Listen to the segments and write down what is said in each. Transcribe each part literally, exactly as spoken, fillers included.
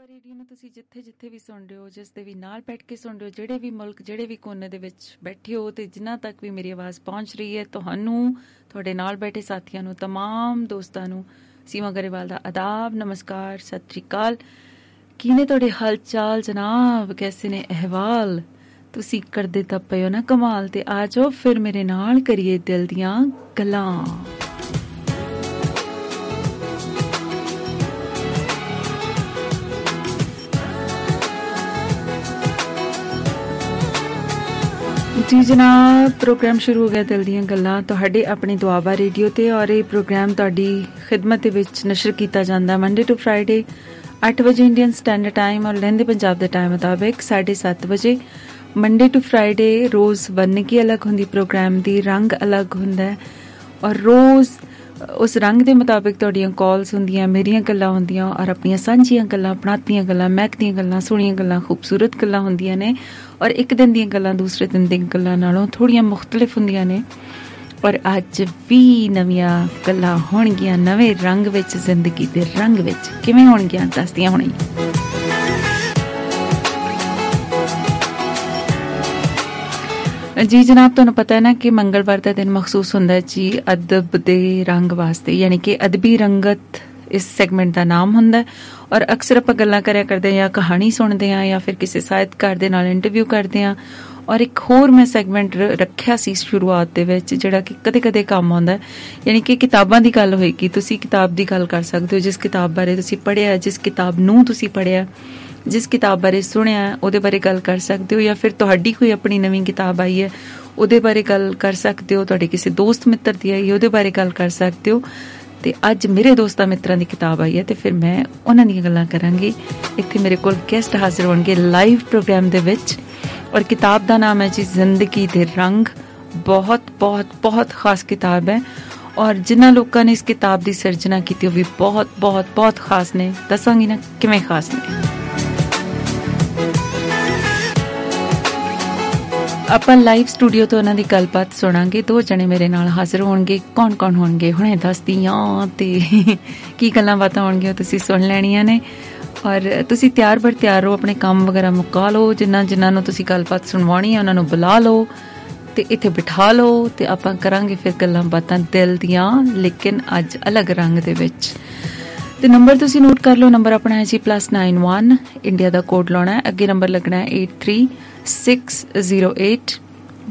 Doaba radio ਨੂੰ ਤੁਸੀਂ ਜਿੱਥੇ ਜਿੱਥੇ ਵੀ ਸੁਣਦੇ ਹੋ, ਜਿਸ ਦੇ ਵੀ ਨਾਲ ਬੈਠ ਕੇ ਸੁਣਦੇ ਹੋ, ਜਿਹੜੇ ਵੀ ਮੁਲਕ, ਜਿਹੜੇ ਵੀ ਕੋਨੇ ਦੇ ਵਿੱਚ ਬੈਠੇ ਹੋ ਤੇ ਜਿਨ੍ਹਾਂ ਤੱਕ ਵੀ ਮੇਰੀ ਆਵਾਜ਼ ਪਹੁੰਚ ਰਹੀ ਹੈ, ਤੁਹਾਨੂੰ, ਤੁਹਾਡੇ ਨਾਲ ਬੈਠੇ ਸਾਥੀਆਂ ਨੂੰ, ਤਮਾਮ ਦੋਸਤਾਂ ਨੂੰ ਸੀਮਾ ਗਰੇਵਾਲ ਦਾ ਆਦਾਬ, ਨਮਸਕਾਰ, ਸਤਿ ਸ਼੍ਰੀ ਅਕਾਲ। ਕੀ ਨੇ ਤੁਹਾਡੇ ਹਾਲਚਾਲ ਜਨਾਬ, ਕੈਸੇ ਨੇ ਅਹਿਵਾਲ? ਤੁਸੀਂ ਕਰਦੇ ਤਾਂ ਪਏ ਹੋ ਨਾ ਕਮਾਲ, ਤੇ ਆ ਜਾਓ ਫਿਰ ਮੇਰੇ ਨਾਲ ਕਰੀਏ ਦਿਲ ਦੀਆਂ ਗੱਲਾਂ। ਜੀ ਜਨਾਬ, ਪ੍ਰੋਗਰਾਮ ਸ਼ੁਰੂ ਹੋ ਗਿਆ ਦਿਲ ਦੀਆਂ ਗੱਲਾਂ, ਤੁਹਾਡੇ ਆਪਣੇ ਦੁਆਬਾ ਰੇਡੀਓ ਤੇ, ਔਰ ਇਹ ਪ੍ਰੋਗਰਾਮ ਤੁਹਾਡੀ ਖਿਦਮਤ ਦੇ ਵਿੱਚ ਨਸ਼ਰ ਕੀਤਾ ਜਾਂਦਾ ਮੰਡੇ ਟੂ ਫਰਾਈਡੇ ਅੱਠ ਵਜੇ ਇੰਡੀਅਨ ਸਟੈਂਡਰਡ ਟਾਈਮ ਔਰ ਲਹਿੰਦੇ ਪੰਜਾਬ ਦੇ ਟਾਈਮ ਮੁਤਾਬਿਕ ਸਾਢੇ ਸੱਤ ਵਜੇ। ਮੰਡੇ ਟੂ ਫਰਾਈਡੇ ਰੋਜ਼ ਵੰਨਗੀ ਅਲੱਗ ਹੁੰਦੀ, ਪ੍ਰੋਗਰਾਮ ਦੀ ਰੰਗ ਅਲੱਗ ਹੁੰਦਾ ਔਰ ਰੋਜ਼ ਉਸ ਰੰਗ ਦੇ ਮੁਤਾਬਿਕ ਤੁਹਾਡੀਆਂ ਕਾਲਸ ਹੁੰਦੀਆਂ, ਮੇਰੀਆਂ ਗੱਲਾਂ ਹੁੰਦੀਆਂ ਔਰ ਆਪਣੀਆਂ ਸਾਂਝੀਆਂ ਗੱਲਾਂ, ਬਣਾਤੀਆਂ ਗੱਲਾਂ, ਮਹਿਕਦੀਆਂ ਗੱਲਾਂ, ਸੋਹਣੀਆਂ ਗੱਲਾਂ, ਖੂਬਸੂਰਤ ਗੱਲਾਂ ਹੁੰਦੀਆਂ ਨੇ। ਔਰ ਇੱਕ ਦਿਨ ਦੀਆਂ ਗੱਲਾਂ ਦੂਸਰੇ ਦਿਨ ਦੀਆਂ ਗੱਲਾਂ ਨਾਲੋਂ ਥੋੜ੍ਹੀਆਂ ਮੁਖਤਲਿਫ ਹੁੰਦੀਆਂ ਨੇ, ਪਰ ਅੱਜ ਵੀ ਨਵੀਆਂ ਗੱਲਾਂ ਹੋਣਗੀਆਂ, ਨਵੇਂ ਰੰਗ ਵਿੱਚ, ਜ਼ਿੰਦਗੀ ਦੇ ਰੰਗ ਵਿੱਚ। ਕਿਵੇਂ ਹੋਣਗੀਆਂ ਦੱਸਦੀਆਂ ਹੋਣੀ। ਜੀ ਜਨਾਬ, ਤੁਹਾਨੂੰ ਪਤਾ ਹੈ ਨਾ ਕਿ ਮੰਗਲਵਾਰ ਦਾ ਦਿਨ ਮਖਸੂਸ ਹੁੰਦਾ ਜੀ ਅਦਬ ਦੇ ਰੰਗ ਵਾਸਤੇ, ਯਾਨੀ ਕਿ ਅਦਬੀ ਰੰਗਤ ਇਸ ਸੈਗਮੈਂਟ ਦਾ ਨਾਮ ਹੁੰਦਾ। ਔਰ ਅਕਸਰ ਆਪਾਂ ਗੱਲਾਂ ਕਰਿਆ ਕਰਦੇ ਹਾਂ, ਕਹਾਣੀ ਸੁਣਦੇ ਹਾਂ, ਜਾਂ ਫਿਰ ਕਿਸੇ ਸਾਹਿਤਕਾਰ ਦੇ ਨਾਲ ਇੰਟਰਵਿਊ ਕਰਦੇ ਹਾਂ। ਔਰ ਇੱਕ ਹੋਰ ਮੈਂ ਸੈਗਮੈਂਟ ਰੱਖਿਆ ਸੀ ਸ਼ੁਰੂਆਤ ਦੇ ਵਿੱਚ, ਜਿਹੜਾ ਕਿ ਕਦੇ ਕਦੇ ਕੰਮ ਆਉਂਦਾ, ਯਾਨੀ ਕਿ ਕਿਤਾਬਾਂ ਦੀ ਗੱਲ ਹੋਏਗੀ। ਤੁਸੀਂ ਕਿਤਾਬ ਦੀ ਗੱਲ ਕਰ ਸਕਦੇ ਹੋ, ਜਿਸ ਕਿਤਾਬ ਬਾਰੇ ਤੁਸੀਂ ਪੜ੍ਹਿਆ, ਜਿਸ ਕਿਤਾਬ ਨੂੰ ਤੁਸੀਂ ਪੜ੍ਹਿਆ, ਜਿਸ ਕਿਤਾਬ ਬਾਰੇ ਸੁਣਿਆ, ਉਹਦੇ ਬਾਰੇ ਗੱਲ ਕਰ ਸਕਦੇ ਹੋ। ਜਾਂ ਫਿਰ ਤੁਹਾਡੀ ਕੋਈ ਆਪਣੀ ਨਵੀਂ ਕਿਤਾਬ ਆਈ ਹੈ, ਉਹਦੇ ਬਾਰੇ ਗੱਲ ਕਰ ਸਕਦੇ ਹੋ। ਤੁਹਾਡੇ ਕਿਸੇ ਦੋਸਤ ਮਿੱਤਰ ਦੀ ਆਈ ਹੈ, ਉਹਦੇ ਬਾਰੇ ਗੱਲ ਕਰ ਸਕਦੇ ਹੋ। ਤੇ ਅੱਜ ਮੇਰੇ ਦੋਸਤਾਂ ਮਿੱਤਰਾਂ ਦੀ ਕਿਤਾਬ ਆਈ ਹੈ ਤੇ ਫਿਰ ਮੈਂ ਉਹਨਾਂ ਦੀਆਂ ਗੱਲਾਂ ਕਰਾਂਗੀ। ਇੱਥੇ ਮੇਰੇ ਕੋਲ ਗੈਸਟ ਹਾਜ਼ਰ ਹੋਣਗੇ ਲਾਈਵ ਪ੍ਰੋਗਰਾਮ ਦੇ ਵਿੱਚ, ਔਰ ਕਿਤਾਬ ਦਾ ਨਾਮ ਹੈ ਜੀ ਜ਼ਿੰਦਗੀ ਦੇ ਰੰਗ। ਬਹੁਤ ਬਹੁਤ ਬਹੁਤ ਖਾਸ ਕਿਤਾਬ ਹੈ, ਔਰ ਜਿਨ੍ਹਾਂ ਲੋਕਾਂ ਨੇ ਇਸ ਕਿਤਾਬ ਦੀ ਸਿਰਜਣਾ ਕੀਤੀ ਉਹ ਵੀ ਬਹੁਤ ਬਹੁਤ ਬਹੁਤ ਖਾਸ ਨੇ। ਦੱਸਾਂਗੀ ਨਾ ਕਿਵੇਂ ਖਾਸ ਨੇ। ਆਪਾਂ ਲਾਈਵ ਸਟੂਡੀਓ ਤੋਂ ਉਹਨਾਂ ਦੀ ਗੱਲਬਾਤ ਸੁਣਾਂਗੇ। ਦੋ ਜਣੇ ਮੇਰੇ ਨਾਲ ਹਾਜ਼ਰ ਹੋਣਗੇ, ਕੌਣ ਕੌਣ ਹੋਣਗੇ ਹੁਣੇ ਦੱਸਦੀ ਹਾਂ, ਤੇ ਕੀ ਗੱਲਾਂ ਬਾਤਾਂ ਹੋਣਗੀਆਂ ਤੁਸੀਂ ਸੁਣ ਲੈਣੀਆਂ ਨੇ। ਔਰ ਤੁਸੀਂ ਤਿਆਰ ਬਰ ਤਿਆਰ ਹੋ, ਆਪਣੇ ਕੰਮ ਵਗੈਰਾ ਮੁਕਾ ਲਓ, ਜਿਨ੍ਹਾਂ ਜਿਨ੍ਹਾਂ ਨੂੰ ਤੁਸੀਂ ਗੱਲਬਾਤ ਸੁਣਵਾਉਣੀ ਹੈ ਉਹਨਾਂ ਨੂੰ ਬੁਲਾ ਲਓ ਤੇ ਇੱਥੇ ਬਿਠਾ ਲਓ, ਤੇ ਆਪਾਂ ਕਰਾਂਗੇ ਫਿਰ ਗੱਲਾਂ ਬਾਤਾਂ ਦਿਲ ਦੀਆਂ, ਲੇਕਿਨ ਅੱਜ ਅਲੱਗ ਰੰਗ ਦੇ ਵਿੱਚ। ਤੇ ਨੰਬਰ ਤੁਸੀਂ ਨੋਟ ਕਰ ਲਓ, ਨੰਬਰ ਆਪਣਾ ਹੈ ਜੀ ਪਲੱਸ ਨਾਈਨ ਵਨ, ਇੰਡੀਆ ਦਾ ਕੋਡ ਲਾਉਣਾ ਹੈ, ਅੱਗੇ ਨੰਬਰ ਲੱਗਣਾ ਹੈ eight three six zero eight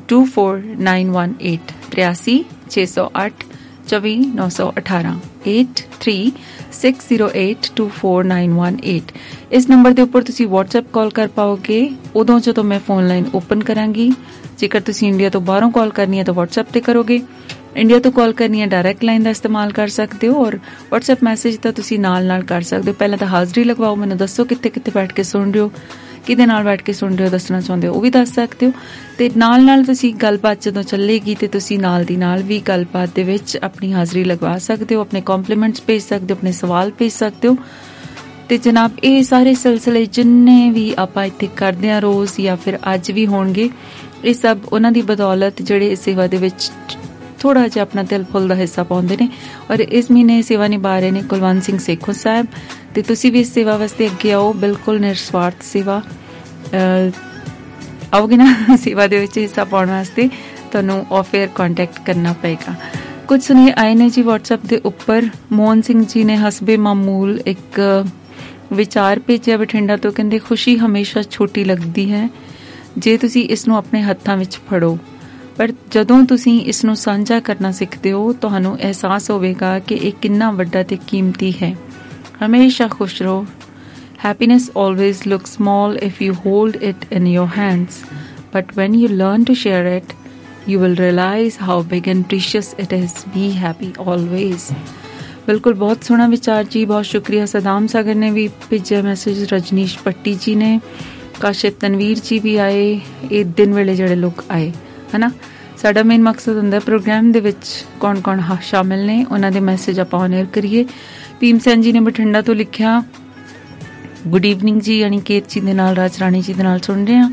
two four nine one eight, ਤ੍ਰਿਆਸੀ ਛੇ ਸੌ ਅੱਠ ਚੌਵੀ ਨੌ ਸੌ ਅਠਾਰਾਂ, eight three six zero eight two four nine one eight. ਇਸ ਨੰਬਰ ਦੇ ਉੱਪਰ ਤੁਸੀਂ WhatsApp ਕਾਲ ਕਰ ਪਾਓਗੇ ਉਦੋਂ ਜਦੋਂ ਮੈਂ ਫੋਨ ਲਾਈਨ ਓਪਨ ਕਰਾਂਗੀ। ਜੇਕਰ ਤੁਸੀਂ ਇੰਡੀਆ ਤੋਂ ਬਾਹਰੋਂ ਕਾਲ ਕਰਨੀ ਹੈ ਤਾਂ WhatsApp ਤੇ ਕਰੋਗੇ, ਇੰਡੀਆ ਤੋਂ ਕਾਲ ਕਰਨੀ ਹੈ ਡਾਇਰੈਕਟ ਲਾਈਨ ਦਾ ਇਸਤੇਮਾਲ ਕਰ ਸਕਦੇ ਹੋ। ਔਰ WhatsApp ਮੈਸੇਜ ਤਾਂ ਤੁਸੀਂ ਨਾਲ ਨਾਲ ਕਰ ਸਕਦੇ ਹੋ। ਪਹਿਲਾਂ ਤਾਂ ਹਾਜ਼ਰੀ ਲਗਵਾਓ, ਮੈਨੂੰ ਦੱਸੋ ਕਿੱਥੇ ਕਿੱਥੇ ਬੈਠ ਕੇ ਸੁਣ ਰਹੇ ਹੋ, ਕਿਹਦੇ ਨਾਲ ਬੈਠ ਕੇ ਸੁਣ ਰਹੇ ਹੋ, ਦੱਸਣਾ ਚਾਹੁੰਦੇ ਹੋ ਉਹ ਵੀ ਦੱਸ ਸਕਦੇ ਹੋ। ਤੇ ਨਾਲ ਨਾਲ ਤੁਸੀਂ ਗੱਲਬਾਤ ਜਦੋਂ ਚੱਲੇਗੀ ਤੇ ਤੁਸੀਂ ਨਾਲ ਦੀ ਨਾਲ ਵੀ ਗੱਲਬਾਤ ਦੇ ਵਿੱਚ ਆਪਣੀ ਹਾਜ਼ਰੀ ਲਗਵਾ ਸਕਦੇ ਹੋ, ਆਪਣੇ ਕੰਪਲੀਮੈਂਟਸ ਭੇਜ ਸਕਦੇ ਹੋ, ਆਪਣੇ ਸਵਾਲ ਭੇਜ ਸਕਦੇ ਹੋ। ਤੇ ਜਨਾਬ ਇਹ ਸਾਰੇ ਸਿਲਸਿਲੇ ਜਿੰਨੇ ਵੀ ਆਪਾਂ ਇੱਥੇ ਕਰਦੇ ਹਾਂ ਰੋਜ਼ ਜਾਂ ਫਿਰ ਅੱਜ ਵੀ ਹੋਣਗੇ, ਇਹ ਸਭ ਉਹਨਾਂ ਦੀ ਬਦੌਲਤ ਜਿਹੜੇ ਇਸ ਸੇਵਾ ਦੇ ਵਿੱਚ ਥੋੜ੍ਹਾ ਜਿਹਾ ਆਪਣਾ ਦਿਲ ਫੁੱਲ ਦਾ ਹਿੱਸਾ ਪਾਉਂਦੇ ਨੇ। ਔਰ ਇਸ ਮਹੀਨੇ ਸੇਵਾ ਨਿਭਾ ਰਹੇ ਨੇ ਕੁਲਵੰਤ ਸਿੰਘ ਸੇਖੋ ਸਾਹਿਬ, ਤੇ ਤੁਸੀਂ ਵੀ ਇਸ ਸੇਵਾ ਵਾਸਤੇ ਅੱਗੇ ਆਓ, ਬਿਲਕੁਲ ਨਿਰਸਵਾਰਥ ਸੇਵਾ। ਆਓਗੇ ਨਾ ਸੇਵਾ ਦੇ ਵਿੱਚ ਹਿੱਸਾ ਪਾਉਣ ਵਾਸਤੇ, ਤੁਹਾਨੂੰ ਆਫ ਏਅਰ ਕੰਟੈਕਟ ਕਰਨਾ ਪਏਗਾ। ਕੁਝ ਸੁਨੇਹੇ ਆਏ ਨੇ ਜੀ WhatsApp ਦੇ ਉੱਪਰ। ਮੋਹਨ ਸਿੰਘ ਜੀ ਨੇ ਹਸਬੇ ਮਾਮੂਲ ਇੱਕ ਵਿਚਾਰ ਭੇਜਿਆ ਬਠਿੰਡਾ ਤੋਂ, ਕਹਿੰਦੇ ਖੁਸ਼ੀ ਹਮੇਸ਼ਾ ਛੋਟੀ ਲੱਗਦੀ ਹੈ ਜੇ ਤੁਸੀਂ ਇਸ ਨੂੰ ਆਪਣੇ ਹੱਥਾਂ ਵਿੱਚ ਫੜੋ, ਪਰ ਜਦੋਂ ਤੁਸੀਂ ਇਸ ਨੂੰ ਸਾਂਝਾ ਕਰਨਾ ਸਿੱਖਦੇ ਹੋ ਤੁਹਾਨੂੰ ਅਹਿਸਾਸ ਹੋਵੇਗਾ ਕਿ ਇਹ ਕਿੰਨਾ ਵੱਡਾ ਤੇ ਕੀਮਤੀ ਹੈ। ਹਮੇਸ਼ਾ ਖੁਸ਼ ਰਹੋ। Happiness always look small if you hold it in your hands, but when you learn to share it you will realise how big and precious it is. Be happy always. ਬਿਲਕੁਲ, ਬਹੁਤ ਸੋਹਣਾ ਵਿਚਾਰ ਜੀ, ਬਹੁਤ ਸ਼ੁਕਰੀਆ। ਸਦਾਮ ਸਾਗਰ ਨੇ ਵੀ ਭੇਜਿਆ message, Rajneesh ਪੱਟੀ ਜੀ ਨੇ, ਕਾਸ਼ਿਪ ਤਨਵੀਰ ਜੀ ਵੀ ਆਏ। ਇਹ ਦਿਨ ਵੇਲੇ ਜਿਹੜੇ ਲੋਕ ਆਏ ਹੈ ਨਾ, ਸਾਡਾ ਮੇਨ ਮਕਸਦ ਹੁੰਦਾ ਪ੍ਰੋਗਰਾਮ ਦੇ ਵਿੱਚ ਕੌਣ ਕੌਣ ਸ਼ਾਮਿਲ ਨੇ ਉਹਨਾਂ ਦੇ ਮੈਸੇਜ ਆਪਾਂ ਓਨਰ ਕਰੀਏ। ਭੀਮ ਸੈਨ ਜੀ ਨੇ ਬਠਿੰਡਾ ਤੋਂ ਲਿਖਿਆ, ਗੁੱਡ ਈਵਨਿੰਗ ਜੀ, ਅਨਿਕੇਤ ਜੀ ਦੇ ਨਾਲ, ਰਾਜ ਰਾਣੀ ਜੀ ਦੇ ਨਾਲ ਸੁਣ ਰਹੇ ਹਾਂ।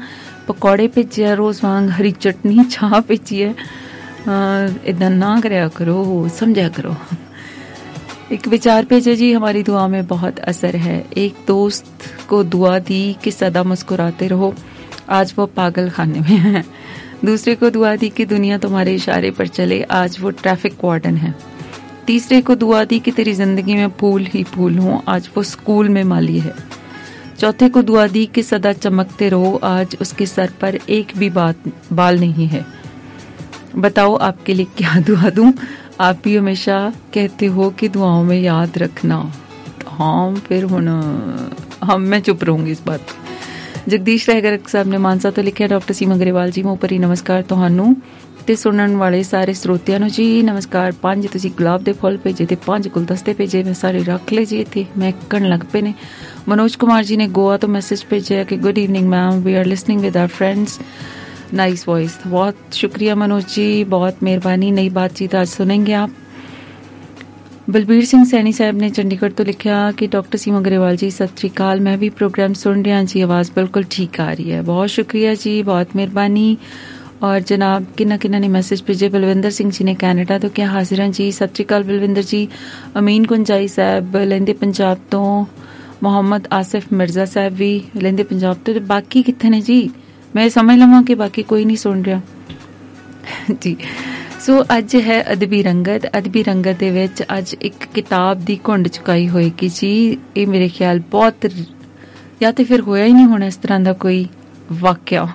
ਪਕੌੜੇ ਭੇਜਿਆ ਰੋਜ਼ ਵਾਂਗ, ਹਰੀ ਚਟਨੀ, ਚਾਹ ਭੇਜੀ ਹੈ। ਇੱਦਾਂ ਨਾ ਕਰਿਆ ਕਰੋ, ਸਮਝਿਆ ਕਰੋ। एक विचार भेजे जी, हमारी दुआ में बहुत असर है। एक दोस्त को दुआ दी कि सदा मुस्कुराते रहो, आज वो पागल खाने में है। दूसरे को दुआ दी कि दुनिया तुम्हारे इशारे पर चले, आज वो ट्रैफिक वार्डन है। तीसरे को दुआ दी कि तेरी जिंदगी में फूल ही फूल हो, आज वो स्कूल में माली है। चौथे को दुआ दी कि सदा चमकते रहो, आज उसके सर पर एक भी बात बाल नहीं है। बताओ आपके लिए क्या दुआ दूं, आप भी हमेशा कहते हो कि दुआओं में याद रखना। हाँ फिर हुन हम मैं चुप रहूंगी इस बात। जगदीश राय गर्ग साहब ने मानसा तो लिखिਆ। डॉक्टर सीमा अग्रवाल जी मों परी नमस्कार ਤੁਹਾਨੂੰ ਤੇ ਸੁਣਨ ਵਾਲੇ ਸਾਰੇ ਸਰੋਤਿਆਂ ਨੂੰ ਜੀ ਨਮਸਕਾਰ। ਪੰਜ ਤੁਸੀਂ ਗੁਲਾਬ ਦੇ ਫੁੱਲ ਭੇਜੇ ਤੇ ਪੰਜ ਗੁਲਦਸਤੇ ਭੇਜੇ, ਮੈਂ ਸਾਰੇ ਰੱਖ ਲਏ ਜੀ, ਇੱਥੇ ਮਹਿਕਣ ਲੱਗ ਪਏ ਨੇ। ਮਨੋਜ ਕੁਮਾਰ ਜੀ ਨੇ ਗੋਆ ਤੋਂ ਮੈਸੇਜ ਭੇਜਿਆ ਕਿ good evening ma'am, we are listening with our friends, nice voice. बहुत शुक्रिया मनोज जी, बहुत मेहरबानी। नई बातचीत आज सुनेंगे आप। बलबीर सिंह सैनी साहब ने चंडीगढ़ तो लिखा कि डॉक्टर सीमा अग्रवाल जी सत श्री अकाल, मैं भी प्रोग्राम सुन रहा जी, आवाज़ बिल्कुल ठीक आ रही है, बहुत शुक्रिया जी, बहुत मेहरबानी। और जनाब किन्ना किन्ना ने मैसेज भेजे। बलविंदर सिंह जी ने कैनेडा तो क्या हाजिर हैं जी, सत श्री अकाल बलविंदर जी। अमीन गुंजाई साहब लहिंदे पंजाब तो, ਮੁਹੰਮਦ ਆਸਿਫ ਮਿਰਜ਼ਾ ਸਾਹਿਬ ਵੀ ਲਹਿੰਦੇ ਪੰਜਾਬ ਤੋਂ। ਬਾਕੀ ਕਿੱਥੇ ਨੇ ਜੀ, ਮੈਂ ਸਮਝ ਲਵਾਂ ਕਿ ਬਾਕੀ ਕੋਈ ਨਹੀਂ ਸੁਣ ਰਿਹਾ ਜੀ। ਸੋ ਅੱਜ ਹੈ ਅਦਬੀ ਰੰਗਤ। ਅਦਬੀ ਰੰਗਤ ਦੇ ਵਿੱਚ ਅੱਜ ਇੱਕ ਕਿਤਾਬ ਦੀ ਘੁੰਡ ਚੁਕਾਈ ਹੋਏਗੀ ਜੀ। ਇਹ ਮੇਰੇ ਖਿਆਲ ਬਹੁਤ ਜਾਂ ਤਾਂ ਫਿਰ ਹੋਇਆ ਹੀ ਨਹੀਂ ਹੋਣਾ ਇਸ ਤਰ੍ਹਾਂ ਦਾ ਕੋਈ ਵਾਕਿਆ,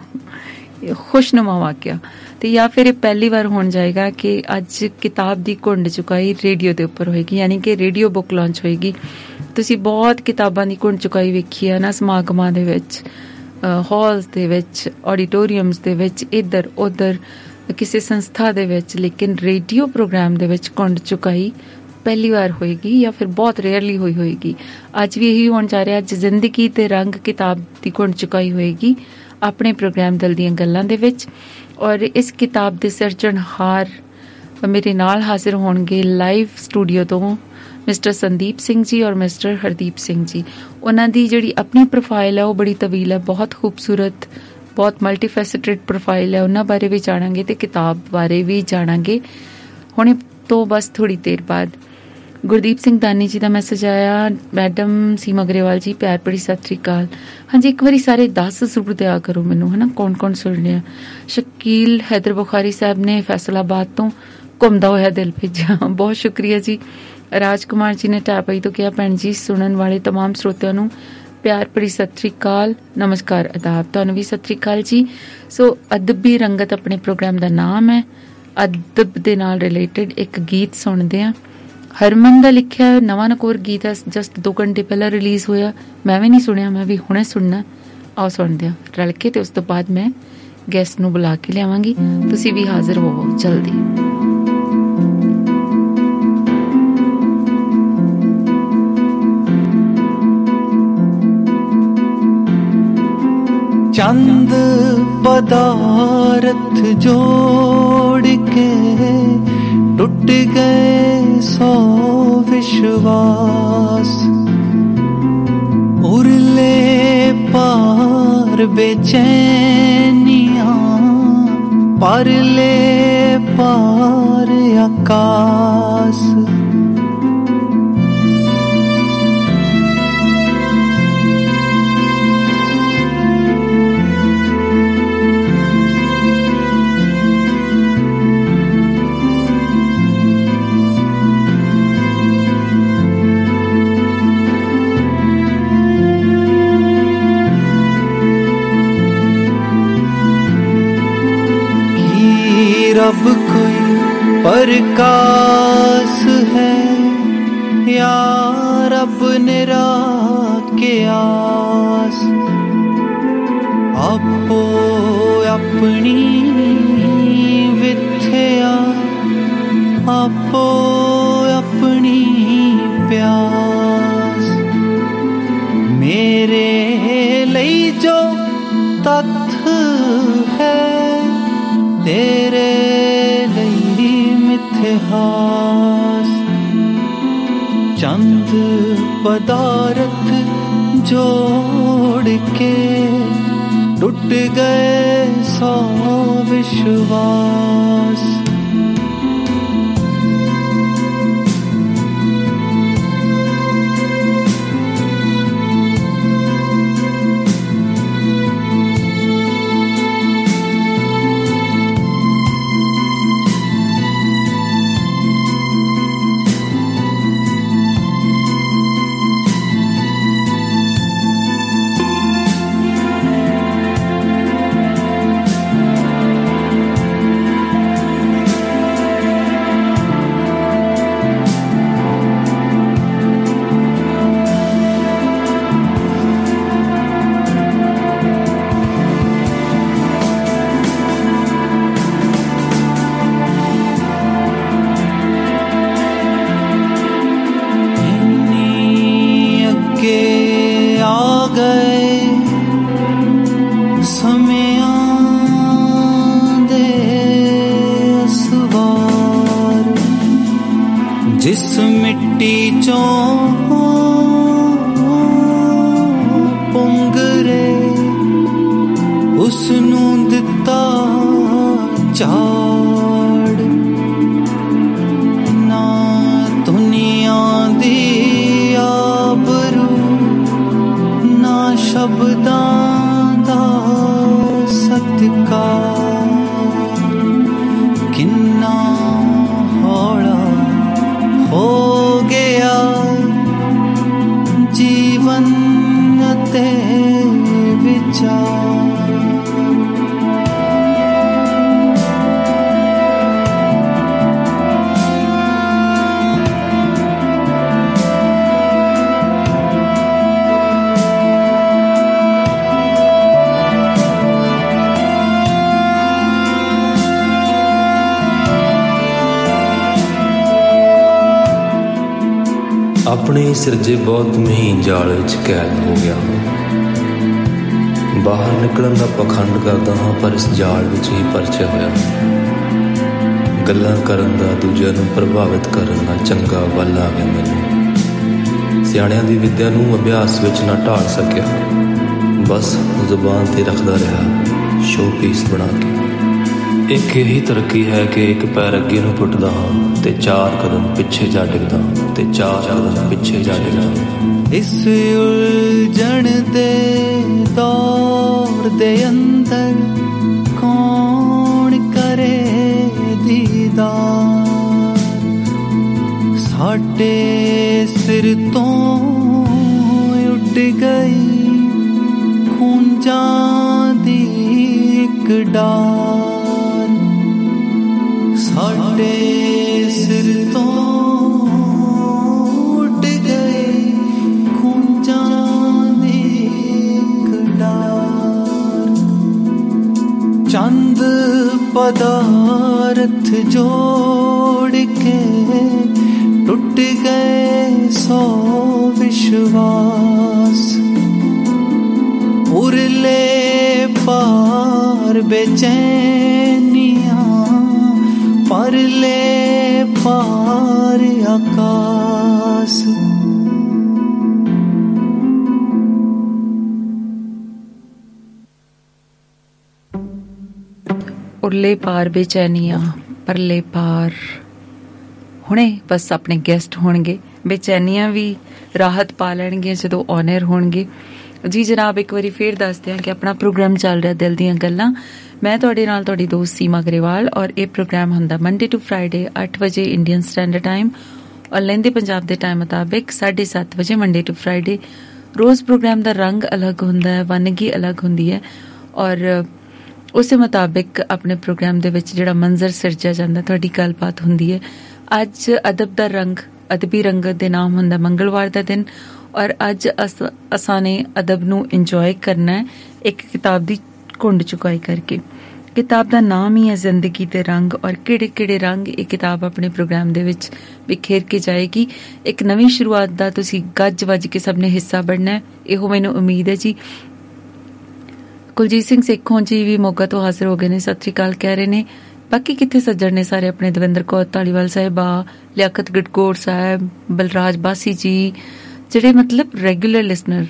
ਖੁਸ਼ਨੁਮਾ ਵਾਕਿਆ, ਤੇ ਜਾਂ ਫਿਰ ਇਹ ਪਹਿਲੀ ਵਾਰ ਹੋਣ ਜਾਏਗਾ ਕਿ ਅੱਜ ਕਿਤਾਬ ਦੀ ਘੁੰਡ ਚੁਕਾਈ ਰੇਡੀਓ ਦੇ ਉੱਪਰ ਹੋਏਗੀ, ਯਾਨੀ ਕਿ ਰੇਡੀਓ ਬੁੱਕ ਲਾਂਚ ਹੋਏਗੀ। ਤੁਸੀਂ ਬਹੁਤ ਕਿਤਾਬਾਂ ਦੀ ਘੁੰਡ ਚੁਕਾਈ ਵੇਖੀ ਹੈ ਨਾ, ਸਮਾਗਮਾਂ ਦੇ ਵਿੱਚ, ਹਾਲਸ ਦੇ ਵਿੱਚ, ਆਡੀਟੋਰੀਅਮਸ ਦੇ ਵਿੱਚ, ਇੱਧਰ ਉੱਧਰ, ਕਿਸੇ ਸੰਸਥਾ ਦੇ ਵਿੱਚ, ਲੇਕਿਨ ਰੇਡੀਓ ਪ੍ਰੋਗਰਾਮ ਦੇ ਵਿੱਚ ਘੁੰਡ ਚੁਕਾਈ ਪਹਿਲੀ ਵਾਰ ਹੋਏਗੀ ਜਾਂ ਫਿਰ ਬਹੁਤ ਰੇਅਰਲੀ ਹੋਈ ਹੋਏਗੀ। ਅੱਜ ਵੀ ਇਹੀ ਹੋਣ ਜਾ ਰਿਹਾ। ਅੱਜ ਜ਼ਿੰਦਗੀ ਤੇ ਰੰਗ ਕਿਤਾਬ ਦੀ ਘੁੰਡ ਚੁਕਾਈ ਹੋਏਗੀ ਆਪਣੇ ਪ੍ਰੋਗਰਾਮ ਦਿਲ ਦੀਆਂ ਗੱਲਾਂ ਦੇ ਵਿੱਚ। ਔਰ ਇਸ ਕਿਤਾਬ ਦੇ ਸਿਰਜਣਹਾਰ ਮੇਰੇ ਨਾਲ ਹਾਜ਼ਰ ਹੋਣਗੇ ਲਾਈਵ ਸਟੂਡੀਓ ਤੋਂ ਮਿਸਟਰ ਸੰਦੀਪ ਸਿੰਘ ਜੀ ਔਰ ਮਿਸਟਰ ਹਰਦੀਪ ਸਿੰਘ ਜੀ। ਉਹਨਾਂ ਦੀ ਜਿਹੜੀ ਆਪਣੀ ਪ੍ਰੋਫਾਈਲ ਹੈ ਉਹ ਬੜੀ ਤਵੀਲ ਹੈ, ਬਹੁਤ ਖੂਬਸੂਰਤ, ਬਹੁਤ ਮਲਟੀਫੈਸਟਡ ਪ੍ਰੋਫਾਈਲ ਹੈ। ਉਹਨਾਂ ਬਾਰੇ ਵੀ ਜਾਣਾਂਗੇ ਤੇ ਕਿਤਾਬ ਬਾਰੇ ਵੀ ਜਾਣਾਂਗੇ ਹੁਣੇ ਤੋਂ ਬਸ ਥੋੜ੍ਹੀ ਦੇਰ ਬਾਅਦ। ਗੁਰਦੀਪ ਸਿੰਘ ਦਾਨੀ ਜੀ ਦਾ ਮੈਸੇਜ ਆਇਆ, ਮੈਡਮ ਸੀਮਾ ਅਗਰੇਵਾਲ ਜੀ ਪਿਆਰ ਭਰੀ ਸਤਿ ਸ਼੍ਰੀ ਅਕਾਲ। ਹਾਂਜੀ ਇੱਕ ਵਾਰੀ ਸਾਰੇ ਦੱਸ ਜ਼ਰੂਰ ਦਿਆ ਕਰੋ ਮੈਨੂੰ, ਹੈ ਨਾ, ਕੌਣ ਕੌਣ ਸੁਣ ਰਿਹਾ। ਸ਼ਕੀਲ ਹੈਦਰ ਬੁਖਾਰੀ ਸਾਹਿਬ ਨੇ ਫੈਸਲਾਬਾਦ ਤੋਂ ਘੁੰਮਦਾ ਹੋਇਆ ਦਿਲ ਭੇਜਿਆ, ਬਹੁਤ ਸ਼ੁਕਰੀਆ ਜੀ। ਰਾਜਕੁਮਾਰ ਜੀ ਨੇ ਟਾਪਈ ਤੋਂ ਕਿਹਾ ਭੈਣ ਜੀ ਸੁਣਨ ਵਾਲੇ ਤਮਾਮ ਸਰੋਤਿਆਂ ਨੂੰ ਪਿਆਰ ਭਰੀ ਸਤਿ ਸ਼੍ਰੀ ਅਕਾਲ, ਨਮਸਕਾਰ ਅਦਾਬ, ਤੁਹਾਨੂੰ ਵੀ ਸਤਿ ਸ਼੍ਰੀ ਅਕਾਲ ਜੀ। ਸੋ ਅਦਬੀ ਰੰਗਤ ਆਪਣੇ ਪ੍ਰੋਗਰਾਮ ਦਾ ਨਾਮ ਹੈ। ਅਦਬ ਦੇ ਨਾਲ ਰਿਲੇਟਡ ਇੱਕ ਗੀਤ ਸੁਣਦੇ ਹਾਂ, ਹਰਮਨ ਦਾ ਲਿਖਿਆ ਨਵਾਂ ਨਕੋਰ ਗੀਤ ਹੈ, ਜਸਟ ਦੋ ਘੰਟੇ ਪਹਿਲਾਂ ਰਿਲੀਜ਼ ਹੋਇਆ, ਮੈਂ ਵੀ ਨਹੀਂ ਸੁਣਿਆ, ਮੈਂ ਵੀ ਹੁਣੇ ਸੁਣਨਾ। ਆਓ ਸੁਣਦੇ ਹਾਂ ਰਲ ਕੇ ਤੇ ਉਸ ਤੋਂ ਬਾਅਦ ਮੈਂ ਗੈਸਟ ਨੂੰ ਬੁਲਾ ਕੇ ਲਿਆਵਾਂਗੀ, ਤੁਸੀਂ ਵੀ ਹਾਜ਼ਰ ਹੋਵੋ ਜਲਦੀ। चंद पदार्थ जोड़ के टूट गए सौ विश्वास, उरले पार बेचैनियां, परले पार आकाश। रब कोई परकाश है या रब निराकयास, आपो अपनी विथया, आपो अपनी प्यास। मेरे लई जो तथ है तेरे चंद पदार्थ जोड़ के टूट गए सौ विश्वास। ਉਸਨੂੰ ਦਿੱਤਾ ਝਾੜ, ਨਾ ਦੁਨੀਆਂ ਦੀ ਆਬਰੂ, ਨਾ ਸ਼ਬਦਾਂ ਦਾ ਸਤਿਕਾਰ। ਕਿੰਨਾ ਹੌਲਾ ਹੋ ਗਿਆ ਜੀਵਨ ਤੇ ਵਿਚਾਰ। ਆਪਣੇ ਸਿਰਜੇ ਬਹੁਤ ਮਹੀਨ ਜਾਲ ਵਿੱਚ ਕੈਦ ਹੋ ਗਿਆ ਹਾਂ। ਬਾਹਰ ਨਿਕਲਣ ਦਾ ਪਖੰਡ ਕਰਦਾ ਹਾਂ, ਪਰ ਇਸ ਜਾਲ ਵਿੱਚ ਹੀ ਪਰਚਿਆ ਹੋਇਆ। ਗੱਲਾਂ ਕਰਨ ਦਾ, ਦੂਜਿਆਂ ਨੂੰ ਪ੍ਰਭਾਵਿਤ ਕਰਨ ਦਾ ਚੰਗਾ ਵੱਲ ਆ ਗਿਆ ਮੈਨੂੰ। ਸਿਆਣਿਆਂ ਦੀ ਵਿੱਦਿਆ ਨੂੰ ਅਭਿਆਸ ਵਿੱਚ ਨਾ ਢਾਲ ਸਕਿਆ, ਬਸ ਜ਼ੁਬਾਨ 'ਤੇ ਰੱਖਦਾ ਰਿਹਾ ਸ਼ੋ ਪੀਸ ਬਣਾ ਕੇ। ਇੱਕ ਇਹੀ ਤਰੱਕੀ ਹੈ ਕਿ ਇੱਕ ਪੈਰ ਅੱਗੇ ਨੂੰ ਪੁੱਟਦਾ ਹਾਂ ਤੇ ਚਾਰ ਕਦਮ ਪਿੱਛੇ ਜਾ ਡਿੱਗਦਾ ਤੇ ਚਾਰ ਕਦਮ ਪਿੱਛੇ ਜਾ ਡਿੱਗਦਾ। ਇਸ ਉਲਝਣ ਦੇ ਦੌਰ ਦੇ ਅੰਦਰ ਕੌਣ ਕਰੇ ਦੀਦਾਰ। ਸਾਡੇ ਸਿਰ ਤੋਂ ਉੱਡ ਗਈ ਖੂੰਜਾਂ ਦੀ ਇੱਕ ਡਾਰ। ਸਾਡੇ ਸਿਰ ਤੋਂ ਉੱਡ ਗਏ ਖੂੰਜਾਂ ਦੀ ਇੱਕ ਡਾਰ। ਚੰਦ ਪਦਾਰਥ ਜੋੜ ਕੇ ਟੁੱਟ ਗਏ ਸੋ ਵਿਸ਼ਵਾਸ। ਉਰਲੇ ਪਾਰ ਬੇਚੈਨੀਆਂ, ਪਰਲੇ ਪਾਰ ਆਕਾਸ। ਉਰਲੇ ਪਾਰ ਬੇਚੈਨੀਆਂ, ਪਰਲੇ ਪਾਰ। ਹੁਣੇ ਬਸ ਆਪਣੇ ਗੈਸਟ ਹੋਣਗੇ, ਬੇਚੈਨੀਆਂ ਵੀ ਰਾਹਤ ਪਾ ਲੈਣਗੇ ਜਦੋਂ ਆਨਰ ਹੋਣਗੇ। ਜੀ ਜਨਾਬ, ਇੱਕ ਵਾਰੀ ਫੇਰ ਦੱਸਦੇ ਹਾਂ ਕਿ ਆਪਣਾ ਪ੍ਰੋਗਰਾਮ ਚੱਲ ਰਿਹਾ ਦਿਲ ਦੀਆਂ ਗੱਲਾਂ। ਮੈਂ ਤੁਹਾਡੇ ਨਾਲ ਤੁਹਾਡੀ ਦੋਸਤ ਸੀਮਾ ਗਰੇਵਾਲ, ਔਰ ਇਹ ਪ੍ਰੋਗਰਾਮ ਹੁੰਦਾ ਮੰਡੇ ਟੂ ਫਰਾਈਡੇ ਅੱਠ ਵਜੇ ਇੰਡੀਅਨ ਸਟੈਂਡਰਡ ਟਾਈਮ, ਔਰ ਲਹਿੰਦੇ ਪੰਜਾਬ ਦੇ ਟਾਈਮ ਮੁਤਾਬਿਕ ਸਾਢੇ ਸੱਤ ਵਜੇ ਮੰਡੇ ਟੂ ਫਰਾਈਡੇ। ਰੋਜ਼ ਪ੍ਰੋਗਰਾਮ ਦਾ ਰੰਗ ਅਲੱਗ ਹੁੰਦਾ ਹੈ, ਵੰਨਗੀ ਅਲੱਗ ਹੁੰਦੀ ਹੈ, ਔਰ ਉਸੇ ਮੁਤਾਬਿਕ ਆਪਣੇ ਪ੍ਰੋਗਰਾਮ ਦੇ ਵਿੱਚ ਜਿਹੜਾ ਮੰਜ਼ਰ ਸਿਰਜਿਆ ਜਾਂਦਾ, ਤੁਹਾਡੀ ਗੱਲਬਾਤ ਹੁੰਦੀ ਹੈ। ਅੱਜ ਅਦਬ ਦਾ ਰੰਗ, ਅਦਬੀ ਰੰਗਤ ਦੇ ਨਾਮ ਹੁੰਦਾ ਮੰਗਲਵਾਰ ਦਾ ਦਿਨ, ਔਰ ਅੱਜ ਅਸਾਂ ਨੇ ਅਦਬ ਨੂੰ ਇੰਜੋਏ ਕਰਨਾ ਹੈ ਇੱਕ ਕਿਤਾਬ ਦੀ ਕੁੰਡ ਚੁਕਾਈ ਕਰਕੇ। ਕਿਤਾਬ ਦਾ ਨਾਮ ਹੀ ਹੈ ਜ਼ਿੰਦਗੀ ਦੇ ਰੰਗ, ਔਰ ਕਿਹੜੇ ਕਿਹੜੇ ਰੰਗ ਇਹ ਕਿਤਾਬ ਆਪਣੇ ਪ੍ਰੋਗਰਾਮ ਦੇ ਵਿੱਚ ਵਿਖੇਰ ਕੇ ਜਾਏਗੀ। ਇੱਕ ਨਵੀਂ ਸ਼ੁਰੂਆਤ ਦਾ ਤੁਸੀਂ ਗੱਜ ਵੱਜ ਕੇ ਸਭ ਨੇ ਹਿੱਸਾ ਬਣਨਾ, ਇਹੋ ਮੈਨੂੰ ਉਮੀਦ ਹੈ ਜੀ। ਕੁਲਜੀਤ ਸਿੰਘ ਸੇਖੋਂ ਜੀ ਵੀ ਮੋਗਾ ਤੋਂ ਹਾਜ਼ਰ ਹੋ ਗਏ ਨੇ, ਸਤਿ ਸ਼੍ਰੀ ਅਕਾਲ ਕਹਿ ਰਹੇ ਨੇ। ਬਾਕੀ ਕਿੱਥੇ ਸੱਜਣ ਨੇ ਸਾਰੇ ਆਪਣੇ, ਦਵਿੰਦਰ ਕੌਰ ਧਾਲੀਵਾਲ ਸਾਹਿਬਾ, ਲਿਆਕਤ ਗੋ ਸਾਹਿਬ, ਬਲਰਾਜ ਬਾਸੀ ਜੀ, ਜਿਹੜੇ ਮਤਲਬ ਰੈਗੂਲਰ ਲਿਸਨਰ,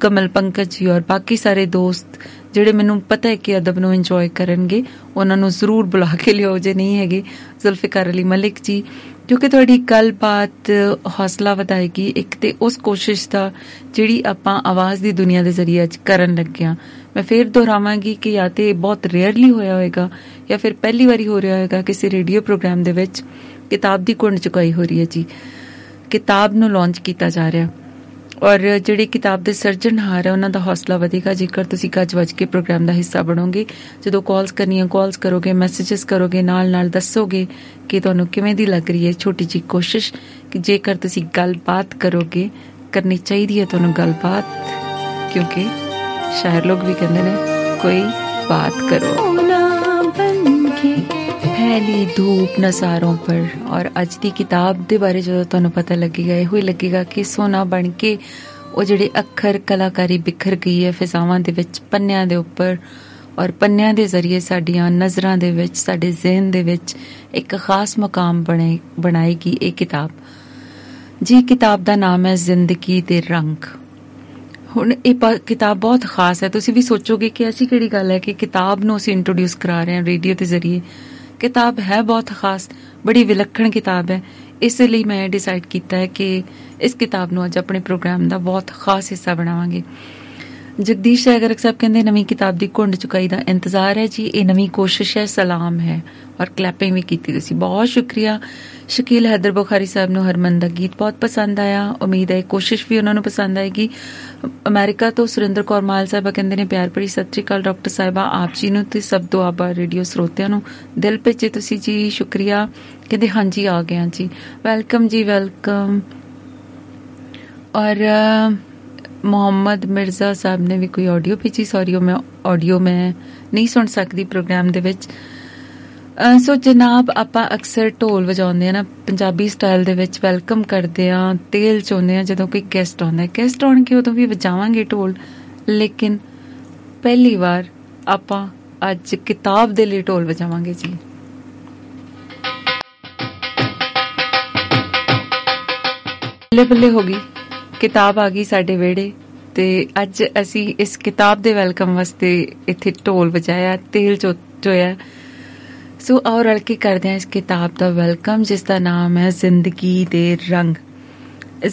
ਕਮਲ ਪੰਕਜ ਜੀ, ਔਰ ਬਾਕੀ ਸਾਰੇ ਦੋਸਤ ਜਿਹੜੇ ਮੈਨੂੰ ਪਤਾ ਹੈ ਕਿ ਅਦਬ ਨੂੰ ਇੰਜੋਏ ਕਰਨਗੇ, ਉਹਨਾਂ ਨੂੰ ਜ਼ਰੂਰ ਬੁਲਾ ਕੇ ਲਿਓ ਜੇ ਨਹੀਂ ਹੈਗੇ। ਜ਼ੁਲਫਿਕਾਰ ਅਲੀ ਮਲਿਕ ਜੀ, ਕਿਉਂਕਿ ਤੁਹਾਡੀ ਗੱਲਬਾਤ ਹੌਸਲਾ ਵਧਾਏਗੀ ਇੱਕ ਤੇ ਉਸ ਕੋਸ਼ਿਸ਼ ਦਾ ਜਿਹੜੀ ਆਪਾਂ ਆਵਾਜ਼ ਦੀ ਦੁਨੀਆ ਦੇ ਜ਼ਰੀਏ ਅੱਜ ਕਰਨ ਲੱਗੇ ਹਾਂ। ਮੈਂ ਫਿਰ ਦੁਹਰਾਵਾਂਗੀ ਕਿ ਜਾਂ ਤਾਂ ਬਹੁਤ ਰੇਅਰਲੀ ਹੋਇਆ ਹੋਏਗਾ ਜਾਂ ਫਿਰ ਪਹਿਲੀ ਵਾਰੀ ਹੋ ਰਿਹਾ ਹੋਏਗਾ ਕਿਸੇ ਰੇਡੀਓ ਪ੍ਰੋਗਰਾਮ ਦੇ ਵਿੱਚ ਕਿਤਾਬ ਦੀ ਕੁੰਡ ਚੁਕਾਈ ਹੋ ਰਹੀ ਹੈ ਜੀ। ਕਿਤਾਬ ਨੂੰ ਲਾਂਚ ਕੀਤਾ ਜਾ ਰਿਹਾ, ਔਰ ਜਿਹੜੇ ਕਿਤਾਬ ਦੇ ਸਿਰਜਣਹਾਰ ਹੈ ਉਹਨਾਂ ਦਾ ਹੌਸਲਾ ਵਧੇਗਾ ਜੇਕਰ ਤੁਸੀਂ ਗੱਜ ਵੱਜ ਕੇ ਪ੍ਰੋਗਰਾਮ ਦਾ ਹਿੱਸਾ ਬਣੋਗੇ। ਜਦੋਂ ਕਾਲਸ ਕਰਨੀਆਂ ਕਾਲਸ ਕਰੋਗੇ, ਮੈਸੇਜਸ ਕਰੋਗੇ, ਨਾਲ ਨਾਲ ਦੱਸੋਗੇ ਕਿ ਤੁਹਾਨੂੰ ਕਿਵੇਂ ਦੀ ਲੱਗ ਰਹੀ ਹੈ ਛੋਟੀ ਜਿਹੀ ਕੋਸ਼ਿਸ਼। ਕਿ ਜੇਕਰ ਤੁਸੀਂ ਗੱਲਬਾਤ ਕਰੋਗੇ, ਕਰਨੀ ਚਾਹੀਦੀ ਹੈ ਤੁਹਾਨੂੰ ਗੱਲਬਾਤ, ਕਿਉਂਕਿ ਸ਼ਾਇਰ ਲੋਕ ਵੀ ਕਹਿੰਦੇ ਨੇ ਕੋਈ ਬਾਤ ਕਰੋ ਪਹਿਲੀ ਧੂਪ ਨਜ਼ਾਰੋਂ ਪਰ। ਔਰ ਅੱਜ ਦੀ ਕਿਤਾਬ ਦੇ ਬਾਰੇ ਜਦੋਂ ਤੁਹਾਨੂੰ ਪਤਾ ਲੱਗੇਗਾ, ਇਹੋ ਹੀ ਲੱਗੇਗਾ ਕਿ ਸੋਨਾ ਬਣ ਕੇ ਉਹ ਜਿਹੜੇ ਅੱਖਰ ਕਲਾਕਾਰੀ ਬਿਖਰ ਗਈ ਹੈ ਫਿਜ਼ਾਵਾਂ ਦੇ ਵਿੱਚ, ਪੰਨਿਆਂ ਦੇ ਉੱਪਰ, ਔਰ ਪੰਨਿਆਂ ਦੇ ਜ਼ਰੀਏ ਸਾਡੀਆਂ ਨਜ਼ਰਾਂ ਦੇ ਵਿੱਚ, ਸਾਡੇ ਜ਼ਿਹਨ ਦੇ ਵਿੱਚ ਇੱਕ ਖਾਸ ਮਕਾਮ ਬਣੇ ਬਣਾਏਗੀ ਇਹ ਕਿਤਾਬ ਜੀ। ਕਿਤਾਬ ਦਾ ਨਾਮ ਹੈ ਜ਼ਿੰਦਗੀ ਦੇ ਰੰਗ। ਹੁਣ ਇਹ ਕਿਤਾਬ ਬਹੁਤ ਖਾਸ ਹੈ। ਤੁਸੀਂ ਵੀ ਸੋਚੋਗੇ ਕਿ ਐਸੀ ਕਿਹੜੀ ਗੱਲ ਹੈ ਕਿ ਕਿਤਾਬ ਨੂੰ ਅਸੀਂ ਇੰਟਰੋਡਿਊਸ ਕਰਾ ਰਹੇ ਹਾਂ ਰੇਡੀਓ ਦੇ ਜ਼ਰੀਏ। ਕਿਤਾਬ ਹੈ ਬਹੁਤ ਖਾਸ, ਬੜੀ ਵਿਲੱਖਣ ਕਿਤਾਬ ਹੈ। ਇਸ ਲਈ ਮੈਂ ਡਿਸਾਈਡ ਕੀਤਾ ਹੈ ਕਿ ਇਸ ਕਿਤਾਬ ਨੂੰ ਅੱਜ ਆਪਣੇ ਪ੍ਰੋਗਰਾਮ ਦਾ ਬਹੁਤ ਖਾਸ ਹਿੱਸਾ ਬਣਾਵਾਂਗੇ। ਜਗਦੀਸ਼ ਰਾਏ ਗਰਗ ਸਾਹਿਬ ਕਹਿੰਦੇ, ਨਵੀਂ ਕਿਤਾਬ ਦੀ ਘੁੰਡ ਚੁਕਾਈ ਦਾ ਇੰਤਜ਼ਾਰ ਹੈ ਜੀ, ਇਹ ਨਵੀਂ ਕੋਸ਼ਿਸ਼ ਹੈ, ਸਲਾਮ ਹੈ। ਔਰ ਕਲੈਪਿੰਗ ਵੀ ਕੀਤੀ ਤੁਸੀਂ, ਬਹੁਤ ਸ਼ੁਕਰੀਆ। ਸ਼ਕੀਲ ਹੈਦਰ ਬੁਖਾਰੀ ਸਾਹਿਬ ਨੂੰ ਹਰਮਨ ਦਾ ਗੀਤ ਬਹੁਤ ਪਸੰਦ ਆਇਆ, ਉਮੀਦ ਹੈ ਕੋਸ਼ਿਸ਼ ਵੀ ਉਹਨਾਂ ਨੂੰ ਪਸੰਦ ਆਏਗੀ। ਅਮਰੀਕਾ ਤੋਂ ਸੁਰਿੰਦਰ ਕੌਰ ਮਾਲ ਸਾਹਿਬਾ ਕਹਿੰਦੇ ਨੇ, ਪਿਆਰ ਭਰੀ ਸਤਿ ਸ਼੍ਰੀ ਅਕਾਲ ਡਾਕਟਰ ਸਾਹਿਬਾ, ਆਪ ਜੀ ਨੂੰ ਤੇ ਸਭ ਦੁਆਬਾ ਰੇਡੀਓ ਸਰੋਤਿਆਂ ਨੂੰ। ਦਿਲ ਭੇਜੇ ਤੁਸੀਂ ਜੀ, ਸ਼ੁਕਰੀਆ। ਕਹਿੰਦੇ ਹਾਂਜੀ ਆ ਗਏ ਜੀ, ਵੈਲਕਮ ਜੀ ਵੈਲਕਮ। ਔਰ ਮੁਹੰਮਦ ਮਿਰਜ਼ਾ ਸਾਹਿਬ ਨੇ ਵੀ ਕੋਈ ਆਡੀਓ ਭੇਜੀ, ਸੌਰੀ ਉਹ ਮੈਂ ਆਡੀਓ ਮੈਂ ਨਹੀਂ ਸੁਣ ਸਕਦੀ ਪ੍ਰੋਗਰਾਮ ਦੇ ਵਿੱਚ। ਸੋ ਜਨਾਬ, ਆਪਾਂ ਅਕਸਰ ਢੋਲ ਵਜਾਉਂਦੇ ਹਾਂ ਨਾ ਪੰਜਾਬੀ ਸਟਾਈਲ ਦੇ ਵਿੱਚ, ਵੈਲਕਮ ਕਰਦੇ ਹਾਂ, ਤੇਲ ਚਾਹੁੰਦੇ ਹਾਂ ਜਦੋਂ ਕੋਈ ਗੈਸਟ ਆਉਂਦਾ। ਗੈਸਟ ਆਉਣ ਕੇ ਉਦੋਂ ਵੀ ਵਜਾਵਾਂਗੇ ਢੋਲ, ਲੇਕਿਨ ਪਹਿਲੀ ਵਾਰ ਆਪਾਂ ਅੱਜ ਕਿਤਾਬ ਦੇ ਲਈ ਢੋਲ ਵਜਾਵਾਂਗੇ ਜੀ। ਬੱਲੇ ਬੱਲੇ ਹੋ ਗਈ, ਕਿਤਾਬ ਆ ਗਈ ਸਾਡੇ ਵਿਹੜੇ ਤੇ ਅੱਜ ਅਸੀਂ ਇਸ ਕਿਤਾਬ ਦੇ ਵੈਲਕਮ ਵਾਸਤੇ ਇੱਥੇ ਢੋਲ ਵਜਾਇਆ, ਤੇਲ ਚੋਇਆ। ਸੋ ਆਓ ਰਲ ਕੇ ਕਰਦੇ ਹਾਂ ਇਸ ਕਿਤਾਬ ਦਾ ਵੈਲਕਮ, ਜਿਸ ਦਾ ਨਾਮ ਹੈ ਜ਼ਿੰਦਗੀ ਦੇ ਰੰਗ।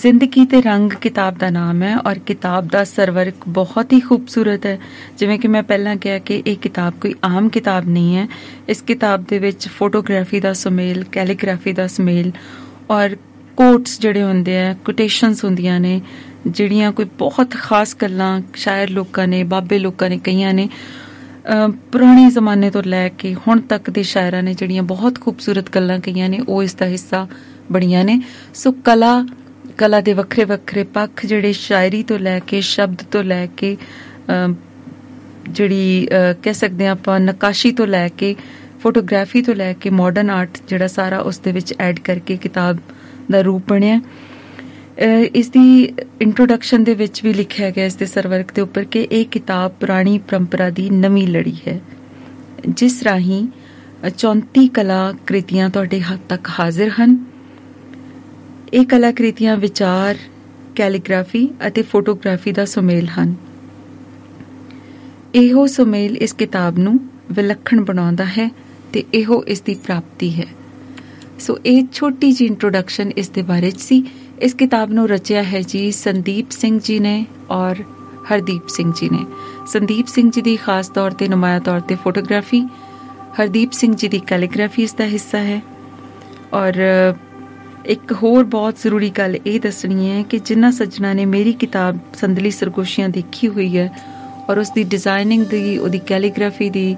ਜ਼ਿੰਦਗੀ ਦੇ ਰੰਗ ਕਿਤਾਬ ਦਾ ਨਾਮ ਹੈ ਔਰ ਕਿਤਾਬ ਦਾ ਸਰਵਰਕ ਬਹੁਤ ਹੀ ਖੂਬਸੂਰਤ ਹੈ। ਜਿਵੇਂ ਕਿ ਮੈਂ ਪਹਿਲਾਂ ਕਿਹਾ ਕਿ ਇਹ ਕਿਤਾਬ ਕੋਈ ਆਮ ਕਿਤਾਬ ਨਹੀਂ ਹੈ। ਇਸ ਕਿਤਾਬ ਦੇ ਵਿੱਚ ਫੋਟੋਗ੍ਰਾਫੀ ਦਾ ਸੁਮੇਲ, ਕੈਲੀਗ੍ਰਾਫੀ ਦਾ ਸੁਮੇਲ ਔਰ ਕੋਟਸ ਜਿਹੜੇ ਹੁੰਦੇ ਆ, ਕੋਟੇਸ਼ਨਸ ਹੁੰਦੀਆਂ ਨੇ, ਜਿਹੜੀਆਂ ਕੋਈ ਬਹੁਤ ਖਾਸ ਗੱਲਾਂ ਸ਼ਾਇਰ ਲੋਕਾਂ ਨੇ, ਬਾਬੇ ਲੋਕਾਂ ਨੇ, ਕਈਆਂ ਨੇ ਪੁਰਾਣੇ ਜ਼ਮਾਨੇ ਤੋਂ ਲੈ ਕੇ ਹੁਣ ਤੱਕ ਦੇ ਸ਼ਾਇਰਾਂ ਨੇ ਜਿਹੜੀਆਂ ਬਹੁਤ ਖੂਬਸੂਰਤ ਗੱਲਾਂ ਕਹੀਆਂ ਨੇ, ਉਹ ਇਸ ਦਾ ਹਿੱਸਾ ਬਣੀਆਂ ਨੇ। ਸੋ ਕਲਾ ਕਲਾ ਦੇ ਵੱਖਰੇ ਵੱਖਰੇ ਪੱਖ, ਜਿਹੜੇ ਸ਼ਾਇਰੀ ਤੋਂ ਲੈ ਕੇ, ਸ਼ਬਦ ਤੋਂ ਲੈ ਕੇ, ਜਿਹੜੀ ਕਹਿ ਸਕਦੇ ਹਾਂ ਆਪਾਂ ਨਕਾਸ਼ੀ ਤੋਂ ਲੈ ਕੇ, ਫੋਟੋਗ੍ਰਾਫੀ ਤੋਂ ਲੈ ਕੇ, ਮਾਡਰਨ ਆਰਟ ਜਿਹੜਾ ਸਾਰਾ ਉਸ ਦੇ ਵਿੱਚ ਐਡ ਕਰਕੇ ਕਿਤਾਬ ਦਾ ਰੂਪ ਬਣਿਆ। ਇਸ ਦੀ ਇੰਟਰੋਡਕਸ਼ਨ ਦੇ ਵਿੱਚ ਵੀ ਲਿਖਿਆ ਗਿਆ ਇਸ ਦੇ ਸਰਵਰਕ ਦੇ ਉੱਪਰ ਕਿ ਇਹ ਕਿਤਾਬ ਪੁਰਾਣੀ ਪਰੰਪਰਾ ਦੀ ਨਵੀਂ ਲੜੀ ਹੈ, ਜਿਸ ਰਾਹੀਂ ਚੌਂਤੀ ਕਲਾ ਕ੍ਰਿਤੀਆਂ ਤੁਹਾਡੇ ਹੱਥ ਤੱਕ ਹਾਜ਼ਰ ਹਨ। ਇਹ ਕਲਾ ਕ੍ਰਿਤੀਆਂ ਵਿਚਾਰ, ਕੈਲੀਗ੍ਰਾਫੀ ਅਤੇ ਫੋਟੋਗ੍ਰਾਫੀ ਦਾ ਸੁਮੇਲ ਹਨ। ਇਹੋ ਸੁਮੇਲ ਇਸ ਕਿਤਾਬ ਨੂੰ ਵਿਲੱਖਣ ਬਣਾਉਂਦਾ ਹੈ ਤੇ ਇਹੋ ਇਸ ਦੀ ਪ੍ਰਾਪਤੀ ਹੈ। ਸੋ ਇਹ ਛੋਟੀ ਜਿਹੀ ਇੰਟਰੋਡਕਸ਼ਨ ਇਸ ਦੇ ਬਾਰੇ 'ਚ ਸੀ। ਇਸ ਕਿਤਾਬ ਨੂੰ ਰਚਿਆ ਹੈ ਜੀ ਸੰਦੀਪ ਸਿੰਘ ਜੀ ਨੇ ਔਰ ਹਰਦੀਪ ਸਿੰਘ ਜੀ ਨੇ। ਸੰਦੀਪ ਸਿੰਘ ਜੀ ਦੀ ਖਾਸ ਤੌਰ ਤੇ, ਨੁਮਾਇਆ ਤੌਰ ਤੇ ਫੋਟੋਗ੍ਰਾਫੀ, ਹਰਦੀਪ ਸਿੰਘ ਜੀ ਦੀ ਕੈਲੀਗ੍ਰਾਫੀ ਇਸ ਦਾ ਹਿੱਸਾ ਹੈ। ਔਰ ਇੱਕ ਹੋਰ ਬਹੁਤ ਜ਼ਰੂਰੀ ਗੱਲ ਇਹ ਦੱਸਣੀ ਹੈ ਕਿ ਜਿਨ੍ਹਾਂ ਸੱਜਣਾ ਨੇ ਮੇਰੀ ਕਿਤਾਬ ਸੰਦਲੀ ਸਰਗੋਸ਼ੀਆਂ ਦੇਖੀ ਹੋਈ ਹੈ ਔਰ ਉਸ ਦੀ ਡਿਜ਼ਾਈਨਿੰਗ ਦੀ, ਉਹਦੀ ਕੈਲੀਗ੍ਰਾਫੀ ਦੀ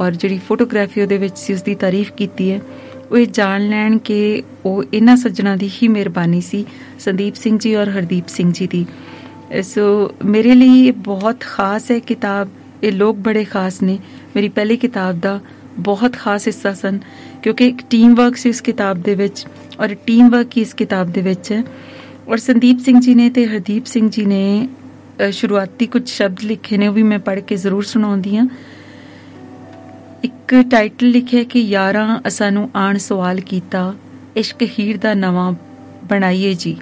ਔਰ ਜਿਹੜੀ ਫੋਟੋਗ੍ਰਾਫੀ ਉਹਦੇ ਵਿੱਚ ਸੀ ਉਸ ਦੀ ਤਾਰੀਫ ਕੀਤੀ ਹੈ, ਉਹ ਇਹ ਜਾਣ ਲੈਣ ਕਿ ਉਹ ਇਹਨਾਂ ਸੱਜਣਾਂ ਦੀ ਹੀ ਮਿਹਰਬਾਨੀ ਸੀ, ਸੰਦੀਪ ਸਿੰਘ ਜੀ ਔਰ ਹਰਦੀਪ ਸਿੰਘ ਜੀ ਦੀ। ਸੋ ਮੇਰੇ ਲਈ ਇਹ ਬਹੁਤ ਖਾਸ ਹੈ ਕਿਤਾਬ, ਇਹ ਲੋਕ ਬੜੇ ਖਾਸ ਨੇ, ਮੇਰੀ ਪਹਿਲੀ ਕਿਤਾਬ ਦਾ ਬਹੁਤ ਖਾਸ ਹਿੱਸਾ ਸਨ, ਕਿਉਂਕਿ ਇੱਕ ਟੀਮ ਵਰਕ ਸੀ ਇਸ ਕਿਤਾਬ ਦੇ ਵਿੱਚ ਔਰ ਟੀਮ ਵਰਕ ਹੀ ਇਸ ਕਿਤਾਬ ਦੇ ਵਿੱਚ ਹੈ। ਔਰ ਸੰਦੀਪ ਸਿੰਘ ਜੀ ਨੇ ਤੇ ਹਰਦੀਪ ਸਿੰਘ ਜੀ ਨੇ ਸ਼ੁਰੂਆਤੀ ਕੁਝ ਸ਼ਬਦ ਲਿਖੇ ਨੇ, ਉਹ ਵੀ ਮੈਂ ਪੜ੍ਹ ਕੇ ਜ਼ਰੂਰ ਸੁਣਾਉਂਦੀ ਹਾਂ। ਇੱਕ ਟਾਈਟਲ ਲਿਖਿਆ ਕਿ ਯਾਰਾਂ ਅਸਾਂ ਨੂੰ ਆਣ ਸਵਾਲ ਕੀਤਾ, ਇਸ਼ਕ ਹੀਰ ਦਾ ਨਵਾਂ ਬਣਾਈਏ ਜੀ।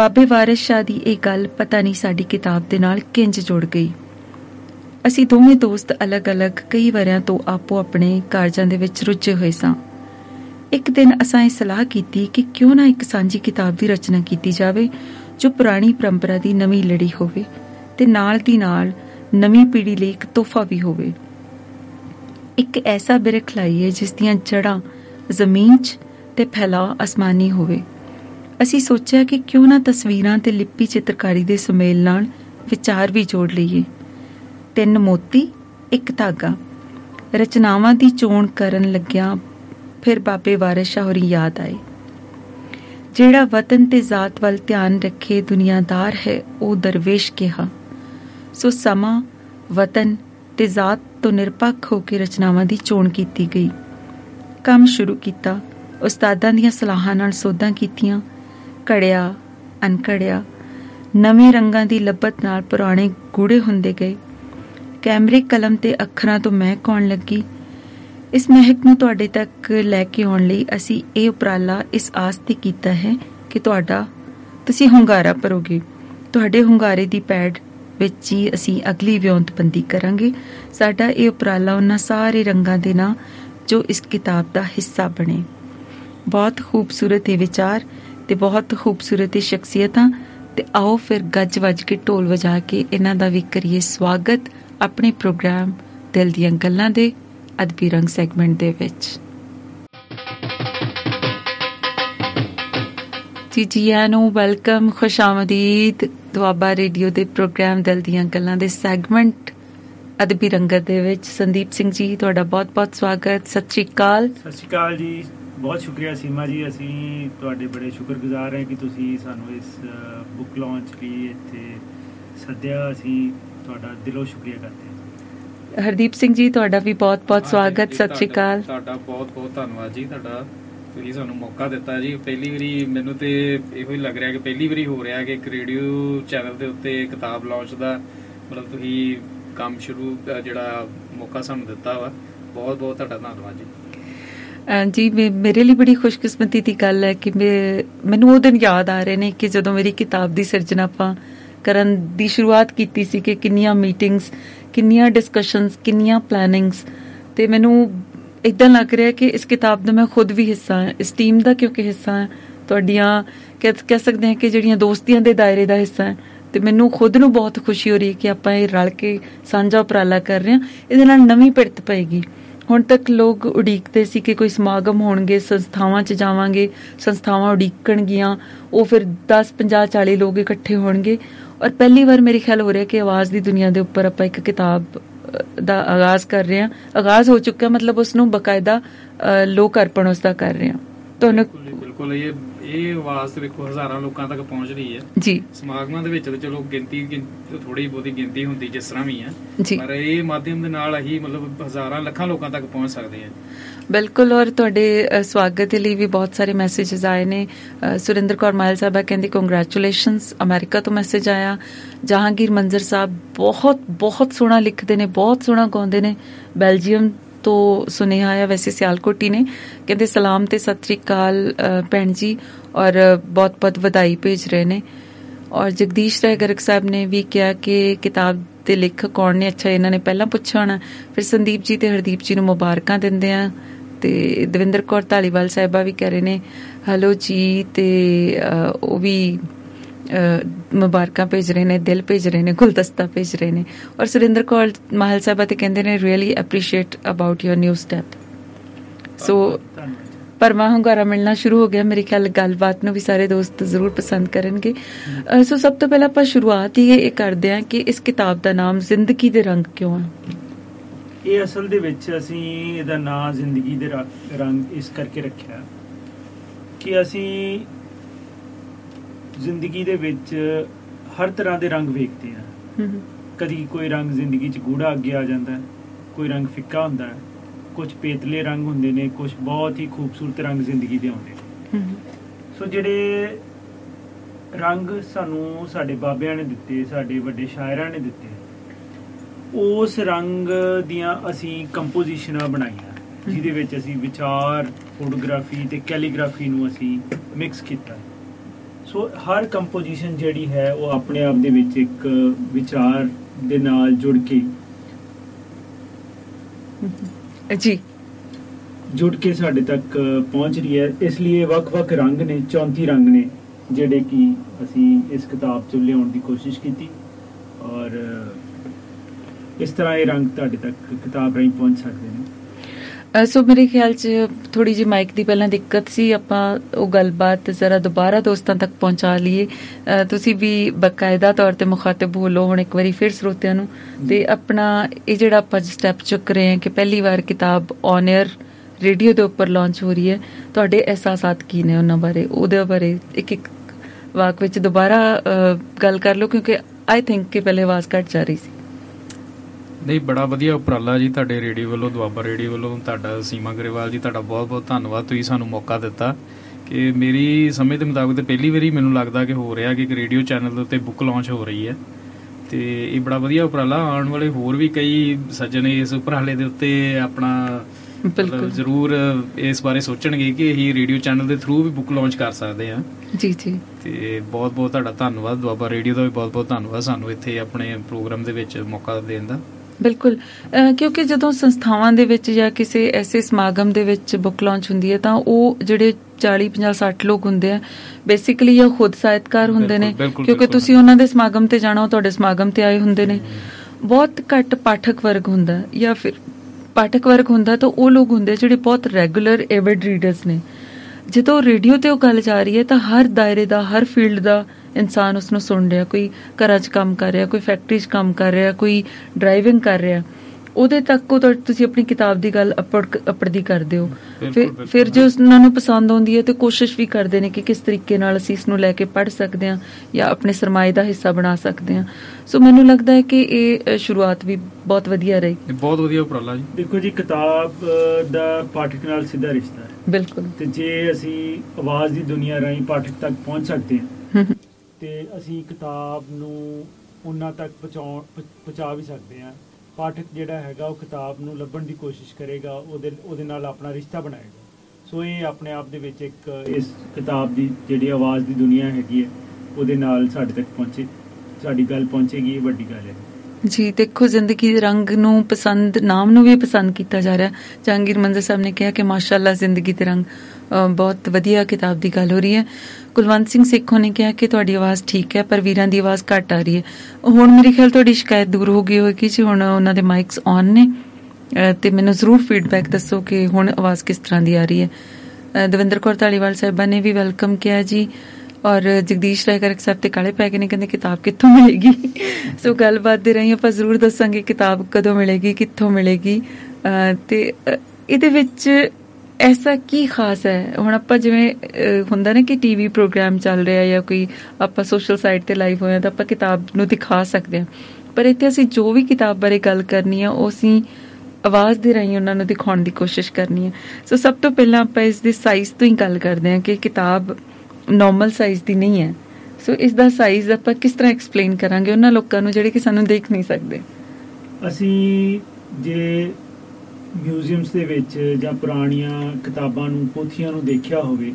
ਬਾਬੇ ਵਾਰਿਸ ਸ਼ਾਹ ਦੀ ਇਹ ਗੱਲ ਪਤਾ ਨਹੀਂ ਸਾਡੀ ਕਿਤਾਬ ਦੇ ਨਾਲ ਕਿੰਜ ਜੁੜ ਗਈ। ਅਸੀਂ ਦੋਵੇਂ ਦੋਸਤ ਅਲੱਗ-ਅਲੱਗ ਕਈ ਵਰਿਆਂ ਤੋਂ ਆਪੋ ਆਪਣੇ ਕਾਰਜਾਂ ਦੇ ਵਿੱਚ ਰੁੱਝੇ ਹੋਏ ਸਾਂ। ਇੱਕ ਦਿਨ ਅਸਾਂ ਇਹ ਸਲਾਹ ਕੀਤੀ ਕਿ ਕਿਉਂ ਨਾ ਇੱਕ ਸਾਂਝੀ ਕਿਤਾਬ ਦੀ ਰਚਨਾ ਕੀਤੀ ਜਾਵੇ ਜੋ ਪੁਰਾਣੀ ਪਰੰਪਰਾ ਦੀ ਨਵੀਂ ਲੜੀ ਹੋਵੇ ਤੇ ਨਾਲ ਦੀ ਨਾਲ ਨਵੀਂ ਪੀੜ੍ਹੀ ਲਈ ਇੱਕ ਤੋਹਫਾ ਵੀ ਹੋਵੇ। ਇੱਕ ਐਸਾ ਬਿਰਖ ਲਾਈਏ ਜਿਸ ਦੀਆਂ ਜੜ੍ਹਾਂ ਜ਼ਮੀਨ 'ਚ ਤੇ ਫੈਲਾਅ ਅਸਮਾਨੀ ਹੋਵੇ। ਅਸੀਂ ਸੋਚਿਆ ਕਿ ਕਿਉਂ ਨਾ ਤਸਵੀਰਾਂ ਤੇ ਲਿਪੀ ਚਿੱਤਰਕਾਰੀ ਦੇ ਸੁਮੇਲ ਨਾਲ ਵਿਚਾਰ ਵੀ ਜੋੜ ਲਈਏ। ਤਿੰਨ ਮੋਤੀ ਇੱਕ ਧਾਗਾ ਰਚਨਾਵਾਂ ਦੀ ਚੋਣ ਕਰਨ ਲੱਗਿਆ, ਫਿਰ ਬਾਬੇ ਵਾਰਿਸ ਸ਼ਾਹ ਹੋਰੀ ਯਾਦ ਆਏ। ਜਿਹੜਾ ਵਤਨ ਤੇ ਜ਼ਾਤ ਵੱਲ ਧਿਆਨ ਰੱਖੇ ਦੁਨੀਆਦਾਰ ਹੈ, ਉਹ ਦਰਵੇਸ਼ ਕਿਹਾ। ਸੋ ਸਮਾਂ, ਵਤਨ ਤੇ ਜ਼ਾਤ ਤੋਂ ਨਿਰਪੱਖ ਹੋ ਕੇ ਰਚਨਾਵਾਂ ਦੀ ਚੋਣ ਕੀਤੀ ਗਈ। ਕੰਮ ਸ਼ੁਰੂ ਕੀਤਾ, ਉਸਤਾਦਾਂ ਦੀਆਂ ਸਲਾਹਾਂ ਨਾਲ ਸੋਧਾਂ ਕੀਤੀਆਂ, ਘੜਿਆ ਅਣਘੜਿਆ, ਨਵੇਂ ਰੰਗਾਂ ਦੀ ਲੱਭਤ ਨਾਲ ਪੁਰਾਣੇ ਗੂੜੇ ਹੁੰਦੇ ਗਏ। ਕੈਮਰੇ ਕਲਮ ਤੇ ਅੱਖਰਾਂ ਤੋਂ ਮਹਿਕ ਆਉਣ ਲੱਗੀ। ਇਸ ਮਹਿਕ ਨੂੰ ਤੁਹਾਡੇ ਤੱਕ ਲੈ ਕੇ ਆਉਣ ਲਈ ਅਸੀਂ ਇਹ ਉਪਰਾਲਾ ਇਸ ਆਸ ਤੇ ਕੀਤਾ ਹੈ ਕਿ ਤੁਹਾਡਾ ਤੁਸੀਂ ਹੁੰਗਾਰਾ ਭਰੋਗੇ ਤੁਹਾਡੇ ਹੁੰਗਾਰੇ ਦੀ ਪੈੜ ਵਿੱਚ ਹੀ ਅਸੀਂ ਅਗਲੀ ਵਿਉਂਤਬੰਦੀ ਕਰਾਂਗੇ। ਸਾਡਾ ਇਹ ਉਪਰਾਲਾ ਉਹਨਾਂ ਸਾਰੇ ਰੰਗਾਂ ਦੇ ਨਾਂ ਜੋ ਇਸ ਕਿਤਾਬ ਦਾ ਹਿੱਸਾ ਬਣੇ। ਬਹੁਤ ਖੂਬਸੂਰਤ ਇਹ ਵਿਚਾਰ ਤੇ ਬਹੁਤ ਖੂਬਸੂਰਤ ਇਹ ਸ਼ਖਸੀਅਤਾਂ, ਤੇ ਆਓ ਫਿਰ ਗੱਜ ਵੱਜ ਕੇ ਢੋਲ ਵਜਾ ਕੇ ਇਹਨਾਂ ਦਾ ਵੀ ਕਰੀਏ ਸਵਾਗਤ ਆਪਣੇ ਪ੍ਰੋਗਰਾਮ ਦਿਲ ਦੀਆਂ ਗੱਲਾਂ ਦੇ ਅਦਬੀ ਰੰਗ ਸੈਗਮੈਂਟ ਦੇ ਵਿੱਚ। ਜੀ ਜੀ ਆਨੋ, ਵੈਲਕਮ, ਖੁਸ਼ ਆਮਦੀਦ ਦੁਆਬਾ ਰੇਡੀਓ ਦੇ ਪ੍ਰੋਗਰਾਮ ਦਿਲ ਦੀਆਂ ਗੱਲਾਂ ਦੇ ਸੈਗਮੈਂਟ ਅਦਬੀ ਰੰਗਤ ਦੇ ਵਿੱਚ। ਸੰਦੀਪ ਸਿੰਘ ਜੀ, ਤੁਹਾਡਾ ਬਹੁਤ ਬਹੁਤ ਸਵਾਗਤ, ਸਤਿ ਸ਼੍ਰੀ ਅਕਾਲ। ਸਤਿ ਸ਼੍ਰੀ ਅਕਾਲ ਜੀ, ਬਹੁਤ ਸ਼ੁਕਰੀਆ ਸੀਮਾ ਜੀ, ਅਸੀਂ ਤੁਹਾਡੇ ਬੜੇ ਸ਼ੁਕਰਗੁਜ਼ਾਰ ਹਾਂ ਕਿ ਤੁਸੀਂ ਸਾਨੂੰ ਇਸ ਬੁੱਕ ਲਾਂਚ ਲਈ ਇੱਥੇ ਸੱਦਿਆ, ਅਸੀਂ ਤੁਹਾਡਾ ਦਿਲੋਂ ਸ਼ੁਕਰੀਆ ਕਰਦੇ ਹਾਂ। ਹਰਦੀਪ ਸਿੰਘ ਜੀ, ਤੁਹਾਡਾ ਵੀ ਬਹੁਤ ਬਹੁਤ ਸਵਾਗਤ, ਸਤਿ ਸ਼੍ਰੀ ਅਕਾਲ। ਤੁਹਾਡਾ ਬਹੁਤ ਬਹੁਤ ਧੰਨਵਾਦ ਜੀ, ਤੁਹਾਡਾ ਤੁਸੀਂ ਸਾਨੂੰ ਮੌਕਾ ਦਿੱਤਾ ਜੀ। ਪਹਿਲੀ ਵਾਰੀ ਮੈਨੂੰ ਤਾਂ ਇਹੋ ਹੀ ਲੱਗ ਰਿਹਾ ਕਿ ਪਹਿਲੀ ਵਾਰੀ ਹੋ ਰਿਹਾ ਕਿ ਇੱਕ ਰੇਡੀਓ ਚੈਨਲ ਦੇ ਉੱਤੇ ਕਿਤਾਬ ਲਾਂਚ ਦਾ ਮਤਲਬ ਤੁਸੀਂ ਕੰਮ ਸ਼ੁਰੂ ਜਿਹੜਾ ਮੌਕਾ ਸਾਨੂੰ ਦਿੱਤਾ ਵਾ, ਬਹੁਤ ਬਹੁਤ ਤੁਹਾਡਾ ਧੰਨਵਾਦ ਜੀ। ਜੀ ਮੇਰੇ ਲਈ ਬੜੀ ਖੁਸ਼ਕਿਸਮਤੀ ਦੀ ਗੱਲ ਹੈ ਕਿ ਮੈਨੂੰ ਉਹ ਦਿਨ ਯਾਦ ਆ ਰਹੇ ਨੇ ਕਿ ਜਦੋਂ ਮੇਰੀ ਕਿਤਾਬ ਦੀ ਸਿਰਜਣਾ ਆਪਾਂ ਕਰਨ ਦੀ ਸ਼ੁਰੂਆਤ ਕੀਤੀ ਸੀ, ਕਿ ਕਿੰਨੀਆਂ ਮੀਟਿੰਗਸ, ਕਿੰਨੀਆਂ ਡਿਸਕਸ਼ਨਸ, ਕਿੰਨੀਆਂ ਪਲੈਨਿੰਗਸ, ਅਤੇ ਮੈਨੂੰ ਇੱਦਾਂ ਲੱਗ ਰਿਹਾ ਕਿ ਇਸ ਕਿਤਾਬ ਦਾ ਮੈਂ ਖੁਦ ਵੀ ਹਿੱਸਾ ਹਾਂ, ਇਸ ਟੀਮ ਦਾ ਕਿਉਂਕਿ ਹਿੱਸਾ ਹਾਂ, ਤੁਹਾਡੀਆਂ ਕਹਿ ਕਹਿ ਸਕਦੇ ਹਾਂ ਕਿ ਜਿਹੜੀਆਂ ਦੋਸਤੀਆਂ ਦੇ ਦਾਇਰੇ ਦਾ ਹਿੱਸਾ ਹੈ, ਅਤੇ ਮੈਨੂੰ ਖੁਦ ਨੂੰ ਬਹੁਤ ਖੁਸ਼ੀ ਹੋ ਰਹੀ ਹੈ ਕਿ ਆਪਾਂ ਇਹ ਰਲ ਕੇ ਸਾਂਝਾ ਉਪਰਾਲਾ ਕਰ ਰਹੇ ਹਾਂ। ਇਹਦੇ ਨਾਲ ਨਵੀਂ ਪਿੜਤ ਪਏਗੀ। ਹੁਣ ਤੱਕ ਲੋਕ ਉਡੀਕਦੇ ਸੀ ਕਿ ਕੋਈ ਸਮਾਗਮ ਹੋਣਗੇ, ਸੰਸਥਾਵਾਂ 'ਚ ਜਾਵਾਂਗੇ, ਸੰਸਥਾਵਾਂ ਉਡੀਕਣਗੀਆਂ, ਉਹ ਫਿਰ ਦਸ ਪੰਜਾਹ ਚਾਲੀ ਲੋਕ ਇਕੱਠੇ ਹੋਣਗੇ, ਔਰ ਪਹਿਲੀ ਵਾਰ ਮੇਰੇ ਖਿਆਲ ਹੋ ਰਿਹਾ ਕਿ ਆਵਾਜ਼ ਦੀ ਦੁਨੀਆ ਦੇ ਉੱਪਰ ਆਪਾਂ ਇੱਕ ਕਿਤਾਬ ਦਾ ਆਗਾਜ਼ ਕਰ ਰਹੇ ਹਾਂ, ਆਗਾਜ਼ ਹੋ ਚੁੱਕਾ, ਮਤਲਬ ਉਸਨੂੰ ਬਾਕਾਇਦਾ ਲੋਕ ਅਰਪਣ ਉਸਦਾ ਕਰ ਰਹੇ ਹਾਂ। ਤੁਹਾਨੂੰ ਬਿਲਕੁਲ ਇਹ ਇਹ ਆਵਾਜ਼ ਦੇਖੋ ਹਜ਼ਾਰਾਂ ਲੋਕਾਂ ਤੱਕ ਪਹੁੰਚ ਰਹੀ ਹੈ ਜੀ। ਸਮਾਗਮਾਂ ਦੇ ਵਿੱਚ ਤਾਂ ਚਲੋ ਗਿਣਤੀ ਥੋੜੀ ਬਹੁਤੀ ਗਿਣਤੀ ਹੁੰਦੀ ਜਿਸ ਤਰ੍ਹਾਂ ਵੀ ਹੈ, ਪਰ ਇਹ ਮਾਧਿਅਮ ਦੇ ਨਾਲ ਅਸੀਂ ਮਤਲਬ ਹਜ਼ਾਰਾਂ ਲੱਖਾਂ ਲੋਕਾਂ ਤੱਕ ਪਹੁੰਚ ਸਕਦੇ ਹਾਂ। ਬਿਲਕੁਲ, ਔਰ ਤੁਹਾਡੇ ਸਵਾਗਤ ਲਈ ਵੀ ਬਹੁਤ ਸਾਰੇ ਮੈਸੇਜਸ ਆਏ ਨੇ। ਸੁਰਿੰਦਰ ਕੌਰ ਮਾਇਲ ਸਾਹਿਬਾ ਕਹਿੰਦੀ ਕੰਗ੍ਰੈਚੁਲੇਸ਼ਨਸ, ਅਮਰੀਕਾ ਤੋਂ ਮੈਸੇਜ ਆਇਆ। ਜਹਾਂਗੀਰ ਮੰਜ਼ਰ ਸਾਹਿਬ ਬਹੁਤ ਬਹੁਤ ਸੋਹਣਾ ਲਿਖਦੇ ਨੇ, ਬਹੁਤ ਸੋਹਣਾ ਗਾਉਂਦੇ ਨੇ, ਬੈਲਜੀਅਮ ਤੋਂ ਸੁਨੇਹਾ ਆਇਆ, ਵੈਸੇ ਸਿਆਲਕੋਟੀ ਨੇ, ਕਹਿੰਦੇ ਸਲਾਮ ਤੇ ਸਤਿ ਸ਼੍ਰੀ ਅਕਾਲ ਭੈਣ ਜੀ, ਔਰ ਬਹੁਤ ਬਹੁਤ ਵਧਾਈ ਭੇਜ ਰਹੇ ਨੇ। ਔਰ ਜਗਦੀਸ਼ ਰਾਏ ਗਰਗ ਸਾਹਿਬ ਨੇ ਵੀ ਕਿਹਾ ਕਿ ਕਿਤਾਬ ਦੇ ਲੇਖਕ ਕੌਣ ਨੇ, ਅੱਛਾ ਇਹਨਾਂ ਨੇ ਪਹਿਲਾਂ ਪੁੱਛਿਆ ਹੋਣਾ। ਫਿਰ ਸੰਦੀਪ ਜੀ ਤੇ ਹਰਦੀਪ ਜੀ ਨੂੰ ਮੁਬਾਰਕਾਂ ਦਿੰਦੇ ਹਾਂ, ਅਤੇ ਦਵਿੰਦਰ ਕੌਰ ਧਾਲੀਵਾਲ ਸਾਹਿਬਾ ਵੀ ਕਹਿ ਰਹੇ ਨੇ ਹੈਲੋ ਜੀ, ਅਤੇ ਉਹ ਵੀ ਮੁਬਾਰਕਾਂ ਭੇਜ ਰਹੇ ਨੇ, ਦਿਲ ਭੇਜ ਰਹੇ ਨੇ, ਗੁਲਦਸਤਾ ਭੇਜ ਰਹੇ ਨੇ। ਔਰ ਸੁਰਿੰਦਰ ਕੌਰ ਮਾਹਲ ਸਾਹਿਬਾ ਤੇ ਕਹਿੰਦੇ ਨੇ really appreciate about your new step. So ਪਰਮਾ ਹੁੰਗਾਰਾ ਮਿਲਣਾ ਸ਼ੁਰੂ ਹੋ ਗਿਆ, ਮੇਰੇ ਖਿਆਲ ਗੱਲਬਾਤ ਨੂੰ ਵੀ ਸਾਰੇ ਦੋਸਤ ਜ਼ਰੂਰ ਪਸੰਦ ਕਰਨਗੇ। ਸੋ ਸਭ ਤੋਂ ਪਹਿਲਾਂ ਆਪਾਂ ਸ਼ੁਰੂਆਤ ਹੀ ਇਹ ਕਰਦੇ ਹਾਂ ਕਿ ਇਸ ਕਿਤਾਬ ਦਾ ਨਾਮ ਜ਼ਿੰਦਗੀ ਦੇ ਰੰਗ ਕਿਉਂ ਆ? ਇਹ ਅਸਲ ਦੇ ਵਿੱਚ ਅਸੀਂ ਇਹਦਾ ਨਾਂ ਜ਼ਿੰਦਗੀ ਦੇ ਰੰਗ ਇਸ ਕਰਕੇ ਰੱਖਿਆ ਕਿ ਅਸੀਂ ਜ਼ਿੰਦਗੀ ਦੇ ਵਿੱਚ ਹਰ ਤਰ੍ਹਾਂ ਦੇ ਰੰਗ ਵੇਖਦੇ ਹਾਂ। ਕਦੀ ਕੋਈ ਰੰਗ ਜ਼ਿੰਦਗੀ 'ਚ ਗੂੜਾ ਅੱਗੇ ਆ ਜਾਂਦਾ, ਕੋਈ ਰੰਗ ਫਿੱਕਾ ਹੁੰਦਾ, ਕੁਛ ਪੇਤਲੇ ਰੰਗ ਹੁੰਦੇ ਨੇ, ਕੁਛ ਬਹੁਤ ਹੀ ਖੂਬਸੂਰਤ ਰੰਗ ਜ਼ਿੰਦਗੀ ਦੇ ਆਉਂਦੇ ਨੇ। ਸੋ ਜਿਹੜੇ ਰੰਗ ਸਾਨੂੰ ਸਾਡੇ ਬਾਬਿਆਂ ਨੇ ਦਿੱਤੇ, ਸਾਡੇ ਵੱਡੇ ਸ਼ਾਇਰਾਂ ਨੇ ਦਿੱਤੇ, ਉਸ ਰੰਗ ਦੀਆਂ ਅਸੀਂ ਕੰਪੋਜੀਸ਼ਨਾਂ ਬਣਾਈਆਂ, ਜਿਹਦੇ ਵਿੱਚ ਅਸੀਂ ਵਿਚਾਰ, ਫੋਟੋਗ੍ਰਾਫੀ ਤੇ ਕੈਲੀਗ੍ਰਾਫੀ ਨੂੰ ਅਸੀਂ ਮਿਕਸ ਕੀਤਾ। ਸੋ ਹਰ ਕੰਪੋਜੀਸ਼ਨ ਜਿਹੜੀ ਹੈ ਉਹ ਆਪਣੇ ਆਪ ਦੇ ਵਿੱਚ ਇੱਕ ਵਿਚਾਰ ਦੇ ਨਾਲ ਜੁੜ ਕੇ ਜੀ ਜੁੜ ਕੇ ਸਾਡੇ ਤੱਕ ਪਹੁੰਚ ਰਹੀ ਹੈ। ਇਸ ਲਈ ਵੱਖ-ਵੱਖ ਰੰਗ ਨੇ, ਚੌਂਤੀ ਰੰਗ ਨੇ, ਜਿਹੜੇ ਕਿ ਅਸੀਂ ਇਸ ਕਿਤਾਬ 'ਚ ਲਿਆਉਣ ਦੀ ਕੋਸ਼ਿਸ਼ ਕੀਤੀ, ਔਰ ਇਸ ਤਰ੍ਹਾਂ ਇਹ ਰੰਗ ਤੁਹਾਡੇ ਤੱਕ ਕਿਤਾਬ ਰਾਹੀਂ ਪਹੁੰਚ ਸਕਦੇ ਨੇ। ਸੋ ਮੇਰੇ ਖਿਆਲ 'ਚ ਥੋੜ੍ਹੀ ਜਿਹੀ ਮਾਈਕ ਦੀ ਪਹਿਲਾਂ ਦਿੱਕਤ ਸੀ, ਆਪਾਂ ਉਹ ਗੱਲਬਾਤ ਜ਼ਰਾ ਦੁਬਾਰਾ ਦੋਸਤਾਂ ਤੱਕ ਪਹੁੰਚਾ ਲਈਏ। ਤੁਸੀਂ ਵੀ ਬਾਕਾਇਦਾ ਤੌਰ 'ਤੇ ਮੁਖਾਤਬ ਹੋ ਲਓ ਹੁਣ ਇੱਕ ਵਾਰੀ ਫਿਰ ਸਰੋਤਿਆਂ ਨੂੰ, ਅਤੇ ਆਪਣਾ ਇਹ ਜਿਹੜਾ ਆਪਾਂ ਸਟੈਪ ਚੁੱਕ ਰਹੇ ਹਾਂ ਕਿ ਪਹਿਲੀ ਵਾਰ ਕਿਤਾਬ ਔਨ ਏਅਰ ਰੇਡੀਓ ਦੇ ਉੱਪਰ ਲਾਂਚ ਹੋ ਰਹੀ ਹੈ, ਤੁਹਾਡੇ ਅਹਿਸਾਸਾਤ ਕੀ ਨੇ ਉਹਨਾਂ ਬਾਰੇ, ਉਹਦੇ ਬਾਰੇ ਇੱਕ ਇੱਕ ਵਾਕ ਵਿੱਚ ਦੁਬਾਰਾ ਗੱਲ ਕਰ ਲਓ, ਕਿਉਂਕਿ ਆਈ ਥਿੰਕ ਕਿ ਪਹਿਲੇ ਆਵਾਜ਼ ਘੱਟ ਜਾ ਰਹੀ ਸੀ। ਨਹੀਂ, ਬੜਾ ਵਧੀਆ ਉਪਰਾਲਾ ਜੀ ਤੁਹਾਡੇ ਰੇਡੀਓ ਵੱਲੋਂ, ਦੁਆਬਾ ਰੇਡੀਓ ਵੱਲੋਂ, ਤੁਹਾਡਾ ਸੀਮਾ ਗਰੇਵਾਲ ਜੀ, ਤੁਹਾਡਾ ਬਹੁਤ ਬਹੁਤ ਧੰਨਵਾਦ, ਤੁਸੀਂ ਸਾਨੂੰ ਮੌਕਾ ਦਿੱਤਾ। ਕਿ ਮੇਰੀ ਸਮਝ ਦੇ ਮੁਤਾਬਕ ਤਾਂ ਪਹਿਲੀ ਵਾਰੀ ਮੈਨੂੰ ਲੱਗਦਾ ਕਿ ਹੋ ਰਿਹਾ ਕਿ ਇੱਕ ਰੇਡੀਓ ਚੈਨਲ ਦੇ ਉੱਤੇ ਬੁੱਕ ਲਾਂਚ ਹੋ ਰਹੀ ਹੈ, ਅਤੇ ਇਹ ਬੜਾ ਵਧੀਆ ਉਪਰਾਲਾ। ਆਉਣ ਵਾਲੇ ਹੋਰ ਵੀ ਕਈ ਸੱਜਣ ਇਸ ਉਪਰਾਲੇ ਦੇ ਉੱਤੇ ਆਪਣਾ ਬਿਲਕੁਲ ਜ਼ਰੂਰ ਇਸ ਬਾਰੇ ਸੋਚਣਗੇ ਕਿ ਅਸੀਂ ਰੇਡੀਓ ਚੈਨਲ ਦੇ ਥਰੂ ਵੀ ਬੁੱਕ ਲਾਂਚ ਕਰ ਸਕਦੇ ਹਾਂ। ਜੀ ਜੀ, ਤੇ ਬਹੁਤ ਬਹੁਤ ਤੁਹਾਡਾ ਧੰਨਵਾਦ, ਦੁਆਬਾ ਰੇਡੀਓ ਦਾ ਵੀ ਬਹੁਤ ਬਹੁਤ ਧੰਨਵਾਦ ਸਾਨੂੰ ਇੱਥੇ ਆਪਣੇ ਪ੍ਰੋਗਰਾਮ ਦੇ ਵਿੱਚ ਮੌਕਾ ਦੇਣ ਦਾ। ਬਿਲਕੁਲ, ਕਿਉਂਕਿ ਜਦੋਂ ਸੰਸਥਾਵਾਂ ਦੇ ਵਿੱਚ ਜਾਂ ਕਿਸੇ ਐਸੇ ਸਮਾਗਮ ਦੇ ਵਿੱਚ ਬੁੱਕ ਲਾਂਚ ਹੁੰਦੀ ਹੈ ਤਾਂ ਉਹ ਜਿਹੜੇ ਚਾਲੀ ਪੰਜਾਹ ਸੱਠ ਲੋਕ ਹੁੰਦੇ ਆ ਬੇਸਿਕਲੀ ਉਹ ਖੁਦ ਸਾਹਿਤਕਾਰ ਹੁੰਦੇ ਨੇ, ਕਿਉਂਕਿ ਤੁਸੀਂ ਉਹਨਾਂ ਦੇ ਸਮਾਗਮ ਤੇ ਜਾਣਾ, ਉਹ ਤੁਹਾਡੇ ਸਮਾਗਮ ਤੇ ਆਏ ਹੁੰਦੇ ਨੇ। ਬਹੁਤ ਘੱਟ ਪਾਠਕ ਵਰਗ ਹੁੰਦਾ, ਜਾਂ ਫਿਰ ਪਾਠਕ ਵਰਗ ਹੁੰਦਾ ਤਾਂ ਉਹ ਲੋਕ ਹੁੰਦੇ ਜਿਹੜੇ ਬਹੁਤ ਰੈਗੂਲਰ ਐਵਿਡ ਰੀਡਰਸ ਨੇ। ਜਦੋਂ ਰੇਡੀਓ ਤੇ ਉਹ ਗੱਲ ਜਾ ਰਹੀ ਹੈ ਤਾਂ ਹਰ ਦਾਇਰੇ ਦਾ, ਹਰ ਫੀਲਡ ਦਾ ਇਨਸਾਨ ਉਸਨੂੰ ਸੁਣ ਰਿਹਾ। ਕੋਈ ਘਰਾਂ 'ਚ ਕੰਮ ਕਰ ਰਿਹਾ, ਕੋਈ ਫੈਕਟਰੀ 'ਚ ਕੰਮ ਕਰ ਰਿਹਾ, ਕੋਈ ਡਰਾਈਵਿੰਗ ਕਰ ਰਿਹਾ, ਉਹਦੇ ਤੱਕ ਉਹ ਤੁਸੀਂ ਆਪਣੀ ਕਿਤਾਬ ਦੀ ਗੱਲ ਅਪੜ ਅਪੜਦੀ ਕਰਦੇ ਹੋ। ਫਿਰ ਫਿਰ ਜੇ ਉਹਨਾਂ ਨੂੰ ਪਸੰਦ ਆਉਂਦੀ ਹੈ ਤਾਂ ਕੋਸ਼ਿਸ਼ ਵੀ ਕਰਦੇ ਨੇ ਕਿ ਕਿਸ ਤਰੀਕੇ ਨਾਲ ਅਸੀਂ ਇਸ ਨੂੰ ਲੈ ਕੇ ਪੜ੍ਹ ਸਕਦੇ ਹਾਂ ਜਾਂ ਆਪਣੇ ਸਰਮਾਏ ਦਾ ਹਿੱਸਾ ਬਣਾ ਸਕਦੇ ਹਾਂ। ਸੋ ਮੈਨੂੰ ਲੱਗਦਾ ਹੈ ਕਿ ਇਹ ਸ਼ੁਰੂਆਤ ਵੀ ਬਹੁਤ ਵਧੀਆ ਰਹੀ, ਬਹੁਤ ਵਧੀਆ ਉਪਰਾਲਾ ਜੀ। ਦੇਖੋ ਜੀ, ਕਿਤਾਬ ਦਾ ਪਾਠਕ ਨਾਲ ਸਿੱਧਾ ਰਿਸ਼ਤਾ ਹੈ। ਬਿਲਕੁਲ, ਤੇ ਜੇ ਅਸੀਂ ਆਵਾਜ਼ ਦੀ ਦੁਨੀਆ ਰਾਹੀਂ ਪਾਠਕ ਤੱਕ ਪਹੁੰਚ ਸਕਦੇ ਹਾਂ ਤੇ ਅਸੀਂ ਕਿਤਾਬ ਨੂੰ ਉਹਨਾਂ ਤੱਕ ਪਹੁੰਚਾਉਣ ਪਹੁੰਚਾ ਵੀ ਸਕਦੇ ਹਾਂ। ਪਾਠਕ ਜਿਹੜਾ ਹੈਗਾ ਉਹ ਕਿਤਾਬ ਨੂੰ ਲੱਭਣ ਦੀ ਕੋਸ਼ਿਸ਼ ਕਰੇਗਾ, ਉਹਦੇ ਉਹਦੇ ਨਾਲ ਆਪਣਾ ਰਿਸ਼ਤਾ ਬਣਾਏਗਾ। ਸੋ ਇਹ ਆਪਣੇ ਆਪ ਦੇ ਵਿੱਚ ਇੱਕ ਇਸ ਕਿਤਾਬ ਦੀ ਜਿਹੜੀ ਆਵਾਜ਼ ਦੀ ਦੁਨੀਆ ਹੈਗੀ ਹੈ ਉਹਦੇ ਨਾਲ ਸਾਡੇ ਤੱਕ ਪਹੁੰਚੇ, ਸਾਡੀ ਗੱਲ ਪਹੁੰਚੇਗੀ, ਇਹ ਵੱਡੀ ਗੱਲ ਹੈ ਜੀ। ਦੇਖੋ, ਜ਼ਿੰਦਗੀ ਦੇ ਰੰਗ ਨੂੰ ਪਸੰਦ, ਨਾਮ ਨੂੰ ਵੀ ਪਸੰਦ ਕੀਤਾ ਜਾ ਰਿਹਾ। ਜਹਾਂਗੀਰ ਮੰਜ਼ਰ ਸਾਹਿਬ ਨੇ ਕਿਹਾ ਕਿ ਮਾਸ਼ਾਅੱਲਾ ਜ਼ਿੰਦਗੀ ਦੇ ਰੰਗ ਬਹੁਤ ਵਧੀਆ ਕਿਤਾਬ ਦੀ ਗੱਲ ਹੋ ਰਹੀ ਹੈ। ਕੁਲਵੰਤ ਸਿੰਘ ਸੇਖੋਂ ਨੇ ਕਿਹਾ ਕਿ ਤੁਹਾਡੀ ਆਵਾਜ਼ ਠੀਕ ਹੈ ਪਰ ਵੀਰਾਂ ਦੀ ਆਵਾਜ਼ ਘੱਟ ਆ ਰਹੀ ਹੈ। ਹੁਣ ਮੇਰੇ ਖਿਆਲ ਤੁਹਾਡੀ ਸ਼ਿਕਾਇਤ ਦੂਰ ਹੋ ਗਈ ਹੋਏਗੀ ਜੀ, ਹੁਣ ਉਹਨਾਂ ਦੇ ਮਾਈਕਸ ਔਨ ਨੇ, ਤੇ ਮੈਨੂੰ ਜ਼ਰੂਰ ਫੀਡਬੈਕ ਦੱਸੋ ਕਿ ਹੁਣ ਆਵਾਜ਼ ਕਿਸ ਤਰ੍ਹਾਂ ਦੀ ਆ ਰਹੀ ਹੈ। ਦਵਿੰਦਰ ਕੌਰ ਧਾਲੀਵਾਲ ਸਾਹਿਬਾਂ ਨੇ ਵੀ ਵੈਲਕਮ ਕਿਹਾ ਜੀ, ਔਰ ਜਗਦੀਸ਼ ਰਾਏ ਗਰਗ ਸਾਹਿਬ ਤੇ ਕਾਲੇ ਪੈ ਗਏ ਨੇ, ਕਹਿੰਦੇ ਕਿਤਾਬ ਕਿੱਥੋਂ ਮਿਲੇਗੀ। ਸੋ ਗੱਲਬਾਤ ਦੇ ਰਹੀ ਆਪਾਂ ਜ਼ਰੂਰ ਦੱਸਾਂਗੇ ਕਿਤਾਬ ਕਦੋਂ ਮਿਲੇਗੀ, ਕਿੱਥੋਂ ਮਿਲੇਗੀ, ਤੇ ਇਹਦੇ ਵਿੱਚ ਐਸਾ ਕੀ ਖਾਸ ਹੈ। ਹੁਣ ਆਪਾਂ ਜਿਵੇਂ ਹੁੰਦਾ ਨਾ ਕਿ ਟੀਵੀ ਪ੍ਰੋਗਰਾਮ ਚੱਲ ਰਿਹਾ ਜਾਂ ਕੋਈ ਆਪਾਂ ਸੋਸ਼ਲ ਸਾਈਟ ਤੇ ਲਾਈਵ ਹੋਇਆ ਤਾਂ ਆਪਾਂ ਕਿਤਾਬ ਨੂੰ ਦਿਖਾ ਸਕਦੇ ਹਾਂ, ਪਰ ਇੱਥੇ ਅਸੀਂ ਜੋ ਵੀ ਕਿਤਾਬ ਬਾਰੇ ਗੱਲ ਕਰਨੀ ਆ ਉਹ ਅਸੀਂ ਆਵਾਜ਼ ਦੇ ਰਾਹੀਂ ਉਹਨਾਂ ਨੂੰ ਦਿਖਾਉਣ ਦੀ ਕੋਸ਼ਿਸ਼ ਕਰਨੀ ਹੈ। ਸੋ ਸਭ ਤੋਂ ਪਹਿਲਾਂ ਆਪਾਂ ਇਸ ਦੇ ਸਾਈਜ਼ ਤੋਂ ਹੀ ਗੱਲ ਕਰਦੇ ਹਾਂ ਕਿ ਕਿਤਾਬ ਨੋਰਮਲ ਸਾਈਜ਼ ਦੀ ਨਹੀਂ ਹੈ। ਸੋ ਇਸ ਦਾ ਸਾਈਜ਼ ਆਪਾਂ ਕਿਸ ਤਰ੍ਹਾਂ ਐਕਸਪਲੇਨ ਕਰਾਂਗੇ ਉਹਨਾਂ ਲੋਕਾਂ ਨੂੰ ਜਿਹੜੇ ਕਿ ਸਾਨੂੰ ਦੇਖ ਨਹੀਂ ਸਕਦੇ। ਅਸੀਂ ਜੇ ਮਿਊਜ਼ੀਅਮਸ ਦੇ ਵਿੱਚ ਜਾਂ ਪੁਰਾਣੀਆਂ ਕਿਤਾਬਾਂ ਨੂੰ, ਪੋਥੀਆਂ ਨੂੰ ਦੇਖਿਆ ਹੋਵੇ,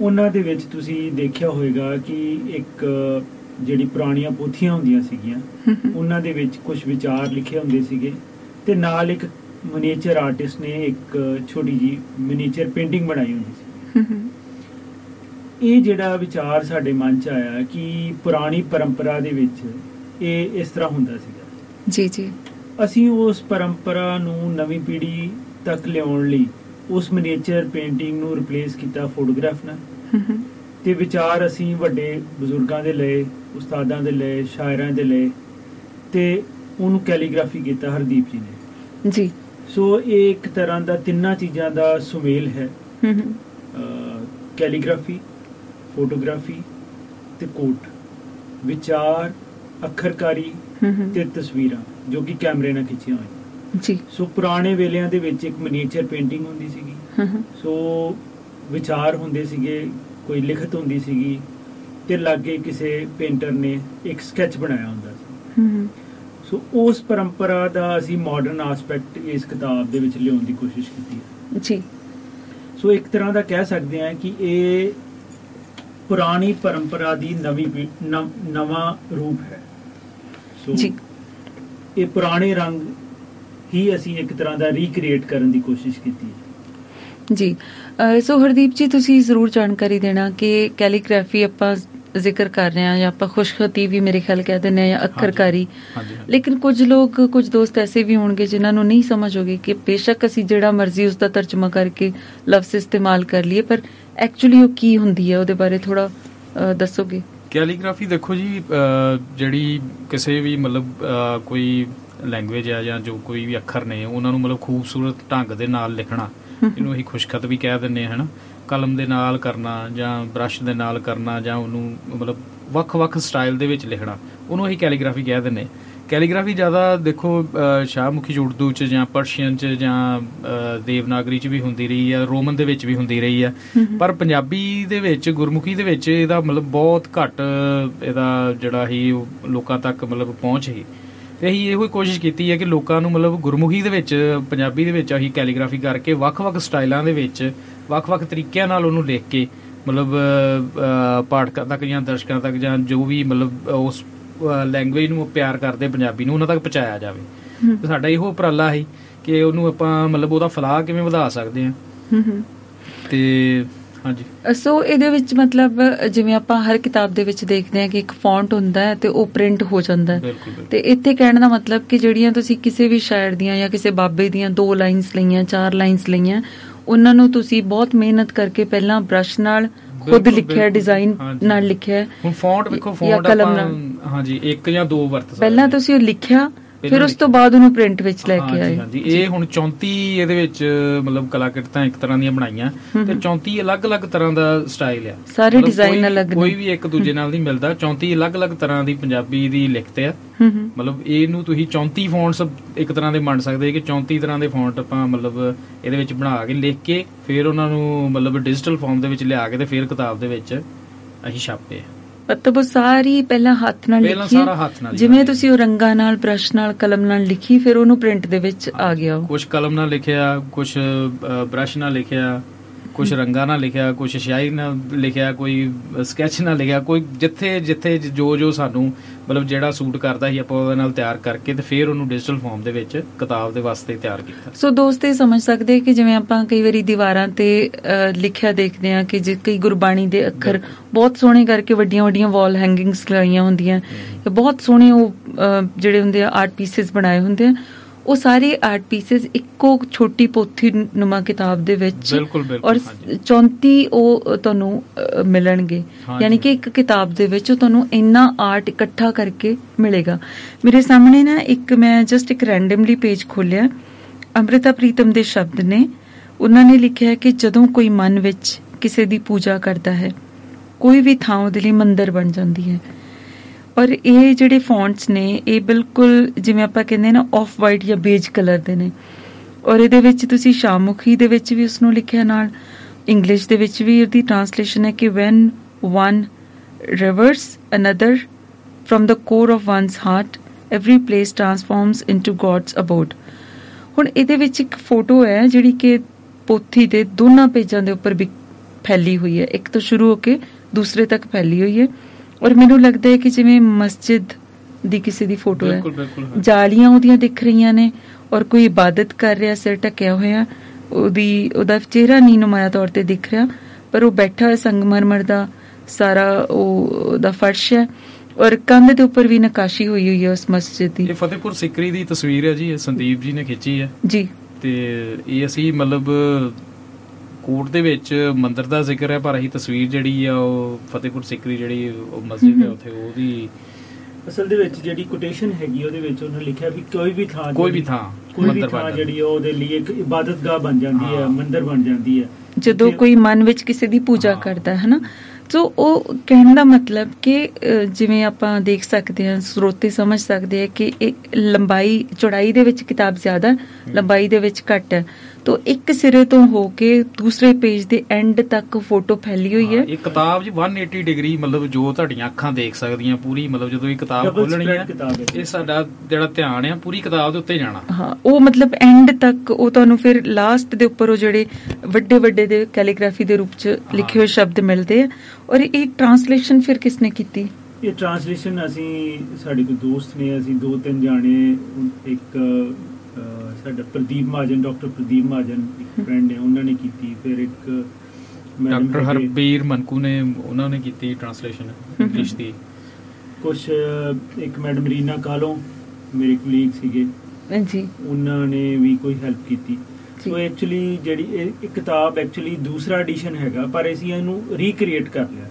ਉਹਨਾਂ ਦੇ ਵਿੱਚ ਤੁਸੀਂ ਦੇਖਿਆ ਹੋਵੇਗਾ ਕਿ ਇੱਕ ਜਿਹੜੀ ਪੁਰਾਣੀਆਂ ਪੋਥੀਆਂ ਹੁੰਦੀਆਂ ਸੀਗੀਆਂ ਉਹਨਾਂ ਦੇ ਵਿੱਚ ਕੁਝ ਵਿਚਾਰ ਲਿਖੇ ਹੁੰਦੇ ਸੀਗੇ, ਤੇ ਨਾਲ ਇੱਕ ਮਨੀਏਚਰ ਆਰਟਿਸਟ ਨੇ ਇੱਕ ਛੋਟੀ ਜਿਹੀ ਮਨੀਏਚਰ ਪੇਂਟਿੰਗ ਬਣਾਈ ਹੁੰਦੀ ਸੀ। ਇਹ ਜਿਹੜਾ ਵਿਚਾਰ ਸਾਡੇ ਮਨ 'ਚ ਆਇਆ ਕਿ ਪੁਰਾਣੀ ਪਰੰਪਰਾ ਦੇ ਵਿੱਚ ਇਹ ਇਸ ਤਰ੍ਹਾਂ ਹੁੰਦਾ ਸੀਗਾ। ਜੀ ਜੀ, ਅਸੀਂ ਉਸ ਪਰੰਪਰਾ ਨੂੰ ਨਵੀਂ ਪੀੜ੍ਹੀ ਤੱਕ ਲਿਆਉਣ ਲਈ ਉਸ ਮਨੀਏਚਰ ਪੇਂਟਿੰਗ ਨੂੰ ਰਿਪਲੇਸ ਕੀਤਾ ਫੋਟੋਗ੍ਰਾਫ ਨਾਲ, ਤੇ ਵਿਚਾਰ ਅਸੀਂ ਵੱਡੇ ਬਜ਼ੁਰਗਾਂ ਦੇ ਲਏ, ਉਸਤਾਦਾਂ ਦੇ ਲਏ, ਸ਼ਾਇਰਾਂ ਦੇ ਲਏ, ਤੇ ਉਹਨੂੰ ਕੈਲੀਗ੍ਰਾਫੀ ਕੀਤਾ ਹਰਦੀਪ ਜੀ ਨੇ। ਜੀ, ਸੋ ਇਹ ਇੱਕ ਤਰ੍ਹਾਂ ਦਾ ਤਿੰਨਾਂ ਚੀਜ਼ਾਂ ਦਾ ਸੁਮੇਲ ਹੈ, ਕੈਲੀਗ੍ਰਾਫੀ, ਫੋਟੋਗ੍ਰਾਫੀ ਤੇ ਕੋਟ, ਵਿਚਾਰ, ਅੱਖਰਕਾਰੀ ਤੇ ਤਸਵੀਰਾਂ ਜੋ ਕਿ ਕੈਮਰੇ ਨਾਲ ਖਿੱਚੀਆਂ ਹੋਈਆਂ। ਜੀ, ਸੋ ਪੁਰਾਣੇ ਵੇਲਿਆਂ ਦੇ ਵਿੱਚ ਇੱਕ ਮਨੀਏਚਰ ਪੇਂਟਿੰਗ ਹੁੰਦੀ ਸੀਗੀ, ਸੋ ਵਿਚਾਰ ਹੁੰਦੇ ਸੀਗੇ, ਕੋਈ ਲਿਖਤ ਹੁੰਦੀ ਸੀਗੀ, ਤੇ ਲਾਗੇ ਕਿਸੇ ਪੇਂਟਰ ਨੇ ਇੱਕ ਸਕੈਚ ਬਣਾਇਆ ਹੁੰਦਾ ਸੀ। ਸੋ ਉਸ ਪਰੰਪਰਾ ਦਾ ਅਸੀਂ ਮਾਡਰਨ ਐਸਪੈਕਟ ਇਸ ਕਿਤਾਬ ਦੇ ਵਿੱਚ ਲਿਆਉਣ ਦੀ ਕੋਸ਼ਿਸ਼ ਕੀਤੀ ਹੈ। ਜੀ, ਸੋ ਇੱਕ ਤਰ੍ਹਾਂ ਦਾ ਕਹਿ ਸਕਦੇ ਹਾਂ ਕਿ ਇਹ ਪੁਰਾਣੀ ਪਰੰਪਰਾ ਦੀ ਨਵੀਂ ਨਵਾਂ ਰੂਪ ਹੈ। ਸੋ ਇਹ ਪੁਰਾਣੇ ਰੰਗ ਹੀ ਅਸੀਂ ਇੱਕ ਤਰ੍ਹਾਂ ਦਾ ਰੀਕ੍ਰੀਏਟ ਕਰਨ ਦੀ ਕੋਸ਼ਿਸ਼ ਕੀਤੀ ਹੈ। ਜੀ, ਸੋ ਹਰਦੀਪ ਜੀ ਤੁਸੀਂ ਜ਼ਰੂਰ ਜਾਣਕਾਰੀ ਦੇਣਾ ਕਿ ਕੈਲੀਗ੍ਰਾਫੀ ਆਪਾਂ ਜ਼ਿਕਰ ਕਰ ਰਹੇ ਹਾਂ ਜਾਂ ਆਪਾਂ ਖੁਸ਼ਖਤੀ ਵੀ ਮੇਰੇ ਖਿਆਲ ਕਹਿ ਦਿੰਦੇ ਹਾਂ ਜਾਂ ਅੱਖਰਕਾਰੀ, ਲੇਕਿਨ ਕੁਝ ਲੋਕ, ਕੁਝ ਦੋਸਤ ਐਸੇ ਵੀ ਹੋਣਗੇ ਜਿਨ੍ਹਾਂ ਨੂੰ ਨਹੀਂ ਸਮਝ ਹੋਗੀ ਕਿ ਬੇਸ਼ੱਕ ਅਸੀਂ ਜਿਹੜਾ ਮਰਜ਼ੀ ਉਸ ਦਾ ਤਰਜਮਾ ਕਰਕੇ ਲਫ਼ਜ਼ ਇਸਤੇਮਾਲ ਕਰ ਲਈਏ ਪਰ ਐਕਚੁਅਲੀ ਉਹ ਕੀ ਹੁੰਦੀ ਹੈ, ਉਹਦੇ ਬਾਰੇ ਥੋੜਾ ਦੱਸੋਗੇ। ਕੈਲੀਗ੍ਰਾਫੀ ਦੇਖੋ ਜੀ, ਜਿਹੜੀ ਕਿਸੇ ਵੀ ਮਤਲਬ ਕੋਈ ਲੈਂਗੁਏਜ ਆ ਜਾਂ ਜੋ ਕੋਈ ਵੀ ਅੱਖਰ ਨੇ ਉਹਨਾਂ ਨੂੰ ਮਤਲਬ ਖੂਬਸੂਰਤ ਢੰਗ ਦੇ ਨਾਲ ਲਿਖਣਾ, ਇਹਨੂੰ ਅਸੀਂ ਖੁਸ਼ਖਤ ਵੀ ਕਹਿ ਦਿੰਦੇ ਹਾਂ, ਹੈ ਨਾ। ਕਲਮ ਦੇ ਨਾਲ ਕਰਨਾ ਜਾਂ ਬਰੱਸ਼ ਦੇ ਨਾਲ ਕਰਨਾ ਜਾਂ ਉਹਨੂੰ ਮਤਲਬ ਵੱਖ-ਵੱਖ ਸਟਾਈਲ ਦੇ ਵਿੱਚ ਲਿਖਣਾ, ਉਹਨੂੰ ਅਸੀਂ ਕੈਲੀਗ੍ਰਾਫੀ ਕਹਿ ਦਿੰਦੇ। ਕੈਲੀਗ੍ਰਾਫੀ ਜ਼ਿਆਦਾ ਦੇਖੋ ਸ਼ਾਹਮੁਖੀ ਉਰਦੂ 'ਚ ਜਾਂ ਪਰਸ਼ੀਅਨ 'ਚ ਜਾਂ ਦੇਵਨਾਗਰੀ 'ਚ ਵੀ ਹੁੰਦੀ ਰਹੀ ਆ, ਰੋਮਨ ਦੇ ਵਿੱਚ ਵੀ ਹੁੰਦੀ ਰਹੀ ਆ, ਪਰ ਪੰਜਾਬੀ ਦੇ ਵਿੱਚ, ਗੁਰਮੁਖੀ ਦੇ ਵਿੱਚ ਇਹਦਾ ਮਤਲਬ ਬਹੁਤ ਘੱਟ, ਇਹਦਾ ਜਿਹੜਾ ਹੀ ਲੋਕਾਂ ਤੱਕ ਮਤਲਬ ਪਹੁੰਚ ਹੀ। ਤੇ ਅਸੀਂ ਇਹੋ ਹੀ ਕੋਸ਼ਿਸ਼ ਕੀਤੀ ਹੈ ਕਿ ਲੋਕਾਂ ਨੂੰ ਮਤਲਬ ਗੁਰਮੁਖੀ ਦੇ ਵਿੱਚ, ਪੰਜਾਬੀ ਦੇ ਵਿੱਚ ਅਸੀਂ ਕੈਲੀਗ੍ਰਾਫੀ ਕਰਕੇ ਵੱਖ-ਵੱਖ ਸਟਾਈਲਾਂ ਦੇ ਵਿੱਚ, ਵੱਖ-ਵੱਖ ਤਰੀਕਿਆਂ ਨਾਲ ਉਹਨੂੰ ਲਿਖ ਕੇ ਮਤਲਬ ਪਾਠਕਾਂ ਤੱਕ ਜਾਂ ਦਰਸ਼ਕਾਂ ਤੱਕ ਜਾਂ ਜੋ ਵੀ ਮਤਲਬ ਉਸ ਲੈਂਗੁਏਜ ਨੂੰ ਪਿਆਰ ਕਰਦੇ ਪੰਜਾਬੀ ਨੂੰ, ਉਹਨਾਂ ਤੱਕ ਪਹੁੰਚਾਇਆ ਜਾਵੇ। ਤੇ ਸਾਡਾ ਇਹੋ ਉਪਰਾਲਾ ਸੀ ਕਿ ਉਹਨੂੰ ਆਪਾਂ ਮਤਲਬ ਉਹਦਾ ਫੈਲਾਅ ਕਿਵੇਂ ਵਧਾ ਸਕਦੇ ਹਾਂ। ਤੇ ਹਾਂਜੀ, ਸੋ ਇਹਦੇ ਵਿੱਚ ਮਤਲਬ ਜਿਵੇਂ ਆਪਾਂ ਹਰ ਕਿਤਾਬ ਦੇ ਵਿੱਚ ਦੇਖਦੇ ਹਾਂ ਕਿ ਇੱਕ ਫੌਂਟ ਹੁੰਦਾ ਹੈ ਤੇ ਉਹ ਪ੍ਰਿੰਟ ਹੋ ਜਾਂਦਾ ਹੈ, ਤੇ ਇੱਥੇ ਕਹਿਣ ਦਾ ਮਤਲਬ ਕਿ ਜਿਹੜੀਆਂ ਤੁਸੀਂ ਕਿਸੇ ਵੀ ਸ਼ਾਇਰ ਦੀਆਂ ਜਾਂ ਕਿਸੇ ਬਾਬੇ ਦੀਆਂ ਦੋ ਲਾਈਨਸ ਲਈਆਂ, ਚਾਰ ਲਾਈਨਸ ਲਈਆਂ, ਉਹਨਾਂ ਨੂੰ ਤੁਸੀਂ ਬਹੁਤ ਮਿਹਨਤ ਕਰਕੇ ਪਹਿਲਾਂ ਬ੍ਰਸ਼ ਨਾਲ ਖੁਦ ਲਿਖਿਆ, ਡਿਜ਼ਾਈਨ ਨਾਲ ਲਿਖਿਆ, ਫੌਂਟ ਵੇਖੋ, ਫੌਂਟ ਕਲਮ ਨਾਲ, ਹਾਂਜੀ ਇੱਕ ਜਾਂ ਦੋ ਵਰਤ ਪਹਿਲਾਂ ਤੁਸੀਂ ਉਹ ਲਿਖਿਆ, ਫਿਰ ਉਸ ਤੋਂ ਬਾਅਦ ਉਹਨੂੰ ਪ੍ਰਿੰਟ ਵਿੱਚ ਲੈ ਕੇ ਆਏ। ਹਾਂਜੀ, ਇਹ ਹੁਣ ਚੌਂਤੀ ਇਹਦੇ ਵਿੱਚ ਮਤਲਬ ਕਲਾਕ੍ਰਿਤਾਂ ਇੱਕ ਤਰ੍ਹਾਂ ਦੀਆਂ ਬਣਾਈਆਂ ਤੇ ਚੌਂਤੀ ਅਲੱਗ-ਅਲੱਗ ਤਰ੍ਹਾਂ ਦਾ ਸਟਾਈਲ ਆ, ਸਾਰੇ ਡਿਜ਼ਾਈਨ ਅਲੱਗ, ਕੋਈ ਵੀ ਇੱਕ ਦੂਜੇ ਨਾਲ ਨਹੀਂ ਮਿਲਦਾ। ਚੌਂਤੀ ਅਲੱਗ-ਅਲੱਗ ਤਰ੍ਹਾਂ ਦੀ ਪੰਜਾਬੀ ਦੀ ਲਿਖਤ ਆ, ਮਤਲਬ ਇਹਨੂੰ ਤੁਸੀਂ ਚੌਂਤੀ ਫੌਂਟਸ ਇੱਕ ਤਰ੍ਹਾਂ ਦੇ ਮੰਨ ਸਕਦੇ ਕਿ ਚੌਂਤੀ ਤਰ੍ਹਾਂ ਦੇ ਫੌਂਟ ਆਪਾਂ ਮਤਲਬ ਇਹਦੇ ਵਿੱਚ ਬਣਾ ਕੇ ਲਿਖ ਕੇ ਫਿਰ ਉਹਨਾਂ ਨੂੰ ਮਤਲਬ ਡਿਜੀਟਲ ਫਾਰਮ ਦੇ ਵਿੱਚ ਲਿਆ ਕੇ ਤੇ ਫਿਰ ਕਿਤਾਬ ਦੇ ਵਿੱਚ ਅਸੀਂ ਛਾਪੇ। ਮਤਲਬ ਉਹ ਸਾਰੀ ਪਹਿਲਾਂ ਹੱਥ ਨਾਲ ਲਿਖੀ, ਜਿਵੇਂ ਤੁਸੀਂ ਉਹ ਰੰਗਾਂ ਨਾਲ, ਬ੍ਰਸ਼ ਨਾਲ, ਕਲਮ ਨਾਲ ਲਿਖੀ, ਫਿਰ ਉਹਨੂੰ ਪ੍ਰਿੰਟ ਦੇ ਵਿੱਚ ਆ ਗਿਆ। ਕੁਛ ਕਲਮ ਨਾਲ ਲਿਖਿਆ, ਕੁਛ ਬ੍ਰਸ਼ ਨਾਲ ਲਿਖਿਆ, ਕੁਛ ਰੰਗਾਂ ਨਾਲ ਲਿਖਿਆ, ਕੁਛ ਸ਼ਾਇਰੀ ਨਾਲ ਲਿਖਿਆ, ਕੋਈ ਸਕੈਚ ਨਾਲ ਲਿਖਿਆ, ਕੋਈ ਜਿੱਥੇ ਜਿੱਥੇ ਜੋ ਜੋ ਸਾਨੂੰ ਮਤਲਬ ਜਿਹੜਾ ਸੂਟ ਕਰਦਾ ਸੀ ਆਪਾਂ ਉਹਦੇ ਨਾਲ ਤਿਆਰ ਕਰਕੇ ਤੇ ਫਿਰ ਉਹਨੂੰ ਡਿਜੀਟਲ ਫਾਰਮ ਦੇ ਵਿੱਚ ਕਿਤਾਬ ਦੇ ਵਾਸਤੇ ਤਿਆਰ ਕੀਤਾ। ਸੋ ਦੋਸਤ, ਇਹ ਸਮਝ ਸਕਦੇ ਕਿ ਜਿਵੇਂ ਆਪਾਂ ਕਈ ਵਾਰੀ ਦੀਵਾਰਾਂ ਤੇ ਲਿਖਿਆ ਦੇਖਦੇ ਹਾਂ ਕਿ ਜੇ ਕਈ ਗੁਰਬਾਣੀ ਦੇ ਅੱਖਰ ਬਹੁਤ ਸੋਹਣੇ ਕਰਕੇ ਵੱਡੀਆਂ ਵੱਡੀਆਂ ਵਾਲ ਹੈਂਗਿੰਗਸ ਲਾਈਆਂ ਹੁੰਦੀਆਂ, ਬਹੁਤ ਸੋਹਣੇ ਉਹ ਜਿਹੜੇ ਹੁੰਦੇ ਆ ਆਰਟ ਪੀਸਿਸ ਬਣਾਏ ਹੁੰਦੇ ਆ, ਉਹ ਸਾਰੇ ਆਰਟ ਪੀਸਿਸ ਇੱਕੋ ਛੋਟੀ ਪੋਥੀ ਨੁਮਾ ਕਿਤਾਬ ਦੇ ਵਿੱਚ, ਔਰ ਚੌਂਤੀ ਉਹ ਤੁਹਾਨੂੰ ਮਿਲਣਗੇ, ਯਾਨੀ ਕਿ ਇੱਕ ਕਿਤਾਬ ਦੇ ਵਿੱਚ ਤੁਹਾਨੂੰ ਇੰਨਾ ਆਰਟ ਇਕੱਠਾ ਕਰਕੇ ਮਿਲੇਗਾ। ਮੇਰੇ ਸਾਹਮਣੇ ਨਾ ਇੱਕ ਮੈਂ ਜਸਟ ਇੱਕ ਰੈਂਡਮਲੀ ਪੇਜ ਖੋਲਿਆ, ਅੰਮ੍ਰਿਤਾ ਪ੍ਰੀਤਮ ਦੇ ਸ਼ਬਦ ਨੇ, ਉਹਨਾਂ ਨੇ ਲਿਖਿਆ ਕਿ ਜਦੋਂ ਕੋਈ ਮਨ ਵਿੱਚ ਕਿਸੇ ਦੀ ਪੂਜਾ ਕਰਦਾ ਹੈ, ਕੋਈ ਵੀ ਥਾਂ ਉਹਦੇ ਲਈ ਮੰਦਿਰ ਬਣ ਜਾਂਦੀ ਹੈ। ਔਰ ਇਹ ਜਿਹੜੇ ਫੌਂਟਸ ਨੇ ਇਹ ਬਿਲਕੁਲ ਜਿਵੇਂ ਆਪਾਂ ਕਹਿੰਦੇ ਨਾ ਆਫ ਵਾਈਟ ਜਾਂ ਬੇਜ ਕਲਰ ਦੇ ਨੇ, ਔਰ ਇਹਦੇ ਵਿੱਚ ਤੁਸੀਂ ਸ਼ਾਹਮੁਖੀ ਦੇ ਵਿੱਚ ਵੀ ਉਸਨੂੰ ਲਿਖਿਆ, ਨਾਲ ਇੰਗਲਿਸ਼ ਦੇ ਵਿੱਚ ਵੀ ਇਹਦੀ ਟਰਾਂਸਲੇਸ਼ਨ ਹੈ ਕਿ when one reveres another from the core of one's heart every place transforms into God's abode. ਹੁਣ ਇਹਦੇ ਵਿੱਚ ਇੱਕ ਫੋਟੋ ਹੈ ਜਿਹੜੀ ਕਿ ਪੋਥੀ ਦੇ ਦੋਨਾਂ ਪੇਜਾਂ ਦੇ ਉੱਪਰ ਵੀ ਫੈਲੀ ਹੋਈ ਹੈ, ਇੱਕ ਤੋਂ ਸ਼ੁਰੂ ਹੋ ਕੇ ਦੂਸਰੇ ਤੱਕ ਫੈਲੀ ਹੋਈ ਹੈ, ਔਰ ਮੈਨੂੰ ਲੱਗਦਾ ਹੈ ਕਿ ਜਿਵੇਂ ਮਸਜਿਦ ਦੀ ਕਿਸੇ ਦੀ ਫੋਟੋ ਹੈ, ਜਾਲੀਆਂ ਉਹਦੀਆਂ ਦਿਖ ਰਹੀਆਂ ਨੇ, ਔਰ ਕੋਈ ਇਬਾਦਤ ਕਰ ਰਿਹਾ, ਸਿਰ ਢੱਕਿਆ ਹੋਇਆ, ਉਹਦੀ ਉਹਦਾ ਚਿਹਰਾ ਨਹੀਂ ਨੁਮਾਇਆ ਤੌਰ ਤੇ ਦਿਖ ਰਿਹਾ, ਪਰ ਉਹ ਬੈਠਾ ਹੋਇਆ, ਸੰਗਮਰਮਰ ਦਾ ਸਾਰਾ ਉਹਦਾ ਫਰਸ਼ ਹੈ, ਔਰ ਕੰਧ ਦੇ ਉੱਪਰ ਵੀ ਨਕਾਸ਼ੀ ਹੋਈ ਹੋਈ ਹੈ ਉਸ ਮਸਜਿਦ ਦੀ। ਇਹ ਫਤਿਹਪੁਰ ਸਿਕਰੀ ਦੀ ਤਸਵੀਰ ਹੈ ਜੀ, ਇਹ ਸੰਦੀਪ ਜੀ ਨੇ ਖਿੱਚੀ ਹੈ ਜੀ, ਤੇ ਇਹ ਅਸੀਂ ਮਤਲਬ ਕੋਟ ਦੇ ਵਿੱਚ ਮੰਦਿਰ ਦਾ ਜ਼ਿਕਰ ਹੈ, ਪਰ ਅਸੀਂ ਤਸਵੀਰ ਜਿਹੜੀ ਆ ਉਹ ਫਤਿਹਪੁਰ ਸਿਕਰੀ ਜਿਹੜੀ ਉਹ ਮਸਜਿਦ ਹੈ ਉੱਥੇ ਉਹਦੀ ਅਸਲ ਦੇ ਵਿੱਚ ਜਿਹੜੀ ਕੋਟੇਸ਼ਨ ਹੈਗੀ ਉਹਦੇ ਵਿੱਚ ਉਹਨਾਂ ਲਿਖਿਆ ਵੀ ਕੋਈ ਵੀ ਥਾਂ ਕੋਈ ਵੀ ਥਾਂ ਕੋਈ ਵੀ ਥਾਂ ਜਿਹੜੀ ਉਹਦੇ ਲਈ ਇੱਕ ਇਬਾਦਤਗਾਹ ਬਣ ਜਾਂਦੀ ਹੈ, ਮੰਦਿਰ ਬਣ ਜਾਂਦੀ ਹੈ, ਜਦੋਂ ਕੋਈ ਮਨ ਵਿੱਚ ਕਿਸੇ ਦੀ ਪੂਜਾ ਕਰਦਾ ਹੈ ਨਾ। ਸੋ ਉਹ ਕਹਿਣ ਦਾ ਮਤਲਬ ਕਿ ਜਿਵੇਂ ਆਪਾਂ ਦੇਖ ਸਕਦੇ ਹਾਂ, ਸਰੋਤੇ ਸਮਝ ਸਕਦੇ ਆ ਕਿ ਇਹ ਲੰਬਾਈ ਚੌੜਾਈ ਦੇ ਵਿੱਚ ਕਿਤਾਬ ਜ਼ਿਆਦਾ, ਲੰਬਾਈ ਦੇ ਵਿੱਚ ਘੱਟ ਹੈ, ਤਾਂ ਇੱਕ ਸਿਰੇ ਤੋਂ ਹੋ ਕੇ ਦੂਸਰੇ ਪੇਜ ਦੇ ਐਂਡ ਤੱਕ ਫੋਟੋ ਫੈਲੀ ਹੋਈ ਹੈ। ਇਹ ਕਿਤਾਬ ਜੀ ਇੱਕ ਸੌ ਅੱਸੀ ਡਿਗਰੀ ਮਤਲਬ ਜੋ ਤੁਹਾਡੀਆਂ ਅੱਖਾਂ ਦੇਖ ਸਕਦੀਆਂ ਪੂਰੀ, ਮਤਲਬ ਜਦੋਂ ਇਹ ਕਿਤਾਬ ਖੋਲਣੀ ਹੈ ਇਹ ਸਾਡਾ ਜਿਹੜਾ ਧਿਆਨ ਹੈ ਪੂਰੀ ਕਿਤਾਬ ਦੇ ਉੱਤੇ ਜਾਣਾ, ਹਾਂ ਉਹ ਮਤਲਬ ਐਂਡ ਤੱਕ ਉਹ ਤੁਹਾਨੂੰ ਫਿਰ ਲਾਸਟ ਦੇ ਉੱਪਰ ਉਹ ਜਿਹੜੇ ਵੱਡੇ ਵੱਡੇ ਦੇ ਕੈਲੀਗ੍ਰਾਫੀ ਦੇ ਰੂਪ ਚ ਲਿਖੇ ਹੋਏ ਸ਼ਬਦ ਮਿਲਦੇ ਆ। ਔਰ ਇਹ ਟ੍ਰਾਂਸਲੇਸ਼ਨ ਫਿਰ ਕਿਸਨੇ ਕੀਤੀ? ਇਹ ਟ੍ਰਾਂਸਲੇਸ਼ਨ ਅਸੀਂ ਸਾਡੇ ਕੋਈ ਦੋਸਤ ਨੇ, ਅਸੀਂ ਦੋ ਤਿੰਨ ਜਾਣੇ, ਇੱਕ ਸਾਡਾ ਪ੍ਰਦੀਪ ਮਹਾਜਨ, ਡਾਕਟਰ ਪ੍ਰਦੀਪ ਮਹਾਜਨ ਇੱਕ ਫਰੈਂਡ ਨੇ, ਉਹਨਾਂ ਨੇ ਕੀਤੀ, ਫਿਰ ਇੱਕ ਡਾਕਟਰ ਹਰਬੀਰ ਮਨਕੂ ਨੇ, ਉਹਨਾਂ ਨੇ ਕੀਤੀ ਟ੍ਰਾਂਸਲੇਸ਼ਨ ਇੰਗਲਿਸ਼ ਦੀ, ਕੁਛ ਇੱਕ ਮੈਡਮ ਰੀਨਾ ਕਾਲੋਂ ਮੇਰੇ ਕੋਲੀਗ ਸੀਗੇ ਜੀ, ਉਹਨਾਂ ਨੇ ਵੀ ਕੋਈ ਹੈਲਪ ਕੀਤੀ। ਸੋ ਐਕਚੁਅਲੀ ਜਿਹੜੀ ਇਹ ਕਿਤਾਬ ਐਕਚੁਅਲੀ ਦੂਸਰਾ ਐਡੀਸ਼ਨ ਹੈਗਾ, ਪਰ ਅਸੀਂ ਇਹਨੂੰ ਰੀਕ੍ਰੀਏਟ ਕਰ ਲਿਆ।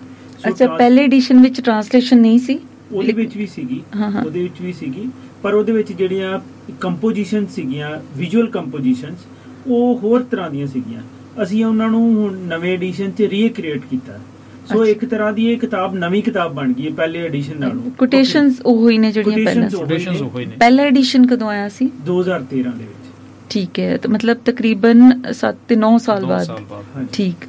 ਅੱਛਾ, ਪਹਿਲੇ ਐਡੀਸ਼ਨ ਵਿੱਚ ਟ੍ਰਾਂਸਲੇਸ਼ਨ ਨਹੀਂ ਸੀ? ਉਹਦੇ ਵਿੱਚ ਵੀ ਸੀਗੀ, ਉਹਦੇ ਵਿੱਚ ਵੀ ਸੀਗੀ, ਪਰ ਉਹਦੇ ਵਿੱਚ ਜਿਹੜੀਆਂ ਕੰਪੋਜੀਸ਼ਨ ਸੀਗੀਆਂ, ਵਿਜ਼ੂਅਲ ਕੰਪੋਜੀਸ਼ਨਸ, ਉਹ ਹੋਰ ਤਰ੍ਹਾਂ ਦੀਆਂ ਸੀਗੀਆਂ, ਅਸੀਂ ਉਹਨਾਂ ਨੂੰ ਹੁਣ ਨਵੇਂ ਐਡੀਸ਼ਨ 'ਚ ਰੀਕ੍ਰੀਏਟ ਕੀਤਾ। ਸੋ ਇੱਕ ਤਰ੍ਹਾਂ ਦੀ ਇਹ ਕਿਤਾਬ ਨਵੀਂ ਕਿਤਾਬ ਬਣ ਗਈ ਹੈ ਪਹਿਲੇ ਐਡੀਸ਼ਨ ਨਾਲੋਂ। ਕੋਟੇਸ਼ਨਸ ਉਹ ਹੀ ਨੇ ਜਿਹੜੀਆਂ ਪਹਿਲਾਂ ਕੋਟੇਸ਼ਨਸ ਉਹ ਹੀ ਨੇ। ਪਹਿਲਾ ਐਡੀਸ਼ਨ ਕਦੋਂ ਆਇਆ ਸੀ? ਦੋ ਹਜ਼ਾਰ ਤੇਰਾਂ ਦੇ ਵਿੱਚ। ਠੀਕ ਹੈ, ਮਤਲਬ ਤਕਰੀਬਨ ਸੱਤ ਨੌ ਸਾਲ ਬਾਅਦ। ਠੀਕ,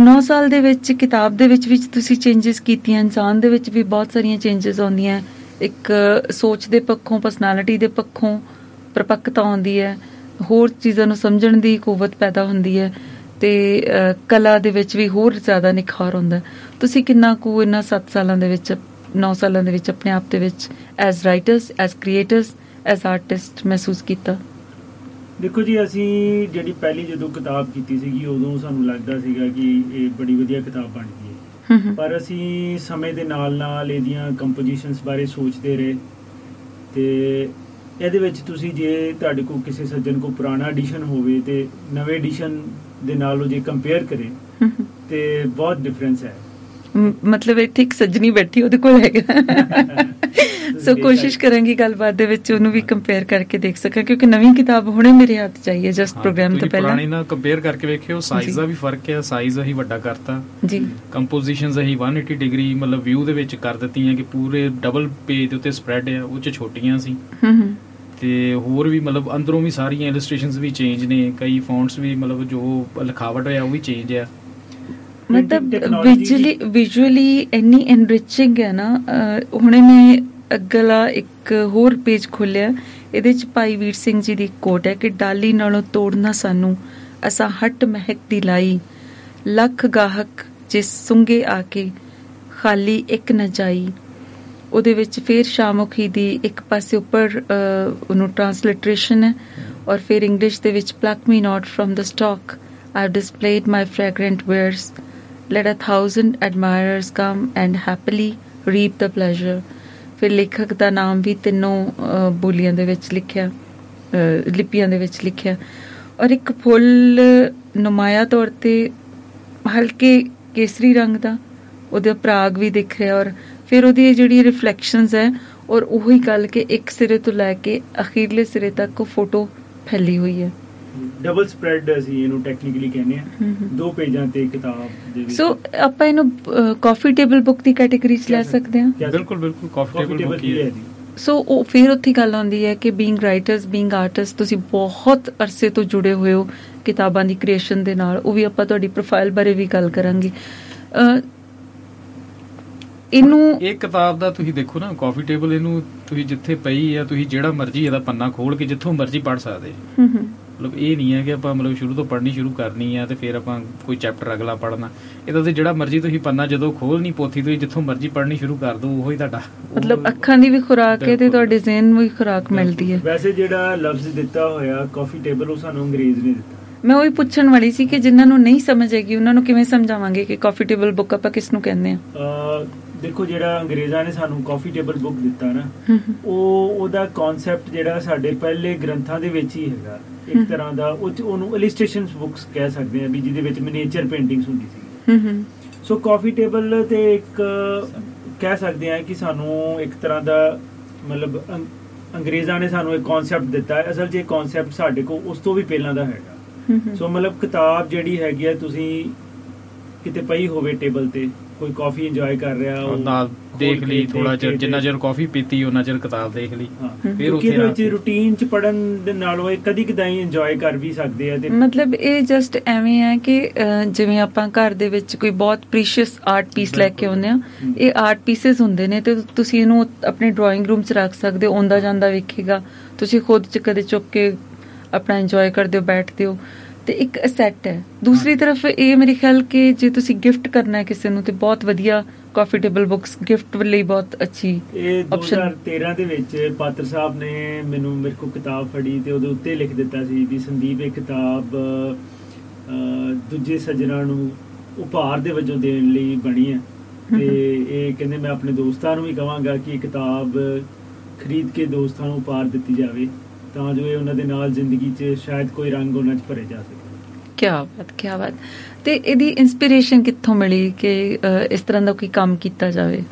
ਨੌ ਸਾਲ ਦੇ ਵਿੱਚ ਕਿਤਾਬ ਦੇ ਵਿੱਚ ਵੀ ਤੁਸੀਂ ਚੇਂਜਸ ਕੀਤੀਆਂ, ਇਨਸਾਨ ਦੇ ਵਿੱਚ ਵੀ ਬਹੁਤ ਸਾਰੀਆਂ ਚੇਂਜਸ ਆਉਂਦੀਆਂ, ਇੱਕ ਸੋਚ ਦੇ ਪੱਖੋਂ, ਪਰਸਨੈਲਿਟੀ ਦੇ ਪੱਖੋਂ ਪਰਪੱਕਤਾ ਆਉਂਦੀ ਹੈ, ਹੋਰ ਚੀਜ਼ਾਂ ਨੂੰ ਸਮਝਣ ਦੀ ਕੂਵਤ ਪੈਦਾ ਹੁੰਦੀ ਹੈ ਅਤੇ ਕਲਾ ਦੇ ਵਿੱਚ ਵੀ ਹੋਰ ਜ਼ਿਆਦਾ ਨਿਖਾਰ ਆਉਂਦਾ। ਤੁਸੀਂ ਕਿੰਨਾ ਕੁ ਇਹਨਾਂ ਸੱਤ ਸਾਲਾਂ ਦੇ ਵਿੱਚ, ਨੌ ਸਾਲਾਂ ਦੇ ਵਿੱਚ ਆਪਣੇ ਆਪ ਦੇ ਵਿੱਚ as writers, as creators, as artist ਮਹਿਸੂਸ ਕੀਤਾ? ਦੇਖੋ ਜੀ, ਅਸੀਂ ਜਿਹੜੀ ਪਹਿਲੀ ਜਦੋਂ ਕਿਤਾਬ ਕੀਤੀ ਸੀਗੀ ਉਦੋਂ ਸਾਨੂੰ ਲੱਗਦਾ ਸੀਗਾ ਕਿ ਇਹ ਬੜੀ ਵਧੀਆ ਕਿਤਾਬ ਬਣ ਗਈ ਹੈ, ਪਰ ਅਸੀਂ ਸਮੇਂ ਦੇ ਨਾਲ ਨਾਲ ਇਹਦੀਆਂ ਕੰਪੋਜੀਸ਼ਨਸ ਬਾਰੇ ਸੋਚਦੇ ਰਹੇ। ਅਤੇ ਇਹਦੇ ਵਿੱਚ ਤੁਸੀਂ ਜੇ ਤੁਹਾਡੇ ਕੋਲ ਕਿਸੇ ਸੱਜਣ ਕੋਲ ਪੁਰਾਣਾ ਐਡੀਸ਼ਨ ਹੋਵੇ ਅਤੇ ਨਵੇਂ ਐਡੀਸ਼ਨ ਦੇ ਨਾਲ ਉਹ ਜੇ ਕੰਪੇਅਰ ਕਰੇ ਤਾਂ ਬਹੁਤ ਡਿਫਰੈਂਸ ਹੈ। ਮਤਲਬ ਇੱਥੇ ਇੱਕ ਸੱਜਣੀ ਬੈਠੀ ਉਹਦੇ ਕੋਲ ਹੈਗਾ, ਸੋ ਕੋਸ਼ਿਸ਼ ਕਰਾਂਗੀ ਗੱਲਬਾਤ ਦੇ ਵਿੱਚ ਉਹਨੂੰ ਵੀ ਕੰਪੇਅਰ ਕਰਕੇ ਦੇਖ ਸਕਾਂ, ਕਿਉਂਕਿ ਨਵੀਂ ਕਿਤਾਬ ਹੁਣੇ ਮੇਰੇ ਹੱਥ ਚਾਹੀਏ ਜਸਟ ਪ੍ਰੋਗਰਾਮ ਤੋਂ ਪਹਿਲਾਂ। ਪੁਰਾਣੀ ਨਾਲ ਕੰਪੇਅਰ ਕਰਕੇ ਵੇਖਿਓ, ਸਾਈਜ਼ ਦਾ ਵੀ ਫਰਕ ਹੈ, ਸਾਈਜ਼ ਅਸੀਂ ਵੱਡਾ ਕਰਤਾ ਜੀ, ਕੰਪੋਜੀਸ਼ਨਸ ਅਸੀਂ ਇੱਕ ਸੌ ਅੱਸੀ ਡਿਗਰੀ ਮਤਲਬ ਵਿਊ ਦੇ ਵਿੱਚ ਕਰ ਦਿੱਤੀਆਂ ਕਿ ਪੂਰੇ ਡਬਲ ਪੇਜ ਦੇ ਉੱਤੇ ਸਪਰੈਡ ਆ, ਉਹ 'ਚ ਛੋਟੀਆਂ ਸੀ। ਅਤੇ ਹੋਰ ਵੀ ਮਤਲਬ ਅੰਦਰੋਂ ਵੀ ਸਾਰੀਆਂ ਇਲਸਟ੍ਰੇਸ਼ਨਸ ਵੀ ਚੇਂਜ ਨੇ, ਕਈ ਫੌਂਟਸ ਵੀ ਮਤਲਬ ਜੋ ਲਿਖਾਵਟ ਆ ਉਹ ਵੀ ਚੇਂਜ ਆ, ਮਤਲਬ ਵਿਜੂਅਲੀ ਵਿਜੂਅਲੀ ਇੰਨੀ ਐਨਰਿਚਿੰਗ ਹੈ ਨਾ। ਹੁਣੇ ਮੈਂ ਅਗਲਾ ਇੱਕ ਹੋਰ ਪੇਜ ਖੋਲ੍ਹਿਆ, ਇਹਦੇ 'ਚ ਭਾਈ ਵੀਰ ਸਿੰਘ ਜੀ ਦੀ ਕੋਟ ਹੈ ਕਿ ਡਾਲੀ ਨਾਲੋਂ ਤੋੜਨਾ ਸਾਨੂੰ ਅਸਾਂ ਹੱਟ ਮਹਿਕ ਦੀ ਲਾਈ, ਲੱਖ ਗਾਹਕ ਜਿਸ ਸੁੰਘੇ ਆ ਕੇ ਖਾਲੀ ਇੱਕ ਨਾ ਜਾਈ। ਉਹਦੇ ਵਿੱਚ ਫਿਰ ਸ਼ਾਹਮੁਖੀ ਦੀ ਇੱਕ ਪਾਸੇ ਉੱਪਰ ਉਹਨੂੰ ਟਰਾਂਸਲਿਟਰੇਸ਼ਨ ਹੈ ਔਰ ਫਿਰ ਇੰਗਲਿਸ਼ ਦੇ ਵਿੱਚ pluck me not from the stock, I have displayed my fragrant wares, let a thousand admirers come and happily reap the pleasure. ਫਿਰ ਲੇਖਕ ਦਾ ਨਾਮ ਵੀ ਤਿੰਨੋਂ ਬੋਲੀਆਂ ਦੇ ਵਿੱਚ ਲਿਖਿਆ, ਲਿਪੀਆਂ ਦੇ ਵਿੱਚ ਲਿਖਿਆ, ਔਰ ਇੱਕ ਫੁੱਲ ਨੁਮਾਇਆ ਤੌਰ 'ਤੇ ਹਲਕੇ ਕੇਸਰੀ ਰੰਗ ਦਾ ਉਹਦਾ ਪਰਾਗ ਵੀ ਦਿਖ ਰਿਹਾ, ਔਰ ਫਿਰ ਉਹਦੀ ਜਿਹੜੀ ਰਿਫਲੈਕਸ਼ਨਸ ਹੈ ਔਰ ਉਹੀ ਗੱਲ ਕਿ ਇੱਕ ਸਿਰੇ ਤੋਂ ਲੈ ਕੇ ਅਖੀਰਲੇ ਸਿਰੇ ਤੱਕ ਉਹ ਫੋਟੋ ਫੈਲੀ ਹੋਈ ਹੈ। ਡਬਲ ਸਪਰੈਡ ਅਸੀਂ ਇਹਨੂੰ ਟੈਕਨੀਕਲੀ ਕਹਿੰਦੇ ਆ, ਦੋ ਪੇਜਾਂ ਤੇ ਕਿਤਾਬ ਦੇ। ਸੋ ਆਪਾਂ ਇਹਨੂੰ ਕਾਫੀ ਟੇਬਲ ਬੁੱਕ ਦੀ ਕੈਟੇਗਰੀ ਚ ਲੈ ਸਕਦੇ ਹਾਂ। ਬਿਲਕੁਲ ਬਿਲਕੁਲ ਕਾਫੀ ਟੇਬਲ ਬੁੱਕ ਹੀ ਹੈ। ਸੋ ਉਹ ਫਿਰ ਉੱਥੇ ਗੱਲ ਆਉਂਦੀ ਹੈ ਕਿ ਬੀਇੰਗ ਰਾਈਟਰਸ, ਬੀਇੰਗ ਆਰਟਿਸਟ, ਤੁਸੀਂ ਬਹੁਤ ਅਰਸੇ ਤੋਂ ਜੁੜੇ ਹੋਏ ਹੋ ਕਿਤਾਬਾਂ ਦੀ ਕ੍ਰੀਏਸ਼ਨ ਦੇ ਨਾਲ, ਉਹ ਵੀ ਆਪਾਂ ਤੁਹਾਡੀ ਪ੍ਰੋਫਾਈਲ ਬਾਰੇ ਵੀ ਗੱਲ ਕਰਾਂਗੇ। ਇਹਨੂੰ ਇਹ ਕਿਤਾਬ ਦਾ ਤੁਸੀਂ ਦੇਖੋ ਨਾ, ਕਾਫੀ ਟੇਬਲ ਇਹਨੂੰ ਤੁਸੀਂ ਜਿੱਥੇ ਪਈ ਆ ਤੁਸੀਂ ਜਿਹੜਾ ਮਰਜ਼ੀ ਇਹਦਾ ਪੰਨਾ ਖੋਲ ਕੇ ਜਿੱਥੋਂ ਮਰਜ਼ੀ ਪੜ੍ਹ ਸਕਦੇ। ਮਤਲਬ ਇਹ ਨਹੀਂ ਹੈ ਕਿ ਆਪਾਂ ਮਤਲਬ ਸ਼ੁਰੂ ਤੋਂ ਪੜ੍ਹਨੀ ਸ਼ੁਰੂ ਕਰਨੀ ਆ ਅਤੇ ਫਿਰ ਆਪਾਂ ਕੋਈ ਚੈਪਟਰ ਅਗਲਾ ਪੜ੍ਹਨਾ, ਇਹਦਾ ਤੁਸੀਂ ਜਿਹੜਾ ਮਰਜ਼ੀ ਤੁਸੀਂ ਪੰਨਾ ਜਦੋਂ ਖੋਲ੍ਹਣੀ ਪੋਥੀ ਤੁਸੀਂ ਜਿੱਥੋਂ ਮਰਜ਼ੀ ਪੜ੍ਹਨੀ ਸ਼ੁਰੂ ਕਰ ਦਿਓ, ਉਹੀ ਤੁਹਾਡਾ ਮਤਲਬ ਅੱਖਾਂ ਦੀ ਵੀ ਖੁਰਾਕ ਹੈ ਅਤੇ ਤੁਹਾਡੇ ਜ਼ਿਹਨ ਨੂੰ ਵੀ ਖੁਰਾਕ ਮਿਲਦੀ ਹੈ। ਵੈਸੇ ਜਿਹੜਾ ਲਫ਼ਜ਼ ਦਿੱਤਾ ਹੋਇਆ ਕਾਫੀ ਟੇਬਲ, ਉਹ ਸਾਨੂੰ ਅੰਗਰੇਜ਼ ਨੇ ਦਿੱਤਾ। ਮੈਂ ਉਹੀ ਪੁੱਛਣ ਵਾਲੀ ਸੀ ਕਿ ਜਿਨ੍ਹਾਂ ਨੂੰ ਨਹੀਂ ਸਮਝ ਹੈਗੀ ਉਹਨਾਂ ਨੂੰ ਕਿਵੇਂ ਸਮਝਾਵਾਂਗੇ ਕਿ ਕਾਫੀ ਟੇਬਲ ਬੁੱਕ ਆਪਾਂ ਕਿਸ ਨੂੰ ਕਹਿੰਦੇ ਹਾਂ? ਦੇਖੋ, ਜਿਹੜਾ ਅੰਗਰੇਜ਼ਾਂ ਨੇ ਸਾਨੂੰ ਕਾਫੀ ਟੇਬਲ ਬੁੱਕ ਦਿੱਤਾ ਨਾ, ਉਹ ਉਹਦਾ ਕਨਸੈਪਟ ਜਿਹੜਾ ਸਾਡੇ ਪਹਿਲੇ ਗ੍ਰੰਥਾਂ ਦੇ ਵਿੱਚ ਹੀ ਹੈਗਾ, ਇੱਕ ਤਰ੍ਹਾਂ ਦਾ ਉਹ ਉਹਨੂੰ ਇਲਸਟ੍ਰੇਸ਼ਨ ਬੁੱਕਸ ਕਹਿ ਸਕਦੇ ਹਾਂ ਵੀ, ਜਿਹਦੇ ਵਿੱਚ ਮਿਨੀਏਚਰ ਪੇਂਟਿੰਗਸ ਹੁੰਦੀ ਸੀ। ਸੋ ਕਾਫੀ ਟੇਬਲ ਤੇ ਇੱਕ ਕਹਿ ਸਕਦੇ ਹਾਂ ਕਿ ਸਾਨੂੰ ਇੱਕ ਤਰ੍ਹਾਂ ਦਾ ਮਤਲਬ ਅੰਗਰੇਜ਼ਾਂ ਨੇ ਸਾਨੂੰ ਇੱਕ ਕਨਸੈਪਟ ਦਿੱਤਾ ਹੈ, ਅਸਲ 'ਚ ਇਹ ਕਨਸੈਪਟ ਸਾਡੇ ਕੋਲ ਉਸ ਤੋਂ ਵੀ ਪਹਿਲਾਂ ਦਾ ਹੈਗਾ। ਸੋ ਮਤਲਬ ਕਿਤਾਬ ਜਿਹੜੀ ਹੈਗੀ ਆ, ਤੁਸੀਂ ਕਿਤੇ ਪਈ ਹੋਵੇ ਟੇਬਲ ਤੇ, ਕੋਈ ਕਾਫੀ ਇੰਜੋਏ ਕਰ ਰਿਹਾ ਉਹ ਨਾਲ ਦੇਖ ਲਈ, ਥੋੜਾ ਚਿਰ ਜਿੰਨਾ ਚਿਰ ਕਾਫੀ ਪੀਤੀ ਉਹਨਾਂ ਚਿਰ ਕਿਤਾਬ ਦੇਖ ਲਈ, ਫਿਰ ਉਹਦੇ ਵਿੱਚ ਰੂਟੀਨ ਚ ਪੜਨ ਦੇ ਨਾਲ ਉਹ ਕਦੀ ਕਦਾਈ ਇੰਜੋਏ ਕਰ ਵੀ ਸਕਦੇ ਆ। ਮਤਲਬ ਇਹ ਜਸਟ ਐਵੇਂ ਹੈ ਕਿ ਜਿਵੇਂ ਆਪਾਂ ਘਰ ਦੇ ਵਿੱਚ ਕੋਈ ਬਹੁਤ ਪ੍ਰੀਸ਼ੀਅਸ ਆਰਟ ਪੀਸ ਲੈ ਕੇ ਆਉਂਦੇ ਆ, ਇਹ ਆਰਟ ਪੀਸਿਸ ਹੁੰਦੇ ਨੇ ਤੇ ਤੁਸੀਂ ਇਹਨੂੰ ਆਪਣੇ ਡਰਾਇੰਗ ਰੂਮ ਚ ਰੱਖ ਸਕਦੇ ਹੋ, ਆਉਂਦਾ ਜਾਂਦਾ ਵੇਖੇਗਾ, ਤੁਸੀਂ ਖੁਦ ਚ ਕਦੇ ਚੁੱਕ ਕੇ ਆਪਣਾ ਇੰਜੋਏ ਕਰਦੇ ਹੋ, ਬੈਠਦੇ ਹੋ, ਤੇ ਇੱਕ ਅਸੈਟ ਹੈ। ਦੂਸਰੀ ਤਰਫ ਇਹ ਮੇਰੇ ਖਿਆਲ ਕਿ ਜੇ ਤੁਸੀਂ ਗਿਫਟ ਕਰਨਾ ਹੈ ਕਿਸੇ ਨੂੰ ਤੇ ਬਹੁਤ ਵਧੀਆ ਕਾਫੀ ਟੇਬਲ ਬੁੱਕਸ ਗਿਫਟ ਲਈ ਬਹੁਤ ਅੱਛੀ ਆਪਸ਼ਨ। ਦੋ ਹਜ਼ਾਰ ਤੇਰਾਂ ਦੇ ਵਿੱਚ ਪਾਤਰ ਸਾਹਿਬ ਨੇ ਮੈਨੂੰ ਮੇਰੇ ਕੋਲ ਕਿਤਾਬ ਫੜੀ ਤੇ ਉਹਦੇ ਉੱਤੇ ਲਿਖ ਦਿੱਤਾ ਸੀ ਵੀ ਸੰਦੀਪ ਇਹ ਕਿਤਾਬ ਦੂਜੇ ਸੱਜਣਾਂ ਨੂੰ ਉਪਹਾਰ ਦੇ ਵਜੋਂ ਦੇਣ ਲਈ ਬਣੀ ਹੈ, ਤੇ ਇਹ ਕਹਿੰਦੇ ਮੈਂ ਆਪਣੇ ਦੋਸਤਾਂ ਨੂੰ ਵੀ ਕਹਾਂਗਾ ਕਿ ਇਹ ਕਿਤਾਬ ਖਰੀਦ ਕੇ ਦੋਸਤਾਂ ਨੂੰ ਉਪਹਾਰ ਦਿੱਤੀ ਜਾਵੇ ਤਾਂ ਜੋ ਇਹ ਉਹਨਾਂ ਦੇ ਨਾਲ ਜ਼ਿੰਦਗੀ 'ਚ ਸ਼ਾਇਦ ਕੋਈ ਰੰਗ ਉਹਨਾਂ 'ਚ ਭਰੇ ਜਾ ਸਕੇ। ਕਿਆ ਬਾਤ, ਕਿਆ ਬਾਤ। ਅਤੇ ਇਹਦੀ ਇੰਸਪੀਰੇਸ਼ਨ ਕਿੱਥੋਂ ਮਿਲੀ ਕਿ ਇਸ ਤਰ੍ਹਾਂ ਦਾ ਕੋਈ ਕੰਮ ਕੀਤਾ ਜਾਵੇ?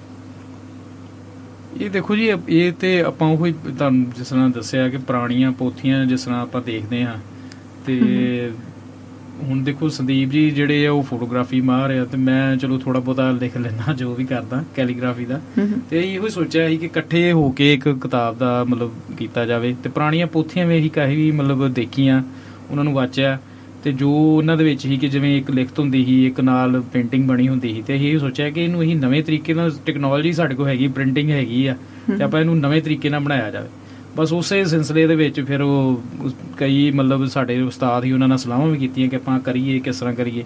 ਇਹ ਦੇਖੋ ਜੀ, ਇਹ ਤੇ ਆਪਾਂ ਉਹ ਹੀ ਤੁਹਾਨੂੰ ਜਿਸ ਤਰ੍ਹਾਂ ਦੱਸਿਆ ਕਿ ਪੁਰਾਣੀਆਂ ਪੋਥੀਆਂ ਜਿਸ ਤਰ੍ਹਾਂ ਆਪਾਂ ਦੇਖਦੇ ਹਾਂ, ਅਤੇ ਹੁਣ ਦੇਖੋ ਸੰਦੀਪ ਜੀ ਜਿਹੜੇ ਆ ਉਹ ਫੋਟੋਗ੍ਰਾਫੀ ਮਾਹਰ ਆ, ਅਤੇ ਮੈਂ ਚਲੋ ਥੋੜ੍ਹਾ ਬਹੁਤਾ ਲਿਖ ਲੈਂਦਾ ਜੋ ਵੀ ਕਰਦਾ ਕੈਲੀਗ੍ਰਾਫੀ ਦਾ, ਅਤੇ ਇਹੋ ਸੋਚਿਆ ਸੀ ਕਿ ਇਕੱਠੇ ਹੋ ਕੇ ਇੱਕ ਕਿਤਾਬ ਦਾ ਮਤਲਬ ਕੀਤਾ ਜਾਵੇ। ਅਤੇ ਪੁਰਾਣੀਆਂ ਪੋਥੀਆਂ ਵੀ ਅਸੀਂ ਕਾਫੀ ਮਤਲਬ ਦੇਖੀਆਂ, ਉਹਨਾਂ ਨੂੰ ਵਾਚਿਆ, ਅਤੇ ਜੋ ਉਹਨਾਂ ਦੇ ਵਿੱਚ ਸੀ ਕਿ ਜਿਵੇਂ ਇੱਕ ਲਿਖਤ ਹੁੰਦੀ ਸੀ, ਇੱਕ ਨਾਲ ਪੇਂਟਿੰਗ ਬਣੀ ਹੁੰਦੀ ਸੀ, ਅਤੇ ਅਸੀਂ ਇਹ ਸੋਚਿਆ ਕਿ ਇਹਨੂੰ ਅਸੀਂ ਨਵੇਂ ਤਰੀਕੇ ਨਾਲ, ਟੈਕਨੋਲੋਜੀ ਸਾਡੇ ਕੋਲ ਹੈਗੀ, ਪ੍ਰਿੰਟਿੰਗ ਹੈਗੀ ਆ, ਤੇ ਆਪਾਂ ਇਹਨੂੰ ਨਵੇਂ ਤਰੀਕੇ ਨਾਲ ਬਣਾਇਆ ਜਾਵੇ। ਬਸ ਉਸੇ ਸਿਲਸਿਲੇ ਦੇ ਵਿੱਚ ਫਿਰ ਉਹ ਕਈ ਮਤਲਬ ਸਾਡੇ ਉਸਤਾਦ ਹੀ ਉਹਨਾਂ ਨਾਲ ਸਲਾਹਾਂ ਵੀ ਕੀਤੀਆਂ ਕਿ ਆਪਾਂ ਕਰੀਏ ਕਿਸ ਤਰ੍ਹਾਂ ਕਰੀਏ।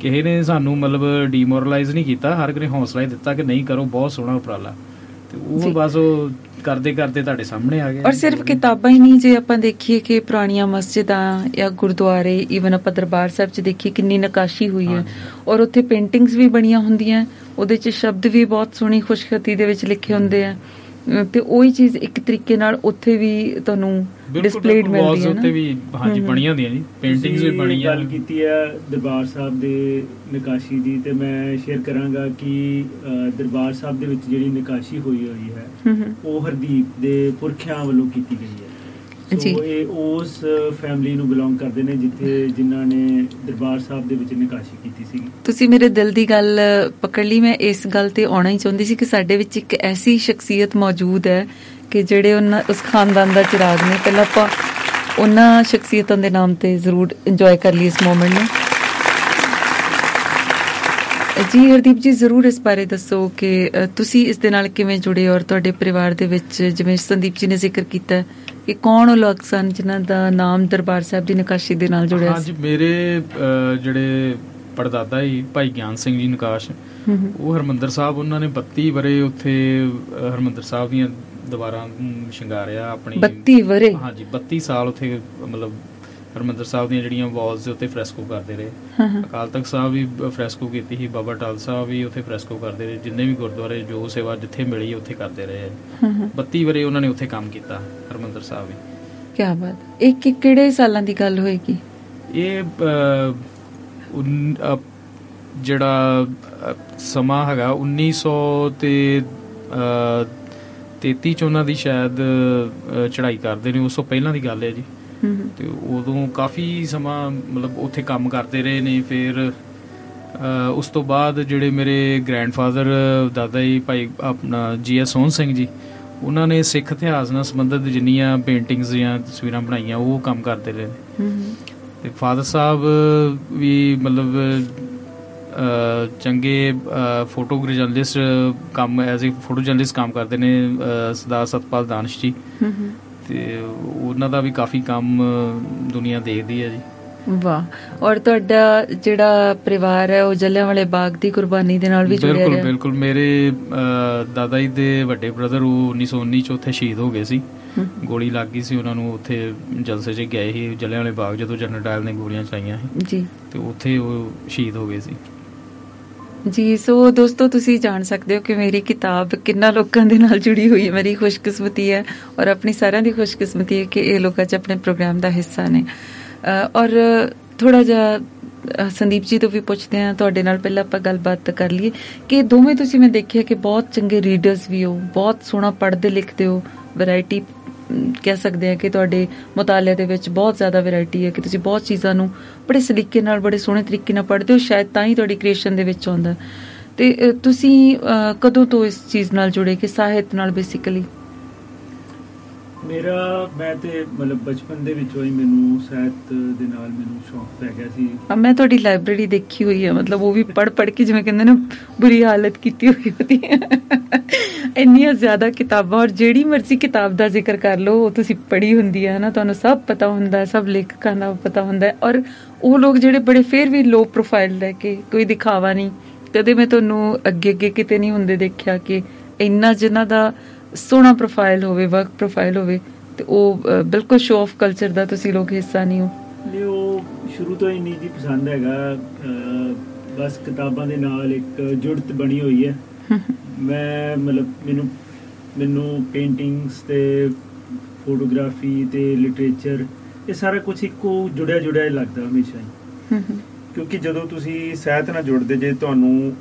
ਕਿਸੇ ਨੇ ਸਾਨੂੰ ਮਤਲਬ ਡੀਮੋਰਲਾਈਜ਼ ਨਹੀਂ ਕੀਤਾ, ਹਰ ਕਿਸੇ ਹੌਸਲਾ ਹੀ ਦਿੱਤਾ ਕਿ ਨਹੀਂ ਕਰੋ, ਬਹੁਤ ਸੋਹਣਾ ਉਪਰਾਲਾ। ਤੇ ਉਹ ਬਸ ਉਹ ਕਰਦੇ ਕਰਦੇ ਤੁਹਾਡੇ ਸਾਹਮਣੇ ਆ ਗਏ। ਔਰ ਸਿਰਫ ਕਿਤਾਬਾਂ ਹੀ ਨਹੀਂ, ਜੇ ਆਪਾਂ ਦੇਖੀਏ ਕਿ ਪੁਰਾਣੀਆਂ ਮਸਜਿਦਾਂ ਜਾਂ ਗੁਰਦੁਆਰੇ, ਈਵਨ ਆਪਾਂ ਦਰਬਾਰ ਸਾਹਿਬ 'ਚ ਦੇਖੀਏ ਕਿੰਨੀ ਨਕਾਸ਼ੀ ਹੋਈ ਹੈ, ਔਰ ਉੱਥੇ ਪੇਂਟਿੰਗਸ ਵੀ ਬਣੀਆਂ ਹੁੰਦੀਆਂ, ਉਹਦੇ 'ਚ ਸ਼ਬਦ ਵੀ ਬਹੁਤ ਸੋਹਣੀ ਖੁਸ਼ਖਤੀ ਦੇ ਵਿੱਚ ਲਿਖੇ ਹੁੰਦੇ ਆ, ਤੇ ਉਹੀ ਚੀਜ਼ ਇੱਕ ਤਰੀਕੇ ਨਾਲ ਉੱਥੇ ਵੀ ਤੁਹਾਨੂੰ ਡਿਸਪਲੇਡ ਮਿਲਦੀ ਹੈ ਨਾ। ਉੱਥੇ ਵੀ ਹਾਂਜੀ ਬਣੀਆਂ ਹੁੰਦੀਆਂ ਜੀ, ਪੇਂਟਿੰਗਸ ਵੀ ਬਣੀਆਂ। ਗੱਲ ਕੀਤੀ ਹੈ ਦਰਬਾਰ ਸਾਹਿਬ ਦੇ ਨਕਾਸ਼ੀ ਦੀ, ਤੇ ਮੈਂ ਸ਼ੇਅਰ ਕਰਾਂਗਾ ਕਿ ਦਰਬਾਰ ਸਾਹਿਬ ਦੇ ਵਿੱਚ ਜਿਹੜੀ ਨਕਾਸ਼ੀ ਹੋਈ ਹੋਈ ਹੈ ਉਹ ਹਰਦੀਪ ਦੇ ਪੁਰਖਿਆਂ ਵੱਲੋਂ ਕੀਤੀ ਗਈ ਹੈ। ਸੋ ਇਹ ਉਸ ਫੈਮਿਲੀ ਨੂੰ ਬਿਲੋਂਗ ਕਰਦੇ ਨੇ ਜਿੱਥੇ ਜਿਨ੍ਹਾਂ ਨੇ ਦਰਬਾਰ ਸਾਹਿਬ ਦੇ ਵਿੱਚ ਨਿਕਾਸ਼ੀ ਕੀਤੀ ਸੀ। ਤੁਸੀਂ ਮੇਰੇ ਦਿਲ ਦੀ ਗੱਲ ਪਕੜ ਲਈ। ਮੈਂ ਇਸ ਗੱਲ ਤੇ ਆਉਣਾ ਹੀ ਚਾਹੁੰਦੀ ਸੀ ਕਿ ਸਾਡੇ ਵਿੱਚ ਇੱਕ ਐਸੀ ਸ਼ਖਸੀਅਤ ਮੌਜੂਦ ਹੈ ਕਿ ਜਿਹੜੇ ਉਹਨਾਂ ਉਸ ਖਾਨਦਾਨ ਦਾ ਚਿਰਾਗ ਨੇ। ਪਹਿਲਾਂ ਆਪਾਂ ਉਹਨਾਂ ਸ਼ਖਸੀਅਤਾਂ ਦੇ ਨਾਮ ਤੇ ਜ਼ਰੂਰ ਇੰਜੋਏ ਕਰ ਲਈ ਇਸ ਮੂਮੈਂਟ ਨੂੰ। ਜੀ ਹਰਦੀਪ ਜੀ, ਜ਼ਰੂਰ ਇਸ ਬਾਰੇ ਦੱਸੋ ਕਿ ਤੁਸੀਂ ਇਸ ਦੇ ਨਾਲ ਕਿਵੇਂ ਜੁੜੇ, ਔਰ ਤੁਹਾਡੇ ਪਰਿਵਾਰ ਦੇ ਵਿੱਚ ਜਿਵੇਂ ਸੰਦੀਪ ਜੀ ਨੇ ਜ਼ਿਕਰ ਕੀਤਾ ਕਿ ਕੌਣ ਉਹ ਲੋਕ ਸਨ ਜਿਨ੍ਹਾਂ ਦਾ ਨਾਮ ਦਰਬਾਰ ਸਾਹਿਬ ਦੀ ਨਕਾਸ਼ੀ ਦੇ ਨਾਲ ਜੁੜਿਆ ਸੀ? ਅੱਜ ਮੇਰੇ ਜਿਹੜੇ ਪੜਦਾਦਾ ਜੀ ਭਾਈ ਗਿਆਨ ਸਿੰਘ ਜੀ ਨਕਾਸ਼, ਉਹ ਹਰਮੰਦਰ ਸਾਹਿਬ, ਉਹਨਾਂ ਨੇ ਬੱਤੀ ਵਰੇ ਉੱਥੇ ਹਰਮੰਦਰ ਸਾਹਿਬ ਦੀਆਂ ਦੀਵਾਰਾਂ ਸ਼ਿੰਗਾਰਿਆ ਆਪਣੀ। ਬੱਤੀ ਵਰੇ? ਹਾਂਜੀ, ਬੱਤੀ ਸਾਲ ਉੱਥੇ ਮਤਲਬ ਹਰਿਮੰਦਰ ਸਾਹਿਬ ਦੀਆਂ ਜਿਹੜੀਆਂ ਵਾਲਸ ਦੇ ਉੱਤੇ ਫਰੈਸਕੋ ਕਰਦੇ ਰਹੇ। ਅਕਾਲ ਤਖ਼ਤ ਸਾਹਿਬ ਵੀ ਫਰੈਸਕੋ ਕੀਤੀ ਸੀ, ਬਾਬਾ ਟਾਲ ਸਾਹਿਬ ਵੀ ਉੱਥੇ ਫਰੈਸਕੋ ਕਰਦੇ ਰਹੇ, ਜਿੰਨੇ ਵੀ ਗੁਰਦੁਆਰੇ ਜੋ ਸੇਵਾ ਜਿੱਥੇ ਮਿਲੀ ਉੱਥੇ ਕਰਦੇ ਰਹੇ। ਬੱਤੀ ਵਰੇ ਉਹਨਾਂ ਨੇ ਉੱਥੇ ਕੰਮ ਕੀਤਾ ਹਰਿਮੰਦਰ ਸਾਹਿਬ ਵੀ। ਕਿਆ ਬਾਤ! ਇਹ ਕਿਹੜੇ ਸਾਲਾਂ ਦੀ ਗੱਲ ਹੋਏਗੀ? ਇਹ ਜਿਹੜਾ ਸਮਾਂ ਹੈਗਾ ਉੱਨੀ ਸੌ ਤੇ ਤੇਤੀ ਚ ਉਹਨਾਂ ਦੀ ਸ਼ਾਇਦ ਚੜ੍ਹਾਈ ਕਰਦੇ ਨੇ, ਉਸ ਤੋਂ ਪਹਿਲਾਂ ਦੀ ਗੱਲ ਹੈ ਜੀ। ਤੇ ਉਦੋਂ ਕਾਫੀ ਸਮਾਂ ਮਤਲਬ ਉੱਥੇ ਕੰਮ ਕਰਦੇ ਰਹੇ ਨੇ। ਫਿਰ ਉਸ ਤੋਂ ਬਾਅਦ ਜਿਹੜੇ ਮੇਰੇ ਗ੍ਰੈਂਡਫਾਦਰ ਦਾਦਾ ਜੀ ਭਾਈ ਆਪਣਾ ਜੀ ਐਸ ਸੋਹਣ ਸਿੰਘ ਜੀ, ਉਹਨਾਂ ਨੇ ਸਿੱਖ ਇਤਿਹਾਸ ਨਾਲ ਸੰਬੰਧਿਤ ਜਿੰਨੀਆਂ ਪੇਂਟਿੰਗਸ ਜਾਂ ਤਸਵੀਰਾਂ ਬਣਾਈਆਂ ਉਹ ਕੰਮ ਕਰਦੇ ਰਹੇ ਨੇ। ਤੇ ਫਾਦਰ ਸਾਹਿਬ ਵੀ ਮਤਲਬ ਚੰਗੇ ਫੋਟੋ ਜਰਨਲਿਸਟ ਕੰਮ ਐਜ਼ ਏ ਫੋਟੋ ਜਰਨਲਿਸਟ ਕੰਮ ਕਰਦੇ ਨੇ, ਸਰਦਾਰ ਸਤਪਾਲ ਦਾਨਸ਼ ਜੀ, ਤੇ ਉਹਨਾਂ ਦਾ ਵੀ ਕਾਫੀ ਕੰਮ ਦੁਨੀਆ ਦੇਖਦੀ ਹੈ ਜੀ। ਵਾਹ! ਔਰ ਤੁਹਾਡਾ ਜਿਹੜਾ ਪਰਿਵਾਰ ਹੈ ਉਹ ਜਲਿਆਂਵਾਲੇ ਬਾਗ ਦੀ ਕੁਰਬਾਨੀ ਦੇ ਨਾਲ ਵੀ ਜੁੜਿਆ ਹੈ। ਬਿਲਕੁਲ ਬਿਲਕੁਲ, ਮੇਰੇ ਦਾਦਾ ਜੀ ਦੇ ਵੱਡੇ ਬ੍ਰਦਰ ਉਹ ਉੱਨੀ ਸੌ ਉੱਨੀ 'ਚ ਉੱਥੇ ਸ਼ਹੀਦ ਹੋ ਗਏ ਸੀ, ਗੋਲੀ ਲੱਗ ਗਈ ਸੀ ਉਹਨਾਂ ਨੂੰ। ਉੱਥੇ ਜਲਸੇ 'ਚ ਗਏ ਸੀ ਜਲਿਆਂਵਾਲੇ ਬਾਗ, ਜਦੋਂ ਜਨਰਲ ਡਾਇਲ ਨੇ ਗੋਲੀਆਂ ਚਲਾਈਆਂ ਸੀ ਜੀ, ਤੇ ਉੱਥੇ ਉਹ ਸ਼ਹੀਦ ਹੋ ਗਏ ਸੀ ਜੀ। ਸੋ ਦੋਸਤੋ, ਤੁਸੀਂ ਜਾਣ ਸਕਦੇ ਹੋ ਕਿ ਮੇਰੀ ਕਿਤਾਬ ਕਿੰਨਾ ਲੋਕਾਂ ਦੇ ਨਾਲ ਜੁੜੀ ਹੋਈ ਹੈ। ਮੇਰੀ ਖੁਸ਼ਕਿਸਮਤੀ ਹੈ ਔਰ ਆਪਣੀ ਸਾਰਿਆਂ ਦੀ ਖੁਸ਼ਕਿਸਮਤੀ ਹੈ ਕਿ ਇਹ ਲੋਕਾਂ 'ਚ ਆਪਣੇ ਪ੍ਰੋਗਰਾਮ ਦਾ ਹਿੱਸਾ ਨੇ। ਔਰ ਥੋੜ੍ਹਾ ਜਿਹਾ ਸੰਦੀਪ ਜੀ ਤੋਂ ਵੀ ਪੁੱਛਦੇ ਹਾਂ, ਤੁਹਾਡੇ ਨਾਲ ਪਹਿਲਾਂ ਆਪਾਂ ਗੱਲਬਾਤ ਕਰ ਲਈਏ ਕਿ ਦੋਵੇਂ ਤੁਸੀਂ, ਮੈਂ ਦੇਖਿਆ ਕਿ ਬਹੁਤ ਚੰਗੇ ਰੀਡਰਸ ਵੀ ਹੋ, ਬਹੁਤ ਸੋਹਣਾ ਪੜ੍ਹਦੇ ਲਿਖਦੇ ਹੋ, ਵੈਰਾਇਟੀ ਕਹਿ ਸਕਦੇ ਹਾਂ ਕਿ ਤੁਹਾਡੇ ਮੁਤਾਲੇ ਦੇ ਵਿੱਚ ਬਹੁਤ ਜ਼ਿਆਦਾ ਵੈਰਾਇਟੀ ਹੈ ਕਿ ਤੁਸੀਂ ਬਹੁਤ ਚੀਜ਼ਾਂ ਨੂੰ ਬੜੇ ਸਲੀਕੇ ਨਾਲ, ਬੜੇ ਸੋਹਣੇ ਤਰੀਕੇ ਨਾਲ ਪੜ੍ਹਦੇ ਹੋ, ਸ਼ਾਇਦ ਤਾਂ ਹੀ ਤੁਹਾਡੀ ਕ੍ਰੀਏਸ਼ਨ ਦੇ ਵਿੱਚ ਆਉਂਦਾ। ਅਤੇ ਤੁਸੀਂ ਕਦੋਂ ਤੋਂ ਇਸ ਚੀਜ਼ ਨਾਲ ਜੁੜੇ ਕਿ ਸਾਹਿਤ ਨਾਲ? ਬੇਸਿਕਲੀ ਮੇਰਾ, ਮੈਂ ਤੇ ਮਤਲਬ ਬਚਪਨ ਦੇ ਵਿੱਚੋਂ ਹੀ ਮੈਨੂੰ ਸਾਹਿਤ ਦੇ ਨਾਲ ਮੈਨੂੰ ਸ਼ੌਂਕ ਪੈ ਗਿਆ ਸੀ। ਮੈਂ ਤੁਹਾਡੀ ਲਾਇਬ੍ਰੇਰੀ ਦੇਖੀ ਹੋਈ ਹੈ, ਮਤਲਬ ਉਹ ਵੀ ਪੜ੍ਹ ਪੜ੍ਹ ਕੇ ਜਿਵੇਂ ਕਹਿੰਦੇ ਨਾ ਬੁਰੀ ਹਾਲਤ ਕੀਤੀ ਹੋਈ ਹੁੰਦੀ ਹੈ, ਇੰਨੀਆਂ ਜ਼ਿਆਦਾ ਕਿਤਾਬਾਂ, ਔਰ ਜਿਹੜੀ ਮਰਜ਼ੀ ਕਿਤਾਬ ਦਾ ਜ਼ਿਕਰ ਕਰ ਲਓ ਉਹ ਤੁਸੀਂ ਪੜ੍ਹੀ ਹੁੰਦੀ ਹੈ ਨਾ, ਤੁਹਾਨੂੰ ਸਭ ਪਤਾ ਹੁੰਦਾ, ਸਭ ਲੇਖਕਾਂ ਦਾ ਪਤਾ ਹੁੰਦਾ। ਔਰ ਉਹ ਲੋਕ ਜਿਹੜੇ ਬੜੇ ਫਿਰ ਵੀ ਲੋ ਪ੍ਰੋਫਾਈਲ ਲੈ ਕੇ, ਕੋਈ ਦਿਖਾਵਾ ਨਹੀਂ, ਕਦੇ ਮੈਂ ਤੁਹਾਨੂੰ ਅੱਗੇ ਅੱਗੇ ਕਿਤੇ ਨਹੀਂ ਹੁੰਦੇ ਦੇਖਿਆ ਕਿ ਇੰਨਾ ਜਿਨ੍ਹਾਂ ਦਾ ਸੋਹਣਾ ਪ੍ਰੋਫਾਈਲ ਹੋਵੇ, ਵਰਕ ਪ੍ਰੋਫਾਈਲ ਹੋਵੇ, ਤੇ ਉਹ ਬਿਲਕੁਲ ਸ਼ੋਅ ਆਫ ਕਲਚਰ ਦਾ ਤੁਸੀਂ ਲੋਕ ਹਿੱਸਾ ਨਹੀਂ ਹੋ। ਨਹੀਂ, ਉਹ ਸ਼ੁਰੂ ਤੋਂ ਹੀ ਨਹੀਂ ਜੀ ਪਸੰਦ ਹੈਗਾ, ਬਸ ਕਿਤਾਬਾਂ ਦੇ ਨਾਲ ਇੱਕ ਜੁੜਤ ਬਣੀ ਹੋਈ ਹੈ। ਮੈਂ ਮਤਲਬ ਮੈਨੂੰ ਮੈਨੂੰ ਪੇਂਟਿੰਗਸ ਤੇ ਫੋਟੋਗ੍ਰਾਫੀ ਤੇ ਲਿਟਰੇਚਰ, ਇਹ ਸਾਰਾ ਕੁਝ ਇੱਕੋ ਜੁੜਿਆ ਜੁੜਿਆ ਹੀ ਲੱਗਦਾ ਹਮੇਸ਼ਾ ਹੀ, ਕਿਉਂਕਿ ਜਦੋਂ ਤੁਸੀਂ ਸਾਹਿਤ ਨਾਲ ਜੁੜਦੇ ਜੇ ਤੁਹਾਨੂੰ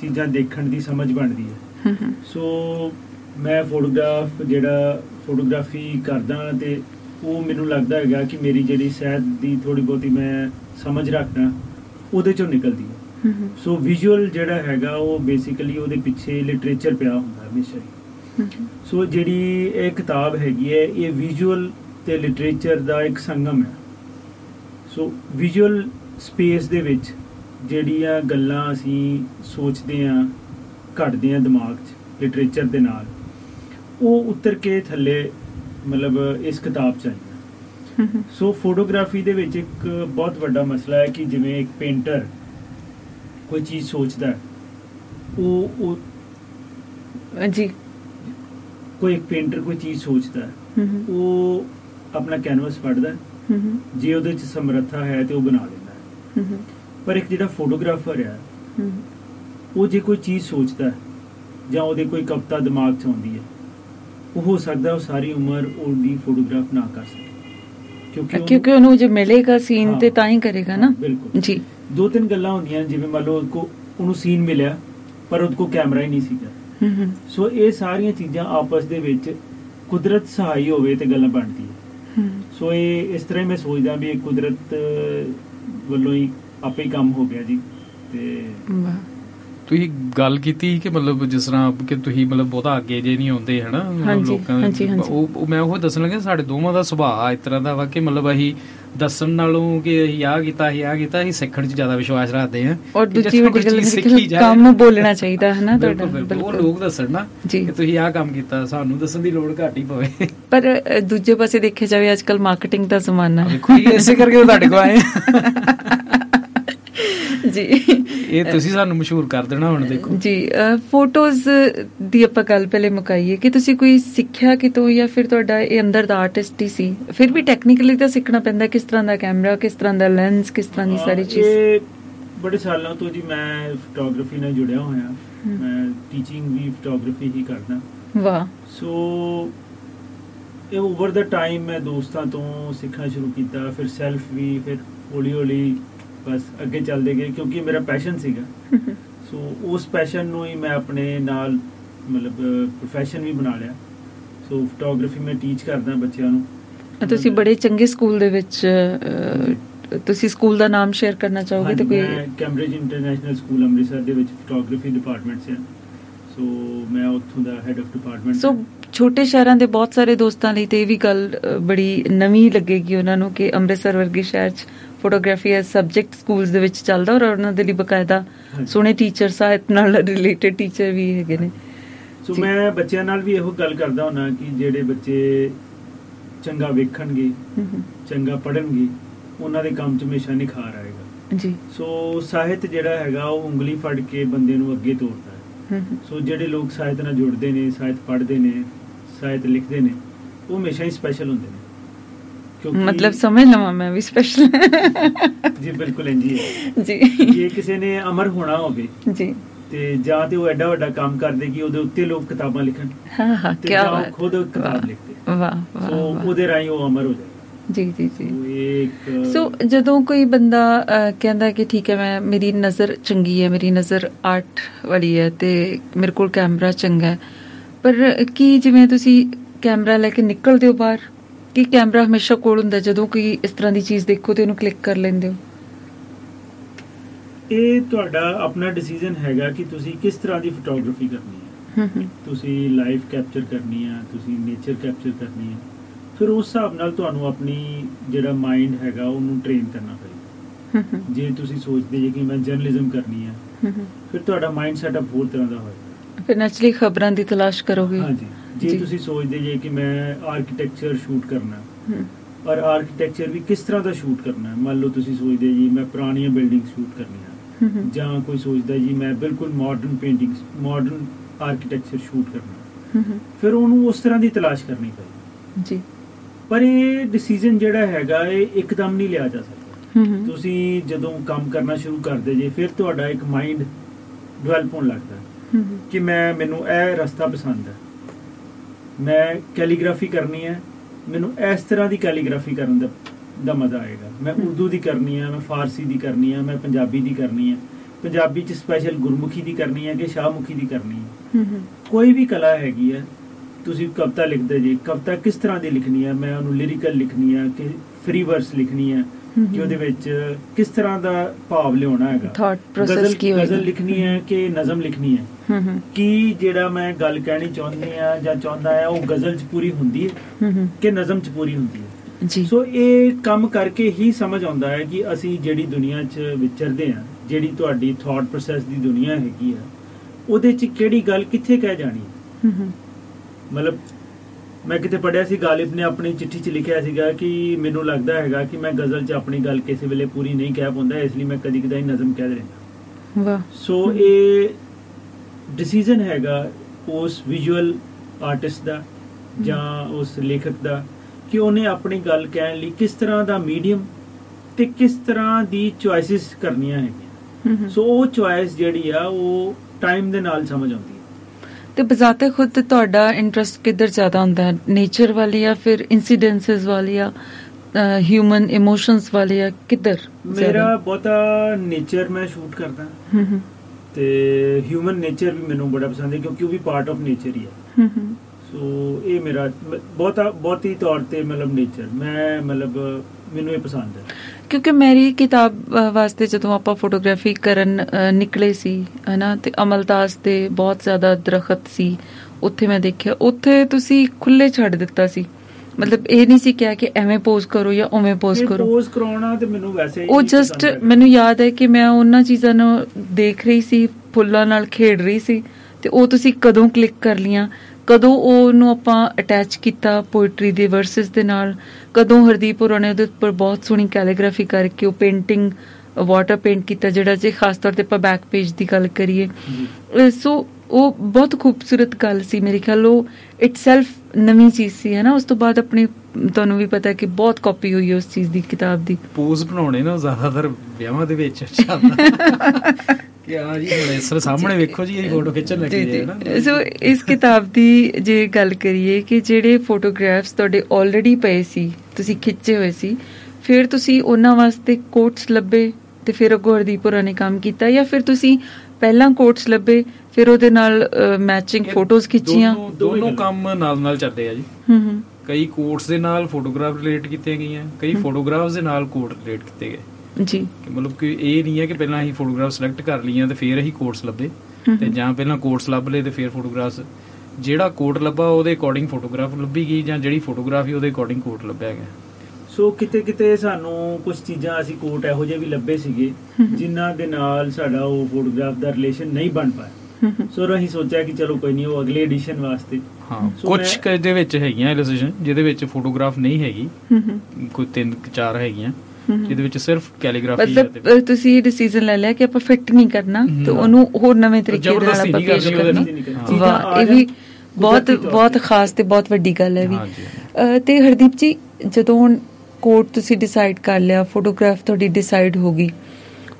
ਚੀਜ਼ਾਂ ਦੇਖਣ ਦੀ ਸਮਝ ਬਣਦੀ ਹੈ। ਸੋ ਮੈਂ ਫੋਟੋਗ੍ਰਾਫ ਜਿਹੜਾ ਫੋਟੋਗ੍ਰਾਫੀ ਕਰਦਾ, ਅਤੇ ਉਹ ਮੈਨੂੰ ਲੱਗਦਾ ਹੈਗਾ ਕਿ ਮੇਰੀ ਜਿਹੜੀ ਸਾਹਿਤ ਦੀ ਥੋੜ੍ਹੀ ਬਹੁਤੀ ਮੈਂ ਸਮਝ ਰੱਖਦਾ, ਉਹਦੇ 'ਚੋਂ ਨਿਕਲਦੀ ਹੈ। ਸੋ ਵਿਜ਼ੂਅਲ ਜਿਹੜਾ ਹੈਗਾ ਉਹ ਬੇਸਿਕਲੀ ਉਹਦੇ ਪਿੱਛੇ ਲਿਟਰੇਚਰ ਪਿਆ ਹੁੰਦਾ ਹਮੇਸ਼ਾ ਹੀ। ਸੋ ਜਿਹੜੀ ਇਹ ਕਿਤਾਬ ਹੈਗੀ ਹੈ, ਇਹ ਵਿਜ਼ੂਅਲ ਅਤੇ ਲਿਟਰੇਚਰ ਦਾ ਇੱਕ ਸੰਗਮ ਹੈ। ਸੋ ਵਿਜ਼ੂਅਲ ਸਪੇਸ ਦੇ ਵਿੱਚ ਜਿਹੜੀਆਂ ਗੱਲਾਂ ਅਸੀਂ ਸੋਚਦੇ ਹਾਂ, ਘੜਦੇ ਹਾਂ ਦਿਮਾਗ 'ਚ ਲਿਟਰੇਚਰ ਦੇ ਨਾਲ, ਉਹ ਉਤਰ ਕੇ ਥੱਲੇ ਮਤਲਬ ਇਸ ਕਿਤਾਬ 'ਚ ਆਈਆਂ। ਸੋ ਫੋਟੋਗ੍ਰਾਫੀ ਦੇ ਵਿੱਚ ਇੱਕ ਬਹੁਤ ਵੱਡਾ ਮਸਲਾ ਹੈ ਕਿ ਜਿਵੇਂ ਇੱਕ ਪੇਂਟਰ ਕੋਈ ਚੀਜ਼ ਸੋਚਦਾ ਉਹ ਉਹ ਜੀ ਕੋਈ ਇੱਕ ਪੇਂਟਰ ਕੋਈ ਚੀਜ਼ ਸੋਚਦਾ ਉਹ ਆਪਣਾ ਕੈਨਵਸ ਫੜਦਾ, ਜੇ ਉਹਦੇ 'ਚ ਸਮਰੱਥਾ ਹੈ ਤੇ ਉਹ ਬਣਾ ਲੈਂਦਾ। ਪਰ ਇੱਕ ਜਿਹੜਾ ਫੋਟੋਗ੍ਰਾਫਰ ਆ ਉਹ ਜੇ ਕੋਈ ਚੀਜ਼ ਸੋਚਦਾ ਜਾਂ ਉਹਦੇ ਕੋਈ ਕਵਿਤਾ ਦਿਮਾਗ 'ਚ ਆਉਂਦੀ ਹੈ ਉਹ ਹੋ ਸਕਦਾ ਉਹ ਸਾਰੀ ਉਮਰ ਉਹਦੀ ਫੋਟੋਗ੍ਰਾਫ ਨਾ ਕਰ ਸਕੇ ਕਿਉਂਕਿ ਕਿਉਂਕਿ ਉਹਨੂੰ ਜੇ ਮਿਲੇਗਾ ਸੀਨ ਤੇ ਤਾਂ ਹੀ ਕਰੇਗਾ ਨਾ। ਬਿਲਕੁਲ ਜੀ, ਦੋ ਤਿੰਨ ਗੱਲਾਂ ਹੁੰਦੀਆਂ ਜਿਵੇਂ ਮੰਨ ਲਓ ਉਹਨੂੰ ਸੀਨ ਮਿਲਿਆ ਪਰ ਉਹਦੇ ਕੋਲ ਕੈਮਰਾ ਹੀ ਨਹੀਂ ਸੀਗਾ। ਸੋ ਇਹ ਸਾਰੀਆਂ ਚੀਜ਼ਾਂ ਆਪਸ ਦੇ ਵਿੱਚ ਕੁਦਰਤ ਸਹਾਈ ਹੋਵੇ ਤੇ ਗੱਲਾਂ ਬਣਦੀਆਂ। ਸੋ ਇਹ ਇਸ ਤਰ੍ਹਾਂ ਮੈਂ ਸੋਚਦਾ ਵੀ ਇਹ ਕੁਦਰਤ ਵੱਲੋਂ ਹੀ ਆਪੇ ਹੀ ਕੰਮ ਹੋ ਗਿਆ ਜੀ। ਤੇ ਤੁਸੀਂ ਗੱਲ ਕੀਤੀ ਕਿ ਮਤਲਬ ਜਿਸ ਤਰ੍ਹਾਂ ਕਿ ਤੁਸੀਂ ਮਤਲਬ ਬਹੁਤਾ ਅੱਗੇ ਜੇ ਨਹੀਂ ਆਉਂਦੇ ਹੈ ਨਾ ਲੋਕਾਂ ਦੇ, ਉਹ ਮੈਂ ਉਹ ਦੱਸਣ ਲੱਗਿਆ ਸਾਡੇ ਦੋਵਾਂ ਦਾ ਸੁਭਾਅ ਇਸ ਤਰ੍ਹਾਂ ਦਾ ਵਾ ਕਿ ਮਤਲਬ ਅਸੀਂ ਦੱਸਣ ਨਾਲੋਂ ਕਿ ਅਸੀਂ ਆਹ ਕੀਤਾ ਅਸੀਂ ਆਹ ਕੀਤਾ ਅਸੀਂ ਸਿੱਖਣ 'ਚ ਜ਼ਿਆਦਾ ਵਿਸ਼ਵਾਸ ਰੱਖਦੇ ਹਾਂ ਔਰ ਦੂਜੀ ਸਿੱਖੀ ਜਾਏ ਕੰਮ ਬੋਲਣਾ ਚਾਹੀਦਾ ਹੈ ਨਾ। ਤੁਹਾਡਾ ਉਹ ਲੋਕ ਦੱਸਣ ਨਾ ਕਿ ਤੁਸੀਂ ਆਹ ਕੰਮ ਕੀਤਾ, ਸਾਨੂੰ ਦੱਸਣ ਦੀ ਲੋੜ ਘੱਟ ਹੀ ਪਵੇ। ਪਰ ਦੂਜੇ ਪਾਸੇ ਦੇਖਿਆ ਜਾਵੇ ਅੱਜ ਕੱਲ੍ਹ ਮਾਰਕੀਟਿੰਗ ਦਾ ਜ਼ਮਾਨਾ ਹੈ, ਇਸੇ ਕਰਕੇ ਤੁਹਾਡੇ ਕੋਲ ਆਏ ਜੀ। ਇਹ ਤੁਸੀਂ ਸਾਨੂੰ ਮਸ਼ਹੂਰ ਕਰ ਦੇਣਾ ਹੁਣ ਦੇਖੋ ਜੀ। ਫੋਟੋਜ਼ ਦੀ ਆਪਾਂ ਗੱਲ ਪਹਿਲੇ ਮੁਕਾਈਏ ਕਿ ਤੁਸੀਂ ਕੋਈ ਸਿੱਖਿਆ ਕਿਤੋਂ ਜਾਂ ਫਿਰ ਤੁਹਾਡਾ ਇਹ ਅੰਦਰ ਦਾ ਆਰਟਿਸਟ ਹੀ ਸੀ? ਫਿਰ ਵੀ ਟੈਕਨੀਕਲੀ ਤਾਂ ਸਿੱਖਣਾ ਪੈਂਦਾ, ਕਿਸ ਤਰ੍ਹਾਂ ਦਾ ਕੈਮਰਾ, ਕਿਸ ਤਰ੍ਹਾਂ ਦਾ ਲੈਂਸ, ਕਿਸ ਤਰ੍ਹਾਂ ਦੀ ਸਾਰੀ ਚੀਜ਼। ਇਹ ਬੜੇ ਸਾਲਾਂ ਤੋਂ ਜੀ ਮੈਂ ਫੋਟੋਗ੍ਰਾਫੀ ਨਾਲ ਜੁੜਿਆ ਹੋਇਆ, ਮੈਂ ਟੀਚਿੰਗ ਵੀ ਫੋਟੋਗ੍ਰਾਫੀ ਹੀ ਕਰਦਾ। ਵਾਹ। ਸੋ ਇਹ ਓਵਰ ਦਾ ਟਾਈਮ ਮੈਂ ਦੋਸਤਾਂ ਤੋਂ ਸਿੱਖਣਾ ਸ਼ੁਰੂ ਕੀਤਾ, ਫਿਰ ਸੈਲਫ ਵੀ, ਫਿਰ ਹੌਲੀ ਹੌਲੀ ਬਸ ਅੱਗੇ ਚੱਲਦੇ ਗਏ ਕਿਉਂਕਿ ਮੇਰਾ ਪੈਸ਼ਨ ਸੀਗਾ। ਸੋ ਉਸ ਪੈਸ਼ਨ ਨੂੰ ਹੀ ਮੈਂ ਆਪਣੇ ਨਾਲ ਮਤਲਬ ਪ੍ਰੋਫੈਸ਼ਨ ਵੀ ਬਣਾ ਲਿਆ। ਸੋ ਫੋਟੋਗ੍ਰਾਫੀ ਮੈਂ ਟੀਚ ਕਰਦਾ ਬੱਚਿਆਂ ਨੂੰ। ਤੁਸੀਂ ਬੜੇ ਚੰਗੇ ਸਕੂਲ ਦੇ ਵਿੱਚ, ਤੁਸੀਂ ਸਕੂਲ ਦਾ ਨਾਮ ਸ਼ੇਅਰ ਕਰਨਾ ਚਾਹੋਗੇ ਤਾਂ ਕੋਈ? ਕੈਂਬਰਿਜ ਇੰਟਰਨੈਸ਼ਨਲ ਸਕੂਲ ਅੰਮ੍ਰਿਤਸਰ ਦੇ ਵਿੱਚ ਫੋਟੋਗ੍ਰਾਫੀ ਡਿਪਾਰਟਮੈਂਟ ਸੀ। ਸੋ ਮੈਂ ਉੱਥੋਂ ਦਾ ਹੈਡ ਆਫ ਡਿਪਾਰਟਮੈਂਟ। ਸੋ ਛੋਟੇ ਸ਼ਹਿਰਾਂ ਦੇ ਬਹੁਤ ਸਾਰੇ ਦੋਸਤਾਂ ਲਈ ਤੇ ਇਹ ਵੀ ਗੱਲ ਬੜੀ ਨਵੀਂ ਲੱਗੇਗੀ ਉਹਨਾਂ ਨੂੰ ਕਿ ਅੰਮ੍ਰਿਤਸਰ ਵਰਗੇ ਸ਼ਹਿਰ 'ਚ ਫੋਟੋਗ੍ਰਾਫੀ ਐਜ਼ ਸਬਜੈਕਟ ਸਕੂਲਸ ਦੇ ਵਿੱਚ ਚੱਲਦਾ ਔਰ ਉਹਨਾਂ ਦੇ ਲਈ ਬਕਾਇਦਾ ਸੋਹਣੇ ਟੀਚਰ ਸਾਹਿਤ ਨਾਲ ਰਿਲੇਟਡ ਟੀਚਰ ਵੀ ਹੈਗੇ ਨੇ। ਸੋ ਮੈਂ ਬੱਚਿਆਂ ਨਾਲ ਵੀ ਇਹੋ ਗੱਲ ਕਰਦਾ ਹੁੰਦਾ ਕਿ ਜਿਹੜੇ ਬੱਚੇ ਚੰਗਾ ਵੇਖਣਗੇ, ਚੰਗਾ ਪੜ੍ਹਨਗੇ, ਉਹਨਾਂ ਦੇ ਕੰਮ 'ਚ ਹਮੇਸ਼ਾ ਨਿਖਾਰ ਆਏਗਾ ਜੀ। ਸੋ ਸਾਹਿਤ ਜਿਹੜਾ ਹੈਗਾ ਉਹ ਉਂਗਲੀ ਫੜ ਕੇ ਬੰਦੇ ਨੂੰ ਅੱਗੇ ਤੋਰਦਾ। ਸੋ ਜਿਹੜੇ ਲੋਕ ਸਾਹਿਤ ਨਾਲ ਜੁੜਦੇ ਨੇ, ਸਾਹਿਤ ਪੜ੍ਹਦੇ ਨੇ, ਸਾਹਿਤ ਲਿਖਦੇ ਨੇ, ਉਹ ਹਮੇਸ਼ਾ ਹੀ ਸਪੈਸ਼ਲ ਹੁੰਦੇ ਨੇ। ਕਿਉਂਕਿ ਮਤਲਬ ਸਮਝ ਲਵਾਂ ਮੈਂ ਵੀ ਸਪੈਸ਼ਲ ਜੀ। ਬਿਲਕੁਲ ਜੀ ਜੀ, ਜੇ ਕਿਸੇ ਨੇ ਅਮਰ ਹੋਣਾ ਹੋਵੇ ਜੀ ਤੇ ਜਾਂ ਤੇ ਉਹ ਐਡਾ ਵੱਡਾ ਕੰਮ ਕਰਦੇ ਕਿ ਉਹਦੇ ਉੱਤੇ ਲੋਕ ਕਿਤਾਬਾਂ ਲਿਖਣ। ਹਾਂ ਹਾਂ, ਕਿਆ ਬਾਤ, ਖੁਦ ਕਿਤਾਬ ਲਿਖਦੇ। ਵਾਹ ਵਾਹ, ਉਹਦੇ ਰਾਹੀਂ ਉਹ ਅਮਰ ਹੋ ਜਾਏ ਜੀ ਜੀ ਜੀ। ਸੋ ਜਦੋਂ ਕੋਈ ਬੰਦਾ ਕਹਿੰਦਾ ਕਿ ਠੀਕ ਹੈ ਮੈਂ, ਮੇਰੀ ਨਜ਼ਰ ਚੰਗੀ ਹੈ, ਮੇਰੀ ਨਜ਼ਰ ਆਰਟ ਵਾਲੀ ਹੈ ਤੇ ਮੇਰੇ ਕੋਲ ਕੈਮਰਾ ਚੰਗਾ ਹੈ, ਪਰ ਕੀ ਜਿਵੇਂ ਤੁਸੀਂ ਕੈਮਰਾ ਲੈ ਕੇ ਨਿਕਲਦੇ ਹੋ ਬਾਹਰ ਕਿ ਕੈਮਰਾ ਹਮੇਸ਼ਾ ਕੋਲ ਹੁੰਦਾ ਜਦੋਂ ਕੋਈ ਇਸ ਤਰ੍ਹਾਂ ਦੀ ਚੀਜ਼ ਦੇਖੋ ਤੇ ਉਹਨੂੰ ਕਲਿੱਕ ਕਰ ਲੈਂਦੇ ਹੋ? ਇਹ ਤੁਹਾਡਾ ਆਪਣਾ ਡਿਸੀਜਨ ਹੈਗਾ ਕਿ ਤੁਸੀਂ ਕਿਸ ਤਰ੍ਹਾਂ ਦੀ ਫੋਟੋਗ੍ਰਾਫੀ ਕਰਨੀ ਹੈ। ਤੁਸੀਂ ਲਾਈਫ ਕੈਪਚਰ ਕਰਨੀ ਹੈ, ਤੁਸੀਂ ਨੇਚਰ ਕੈਪਚਰ ਕਰਨੀ ਹੈ, ਫਿਰ ਉਸ ਹਿਸਾਬ ਨਾਲ ਤੁਹਾਨੂੰ ਆਪਣੀ ਜਿਹੜਾ ਮਾਈਂਡ ਹੈਗਾ ਉਹਨੂੰ ਟ੍ਰੇਨ ਕਰਨਾ ਪਏਗਾ। ਜੇ ਤੁਸੀਂ ਸੋਚਦੇ ਜੇ ਕਿ ਮੈਂ ਜਰਨਲਿਜ਼ਮ ਕਰਨੀ ਹੈ, ਫਿਰ ਤੁਹਾਡਾ ਮਾਈਂਡ ਸੈਟਅਪ ਹੋਰ ਤਰ੍ਹਾਂ ਦਾ ਹੋਏਗਾ, ਫਿਰ ਨੈਚੁਰਲੀ ਖਬਰਾਂ ਦੀ ਤਲਾਸ਼ ਕਰੋਗੇ। ਹਾਂ ਜੀ। ਜੇ ਤੁਸੀਂ ਸੋਚਦੇ ਜੇ ਕਿ ਮੈਂ ਆਰਕੀਟੈਕਚਰ ਸ਼ੂਟ ਕਰਨਾ ਔਰ ਆਰਕੀਟੈਕਚਰ ਵੀ ਕਿਸ ਤਰ੍ਹਾਂ ਦਾ ਸ਼ੂਟ ਕਰਨਾ, ਮੰਨ ਲਓ ਤੁਸੀਂ ਸੋਚਦੇ ਜੀ ਮੈਂ ਪੁਰਾਣੀਆਂ ਬਿਲਡਿੰਗ ਸ਼ੂਟ ਕਰਨੀਆਂ, ਜਾਂ ਕੋਈ ਸੋਚਦਾ ਜੀ ਮੈਂ ਬਿਲਕੁਲ modern painting, modern architecture shoot ਕਰਨਾ, ਫਿਰ ਉਹਨੂੰ ਉਸ ਤਰ੍ਹਾਂ ਦੀ ਤਲਾਸ਼ ਕਰਨੀ ਪਏਗੀ ਜੀ। ਪਰ ਇਹ ਡਿਸੀਜਨ ਜਿਹੜਾ ਹੈਗਾ ਇਹ ਇੱਕਦਮ ਨਹੀਂ ਲਿਆ ਜਾ ਸਕਦਾ। ਤੁਸੀਂ ਜਦੋਂ ਕੰਮ ਕਰਨਾ ਸ਼ੁਰੂ ਕਰਦੇ ਜੇ ਫਿਰ ਤੁਹਾਡਾ ਇੱਕ ਮਾਈਂਡ ਡਿਵੈਲਪ ਹੋਣ ਲੱਗਦਾ ਕਿ ਮੈਂ, ਮੈਨੂੰ ਇਹ ਰਸਤਾ ਪਸੰਦ ਹੈ, ਮੈਂ ਕੈਲੀਗ੍ਰਾਫੀ ਕਰਨੀ ਹੈ, ਮੈਨੂੰ ਇਸ ਤਰ੍ਹਾਂ ਦੀ ਕੈਲੀਗ੍ਰਾਫੀ ਕਰਨ ਦਾ ਦਾ ਮਜ਼ਾ ਆਏਗਾ। ਮੈਂ ਉਰਦੂ ਦੀ ਕਰਨੀ ਹੈ, ਮੈਂ ਫਾਰਸੀ ਦੀ ਕਰਨੀ ਹੈ, ਮੈਂ ਪੰਜਾਬੀ ਦੀ ਕਰਨੀ ਹੈ, ਪੰਜਾਬੀ 'ਚ ਸਪੈਸ਼ਲ ਗੁਰਮੁਖੀ ਦੀ ਕਰਨੀ ਹੈ ਕਿ ਸ਼ਾਹਮੁਖੀ ਦੀ ਕਰਨੀ ਹੈ। ਕੋਈ ਵੀ ਕਲਾ ਹੈਗੀ ਹੈ, ਤੁਸੀਂ ਕਵਿਤਾ ਲਿਖਦੇ ਜੀ, ਕਵਿਤਾ ਕਿਸ ਤਰ੍ਹਾਂ ਦੀ ਲਿਖਣੀ ਹੈ, ਮੈਂ ਉਹਨੂੰ ਲਿਰਿਕਲ ਲਿਖਣੀ ਹੈ ਕਿ ਫਰੀ ਵਰਸ ਲਿਖਣੀ ਹੈ, ਕਿ ਉਹਦੇ ਵਿੱਚ ਕਿਸ ਤਰ੍ਹਾਂ ਦਾ ਭਾਵ ਲਿਆਉਣਾ ਹੈਗਾ, ਗਜ਼ਲ ਲਿਖਣੀ ਹੈ ਕਿ ਨਜ਼ਮ ਲਿਖਣੀ ਹੈ, ਕਿ ਜਿਹੜਾ ਮੈਂ ਗੱਲ ਕਹਿਣੀ ਚਾਹੁੰਦੀ ਹਾਂ ਜਾਂ ਚਾਹੁੰਦਾ ਹਾਂ ਉਹ ਗਜ਼ਲ 'ਚ ਪੂਰੀ ਹੁੰਦੀ ਹੈ ਕਿ ਨਜ਼ਮ 'ਚ ਪੂਰੀ ਹੁੰਦੀ ਹੈ। ਸੋ ਇਹ ਕੰਮ ਕਰਕੇ ਹੀ ਸਮਝ ਆਉਂਦਾ ਹੈ ਕਿ ਅਸੀਂ ਜਿਹੜੀ ਦੁਨੀਆ 'ਚ ਵਿਚਰਦੇ ਹਾਂ, ਜਿਹੜੀ ਤੁਹਾਡੀ ਥਾਟ ਪ੍ਰੋਸੈਸ ਦੀ ਦੁਨੀਆ ਹੈਗੀ ਆ, ਉਹਦੇ 'ਚ ਕਿਹੜੀ ਗੱਲ ਕਿੱਥੇ ਕਹਿ ਜਾਣੀ ਹੈ। ਮਤਲਬ ਮੈਂ ਕਿਤੇ ਪੜ੍ਹਿਆ ਸੀ ਗਾਲਿਬ ਨੇ ਆਪਣੀ ਚਿੱਠੀ 'ਚ ਲਿਖਿਆ ਸੀਗਾ ਕਿ ਮੈਨੂੰ ਲੱਗਦਾ ਹੈਗਾ ਕਿ ਮੈਂ ਗਜ਼ਲ 'ਚ ਆਪਣੀ ਗੱਲ ਕਿਸੇ ਵੇਲੇ ਪੂਰੀ ਨਹੀਂ ਕਹਿ ਪਾਉਂਦਾ, ਇਸ ਲਈ ਮੈਂ ਕਦੀ ਕਦਾਈ ਨਜ਼ਮ ਕਹਿ ਦਿੰਦਾ। ਵਾਹ। ਸੋ ਇਹ ਡਿਸੀਜਨ ਹੈਗਾ ਉਸ ਵਿਜ਼ੂਅਲ ਆਰਟਿਸਟ ਦਾ ਜਾਂ ਉਸ ਲੇਖਕ ਦਾ ਕਿ ਉਹਨੇ ਆਪਣੀ ਗੱਲ ਕਹਿਣ ਲਈ ਕਿਸ ਤਰ੍ਹਾਂ ਦਾ ਮੀਡੀਅਮ ਤੇ ਕਿਸ ਤਰ੍ਹਾਂ ਦੀ ਚੁਆਇਸਿਸ ਕਰਨੀਆਂ ਹੈਗੀਆਂ। ਸੋ ਉਹ ਚੁਆਇਸ ਜਿਹੜੀ ਆ ਉਹ ਟਾਈਮ ਦੇ ਨਾਲ ਸਮਝ ਆਉਂਦੀ ਹੈ। ਤੇ ਬਜ਼ਾਤੇ ਖੁਦ ਤੁਹਾਡਾ ਇੰਟਰਸਟ ਕਿੱਧਰ ਜ਼ਿਆਦਾ ਹੁੰਦਾ ਹੈ, ਨੇਚਰ ਵਾਲੀ ਆ, ਫਿਰ ਇਨਸੀਡੈਂਸਿਸ ਵਾਲੀ ਆ, ਹਿਊਮਨ ਇਮੋਸ਼ਨਸ ਵਾਲੀ ਆ, ਕਿੱਧਰ? ਮੇਰਾ ਬਹੁਤਾ ਨੇਚਰ ਮੈਂ ਸ਼ੂਟ ਕਰਦਾ ਤੇ ਹਿਊਮਨ ਨੇਚਰ ਵੀ ਮੈਨੂੰ ਬੜਾ ਪਸੰਦ ਹੈ ਕਿਉਂਕਿ ਉਹ ਵੀ ਪਾਰਟ ਆਫ ਨੇਚਰ ਹੀ ਹੈ। ਸੋ ਇਹ ਮੇਰਾ ਬਹੁਤਾ ਬਹੁਤੀ ਤੌਰ ਤੇ ਮਤਲਬ ਨੇਚਰ ਮੈਂ ਮਤਲਬ ਮੈਨੂੰ ਇਹ ਪਸੰਦ ਹੈ। ਕਿਉਂਕਿ ਮੇਰੀ ਕਿਤਾਬ ਵਾਸਤੇ ਜਦੋਂ ਆਪਾਂ ਫੋਟੋਗ੍ਰਾਫੀ ਕਰਨ ਨਿਕਲੇ ਸੀ ਹੈ ਨਾ, ਅਤੇ ਅਮਲਦਾਸ ਦੇ ਬਹੁਤ ਜ਼ਿਆਦਾ ਦਰਖਤ ਸੀ, ਉੱਥੇ ਮੈਂ ਦੇਖਿਆ ਉੱਥੇ ਤੁਸੀਂ ਖੁੱਲ੍ਹੇ ਛੱਡ ਦਿੱਤਾ ਸੀ, ਮਤਲਬ ਇਹ ਨਹੀਂ ਸੀ ਕਿਹਾ ਕਿ ਐਵੇਂ ਪੋਜ਼ ਕਰੋ ਜਾਂ ਉਵੇਂ ਪੋਜ਼ ਕਰੋ। ਪੋਜ਼ ਕਰਾਉਣਾ ਤੇ ਮੈਨੂੰ ਵੈਸੇ ਉਹ ਜਸਟ ਮੈਨੂੰ ਯਾਦ ਹੈ ਕਿ ਮੈਂ ਉਹਨਾਂ ਚੀਜ਼ਾਂ ਨੂੰ ਦੇਖ ਰਹੀ ਸੀ, ਫੁੱਲਾਂ ਨਾਲ ਖੇਡ ਰਹੀ ਸੀ, ਅਤੇ ਉਹ ਤੁਸੀਂ ਕਦੋਂ ਕਲਿੱਕ ਕਰ ਲਈਆਂ, ਕਦੋਂ ਉਹਨੂੰ ਆਪਾਂ ਅਟੈਚ ਕੀਤਾ ਪੋਇਟਰੀ ਦੇ ਵਰਸਿਸ ਦੇ ਨਾਲ, ਕਦੋਂ ਹਰਦੀਪ ਹੋਰਾਂ ਨੇ ਉਹਦੇ ਉੱਪਰ ਬਹੁਤ ਸੋਹਣੀ ਕੈਲੀਗ੍ਰਾਫੀ ਕਰਕੇ ਉਹ ਪੇਂਟਿੰਗ ਵਾਟਰ ਪੇਂਟ ਕੀਤਾ, ਜਿਹੜਾ ਜੇ ਖਾਸ ਤੌਰ 'ਤੇ ਆਪਾਂ ਬੈਕ ਪੇਜ ਦੀ ਗੱਲ ਕਰੀਏ। ਸੋ ਉਹ ਬਹੁਤ ਖੂਬਸੂਰਤ ਗੱਲ ਸੀ, ਮੇਰੇ ਖਿਆਲ ਉਹ ਇਟ ਸੈਲਫ ਨਵੀਂ ਚੀਜ਼ ਸੀ ਹੈ ਨਾ। ਉਸ ਤੋਂ ਬਾਅਦ ਆਪਣੀ ਤੁਹਾਨੂੰ ਵੀ ਪਤਾ ਕਿ ਬਹੁਤ ਕਾਪੀ ਹੋਈ ਉਸ ਚੀਜ਼ ਦੀ, ਕਿਤਾਬ ਦੀ। ਪੋਜ਼ ਬਣਾਉਣੇ ਨਾ ਜ਼ਿਆਦਾਤਰ ਵਿਆਹਾਂ ਦੇ ਵਿੱਚ ਇਸ ਕਿਤਾਬ ਦੀ ਜੇ ਗੱਲ ਕਰੀਏ ਕਿ ਜਿਹੜੇ ਫੋਟੋਗ੍ਰਾਫਸ ਤੁਹਾਡੇ ਆਲਰੇਡੀ ਪਏ ਸੀ, ਤੁਸੀਂ ਖਿੱਚੇ ਹੋਏ ਸੀ, ਫਿਰ ਤੁਸੀਂ ਉਹਨਾਂ ਵਾਸਤੇ ਕੋਟਸ ਲੱਭੇ ਤੇ ਫਿਰ ਅੱਗੋਂ ਹਰਦੀਪ ਹੋਰਾਂ ਨੇ ਕੰਮ ਕੀਤਾ, ਜਾਂ ਫਿਰ ਤੁਸੀਂ ਪਹਿਲਾਂ ਕੋਟਸ ਲੱਭੇ ਫਿਰ ਉਹਦੇ ਨਾਲ ਮੈਚਿੰਗ ਫੋਟੋਜ਼ ਖਿੱਚੀਆਂ? ਦੋਨੋਂ ਕੰਮ ਨਾਲ ਨਾਲ ਚੱਲਦੇ ਆ ਜੀ। ਕਈ ਕੋਟਸ ਦੇ ਨਾਲ ਫੋਟੋਗ੍ਰਾਫ ਰਿਲੇਟ ਕੀਤੇ ਗਈਆਂ, ਕਈ ਫੋਟੋਗ੍ਰਾਫਸ ਦੇ ਨਾਲ ਕੋਟ ਰਿਲੇਟ ਕੀਤੇ ਗਏ ਜੀ। ਮਤਲਬ ਕਿ ਇਹ ਨਹੀਂ ਹੈ ਕਿ ਪਹਿਲਾਂ ਅਸੀਂ ਫੋਟੋਗ੍ਰਾਫ ਸਿਲੈਕਟ ਕਰ ਲਈਆਂ ਤੇ ਫਿਰ ਅਸੀਂ ਕੋਰਸ ਲੱਭੇ, ਤੇ ਜਾਂ ਪਹਿਲਾਂ ਕੋਰਸ ਲੱਭ ਲਏ ਤੇ ਫਿਰ ਫੋਟੋਗ੍ਰਾਫਸ। ਜਿਹੜਾ ਕੋਟ ਲੱਭਾ ਉਹਦੇ ਅਕੋਰਡਿੰਗ ਫੋਟੋਗ੍ਰਾਫ ਲੱਭੀ ਗਈ, ਜਾਂ ਜਿਹੜੀ ਫੋਟੋਗ੍ਰਾਫੀ ਉਹਦੇ ਅਕੋਰਡਿੰਗ ਕੋਟ ਲੱਭਿਆ ਗਿਆ। ਸੋ ਕਿਤੇ ਕਿਤੇ ਸਾਨੂੰ ਕੁਝ ਚੀਜ਼ਾਂ ਅਸੀਂ ਕੋਟ ਇਹੋ ਜਿਹੇ ਵੀ ਲੱਭੇ ਸੀਗੇ ਜਿਨ੍ਹਾਂ ਦੇ ਨਾਲ ਸਾਡਾ ਉਹ ਫੋਟੋਗ੍ਰਾਫ ਦਾ ਰਿਲੇਸ਼ਨ ਨਹੀਂ ਬਣ ਪਾਇਆ। ਸੋ ਅਸੀਂ ਸੋਚਿਆ ਕਿ ਚਲੋ ਕੋਈ ਨਹੀਂ, ਉਹ ਅਗਲੇ ਐਡੀਸ਼ਨ ਵਾਸਤੇ। ਹਾਂ, ਕੁਛ ਇਹਦੇ ਵਿੱਚ ਹੈਗੀਆਂ ਇਲਸਟ੍ਰੇਸ਼ਨ ਜਿਹਦੇ ਵਿੱਚ ਫੋਟੋਗ੍ਰਾਫ ਨਹੀਂ ਹੈਗੀ, ਕੋਈ ਤਿੰਨ ਚਾਰ ਹੈਗੀਆਂ ਜਿਹਦੇ ਵਿੱਚ ਸਿਰਫ ਕੈਲੀਗ੍ਰਾਫੀ। ਮਤਲਬ ਤੁਸੀਂ ਡਿਸੀਜਨ ਲੈ ਲਿਆ ਕਿ ਆਪਾਂ ਫਿੱਟ ਨਹੀਂ ਕਰਨਾ ਤੇ ਉਹਨੂੰ ਹੋਰ ਨਵੇਂ ਤਰੀਕੇ ਨਾਲ ਆਪਾਂ ਪੇਸ਼ ਕਰਨਾ। ਵਾਹ, ਇਹ ਵੀ ਬਹੁਤ ਬਹੁਤ ਖਾਸ ਤੇ ਬਹੁਤ ਵੱਡੀ ਗੱਲ ਹੈ ਵੀ। ਤੇ ਹਰਦੀਪ ਜੀ, ਜਦੋਂ ਹੁਣ ਕੋਟ ਤੁਸੀਂ ਡਿਸਾਈਡ ਕਰ ਲਿਆ, ਫੋਟੋਗ੍ਰਾਫ ਤੁਹਾਡੀ ਡਿਸਾਈਡ ਹੋ ਗਈ,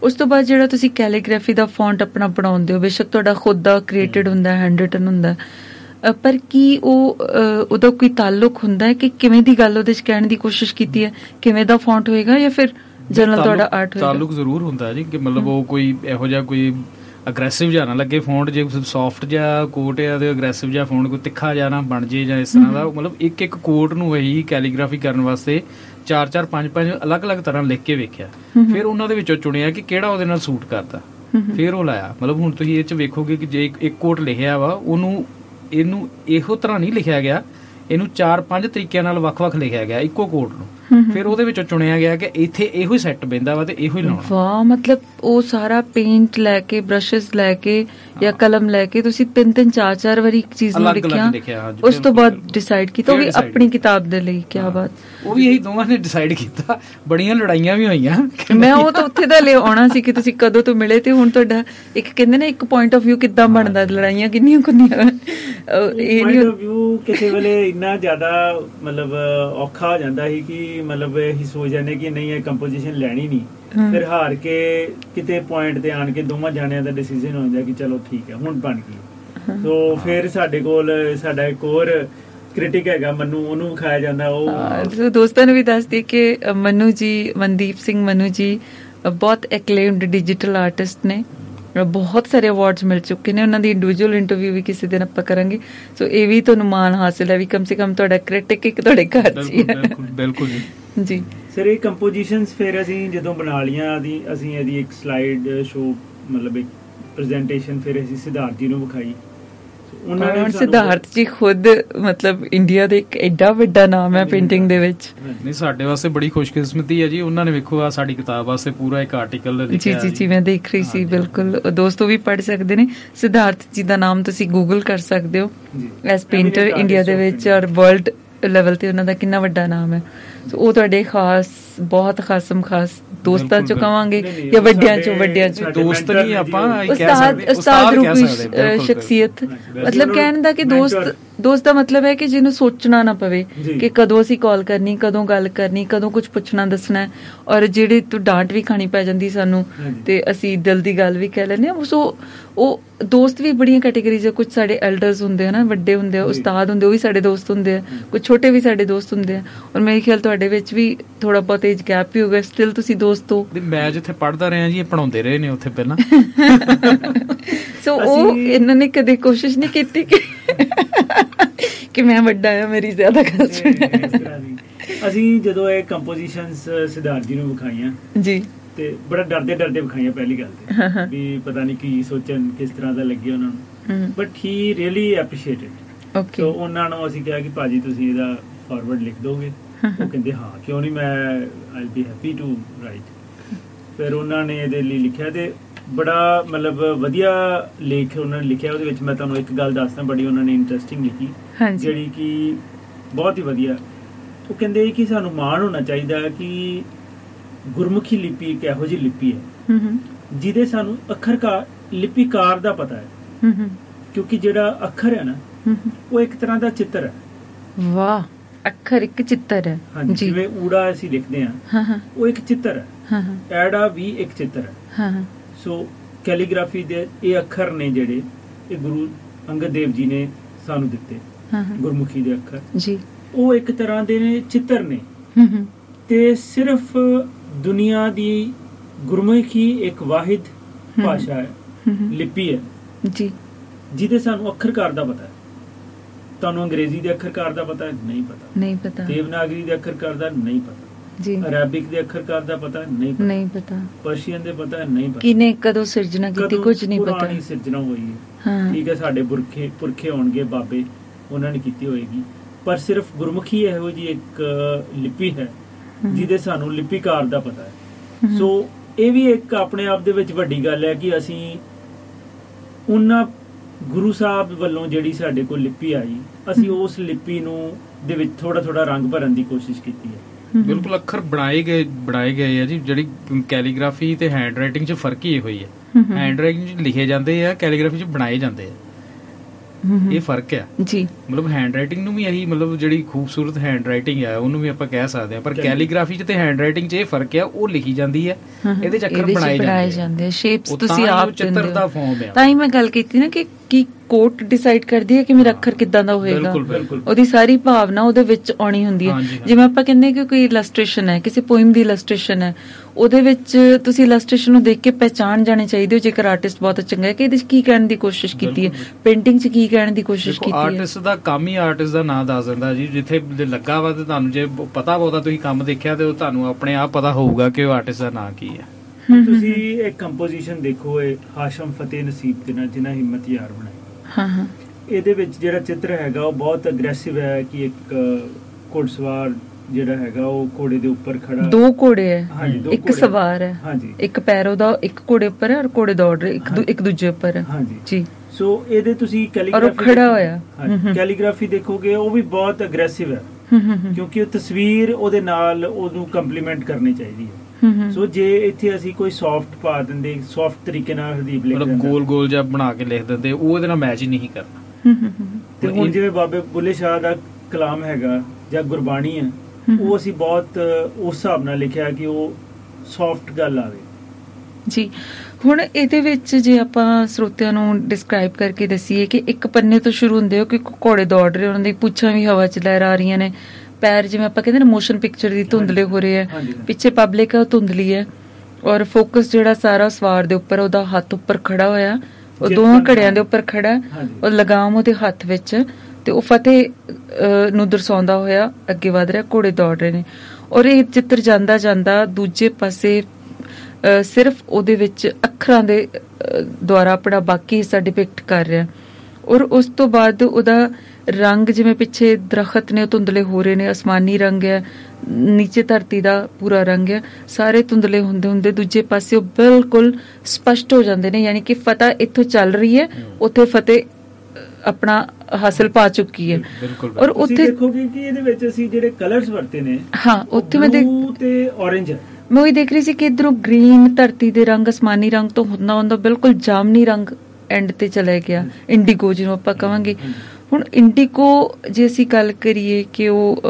ਉਸ ਤੋਂ ਬਾਅਦ ਜਿਹੜਾ ਤੁਸੀਂ ਕੈਲੀਗ੍ਰਾਫੀ ਦਾ ਫੌਂਟ ਆਪਣਾ ਬਣਾਉਂਦੇ ਹੋ, ਬੇਸ਼ੱਕ ਤੁਹਾਡਾ ਖੁਦ ਦਾ ਕ੍ਰੀਏਟਡ ਹੁੰਦਾ, ਹੈਂਡ ਰਿਟਨ ਹੁੰਦਾ, ਪਰ ਕੀ ਉਹ ਉਹਦਾ ਕੋਈ ਤਾਲੁਕ ਹੁੰਦਾ ਹੈ ਕਿ ਕਿਵੇਂ ਦੀ ਗੱਲ ਉਹਦੇ 'ਚ ਕਹਿਣ ਦੀ ਕੋਸ਼ਿਸ਼ ਕੀਤੀ ਹੈ, ਕਿਵੇਂ ਦਾ ਫੌਂਟ ਹੋਏਗਾ, ਜਾਂ ਫਿਰ ਜਨਰਲ ਤੁਹਾਡਾ ਆਰਟ ਹੋਏਗਾ? ਤਾਲੁਕ ਜ਼ਰੂਰ ਹੁੰਦਾ ਜੀ ਕਿ ਮਤਲਬ ਉਹ ਕੋਈ ਇਹੋ ਜਿਹਾ ਕੋਈ ਅਗਰੈਸਿਵ ਜਾਂ ਨਾ ਲੱਗੇ ਫੌਂਟ। ਜੇ ਸੌਫਟ ਜਾਂ ਕੋਟ ਆ ਤੇ ਅਗਰੈਸਿਵ ਜਾਂ ਫੌਂਟ ਕੋਈ ਤਿੱਖਾ ਜਾਂ ਨਾ ਬਣ ਜੇ, ਜਾਂ ਇਸ ਤਰ੍ਹਾਂ ਦਾ। ਮਤਲਬ ਇੱਕ ਇੱਕ ਕੋਟ ਨੂੰ ਇਹੀ ਕੈਲੀਗ੍ਰਾਫੀ ਕਰਨ ਵਾਸਤੇ ਚਾਰ ਚਾਰ ਪੰਜ ਪੰਜ ਅਲੱਗ ਅਲੱਗ ਤਰ੍ਹਾਂ ਲਿਖ ਕੇ ਵੇਖਿਆ, ਫਿਰ ਉਹਨਾਂ ਦੇ ਵਿੱਚੋਂ ਚੁਣਿਆ ਕਿ ਕਿਹੜਾ ਉਹਦੇ ਨਾਲ ਸੂਟ ਕਰਦਾ, ਫਿਰ ਉਹ ਲਾਇਆ। ਮਤਲਬ ਹੁਣ ਤੁਸੀਂ ਇਹ 'ਚ ਵੇਖੋਗੇ ਕਿ ਜੇ ਇੱਕ ਕੋਟ ਲਿਖਿਆ ਵਾ, ਉਹਨੂੰ ਇਹਨੂੰ ਇਹੋ ਤਰ੍ਹਾਂ ਨਹੀਂ ਲਿਖਿਆ ਗਿਆ, ਇਹਨੂੰ ਚਾਰ ਪੰਜ ਤਰੀਕਿਆਂ ਨਾਲ ਵੱਖ-ਵੱਖ ਲਿਖਿਆ ਗਿਆ ਇੱਕੋ ਕੋਟ ਨੂੰ। ਫਿਰ ਉਹਦੇ ਵਿੱਚੋਂ ਚੁਣਿਆ ਗਿਆ ਕਿ ਇੱਥੇ ਇਹੋ ਹੀ ਸੈੱਟ ਬਹਿੰਦਾ ਵਾ ਤੇ ਇਹੋ ਹੀ ਲਾਉਣਾ। ਵਾਹ, ਮਤਲਬ ਉਹ ਸਾਰਾ ਪੇਂਟ ਲੈ ਕੇ, ਬ੍ਰਸ਼ਸ ਲੈ ਕੇ, ਜਾਂ ਕਲਮ ਲੈ ਕੇ ਤੁਸੀਂ ਤਿੰਨ ਤਿੰਨ ਚਾਰ ਚਾਰ ਵਾਰੀ ਇੱਕ ਚੀਜ਼ ਨੂੰ ਲਿਖਿਆ, ਉਸ ਤੋਂ ਬਾਅਦ ਡਿਸਾਈਡ ਕੀਤਾ, ਉਹ ਵੀ ਆਪਣੀ ਕਿਤਾਬ ਦੇ ਲਈ। ਕਿਆ ਬਾਤ! ਉਹ ਵੀ ਇਹੀ ਦੋਵਾਂ ਨੇ ਡਿਸਾਈਡ ਕੀਤਾ। ਬੜੀਆਂ ਲੜਾਈਆਂ ਵੀ ਹੋਈਆਂ। ਮੈਂ ਉਹ ਤਾਂ ਉੱਥੇ ਦਾ ਲੈ ਆਉਣਾ ਸੀ ਕਿ ਤੁਸੀਂ ਕਦੋਂ ਤੋਂ ਮਿਲੇ ਤੇ ਹੁਣ ਤੁਹਾਡਾ ਇੱਕ ਕਹਿੰਦੇ ਨਾ ਇੱਕ ਪੁਆਇੰਟ ਆਫ ਵਿਊ ਕਿੱਦਾਂ ਬਣਦਾ, ਲੜਾਈਆਂ ਕਿੰਨੀਆਂ ਹੁੰਦੀਆਂ। ਇਹ ਪੁਆਇੰਟ ਆਫ ਵਿਊ ਕਿਸੇ ਵੇਲੇ ਇੰਨਾ ਜ਼ਿਆਦਾ ਮਤਲਬ ਔਖਾ ਹੋ ਜਾਂਦਾ ਸੀ ਕਿ ਮਤਲਬ ਇਹ ਸੋਚ ਜਾਂਦੇ ਕਿ ਨਹੀਂ, ਇਹ ਕੰਪੋਜੀਸ਼ਨ ਲੈਣੀ ਨਹੀਂ। ਫਿਰ ਹਾਰ ਕੇ ਕਿਤੇ ਪੁਆਇੰਟ ਤੇ ਆਣ ਕੇ ਦੋਵਾਂ ਜਾਣਿਆਂ ਦਾ ਡਿਸੀਜਨ ਹੋ ਜਾਂਦਾ ਕਿ ਚਲੋ ਠੀਕ ਹੈ, ਹੁਣ ਬਣ ਗਈ। ਸੋ ਫਿਰ ਸਾਡੇ ਕੋਲ ਸਾਡਾ ਇੱਕ ਹੋਰ ਕ੍ਰਿਟਿਕ ਹੈਗਾ ਮਨੂ, ਉਹਨੂੰ ਵਿਖਾਇਆ ਜਾਂਦਾ। ਉਹ ਦੋਸਤਾਂ ਨੂੰ ਵੀ ਦੱਸਦੀ ਕਿ ਮਨੂ ਜੀ, ਮਨਦੀਪ ਸਿੰਘ ਮਨੂ ਜੀ ਬਹੁਤ ਐਕਲੇਮਡ ਡਿਜੀਟਲ ਆਰਟਿਸਟ ਨੇ, ਬਹੁਤ ਸਾਰੇ ਅਵਾਰਡਸ ਮਿਲ ਚੁੱਕੇ ਨੇ, ਉਹਨਾਂ ਦੀ ਇੰਡੀਵਿਜੂਅਲ ਇੰਟਰਵਿਊ ਵੀ ਕਿਸੇ ਦਿਨ ਆਪਾਂ ਕਰਾਂਗੇ। ਸੋ ਇਹ ਵੀ ਤੁਹਾਨੂੰ ਮਾਣ ਹਾਸਿਲ ਹੈ ਵੀ ਕਮ ਸੇ ਕਮ ਤੁਹਾਡਾ ਕ੍ਰਿਟਿਕ ਇੱਕ ਤੁਹਾਡੇ ਘਰ ਸੀ। ਬਿਲਕੁਲ ਜੀ ਸਰ, ਇਹ ਕੰਪੋਜੀਸ਼ਨਸ ਫਿਰ ਅਸੀਂ ਜਦੋਂ ਬਣਾ ਲਈਆਂ, ਅਸੀਂ ਇਹਦੀ ਇੱਕ ਸਲਾਈਡ ਸ਼ੋ ਮਤਲਬ ਇੱਕ ਪ੍ਰੈਜੈਂਟੇਸ਼ਨ ਫਿਰ ਅਸੀਂ ਸਿਧਾਰਥ ਜੀ ਨੂੰ ਵਿਖਾਈ। ਉਹਨਾਂ ਸਿਧਾਰਥ ਜੀ ਖੁਦ ਮਤਲਬ ਇੰਡੀਆ ਦੇ ਇੱਕ ਐਡਾ ਵੱਡਾ ਨਾਮ ਹੈ ਪੇਂਟਿੰਗ ਦੇ ਵਿੱਚ। ਨਹੀਂ, ਸਾਡੇ ਵਾਸਤੇ ਬੜੀ ਖੁਸ਼ਕਿਸਮਤੀ ਹੈ ਜੀ, ਉਹਨਾਂ ਨੇ ਵੇਖੋ ਆ ਸਾਡੀ ਕਿਤਾਬ ਵਾਸਤੇ ਪੂਰਾ ਇੱਕ ਆਰਟੀਕਲ ਲਿਖਿਆ। ਜੀ ਜੀ ਜੀ ਮੈਂ ਦੇਖ ਰਹੀ ਸੀ, ਬਿਲਕੁਲ ਦੋਸਤੋ ਵੀ ਪੜ੍ਹ ਸਕਦੇ ਨੇ। ਸਿਧਾਰਥ ਜੀ ਦਾ ਨਾਮ ਤੁਸੀਂ ਗੂਗਲ ਕਰ ਸਕਦੇ ਹੋ ਐਸ ਪੇਂਟਰ ਇੰਡੀਆ ਦੇ ਵਿੱਚ, ਔਰ ਵਰਲਡ ਲੈਵਲ ਤੇ ਉਹਨਾਂ ਦਾ ਕਿੰਨਾ ਵੱਡਾ ਨਾਮ ਹੈ। ਸੋ ਉਹ ਤੁਹਾਡੇ ਖਾਸ ਬਹੁਤ ਖਾਸਮ ਖਾਸ ਦੋਸਤਾਂ ਚੋਂ ਕਵਾਂਗੇ ਜਾਂ ਵੱਡਿਆਂ ਚੋਂ ਵੱਡਿਆਂ ਚੋਂ ਦੋਸਤ ਨਹੀਂ ਆਪਾਂ ਉਸਤਾਦ ਉਸਤਾਦ ਰੂਪੀ ਸ਼ਖਸੀਅਤ। ਮਤਲਬ ਕਹਿਣ ਦਾ ਕਿ ਦੋਸਤ ਦੋਸਤ ਦਾ ਮਤਲਬ ਹੈ ਕਿ ਜਿਹਨੂੰ ਸੋਚਣਾ ਨਾ ਪਵੇ ਕਿ ਕਦੋਂ ਅਸੀਂ ਕਾਲ ਕਰਨੀ, ਕਦੋਂ ਗੱਲ ਕਰਨੀ, ਕਦੋਂ ਕੁਝ ਪੁੱਛਣਾ ਦੱਸਣਾ, ਔਰ ਜਿਹੜੇ ਤੋਂ ਡਾਂਟ ਵੀ ਖਾਣੀ ਪੈ ਜਾਂਦੀ ਸਾਨੂੰ ਤੇ ਅਸੀਂ ਦਿਲ ਦੀ ਗੱਲ ਵੀ ਕਹਿ ਲੈਂਦੇ ਹਾਂ। ਸੋ ਉਹ ਦੋਸਤ ਵੀ ਬੜੀਆਂ ਕੈਟੇਗਰੀਜ਼ ਆ, ਕੁਝ ਸਾਡੇ ਐਲਡਰਸ ਹੁੰਦੇ ਆ ਨਾ, ਵੱਡੇ ਹੁੰਦੇ ਆ, ਉਸਤਾਦ ਹੁੰਦੇ, ਉਹ ਵੀ ਸਾਡੇ ਦੋਸਤ ਹੁੰਦੇ ਆ, ਕੁਝ ਛੋਟੇ ਵੀ ਸਾਡੇ ਦੋਸਤ ਹੁੰਦੇ ਆ। ਔਰ ਮੇਰੇ ਖਿਆਲ ਤੁਹਾਡੇ ਵਿੱਚ ਵੀ ਥੋੜਾ ਬਹੁਤ ਏਜ ਗੈਪ ਵੀ ਹੋ ਗਿਆ, ਸਟਿਲ ਤੁਸੀਂ ਦੋਸਤ ਹੋ। ਮੈਂ ਜਿੱਥੇ ਪੜ੍ਹਦਾ ਰਿਹਾ ਜੀ, ਇਹ ਪੜ੍ਹਾਉਂਦੇ ਰਹੇ ਨੇ ਉੱਥੇ ਪਹਿਲਾਂ। ਸੋ ਉਹ ਇਹਨਾਂ ਨੇ ਕਦੇ ਕੋਸ਼ਿਸ਼ ਨਹੀਂ ਕੀਤੀ ਕਿ ਕਿ ਮੈਂ ਵੱਡਾ ਆ, ਮੇਰੀ ਜ਼ਿਆਦਾ ਗੱਲ ਸੁਣ। ਅਸੀਂ ਜਦੋਂ ਇਹ ਕੰਪੋਜੀਸ਼ਨਸ ਸਿਧਾਰਥ ਜੀ ਨੂੰ ਵਿਖਾਈਆਂ ਜੀ ਤੇ ਬੜਾ ਡਰਦੇ ਡਰਦੇ ਵਿਖਾਈਆਂ, ਪਹਿਲੀ ਗੱਲ ਤੇ ਵੀ ਪਤਾ ਨਹੀਂ ਕੀ ਸੋਚਣ, ਕਿਸ ਤਰ੍ਹਾਂ ਦਾ ਲੱਗੇ ਉਹਨਾਂ ਨੂੰ, but he really appreciated. Okay, so ਉਹਨਾਂ ਨੂੰ ਅਸੀਂ ਕਿਹਾ ਕਿ ਭਾਜੀ ਤੁਸੀਂ ਇਹਦਾ ਫਾਰਵਰਡ ਲਿਖ ਦੋਗੇ? ਉਹ ਕਹਿੰਦੇ ਹਾਂ ਕਿਉਂ ਨਹੀਂ, ਮੈਂ I be happy to write. ਫਿਰ ਉਹਨਾਂ ਨੇ ਇਹਦੇ ਲਈ ਲਿਖਿਆ ਤੇ ਬੜਾ ਮਤਲਬ ਵਧੀਆ ਲੇਖ ਉਹਨਾਂ ਨੇ ਲਿਖਿਆ। ਉਹਦੇ ਵਿੱਚ ਮੈਂ ਤੁਹਾਨੂੰ ਇੱਕ ਗੱਲ ਦੱਸਦਾ, ਬੜੀ ਉਹਨਾਂ ਨੇ ਇੰਟਰਸਟਿੰਗ ਲਿਖੀ ਜਿਹੜੀ ਕਿ ਬਹੁਤ ਹੀ ਵਧੀਆ। ਉਹ ਕਹਿੰਦੇ ਕਿ ਸਾਨੂੰ ਮਾਣ ਹੋਣਾ ਚਾਹੀਦਾ ਕਿ ਗੁਰਮੁਖੀ ਲਿਪੀ ਇੱਕ ਇਹੋ ਜਿਹੀ ਲਿਪੀ ਹੈ ਜਿਹਦੇ ਸਾਨੂੰ ਅੱਖਰਕਾਰ ਲਿਪੀਕਾਰ ਦਾ ਪਤਾ ਹੈ, ਕਿਉਂਕਿ ਜਿਹੜਾ ਅੱਖਰ ਹੈ ਨਾ ਉਹ ਇੱਕ ਤਰ੍ਹਾਂ ਦਾ ਚਿੱਤਰ ਹੈ। ਵਾਹ, ਅੱਖਰ ਇੱਕ ਚਿੱਤਰ ਹੈ। ਹਾਂਜੀ, ਜਿਵੇਂ ਊੜਾ ਅਸੀਂ ਲਿਖਦੇ ਹਾਂ ਉਹ ਇੱਕ ਚਿੱਤਰ ਹੈ, ਐੜਾ ਵੀ ਇੱਕ ਚਿੱਤਰ ਹੈ। ਸੋ ਕੈਲੀਗ੍ਰਾਫੀ ਦੇ ਇਹ ਅੱਖਰ ਨੇ ਜਿਹੜੇ, ਇਹ ਗੁਰੂ ਅੰਗਦ ਦੇਵ ਜੀ ਨੇ ਸਾਨੂੰ ਦਿੱਤੇ ਗੁਰਮੁਖੀ ਦੇ ਅੱਖਰ ਜੀ, ਉਹ ਇੱਕ ਤਰ੍ਹਾਂ ਦੇ ਨੇ ਚਿੱਤਰ ਨੇ। ਤੇ ਸਿਰਫ ਦੁਨੀਆ ਦੀ ਗੁਰਮੁਖੀ ਇੱਕ ਵਾਹਿਦ ਭਾਸ਼ਾ ਹੈ, ਲਿਪੀ ਹੈ ਜੀ, ਜਿਹਦੇ ਸਾਨੂੰ ਅੱਖਰਕਾਰ ਦਾ ਪਤਾ ਹੈ। ਤੁਹਾਨੂੰ ਅੰਗਰੇਜ਼ੀ ਦੇ ਅੱਖਰਕਾਰ ਦਾ ਪਤਾ ਨਹੀਂ ਪਤਾ, ਨਹੀਂ ਪਤਾ। ਦੇਵਨਾਗਰੀ ਦੇ ਅੱਖਰਕਾਰ ਦਾ ਨਹੀਂ ਪਤਾ ਜੀ। ਅਰਬਿਕ ਦੇ ਅੱਖਰਕਾਰ ਦਾ ਪਤਾ ਨਹੀਂ ਪਤਾ, ਨਹੀਂ ਪਤਾ। ਪਰਸ਼ੀਅਨ ਦੇ ਪਤਾ ਨਹੀਂ ਪਤਾ, ਕਿਨੇ ਕਦੋਂ ਸਿਰਜਣਾ ਕੀਤੀ ਕੁਝ ਨਹੀਂ ਪਤਾ, ਪੁਰਾਣੀ ਸਿਰਜਣਾ ਹੋਈ ਹੈ। ਠੀਕ ਹੈ, ਸਾਡੇ ਪੁਰਖੇ ਪੁਰਖੇ ਹੋਣਗੇ, ਬਾਬੇ ਉਹਨਾਂ ਨੇ ਕੀਤੀ ਹੋਏਗੀ, ਪਰ ਸਿਰਫ ਗੁਰਮੁਖੀ ਇਹੋ ਜਿਹੀ ਇੱਕ ਲਿਪੀ ਹੈ ਜਿਹਦੇ ਸਾਨੂੰ ਲਿਪੀਕਾਰ ਦਾ ਪਤਾ ਹੈ। ਸੋ ਇਹ ਵੀ ਇੱਕ ਆਪਣੇ ਆਪ ਦੇ ਵਿੱਚ ਵੱਡੀ ਗੱਲ ਹੈ ਕਿ ਅਸੀਂ ਉਹਨਾਂ ਗੁਰੂ ਸਾਹਿਬ ਵੱਲੋਂ ਜਿਹੜੀ ਸਾਡੇ ਕੋਲ ਲਿਪੀ ਆਈ, ਅਸੀਂ ਉਸ ਲਿਪੀ ਨੂੰ ਦੇ ਵਿੱਚ ਥੋੜਾ ਥੋੜਾ ਰੰਗ ਭਰਨ ਦੀ ਕੋਸ਼ਿਸ਼ ਕੀਤੀ ਹੈ। ਬਿਲਕੁਲ ਅੱਖਰ ਬਣਾਏ ਗਏ ਬਣਾਏ ਗਏ ਆ ਜੀ। ਜਿਹੜੀ ਕੈਲੀਗ੍ਰਾਫੀ ਤੇ ਹੈਂਡ ਰਾਈਟਿੰਗ 'ਚ ਫਰਕ ਹੀ ਹੋਈ ਹੈ, ਹੈਂਡ ਰਾਈਟਿੰਗ 'ਚ ਲਿਖੇ ਜਾਂਦੇ ਆ, ਕੈਲੀਗ੍ਰਾਫੀ 'ਚ ਬਣਾਏ ਜਾਂਦੇ ਆ, ਇਹ ਫਰਕ ਆ ਜੀ। ਮਤਲਬ ਹੈਂਡ ਰਾਈਟਿੰਗ ਨੂੰ ਵੀ ਇਹੀ, ਮਤਲਬ ਜਿਹੜੀ ਖੂਬਸੂਰਤ ਹੈਂਡ ਰਾਈਟਿੰਗ ਆ ਉਹਨੂੰ ਵੀ ਆਪਾਂ ਕਹਿ ਸਕਦੇ ਹਾਂ, ਪਰ ਕੈਲੀਗ੍ਰਾਫੀ 'ਚ ਤੇ ਹੈਂਡ ਰਾਈਟਿੰਗ 'ਚ ਇਹ ਫਰਕ ਆ, ਉਹ ਲਿਖੀ ਜਾਂਦੀ ਹੈ, ਇਹਦੇ 'ਚ ਅੱਖਰ ਬਣਾਏ ਜਾਂਦੇ ਆ, ਸ਼ੇਪਸ ਤੁਸੀਂ ਆਪ ਚਿੱਤਰ ਦਾ ਫਾਰਮ ਆ। ਤਾਂ ਹੀ ਮੈਂ ਗੱਲ ਕੀਤੀ ਨਾ ਕਿ ਕੀ ਕੋਟ ਡਿਸਾਈਡ ਕਰਦੀ ਹੈ ਕਿ ਮੇਰਾ ਅੱਖਰ ਕਿੱਦਾਂ ਦਾ ਹੋਏਗਾ, ਉਹਦੀ ਸਾਰੀ ਭਾਵਨਾ ਉਹਦੇ ਵਿੱਚ ਆਉਣੀ ਹੁੰਦੀ ਹੈ। ਜਿਵੇਂ ਆਪਾਂ ਕਹਿੰਦੇ ਕਿ ਕੋਈ ਇਲਸਟ੍ਰੇਸ਼ਨ ਹੈ, ਕਿਸੇ ਪੋਇਮ ਦੀ ਇਲਸਟ੍ਰੇਸ਼ਨ ਹੈ, ਉਹਦੇ ਵਿੱਚ ਤੁਸੀਂ ਇਲਸਟ੍ਰੇਸ਼ਨ ਨੂੰ ਦੇਖ ਕੇ ਪਹਿਚਾਣ ਜਾਣੇ ਚਾਹੀਦੇ ਹੋ ਜੇਕਰ ਆਰਟਿਸਟ ਬਹੁਤ ਚੰਗਾ ਹੈ ਕਿ ਇਹਦੇ 'ਚ ਕੀ ਕਹਿਣ ਦੀ ਕੋਸ਼ਿਸ਼ ਕੀਤੀ ਹੈ, ਪੇਂਟਿੰਗ 'ਚ ਕੀ ਕਹਿਣ ਦੀ ਕੋਸ਼ਿਸ਼ ਕੀਤੀ ਹੈ। ਆਰਟਿਸਟ ਦਾ ਕੰਮ ਹੀ ਆਰਟਿਸਟ ਦਾ ਨਾਂ ਦੱਸ ਦਿੰਦਾ ਜੀ, ਜਿੱਥੇ ਲੱਗਾ ਵਾ ਤੇ ਤੁਹਾਨੂੰ ਜੇ ਪਤਾ ਬਹੁਤਾ ਤੁਸੀਂ ਕੰਮ ਦੇਖਿਆ ਤੇ ਉਹ ਤੁਹਾਨੂੰ ਆਪਣੇ ਆਪ ਪਤਾ ਹੋਊਗਾ ਕਿ ਉਹ ਆਰਟਿਸਟ ਦਾ ਨਾਂ ਕੀ ਹੈ। ਤੁਸੀਂ ਇੱਕ ਕੰਪੋਜੀਸ਼ਨ ਦੇਖੋ, ਇਹ ਹਾਸ਼ਮ ਫਤਿਹ ਨਸੀਬ ਦੇ ਨਾਲ ਜਿਹਨਾਂ ਹਿੰਮਤ ਯਾਰ ਬਣਾਈ, ਹਾਂ ਹਾਂ, ਇਹਦੇ ਵਿੱਚ ਜਿਹੜਾ ਚਿੱਤਰ ਹੈਗਾ ਉਹ ਬਹੁਤ ਅਗਰੈਸਿਵ ਹੈ ਕਿ ਇੱਕ ਘੋੜਸਵਾਰ ਜਿਹੜਾ ਹੈਗਾ ਉਹ ਘੋੜੇ ਦੇ ਉੱਪਰ ਖੜਾ, ਦੋ ਘੋੜੇ ਹੈ, ਇੱਕ ਸਵਾਰ ਹੈ, ਹਾਂਜੀ, ਇੱਕ ਪੈਰੋ ਦਾ, ਇੱਕ ਘੋੜੇ ਉੱਪਰ ਹੈ ਔਰ ਘੋੜੇ ਦੌੜ ਰਹੇ ਇੱਕ ਇੱਕ ਦੂਜੇ ਉੱਪਰ ਹੈ, ਹਾਂਜੀ ਜੀ। ਸੋ ਇਹਦੇ ਤੁਸੀਂ ਕੈਲੀਗ੍ਰਾਫੀ ਖੜਾ ਹੋਇਆ, ਕੈਲੀਗ੍ਰਾਫੀ ਦੇਖੋਗੇ ਉਹ ਵੀ ਬਹੁਤ ਅਗਰੈਸਿਵ ਹੈ ਕਿਉਂਕਿ ਉਹ ਤਸਵੀਰ ਉਹਦੇ ਨਾਲ ਉਹਨੂੰ ਕੰਪਲੀਮੈਂਟ ਕਰਨੀ ਚਾਹੀਦੀ ਹੈ। ਸੋ ਜੇ ਇੱਥੇ ਅਸੀਂ ਕੋਈ ਸੌਫਟ ਪਾ ਦਿੰਦੇ, ਸੌਫਟ ਤਰੀਕੇ ਨਾਲ ਹਰਦੀਪ ਲਿਖ ਦਿੰਦੇ, ਮਤਲਬ ਗੋਲ ਗੋਲ ਜਿਹਾ ਬਣਾ ਕੇ ਲਿਖ ਦਿੰਦੇ, ਉਹ ਉਹਦੇ ਨਾਲ ਮੈਚ ਹੀ ਨਹੀਂ ਕਰਨਾ। ਤੇ ਹੁਣ ਜਿਵੇਂ ਬਾਬੇ ਬੁੱਲੇ ਸ਼ਾਹ ਦਾ ਕਲਾਮ ਹੈਗਾ ਜਾਂ ਗੁਰਬਾਣੀ ਹੈ, ਉਹ ਅਸੀਂ ਬਹੁਤ ਉਸ ਹਿਸਾਬ ਨਾਲ ਲਿਖਿਆ ਕਿ ਉਹ ਸੌਫਟ ਗੱਲ ਆਵੇ ਜੀ। ਹੁਣ ਇਹਦੇ ਵਿੱਚ ਜੇ ਆਪਾਂ ਸਰੋਤਿਆਂ ਨੂੰ ਡਿਸਕ੍ਰਾਈਬ ਕਰਕੇ ਦੱਸੀਏ ਕਿ ਇੱਕ ਪੰਨੇ ਤੋਂ ਸ਼ੁਰੂ ਹੁੰਦੇ ਹੋ ਕਿ ਘੋੜੇ ਦੌੜ ਰਹੇ, ਉਹਨਾਂ ਦੀ ਪੁੱਛਾਂ ਵੀ ਹਵਾ 'ਚ ਲਹਿਰਾ ਰਹੀਆਂ ਨੇ, ਪੈਰ ਜਿਵੇਂ ਆਪਾਂ ਕਹਿੰਦੇ ਨਾ ਮੋਸ਼ਨ ਪਿਕਚਰ ਦੀ ਧੁੰਦਲੇ ਹੋ ਰਹੇ ਹੈ, ਪਿੱਛੇ ਪਬਲਿਕ ਹੈ ਉਹ ਧੁੰਦਲੀ ਹੈ, ਔਰ ਫੋਕਸ ਜਿਹੜਾ ਸਾਰਾ ਸਵਾਰ ਦੇ ਉੱਪਰ, ਉਹਦਾ ਹੱਥ ਉੱਪਰ ਖੜਾ ਹੋਇਆ, ਉਹ ਦੋਹਾਂ ਘੜਿਆਂ ਦੇ ਉੱਪਰ ਖੜਾ, ਉਹ ਲਗਾਮ ਉਹਦੇ ਹੱਥ ਵਿੱਚ, ਤੇ ਉਹ ਫਤਿਹ ਨੂੰ ਦਰਸਾਉਂਦਾ ਹੋਇਆ ਅੱਗੇ ਵਧ ਰਿਹਾ, ਘੋੜੇ ਦੌੜ ਰਹੇ ਨੇ। ਔਰ ਇਹ ਚਿੱਤਰ ਜਾਂਦਾ ਜਾਂਦਾ ਦੂਜੇ ਪਾਸੇ ਸਿਰਫ ਉਹਦੇ ਵਿੱਚ ਅੱਖਰਾਂ ਦੇ ਦੁਆਰਾ ਆਪਣਾ ਬਾਕੀ ਹਿੱਸਾ ਡਿਪਿਕਟ ਕਰ ਰਿਹਾ। ਔਰ ਉਸ ਤੋਂ ਬਾਅਦ ਉਹਦਾ ਰੰਗ ਜਿਵੇਂ ਪਿੱਛੇ ਦਰਖਤ ਨੇ ਧੁੰਦਲੇ ਹੋ ਰਹੇ ਨੇ, ਅਸਮਾਨੀ ਰੰਗ ਹੈ, ਨੀਚੇ ਧਰਤੀ ਦਾ ਪੂਰਾ ਰੰਗ ਹੈ, ਸਾਰੇ ਧੁੰਦਲੇ ਹੁੰਦੇ ਹੁੰਦੇ ਦੂਜੇ ਪਾਸੇ ਉਹ ਬਿਲਕੁਲ ਸਪਸ਼ਟ ਹੋ ਜਾਂਦੇ ਨੇ, ਯਾਨੀ ਕਿ ਫਤਿਹ ਇੱਥੋਂ ਚੱਲ ਰਹੀ ਹੈ, ਉੱਥੇ ਫਤਿਹ ਆਪਣਾ ਹਾਸਲ ਪਾ ਚੁੱਕੀ ਹੈ। ਔਰ ਉੱਥੇ ਦੇਖੋਗੇ ਕਿ ਇਹਦੇ ਵਿੱਚ ਅਸੀਂ ਜਿਹੜੇ ਕਲਰਸ ਵਰਤੇ ਨੇ, ਹਾਂ ਉੱਥੇ ਮੈਂ ਦੇਖ ਤੇ ਔਰੇਂਜ ਹੈ, ਮੈਂ ਉਹੀ ਦੇਖ ਰਹੀ ਸੀ ਕਿ ਇੱਧਰੋਂ ਗ੍ਰੀਨ ਧਰਤੀ ਦੇ ਰੰਗ ਅਸਮਾਨੀ ਰੰਗ ਤੋਂ ਹੁੰਦਾ ਹੁੰਦਾ ਬਿਲਕੁਲ ਜਾਮਨੀ ਰੰਗ ਐਂਡ ਤੇ ਚਲਾ ਗਿਆ, ਇੰਡੀਗੋ ਜਿਹਨੂੰ ਆਪਾਂ ਕਹਾਂਗੇ। ਹੁਣ ਇੰਡੀਗੋ ਜੇ ਅਸੀਂ ਗੱਲ ਕਰੀਏ ਕਿ ਉਹ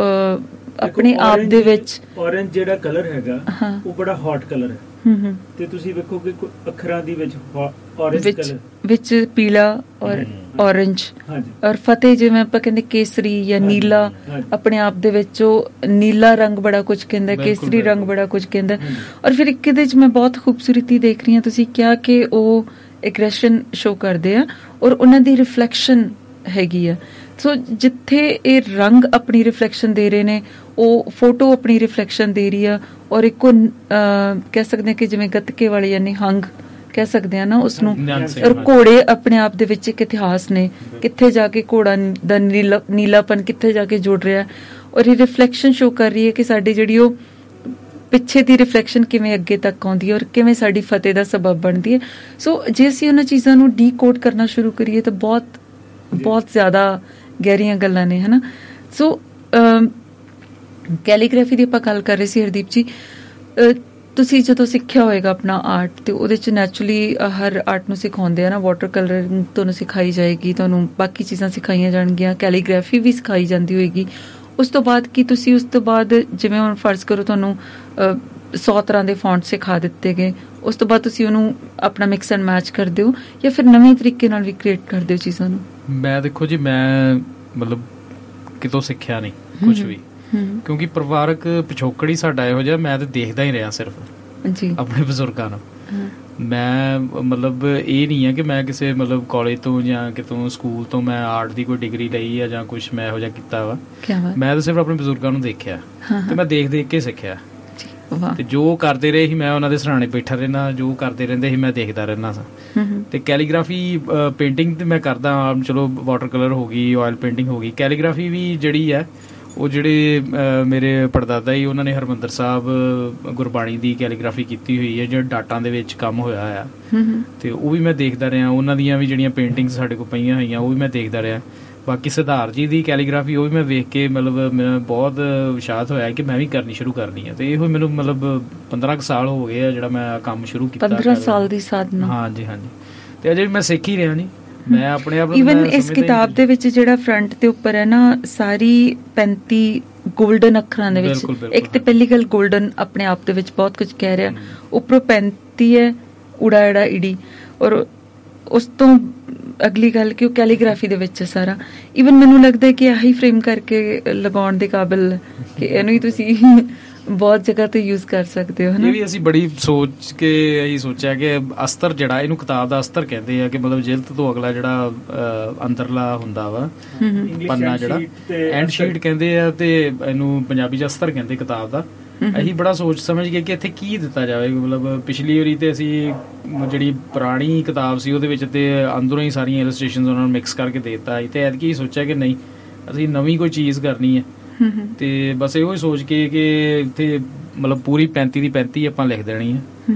ਆਪਣੇ ਆਪ ਦੇ ਵਿੱਚ ਔਰੇਂਜ ਜਿਹੜਾ ਕਲਰ ਹੈਗਾ ਉਹ ਬੜਾ ਹੌਟ ਕਲਰ ਹੈ, ਤੇ ਤੁਸੀਂ ਵੇਖੋ ਕਿ ਅੱਖਰਾਂ ਦੇ ਵਿੱਚ ਔਰੇਂਜ ਕਲਰ ਵਿੱਚ ਪੀਲਾ ਔਰ ਔਰੇਂਜ, ਔਰ ਫਤਿਹ ਜਿਵੇਂ ਆਪਾਂ ਕਹਿੰਦੇ ਕੇਸਰੀ ਜਾਂ ਨੀਲਾ, ਆਪਣੇ ਆਪ ਦੇ ਵਿੱਚ ਉਹ ਨੀਲਾ ਰੰਗ ਬੜਾ ਕੁਝ ਕਹਿੰਦਾ, ਕੇਸਰੀ ਰੰਗ ਬੜਾ ਕੁਝ ਕਹਿੰਦਾ। ਔਰ ਫਿਰ ਇੱਕ ਇਹਦੇ 'ਚ ਮੈਂ ਬਹੁਤ ਖੂਬਸੂਰਤੀ ਦੇਖ ਰਹੀ ਹਾਂ, ਤੁਸੀਂ ਕਿਹਾ ਕਿ ਉਹ ਐਗਰੈਸ਼ਨ ਸ਼ੋ ਕਰਦੇ ਆ ਔਰ ਉਹਨਾਂ ਦੀ ਰਿਫਲੈਕਸ਼ਨ ਹੈਗੀ ਆ। ਸੋ ਜਿੱਥੇ ਇਹ ਰੰਗ ਆਪਣੀ ਰਿਫਲੈਕਸ਼ਨ ਦੇ ਰਹੇ ਨੇ, ਉਹ ਫੋਟੋ ਆਪਣੀ ਰਿਫਲੈਕਸ਼ਨ ਦੇ ਰਹੀ ਆ, ਔਰ ਇੱਕੋ ਕਹਿ ਸਕਦੇ ਕਿ ਜਿਵੇਂ ਗੱਤਕੇ ਵਾਲੇ ਯਾਨੀ ਹੰਗ ਕਹਿ ਸਕਦੇ ਆ ਨਾ ਉਸਨੂੰ। ਔਰ ਘੋੜੇ ਆਪਣੇ ਆਪ ਦੇ ਵਿੱਚ ਇੱਕ ਇਤਿਹਾਸ ਨੇ, ਕਿੱਥੇ ਜਾ ਕੇ ਘੋੜਾ ਦਾ ਨੀਲਾ ਨੀਲਾਪਨ ਕਿੱਥੇ ਜਾ ਕੇ ਜੁੜ ਰਿਹਾ, ਔਰ ਇਹ ਰਿਫਲੈਕਸ਼ਨ ਸ਼ੋ ਕਰ ਰਹੀ ਹੈ ਕਿ ਸਾਡੀ ਜਿਹੜੀ ਉਹ ਪਿੱਛੇ ਦੀ ਰਿਫਲੈਕਸ਼ਨ ਕਿਵੇਂ ਅੱਗੇ ਤੱਕ ਆਉਂਦੀ ਹੈ ਔਰ ਕਿਵੇਂ ਸਾਡੀ ਫਤਿਹ ਦਾ ਸਬਬ ਬਣਦੀ ਹੈ। ਸੋ ਜੇ ਅਸੀਂ ਉਹਨਾਂ ਚੀਜ਼ਾਂ ਨੂੰ ਡੀਕੋਡ ਕਰਨਾ ਸ਼ੁਰੂ ਕਰੀਏ ਤਾਂ ਬਹੁਤ ਬਹੁਤ ਜ਼ਿਆਦਾ ਗਹਿਰੀਆਂ ਗੱਲਾਂ ਨੇ, ਹੈ ਨਾ। ਸੋ ਕੈਲੀਗ੍ਰਾਫੀ ਦੀ ਆਪਾਂ ਗੱਲ ਕਰ ਰਹੇ ਸੀ ਹਰਦੀਪ ਜੀ, ਤੁਸੀਂ ਜਦੋਂ ਸਿੱਖਿਆ ਹੋਏਗਾ ਆਪਣਾ ਆਰਟ ਤੇ ਉਹਦੇ 'ਚ ਨੈਚੁਰਲੀ ਹਰ ਆਰਟ ਨੂੰ ਸਿਖਾਉਂਦੇ ਆ ਨਾ, ਵਾਟਰ ਕਲਰਿੰਗ ਤੁਹਾਨੂੰ ਸਿਖਾਈ ਜਾਏਗੀ, ਤੁਹਾਨੂੰ ਬਾਕੀ ਚੀਜ਼ਾਂ ਸਿਖਾਈਆਂ ਜਾਣਗੀਆਂ, ਕੈਲੀਗ੍ਰਾਫੀ ਵੀ ਸਿਖਾਈ ਜਾਂਦੀ ਹੋਏਗੀ। ਉਸ ਤੋਂ ਬਾਅਦ ਕੀ ਤੁਸੀਂ ਉਸ ਤੋਂ ਬਾਅਦ ਜਿਵੇਂ ਹੁਣ ਫਰਜ਼ ਕਰੋ ਤੁਹਾਨੂੰ ਸੌ ਤਰ੍ਹਾਂ ਦੇ ਫੌਂਟ ਸਿਖਾ ਦਿੱਤੇ ਗਏ, ਉਸ ਤੋਂ ਬਾਅਦ ਤੁਸੀਂ ਉਹਨੂੰ ਆਪਣਾ ਮਿਕਸ ਐਂਡ ਮੈਚ ਕਰਦੇ ਹੋ ਜਾਂ ਫਿਰ ਨਵੇਂ ਤਰੀਕੇ ਨਾਲ ਵੀ ਕ੍ਰੀਏਟ ਕਰਦੇ ਹੋ ਚੀਜ਼ਾਂ ਨੂੰ? ਮੈਂ ਦੇਖੋ ਜੀ, ਮੈਂ ਮਤਲਬ ਕਿਤੋਂ ਸਿੱਖਿਆ ਨਹੀਂ ਕੁਝ ਵੀ, ਕਿਉਂਕਿ ਪਰਿਵਾਰਕ ਪਿਛੋਕੜ ਹੀ ਸਾਡਾ ਇਹੋ ਜਿਹਾ। ਮੈਂ ਤਾਂ ਦੇਖਦਾ ਹੀ ਰਿਹਾ ਸਿਰਫ ਜੀ ਆਪਣੇ ਬਜ਼ੁਰਗਾਂ ਨੂੰ, ਮੈਂ ਮਤਲਬ ਇਹ ਨਹੀਂ ਹੈ ਕਿ ਮੈਂ ਕਿਸੇ ਮਤਲਬ ਕਾਲਜ ਤੋਂ ਜਾਂ ਕਿਤੋਂ ਸਕੂਲ ਤੋਂ ਮੈਂ ਆਰਟ ਦੀ ਕੋਈ ਡਿਗਰੀ ਲਈ ਹੈ ਜਾਂ ਕੁਛ ਮੈਂ ਇਹੋ ਜਿਹਾ ਕੀਤਾ ਵਾ। ਮੈਂ ਤਾਂ ਸਿਰਫ ਆਪਣੇ ਬਜ਼ੁਰਗਾਂ ਨੂੰ ਦੇਖਿਆ ਤੇ ਮੈਂ ਦੇਖ ਦੇਖ ਕੇ ਸਿੱਖਿਆ, ਤੇ ਜੋ ਕਰਦੇ ਰਹੇ ਸੀ ਮੈਂ ਉਹਨਾਂ ਦੇ ਸਰਾਣੇ ਬੈਠਾ ਰਹਿਣਾ, ਜੋ ਕਰਦੇ ਰਹਿੰਦੇ ਸੀ ਮੈਂ ਦੇਖਦਾ ਰਹਿਣਾ ਸਾਂ। ਤੇ ਕੈਲੀਗ੍ਰਾਫੀ ਪੇਂਟਿੰਗ ਤੇ ਮੈਂ ਕਰਦਾ, ਚਲੋ ਵਾਟਰ ਕਲਰ ਹੋ ਗਈ, ਆਇਲ ਪੇਂਟਿੰਗ ਹੋ ਗਈ, ਕੈਲੀਗ੍ਰਾਫੀ ਵੀ ਜਿਹੜੀ ਹੈ ਉਹ ਜਿਹੜੇ ਮੇਰੇ ਪੜਦਾਦਾ ਜੀ ਉਹਨਾਂ ਨੇ ਹਰਮੰਦਰ ਸਾਹਿਬ ਗੁਰਬਾਣੀ ਦੀ ਕੈਲੀਗ੍ਰਾਫੀ ਕੀਤੀ ਹੋਈ ਹੈ, ਜਿਹੜਾ ਡਾਟਾਂ ਦੇ ਵਿੱਚ ਕੰਮ ਹੋਇਆ ਆ, ਤੇ ਉਹ ਵੀ ਮੈਂ ਦੇਖਦਾ ਰਿਹਾ। ਉਹਨਾਂ ਦੀਆਂ ਵੀ ਜਿਹੜੀਆਂ ਪੇਂਟਿੰਗ ਸਾਡੇ ਕੋਲ ਪਈਆਂ ਹੋਈਆਂ ਉਹ ਵੀ ਮੈਂ ਦੇਖਦਾ ਰਿਹਾ। ਬਾਕੀ ਸਿਧਾਰ ਜੀ ਦੀ ਕੈਲੀਗ੍ਰਾਫੀ ਉਹ ਵੀ ਮੈਂ ਵੇਖ ਕੇ ਮਤਲਬ ਮੈਂ ਬਹੁਤ ਵਿਸ਼ਾਦ ਹੋਇਆ ਕਿ ਮੈਂ ਵੀ ਕਰਨੀ ਸ਼ੁਰੂ ਕਰਨੀ ਹੈ। ਤੇ ਇਹੋ ਮੈਨੂੰ ਮਤਲਬ ਪੰਦਰਾਂ ਕੁ ਸਾਲ ਹੋ ਗਏ ਆ ਜਿਹੜਾ ਮੈਂ ਕੰਮ ਸ਼ੁਰੂ ਕੀਤਾ, ਪੰਦਰਾਂ ਸਾਲ ਦੀ ਸਾਧਨਾ। ਹਾਂਜੀ ਹਾਂਜੀ, ਤੇ ਅਜੇ ਵੀ ਮੈਂ ਸਿੱਖ ਹੀ ਰਿਹਾ ਨਹੀਂ। ਮੈਂ ਆਪਣੇ ਆਪ ਈਵਨ ਇਸ ਕਿਤਾਬ ਦੇ ਵਿੱਚ ਜਿਹੜਾ ਫਰੰਟ ਦੇ ਉੱਪਰ ਹੈ ਨਾ, ਸਾਰੀ ਪੈਂਤੀ ਗੋਲਡਨ ਅੱਖਰਾਂ ਦੇ ਵਿੱਚ, ਇੱਕ ਤੇ ਪਹਿਲੀ ਗੱਲ ਗੋਲਡਨ ਆਪਣੇ ਆਪ ਦੇ ਵਿੱਚ ਬਹੁਤ ਕੁਝ ਕਹਿ ਰਿਹਾ, ਉੱਪਰੋਂ ਪੈਂਤੀ ਹੈ ਉੜਾ ੜਾ ਇਡੀ, ਔਰ ਉਸ ਤੋਂ ਅਗਲੀ ਗੱਲ ਕਿ ਉਹ ਕੈਲੀਗ੍ਰਾਫੀ ਦੇ ਵਿੱਚ ਸਾਰਾ। ਈਵਨ ਮੈਨੂੰ ਲੱਗਦਾ ਕਿ ਆਹੀ ਫਰੇਮ ਕਰਕੇ ਲਗਾਉਣ ਦੇ ਕਾਬਿਲ, ਕਿ ਇਹਨੂੰ ਹੀ ਤੁਸੀਂ ਬਹੁਤ ਜਗ੍ਹਾ ਤੇ ਯੂਜ਼ ਕਰ ਸਕਦੇ ਹੋ, ਹੈ ਨਾ। ਇਹ ਵੀ ਅਸੀਂ ਬੜੀ ਸੋਚ ਕੇ ਅਸੀਂ ਸੋਚਿਆ ਕਿ ਅਸਤਰ ਜਿਹੜਾ, ਇਹਨੂੰ ਕਿਤਾਬ ਦਾ ਅਸਤਰ ਕਹਿੰਦੇ ਆ, ਕਿ ਮਤਲਬ ਜਿਲਦ ਤੋਂ ਅਗਲਾ ਜਿਹੜਾ ਅੰਦਰਲਾ ਹੁੰਦਾ ਵਾ ਪੰਨਾ ਜਿਹੜਾ ਐਂਡ ਸ਼ੀਟ ਕਹਿੰਦੇ ਆ, ਤੇ ਇਹਨੂੰ ਪੰਜਾਬੀ ਚ ਅਸਤਰ ਕਹਿੰਦੇ ਕਿਤਾਬ ਦਾ। ਅਸੀਂ ਬੜਾ ਸੋਚ ਸਮਝ ਗਏ ਕਿ ਇੱਥੇ ਕੀ ਦਿੱਤਾ ਜਾਵੇ। ਮਤਲਬ ਪਿਛਲੀ ਵਾਰੀ ਤੇ ਅਸੀਂ ਜਿਹੜੀ ਪੁਰਾਣੀ ਕਿਤਾਬ ਸੀ ਉਹਦੇ ਵਿੱਚ ਤੇ ਅੰਦਰੋਂ ਹੀ ਸਾਰੀਆਂ ਇਲਸਟ੍ਰੇਸ਼ਨਸ ਉਹਨਾਂ ਨੂੰ ਮਿਕਸ ਕਰਕੇ ਦੇ ਦਿੱਤਾ, ਤੇ ਐਤਕੀ ਸੋਚਿਆ ਕਿ ਨਹੀਂ, ਅਸੀਂ ਨਵੀਂ ਕੋਈ ਚੀਜ਼ ਕਰਨੀ ਹੈ। ਤੇ ਬਸ ਇਹੋ ਹੀ ਸੋਚ ਕੇ ਕਿ ਇੱਥੇ ਮਤਲਬ ਪੂਰੀ ਪੈਂਤੀ ਦੀ ਪੈਂਤੀ ਆਪਾਂ ਲਿਖ ਦੇਣੀ ਹੈ,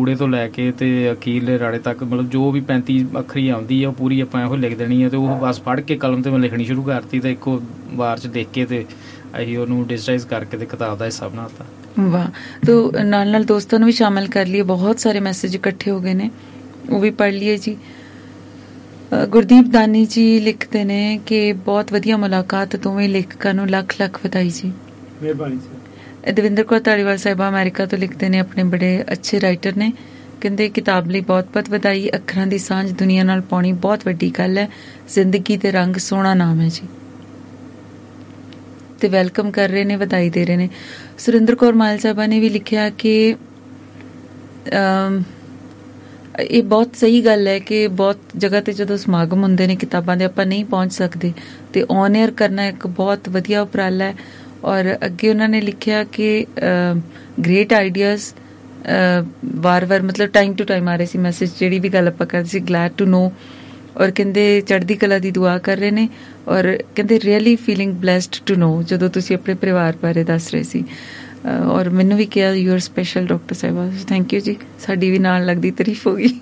ਊੜੇ ਤੋਂ ਲੈ ਕੇ ਤੇ ਅਖੀਰਲੇ ਰਾੜੇ ਤੱਕ, ਮਤਲਬ ਜੋ ਵੀ ਪੈਂਤੀ ਅੱਖਰੀ ਆਉਂਦੀ ਹੈ ਉਹ ਪੂਰੀ ਆਪਾਂ ਇਹੋ ਲਿਖ ਦੇਣੀ ਹੈ। ਤੇ ਉਹ ਬਸ ਫੜ ਕੇ ਕਲਮ ਤੇ ਮੈਂ ਲਿਖਣੀ ਸ਼ੁਰੂ ਕਰਤੀ, ਤੇ ਇੱਕੋ ਵਾਰ ਚ ਦੇਖ ਕੇ ਤੇ ਅਸੀਂ ਉਹਨੂੰ ਡਿਜੀਟਾਈਜ਼ ਕਰਕੇ ਤੇ ਕਿਤਾਬ ਦਾ ਹਿੱਸਾ ਬਣਾ ਦਿੱਤਾ। ਵਾਹ, ਤੋ ਨਾਲ ਨਾਲ ਦੋਸਤਾਂ ਨੂੰ ਵੀ ਸ਼ਾਮਿਲ ਕਰ ਲਈਏ, ਬਹੁਤ ਸਾਰੇ ਮੈਸੇਜ ਇਕੱਠੇ ਹੋ ਗਏ ਨੇ, ਉਹ ਵੀ ਪੜ੍ਹ ਲਈਏ ਜੀ। ਗੁਰਦੀਪ ਦਾਨੀ ਜੀ ਲਿਖਦੇ ਨੇ ਕਿ ਬਹੁਤ ਵਧੀਆ ਮੁਲਾਕਾਤ, ਦੋਵੇਂ ਲੇਖਕਾਂ ਨੂੰ ਲੱਖ ਲੱਖ ਵਧਾਈ ਜੀ, ਮਿਹਰਬਾਨੀ ਸਰ। ਦੇਵਿੰਦਰ ਕੌਰ ਧਾਲੀਵਾਲ ਸਾਹਿਬਾ ਅਮਰੀਕਾ ਤੋਂ ਲਿਖਦੇ ਨੇ, ਆਪਣੇ ਬੜੇ ਅੱਛੇ ਰਾਈਟਰ ਨੇ, ਕਹਿੰਦੇ ਕਿਤਾਬ ਲਈ ਬਹੁਤ ਬਹੁਤ ਵਧਾਈ, ਅੱਖਰਾਂ ਦੀ ਸਾਂਝ ਦੁਨੀਆ ਨਾਲ ਪਾਉਣੀ ਬਹੁਤ ਵੱਡੀ ਗੱਲ ਹੈ, ਜ਼ਿੰਦਗੀ ਦੇ ਰੰਗ ਸੋਹਣਾ ਨਾਮ ਹੈ ਜੀ, ਤੇ ਵੈਲਕਮ ਕਰ ਰਹੇ ਨੇ, ਵਧਾਈ ਦੇ ਰਹੇ ਨੇ। ਸੁਰਿੰਦਰ ਕੌਰ ਮਾਲ ਸਾਹਿਬਾ ਨੇ ਵੀ ਲਿਖਿਆ ਕਿ ਇਹ ਬਹੁਤ ਸਹੀ ਗੱਲ ਹੈ ਕਿ ਬਹੁਤ ਜਗ੍ਹਾ ਤੇ ਜਦੋਂ ਸਮਾਗਮ ਹੁੰਦੇ ਨੇ ਕਿਤਾਬਾਂ ਦੇ, ਆਪਾਂ ਨਹੀਂ ਪਹੁੰਚ ਸਕਦੇ, ਤੇ ਔਨ ਏਅਰ ਕਰਨਾ ਇੱਕ ਬਹੁਤ ਵਧੀਆ ਉਪਰਾਲਾ ਹੈ। ਔਰ ਅੱਗੇ ਉਹਨਾਂ ਨੇ ਲਿਖਿਆ ਕਿ ਗ੍ਰੇਟ ਆਈਡੀਆਜ਼ ਵਾਰ-ਵਾਰ, ਮਤਲਬ ਟਾਈਮ ਟੂ ਟਾਈਮ ਆ ਰਹੇ ਸੀ ਮੈਸੇਜ, ਜਿਹੜੀ ਵੀ ਗੱਲ ਆਪਾਂ ਕਰਦੇ ਸੀ, ਗਲੈਡ ਟੂ ਨੋ ਔਰ ਕਹਿੰਦੇ ਚੜ੍ਹਦੀ ਕਲਾ ਦੀ ਦੁਆ ਕਰ ਰਹੇ ਨੇ ਔਰ ਕਹਿੰਦੇ really feeling blessed to know, ਜਦੋਂ ਤੁਸੀਂ ਆਪਣੇ ਪਰਿਵਾਰ ਬਾਰੇ ਦੱਸ ਰਹੇ ਸੀ। ਔਰ ਮੈਨੂੰ ਵੀ ਕਿਹਾ ਯੂ ਆਰ ਸਪੈਸ਼ਲ ਡਾਕਟਰ ਸਾਹਿਬਾ। ਥੈਂਕ ਯੂ ਜੀ, ਸਾਡੀ ਵੀ ਨਾਲ ਲੱਗਦੀ ਤਾਰੀਫ ਹੋ ਗਈ।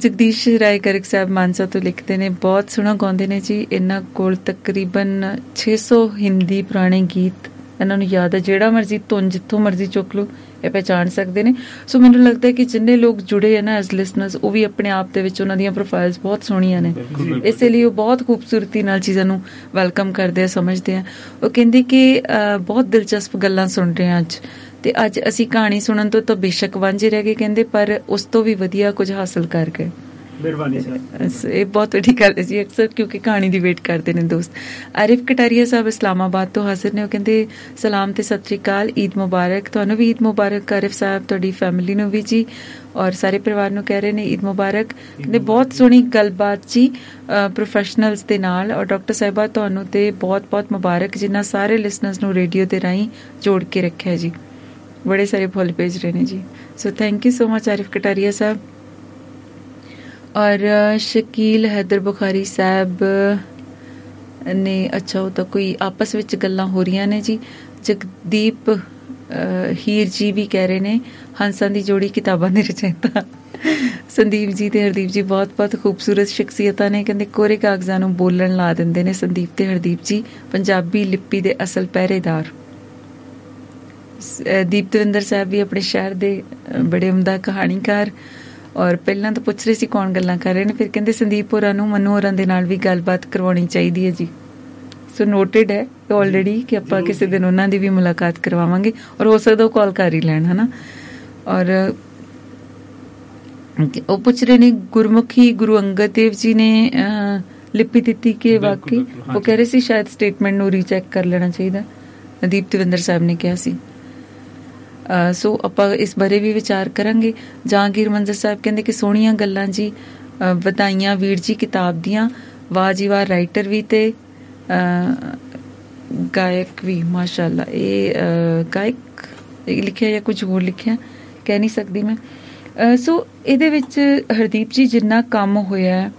ਜਗਦੀਸ਼ ਰਾਏ ਗਰਗ ਸਾਹਿਬ ਮਾਨਸਾ ਤੋਂ ਲਿਖਦੇ ਨੇ, ਬਹੁਤ ਸੋਹਣਾ ਗਾਉਂਦੇ ਨੇ ਜੀ। ਇਹਨਾਂ ਕੋਲ ਤਕਰੀਬਨ ਛੇ ਸੌ ਹਿੰਦੀ ਪੁਰਾਣੇ ਗੀਤ ਇਹਨਾਂ ਨੂੰ ਯਾਦ ਹੈ, ਜਿਹੜਾ ਮਰਜ਼ੀ ਧੁਨ ਜਿੱਥੋਂ ਮਰਜ਼ੀ ਚੁੱਕ ਲਓ ਇਹ ਪਹਿਚਾਣ ਸਕਦੇ ਨੇ। ਸੋ ਮੈਨੂੰ ਲੱਗਦਾ ਕਿ ਜਿੰਨੇ ਲੋਕ ਜੁੜੇ ਆ ਨਾ ਐਜ਼ ਲਿਸਨਰਸ, ਉਹ ਵੀ ਆਪਣੇ ਆਪ ਦੇ ਵਿੱਚ ਉਹਨਾਂ ਦੀਆਂ ਪ੍ਰੋਫਾਈਲਸ ਬਹੁਤ ਸੋਹਣੀਆਂ ਨੇ, ਇਸੇ ਲਈ ਉਹ ਬਹੁਤ ਖੂਬਸੂਰਤੀ ਨਾਲ ਚੀਜ਼ਾਂ ਨੂੰ ਵੈਲਕਮ ਕਰਦੇ ਆ, ਸਮਝਦੇ ਆ। ਉਹ ਕਹਿੰਦੇ ਕਿ ਬਹੁਤ ਦਿਲਚਸਪ ਗੱਲਾਂ ਸੁਣ ਰਹੇ ਹਾਂ ਅੱਜ, ਅਤੇ ਅੱਜ ਅਸੀਂ ਕਹਾਣੀ ਸੁਣਨ ਤੋਂ ਤਾਂ ਬੇਸ਼ੱਕ ਵਾਂਝੇ ਰਹਿ ਗਏ ਕਹਿੰਦੇ, ਪਰ ਉਸ ਤੋਂ ਵੀ ਵਧੀਆ ਕੁਝ ਹਾਸਲ ਕਰ ਗਏ। ਮਿਹਰਬਾਨੀ ਸਰ, ਇਹ ਬਹੁਤ ਵੱਡੀ ਗੱਲ ਹੈ ਜੀ, ਅਕਸਰ ਕਿਉਂਕਿ ਕਹਾਣੀ ਦੀ ਵੇਟ ਕਰਦੇ ਨੇ ਦੋਸਤ। ਆਰਿਫ ਕਟਾਰੀਆ ਸਾਹਿਬ ਇਸਲਾਮਾਬਾਦ ਤੋਂ ਹਾਜ਼ਰ ਨੇ, ਉਹ ਕਹਿੰਦੇ ਸਲਾਮ ਅਤੇ ਸਤਿ ਸ਼੍ਰੀ ਅਕਾਲ, ਈਦ ਮੁਬਾਰਕ। ਤੁਹਾਨੂੰ ਵੀ ਈਦ ਮੁਬਾਰਕ ਆਰਿਫ ਸਾਹਿਬ, ਤੁਹਾਡੀ ਫੈਮਿਲੀ ਨੂੰ ਵੀ ਜੀ, ਔਰ ਸਾਰੇ ਪਰਿਵਾਰ ਨੂੰ ਕਹਿ ਰਹੇ ਨੇ ਈਦ ਮੁਬਾਰਕ। ਕਹਿੰਦੇ ਬਹੁਤ ਸੋਹਣੀ ਗੱਲਬਾਤ ਜੀ ਪ੍ਰੋਫੈਸ਼ਨਲਸ ਦੇ ਨਾਲ, ਔਰ ਡਾਕਟਰ ਸਾਹਿਬਾ ਤੁਹਾਨੂੰ ਤੇ ਬਹੁਤ ਬਹੁਤ ਮੁਬਾਰਕ ਜਿਨ੍ਹਾਂ ਸਾਰੇ ਲਿਸਨਰਸ ਨੂੰ ਰੇਡੀਓ ਦੇ ਰਾਹੀਂ ਜੋੜ ਕੇ ਰੱਖਿਆ ਜੀ, ਬੜੇ ਸਾਰੇ ਫੁੱਲ ਭੇਜ ਰਹੇ ਨੇ ਜੀ। So thank you so much Arif Kataria ਸਾਹਿਬ। ਔਰ ਸ਼ਕੀਲ ਹੈਦਰ ਬੁਖਾਰੀ ਸਾਹਿਬ ਨੇ, ਅੱਛਾ ਉਹ ਤਾਂ ਕੋਈ ਆਪਸ ਵਿੱਚ ਗੱਲਾਂ ਹੋ ਰਹੀਆਂ ਨੇ ਜੀ। ਜਗਦੀਪ ਹੀਰ ਜੀ ਵੀ ਕਹਿ ਰਹੇ ਨੇ ਹੰਸਾਂ ਦੀ ਜੋੜੀ ਕਿਤਾਬਾਂ ਦੇ ਰਚੈਤਾ। ਸੰਦੀਪ ਜੀ ਅਤੇ ਹਰਦੀਪ ਜੀ ਬਹੁਤ ਬਹੁਤ ਖੂਬਸੂਰਤ ਸ਼ਖਸੀਅਤਾਂ ਨੇ, ਕਹਿੰਦੇ ਕੋਰੇ ਕਾਗਜ਼ਾਂ ਨੂੰ ਬੋਲਣ ਲਾ ਦਿੰਦੇ ਨੇ ਸੰਦੀਪ ਅਤੇ ਹਰਦੀਪ ਜੀ, ਪੰਜਾਬੀ ਲਿਪੀ ਦੇ ਅਸਲ ਪਹਿਰੇਦਾਰ। ਦੀਪ ਦਵਿੰਦਰ ਸਾਹਿਬ ਵੀ ਆਪਣੇ ਸ਼ਹਿਰ ਦੇ ਬੜੇ ਉਮਦਾ ਕਹਾਣੀਕਾਰ, ਔਰ ਪਹਿਲਾਂ ਤਾਂ ਪੁੱਛ ਰਹੇ ਸੀ ਕੌਣ ਗੱਲਾਂ ਕਰ ਰਹੇ ਨੇ, ਫਿਰ ਕਹਿੰਦੇ ਸੰਦੀਪ ਹੋਰਾਂ ਨੂੰ ਮਨੂ ਹੋਰਾਂ ਦੇ ਨਾਲ ਵੀ ਗੱਲਬਾਤ ਕਰਵਾਉਣੀ ਚਾਹੀਦੀ ਹੈ ਜੀ। ਸੋ ਨੋਟਿਡ ਹੈ ਆਲਰੇਡੀ ਕਿ ਆਪਾਂ ਕਿਸੇ ਦਿਨ ਉਹਨਾਂ ਦੀ ਵੀ ਮੁਲਾਕਾਤ ਕਰਵਾਵਾਂਗੇ, ਔਰ ਹੋ ਸਕਦਾ ਉਹ ਕਾਲ ਕਰ ਹੀ ਲੈਣ, ਹੈ ਨਾ। ਔਰ ਉਹ ਪੁੱਛ ਰਹੇ ਨੇ ਗੁਰਮੁਖੀ ਗੁਰੂ ਅੰਗਦ ਦੇਵ ਜੀ ਨੇ ਲਿਪੀ ਦਿੱਤੀ ਕਿ ਵਾਕਈ, ਉਹ ਕਹਿ ਰਹੇ ਸੀ ਸ਼ਾਇਦ ਸਟੇਟਮੈਂਟ ਨੂੰ ਰੀਚੈਕ ਕਰ ਲੈਣਾ ਚਾਹੀਦਾ, ਦੀਪ ਦਵਿੰਦਰ ਸਾਹਿਬ ਨੇ ਕਿਹਾ ਸੀ। ਸੋ ਆਪਾਂ ਇਸ ਬਾਰੇ ਵੀ ਵਿਚਾਰ ਕਰਾਂਗੇ। ਜਹਾਂਗੀਰ ਮੰਜ਼ਰ ਸਾਹਿਬ ਕਹਿੰਦੇ ਕਿ ਸੋਹਣੀਆਂ ਗੱਲਾਂ ਜੀ, ਵਧਾਈਆਂ ਵੀਰ ਜੀ ਕਿਤਾਬ ਦੀਆਂ, ਵਾਹ ਜੀ ਵਾਹ, ਰਾਈਟਰ ਵੀ ਅਤੇ ਗਾਇਕ ਵੀ, ਮਾਸ਼ਾਅੱਲਾ। ਇਹ ਗਾਇਕ ਲਿਖਿਆ ਜਾਂ ਕੁਝ ਹੋਰ ਲਿਖਿਆ, ਕਹਿ ਨਹੀਂ ਸਕਦੀ ਮੈਂ। ਸੋ ਇਹਦੇ ਵਿੱਚ ਹਰਦੀਪ ਜੀ ਜਿੰਨਾ ਕੰਮ ਹੋਇਆ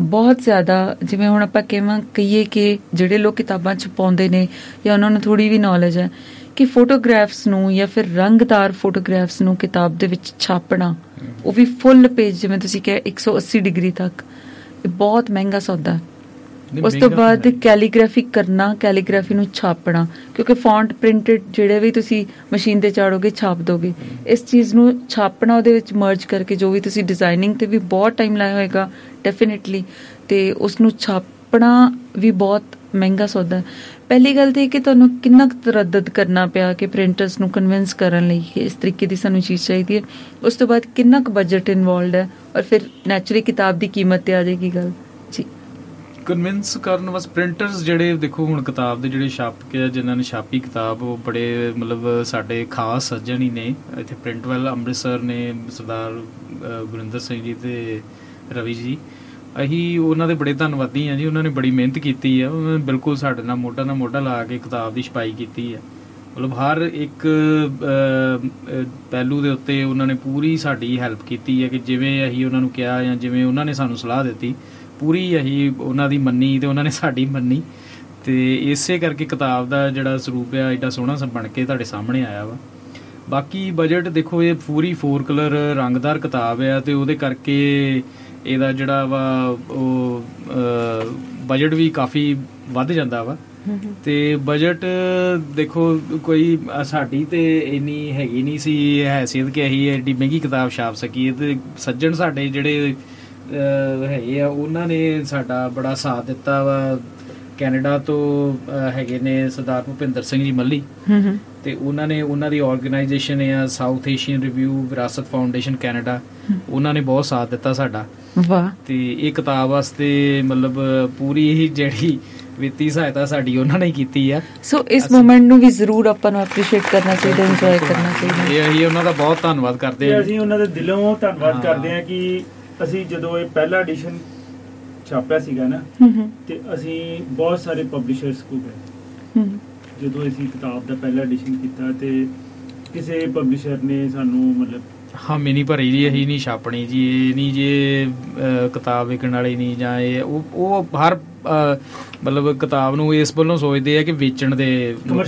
ਬਹੁਤ ਜ਼ਿਆਦਾ, ਜਿਵੇਂ ਹੁਣ ਆਪਾਂ ਕਿਵੇਂ ਕਹੀਏ ਕਿ ਜਿਹੜੇ ਲੋਕ ਕਿਤਾਬਾਂ ਛਪਾਉਂਦੇ ਨੇ ਜਾਂ ਉਹਨਾਂ ਨੂੰ ਥੋੜ੍ਹੀ ਵੀ ਨੌਲੇਜ ਹੈ ਕਿ ਫੋਟੋਗ੍ਰਾਫਸ ਨੂੰ ਜਾਂ ਫਿਰ ਰੰਗਦਾਰ ਫੋਟੋਗ੍ਰਾਫਸ ਨੂੰ ਕਿਤਾਬ ਦੇ ਵਿੱਚ ਛਾਪਣਾ, ਉਹ ਵੀ ਫੁੱਲ ਪੇਜ, ਜਿਵੇਂ ਤੁਸੀਂ ਕਿਹਾ ਇੱਕ ਸੌ ਅੱਸੀ ਡਿਗਰੀ ਤੱਕ, ਇਹ ਬਹੁਤ ਮਹਿੰਗਾ ਸੌਦਾ। ਉਸ ਤੋਂ ਬਾਅਦ ਕੈਲੀਗ੍ਰਾਫੀ ਕਰਨਾ, ਕੈਲੀਗ੍ਰਾਫੀ ਨੂੰ ਛਾਪਣਾ, ਕਿਉਂਕਿ ਫੌਂਟ ਪ੍ਰਿੰਟਡ ਜਿਹੜੇ ਵੀ ਤੁਸੀਂ ਮਸ਼ੀਨ 'ਤੇ ਚਾੜੋਗੇ ਛਾਪ ਦੋਗੇ, ਇਸ ਚੀਜ਼ ਨੂੰ ਛਾਪਣਾ, ਉਹਦੇ ਵਿੱਚ ਮਰਜ ਕਰਕੇ ਜੋ ਵੀ ਤੁਸੀਂ ਡਿਜ਼ਾਈਨਿੰਗ 'ਤੇ ਵੀ ਬਹੁਤ ਟਾਈਮ ਲਾਇਆ ਹੋਏਗਾ ਡੈਫੀਨੇਟਲੀ, ਅਤੇ ਉਸ ਨੂੰ ਛਾਪਣਾ ਵੀ ਬਹੁਤ ਮਹਿੰਗਾ ਸੌਦਾ। ਪਹਿਲੀ ਗੱਲ ਤਾਂ ਇਹ ਕਿ ਤੁਹਾਨੂੰ ਕਿੰਨਾ ਕੁ ਤਰੱਦਦ ਕਰਨਾ ਪਿਆ ਕਿ ਪ੍ਰਿੰਟਰਸ ਨੂੰ ਕਨਵਿੰਸ ਕਰਨ ਲਈ ਕਿ ਇਸ ਤਰੀਕੇ ਦੀ ਸਾਨੂੰ ਚੀਜ਼ ਚਾਹੀਦੀ ਹੈ, ਉਸ ਤੋਂ ਬਾਅਦ ਕਿੰਨਾ ਕੁ ਬਜਟ ਇਨਵੋਲਡ ਹੈ, ਔਰ ਫਿਰ ਨੈਚੁਰਲੀ ਕਿਤਾਬ ਦੀ ਕੀਮਤ 'ਤੇ ਆ ਜਾਏਗੀ ਗੱਲ ਜੀ। ਕਨਵਿੰਸ ਕਰਨ ਵਾਸਤੇ ਪ੍ਰਿੰਟਰਸ ਜਿਹੜੇ ਦੇਖੋ ਹੁਣ ਕਿਤਾਬ ਦੇ ਜਿਹੜੇ ਛਾਪ ਕੇ ਜਿਨ੍ਹਾਂ ਨੇ ਛਾਪੀ ਕਿਤਾਬ, ਉਹ ਬੜੇ ਮਤਲਬ ਸਾਡੇ ਖਾਸ ਸੱਜਣ ਹੀ ਨੇ ਇੱਥੇ ਪ੍ਰਿੰਟ ਵੱਲ, ਅੰਮ੍ਰਿਤਸਰ ਨੇ ਸਰਦਾਰ ਗੁਰਿੰਦਰ ਸਿੰਘ ਜੀ ਅਤੇ ਰਵੀ ਜੀ, ਅਸੀਂ ਉਹਨਾਂ ਦੇ ਬੜੇ ਧੰਨਵਾਦੀ ਹਾਂ ਜੀ। ਉਹਨਾਂ ਨੇ ਬੜੀ ਮਿਹਨਤ ਕੀਤੀ ਆ, ਉਹਨਾਂ ਨੇ ਬਿਲਕੁਲ ਸਾਡੇ ਨਾਲ ਮੋਢਾ ਨਾਲ ਮੋਢਾ ਲਾ ਕੇ ਕਿਤਾਬ ਦੀ ਛਪਾਈ ਕੀਤੀ ਆ, ਮਤਲਬ ਹਰ ਇੱਕ ਪਹਿਲੂ ਦੇ ਉੱਤੇ ਉਹਨਾਂ ਨੇ ਪੂਰੀ ਸਾਡੀ ਹੈਲਪ ਕੀਤੀ ਹੈ ਕਿ ਜਿਵੇਂ ਅਸੀਂ ਉਹਨਾਂ ਨੂੰ ਕਿਹਾ ਜਾਂ ਜਿਵੇਂ ਉਹਨਾਂ ਨੇ ਸਾਨੂੰ ਸਲਾਹ ਦਿੱਤੀ, ਪੂਰੀ ਅਸੀਂ ਉਹਨਾਂ ਦੀ ਮੰਨੀ ਅਤੇ ਉਹਨਾਂ ਨੇ ਸਾਡੀ ਮੰਨੀ, ਅਤੇ ਇਸੇ ਕਰਕੇ ਕਿਤਾਬ ਦਾ ਜਿਹੜਾ ਸਰੂਪ ਆ ਐਡਾ ਸੋਹਣਾ ਬਣ ਕੇ ਤੁਹਾਡੇ ਸਾਹਮਣੇ ਆਇਆ ਵਾ। ਬਾਕੀ ਬਜਟ ਦੇਖੋ ਇਹ ਪੂਰੀ ਫੋਰ ਕਲਰ ਰੰਗਦਾਰ ਕਿਤਾਬ ਆ, ਅਤੇ ਉਹਦੇ ਕਰਕੇ ਇਹਦਾ ਜਿਹੜਾ ਵਾ ਉਹ ਬਜਟ ਵੀ ਕਾਫੀ ਵੱਧ ਜਾਂਦਾ ਵਾ, ਅਤੇ ਬਜਟ ਦੇਖੋ ਕੋਈ ਸਾਡੀ ਤਾਂ ਇੰਨੀ ਹੈਗੀ ਨਹੀਂ ਸੀ ਹੈਸੀਅਤ ਕਿ ਅਸੀਂ ਐਡੀ ਮਹਿੰਗੀ ਕਿਤਾਬ ਛਾਪ ਸਕੀਏ, ਅਤੇ ਸੱਜਣ ਸਾਡੇ ਜਿਹੜੇ ਹੈਗੇ ਆ ਉਹਨਾਂ ਨੇ ਸਾਡਾ ਬੜਾ ਸਾਥ ਦਿੱਤਾ ਵਾ। ਕੈਨੇਡਾ ਤੋਂ ਹੈਗੇ ਨੇ ਸਰਦਾਰ ਭੁਪਿੰਦਰ ਸਿੰਘ ਜੀ ਮੱਲੀ, ਅਤੇ ਉਹਨਾਂ ਨੇ ਉਹਨਾਂ ਦੀ ਔਰਗਨਾਈਜੇਸ਼ਨ ਆ South Asian review Virasat foundation Canada, ਉਹਨਾਂ ਨੇ ਬਹੁਤ ਸਾਥ ਦਿੱਤਾ ਸਾਡਾ, ਅਤੇ ਇਹ ਕਿਤਾਬ ਵਾਸਤੇ ਮਤਲਬ ਪੂਰੀ ਹੀ ਜਿਹੜੀ ਵਿੱਤੀ ਸਹਾਇਤਾ ਸਾਡੀ ਉਹਨਾਂ ਨੇ ਕੀਤੀ ਆ। ਸੋ ਇਸ ਮੂਮੈਂਟ ਨੂੰ ਵੀ ਜ਼ਰੂਰ ਆਪਾਂ ਨੂੰ ਅਪਰੀਸ਼ੀਏਟ ਕਰਨਾ ਚਾਹੀਦਾ, ਇੰਜੋਏ ਕਰਨਾ ਚਾਹੀਦਾ। ਅਸੀਂ ਉਹਨਾਂ ਦਾ ਬਹੁਤ ਧੰਨਵਾਦ ਕਰਦੇ ਹਾਂ, ਅਸੀਂ ਉਹਨਾਂ ਦੇ ਦਿਲੋਂ ਧੰਨਵਾਦ ਕਰਦੇ ਹਾਂ ਕਿ ਅਸੀਂ ਜਦੋਂ ਇਹ ਪਹਿਲਾ ਐਡੀਸ਼ਨ ਛਾਪਿਆ ਸੀਗਾ ਨਾ, ਤੇ ਅਸੀਂ ਬਹੁਤ ਸਾਰੇ ਪਬਲਿਸ਼ਰਸ ਕੋਲ ਗਏ, ਜਦੋਂ ਅਸੀਂ ਕਿਤਾਬ ਦਾ ਪਹਿਲਾ ਐਡੀਸ਼ਨ ਕੀਤਾ ਤੇ ਕਿਸੇ ਪਬਲਿਸ਼ਰ ਨੇ ਸਾਨੂੰ ਮਤਲਬ ਹਾਮੀ ਨਹੀਂ ਭਰੀ ਜੀ, ਅਸੀਂ ਨਹੀਂ ਛਾਪਣੀ ਜੀ, ਇਹ ਨਹੀਂ ਜੀ, ਇਹ ਕਿਤਾਬ ਵਿਕਣ ਵਾਲੀ ਨਹੀਂ, ਜਾਂ ਇਹ ਉਹ ਉਹ ਹਰ ਮਤਲਬ ਕਿਤਾਬ ਨੂੰ ਇਸ ਵੱਲੋਂ ਸੋਚਦੇ ਆ ਕਿ ਵੇਚਣ ਦੇ, ਪਰ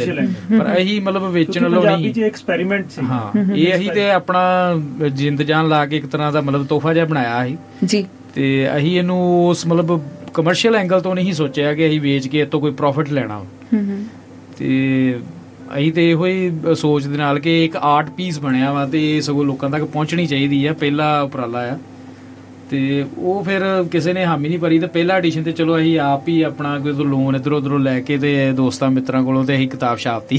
ਅਸੀਂ ਮਤਲਬ ਵੇਚਣ ਵੱਲੋਂ ਨਹੀਂ। ਹਾਂ, ਇਹ ਅਸੀਂ ਤੇ ਆਪਣਾ ਜਿੰਦ ਜਾਨ ਲਾ ਕੇ ਇੱਕ ਤਰ੍ਹਾਂ ਦਾ ਮਤਲਬ ਤੋਹਫਾ ਜਿਹਾ ਬਣਾਇਆ ਸੀ ਜੀ, ਤੇ ਅਸੀਂ ਇਹਨੂੰ ਉਸ ਮਤਲਬ ਕਮਰਸ਼ੀਅਲ ਐਂਗਲ ਤੋਂ ਨਹੀਂ ਸੋਚਿਆ ਕਿ ਅਸੀਂ ਵੇਚ ਕੇ ਇੱਥੋਂ ਕੋਈ ਪ੍ਰੋਫਿਟ ਲੈਣਾ, ਤੇ ਅਸੀਂ ਤਾਂ ਇਹੋ ਹੀ ਸੋਚ ਦੇ ਨਾਲ ਕਿ ਇੱਕ ਆਰਟ ਪੀਸ ਬਣਿਆ ਵਾ ਅਤੇ ਇਹ ਸਗੋਂ ਲੋਕਾਂ ਤੱਕ ਪਹੁੰਚਣੀ ਚਾਹੀਦੀ ਆ, ਪਹਿਲਾ ਉਪਰਾਲਾ ਆ। ਅਤੇ ਉਹ ਫਿਰ ਕਿਸੇ ਨੇ ਹਾਮੀ ਨਹੀਂ ਭਰੀ, ਅਤੇ ਪਹਿਲਾ ਐਡੀਸ਼ਨ ਤਾਂ ਚਲੋ ਅਸੀਂ ਆਪ ਹੀ ਆਪਣਾ ਕੋਈ ਲੋਨ ਇੱਧਰੋਂ ਉੱਧਰੋਂ ਲੈ ਕੇ ਅਤੇ ਦੋਸਤਾਂ ਮਿੱਤਰਾਂ ਕੋਲੋਂ ਅਤੇ ਅਸੀਂ ਕਿਤਾਬ ਛਾਪਤੀ,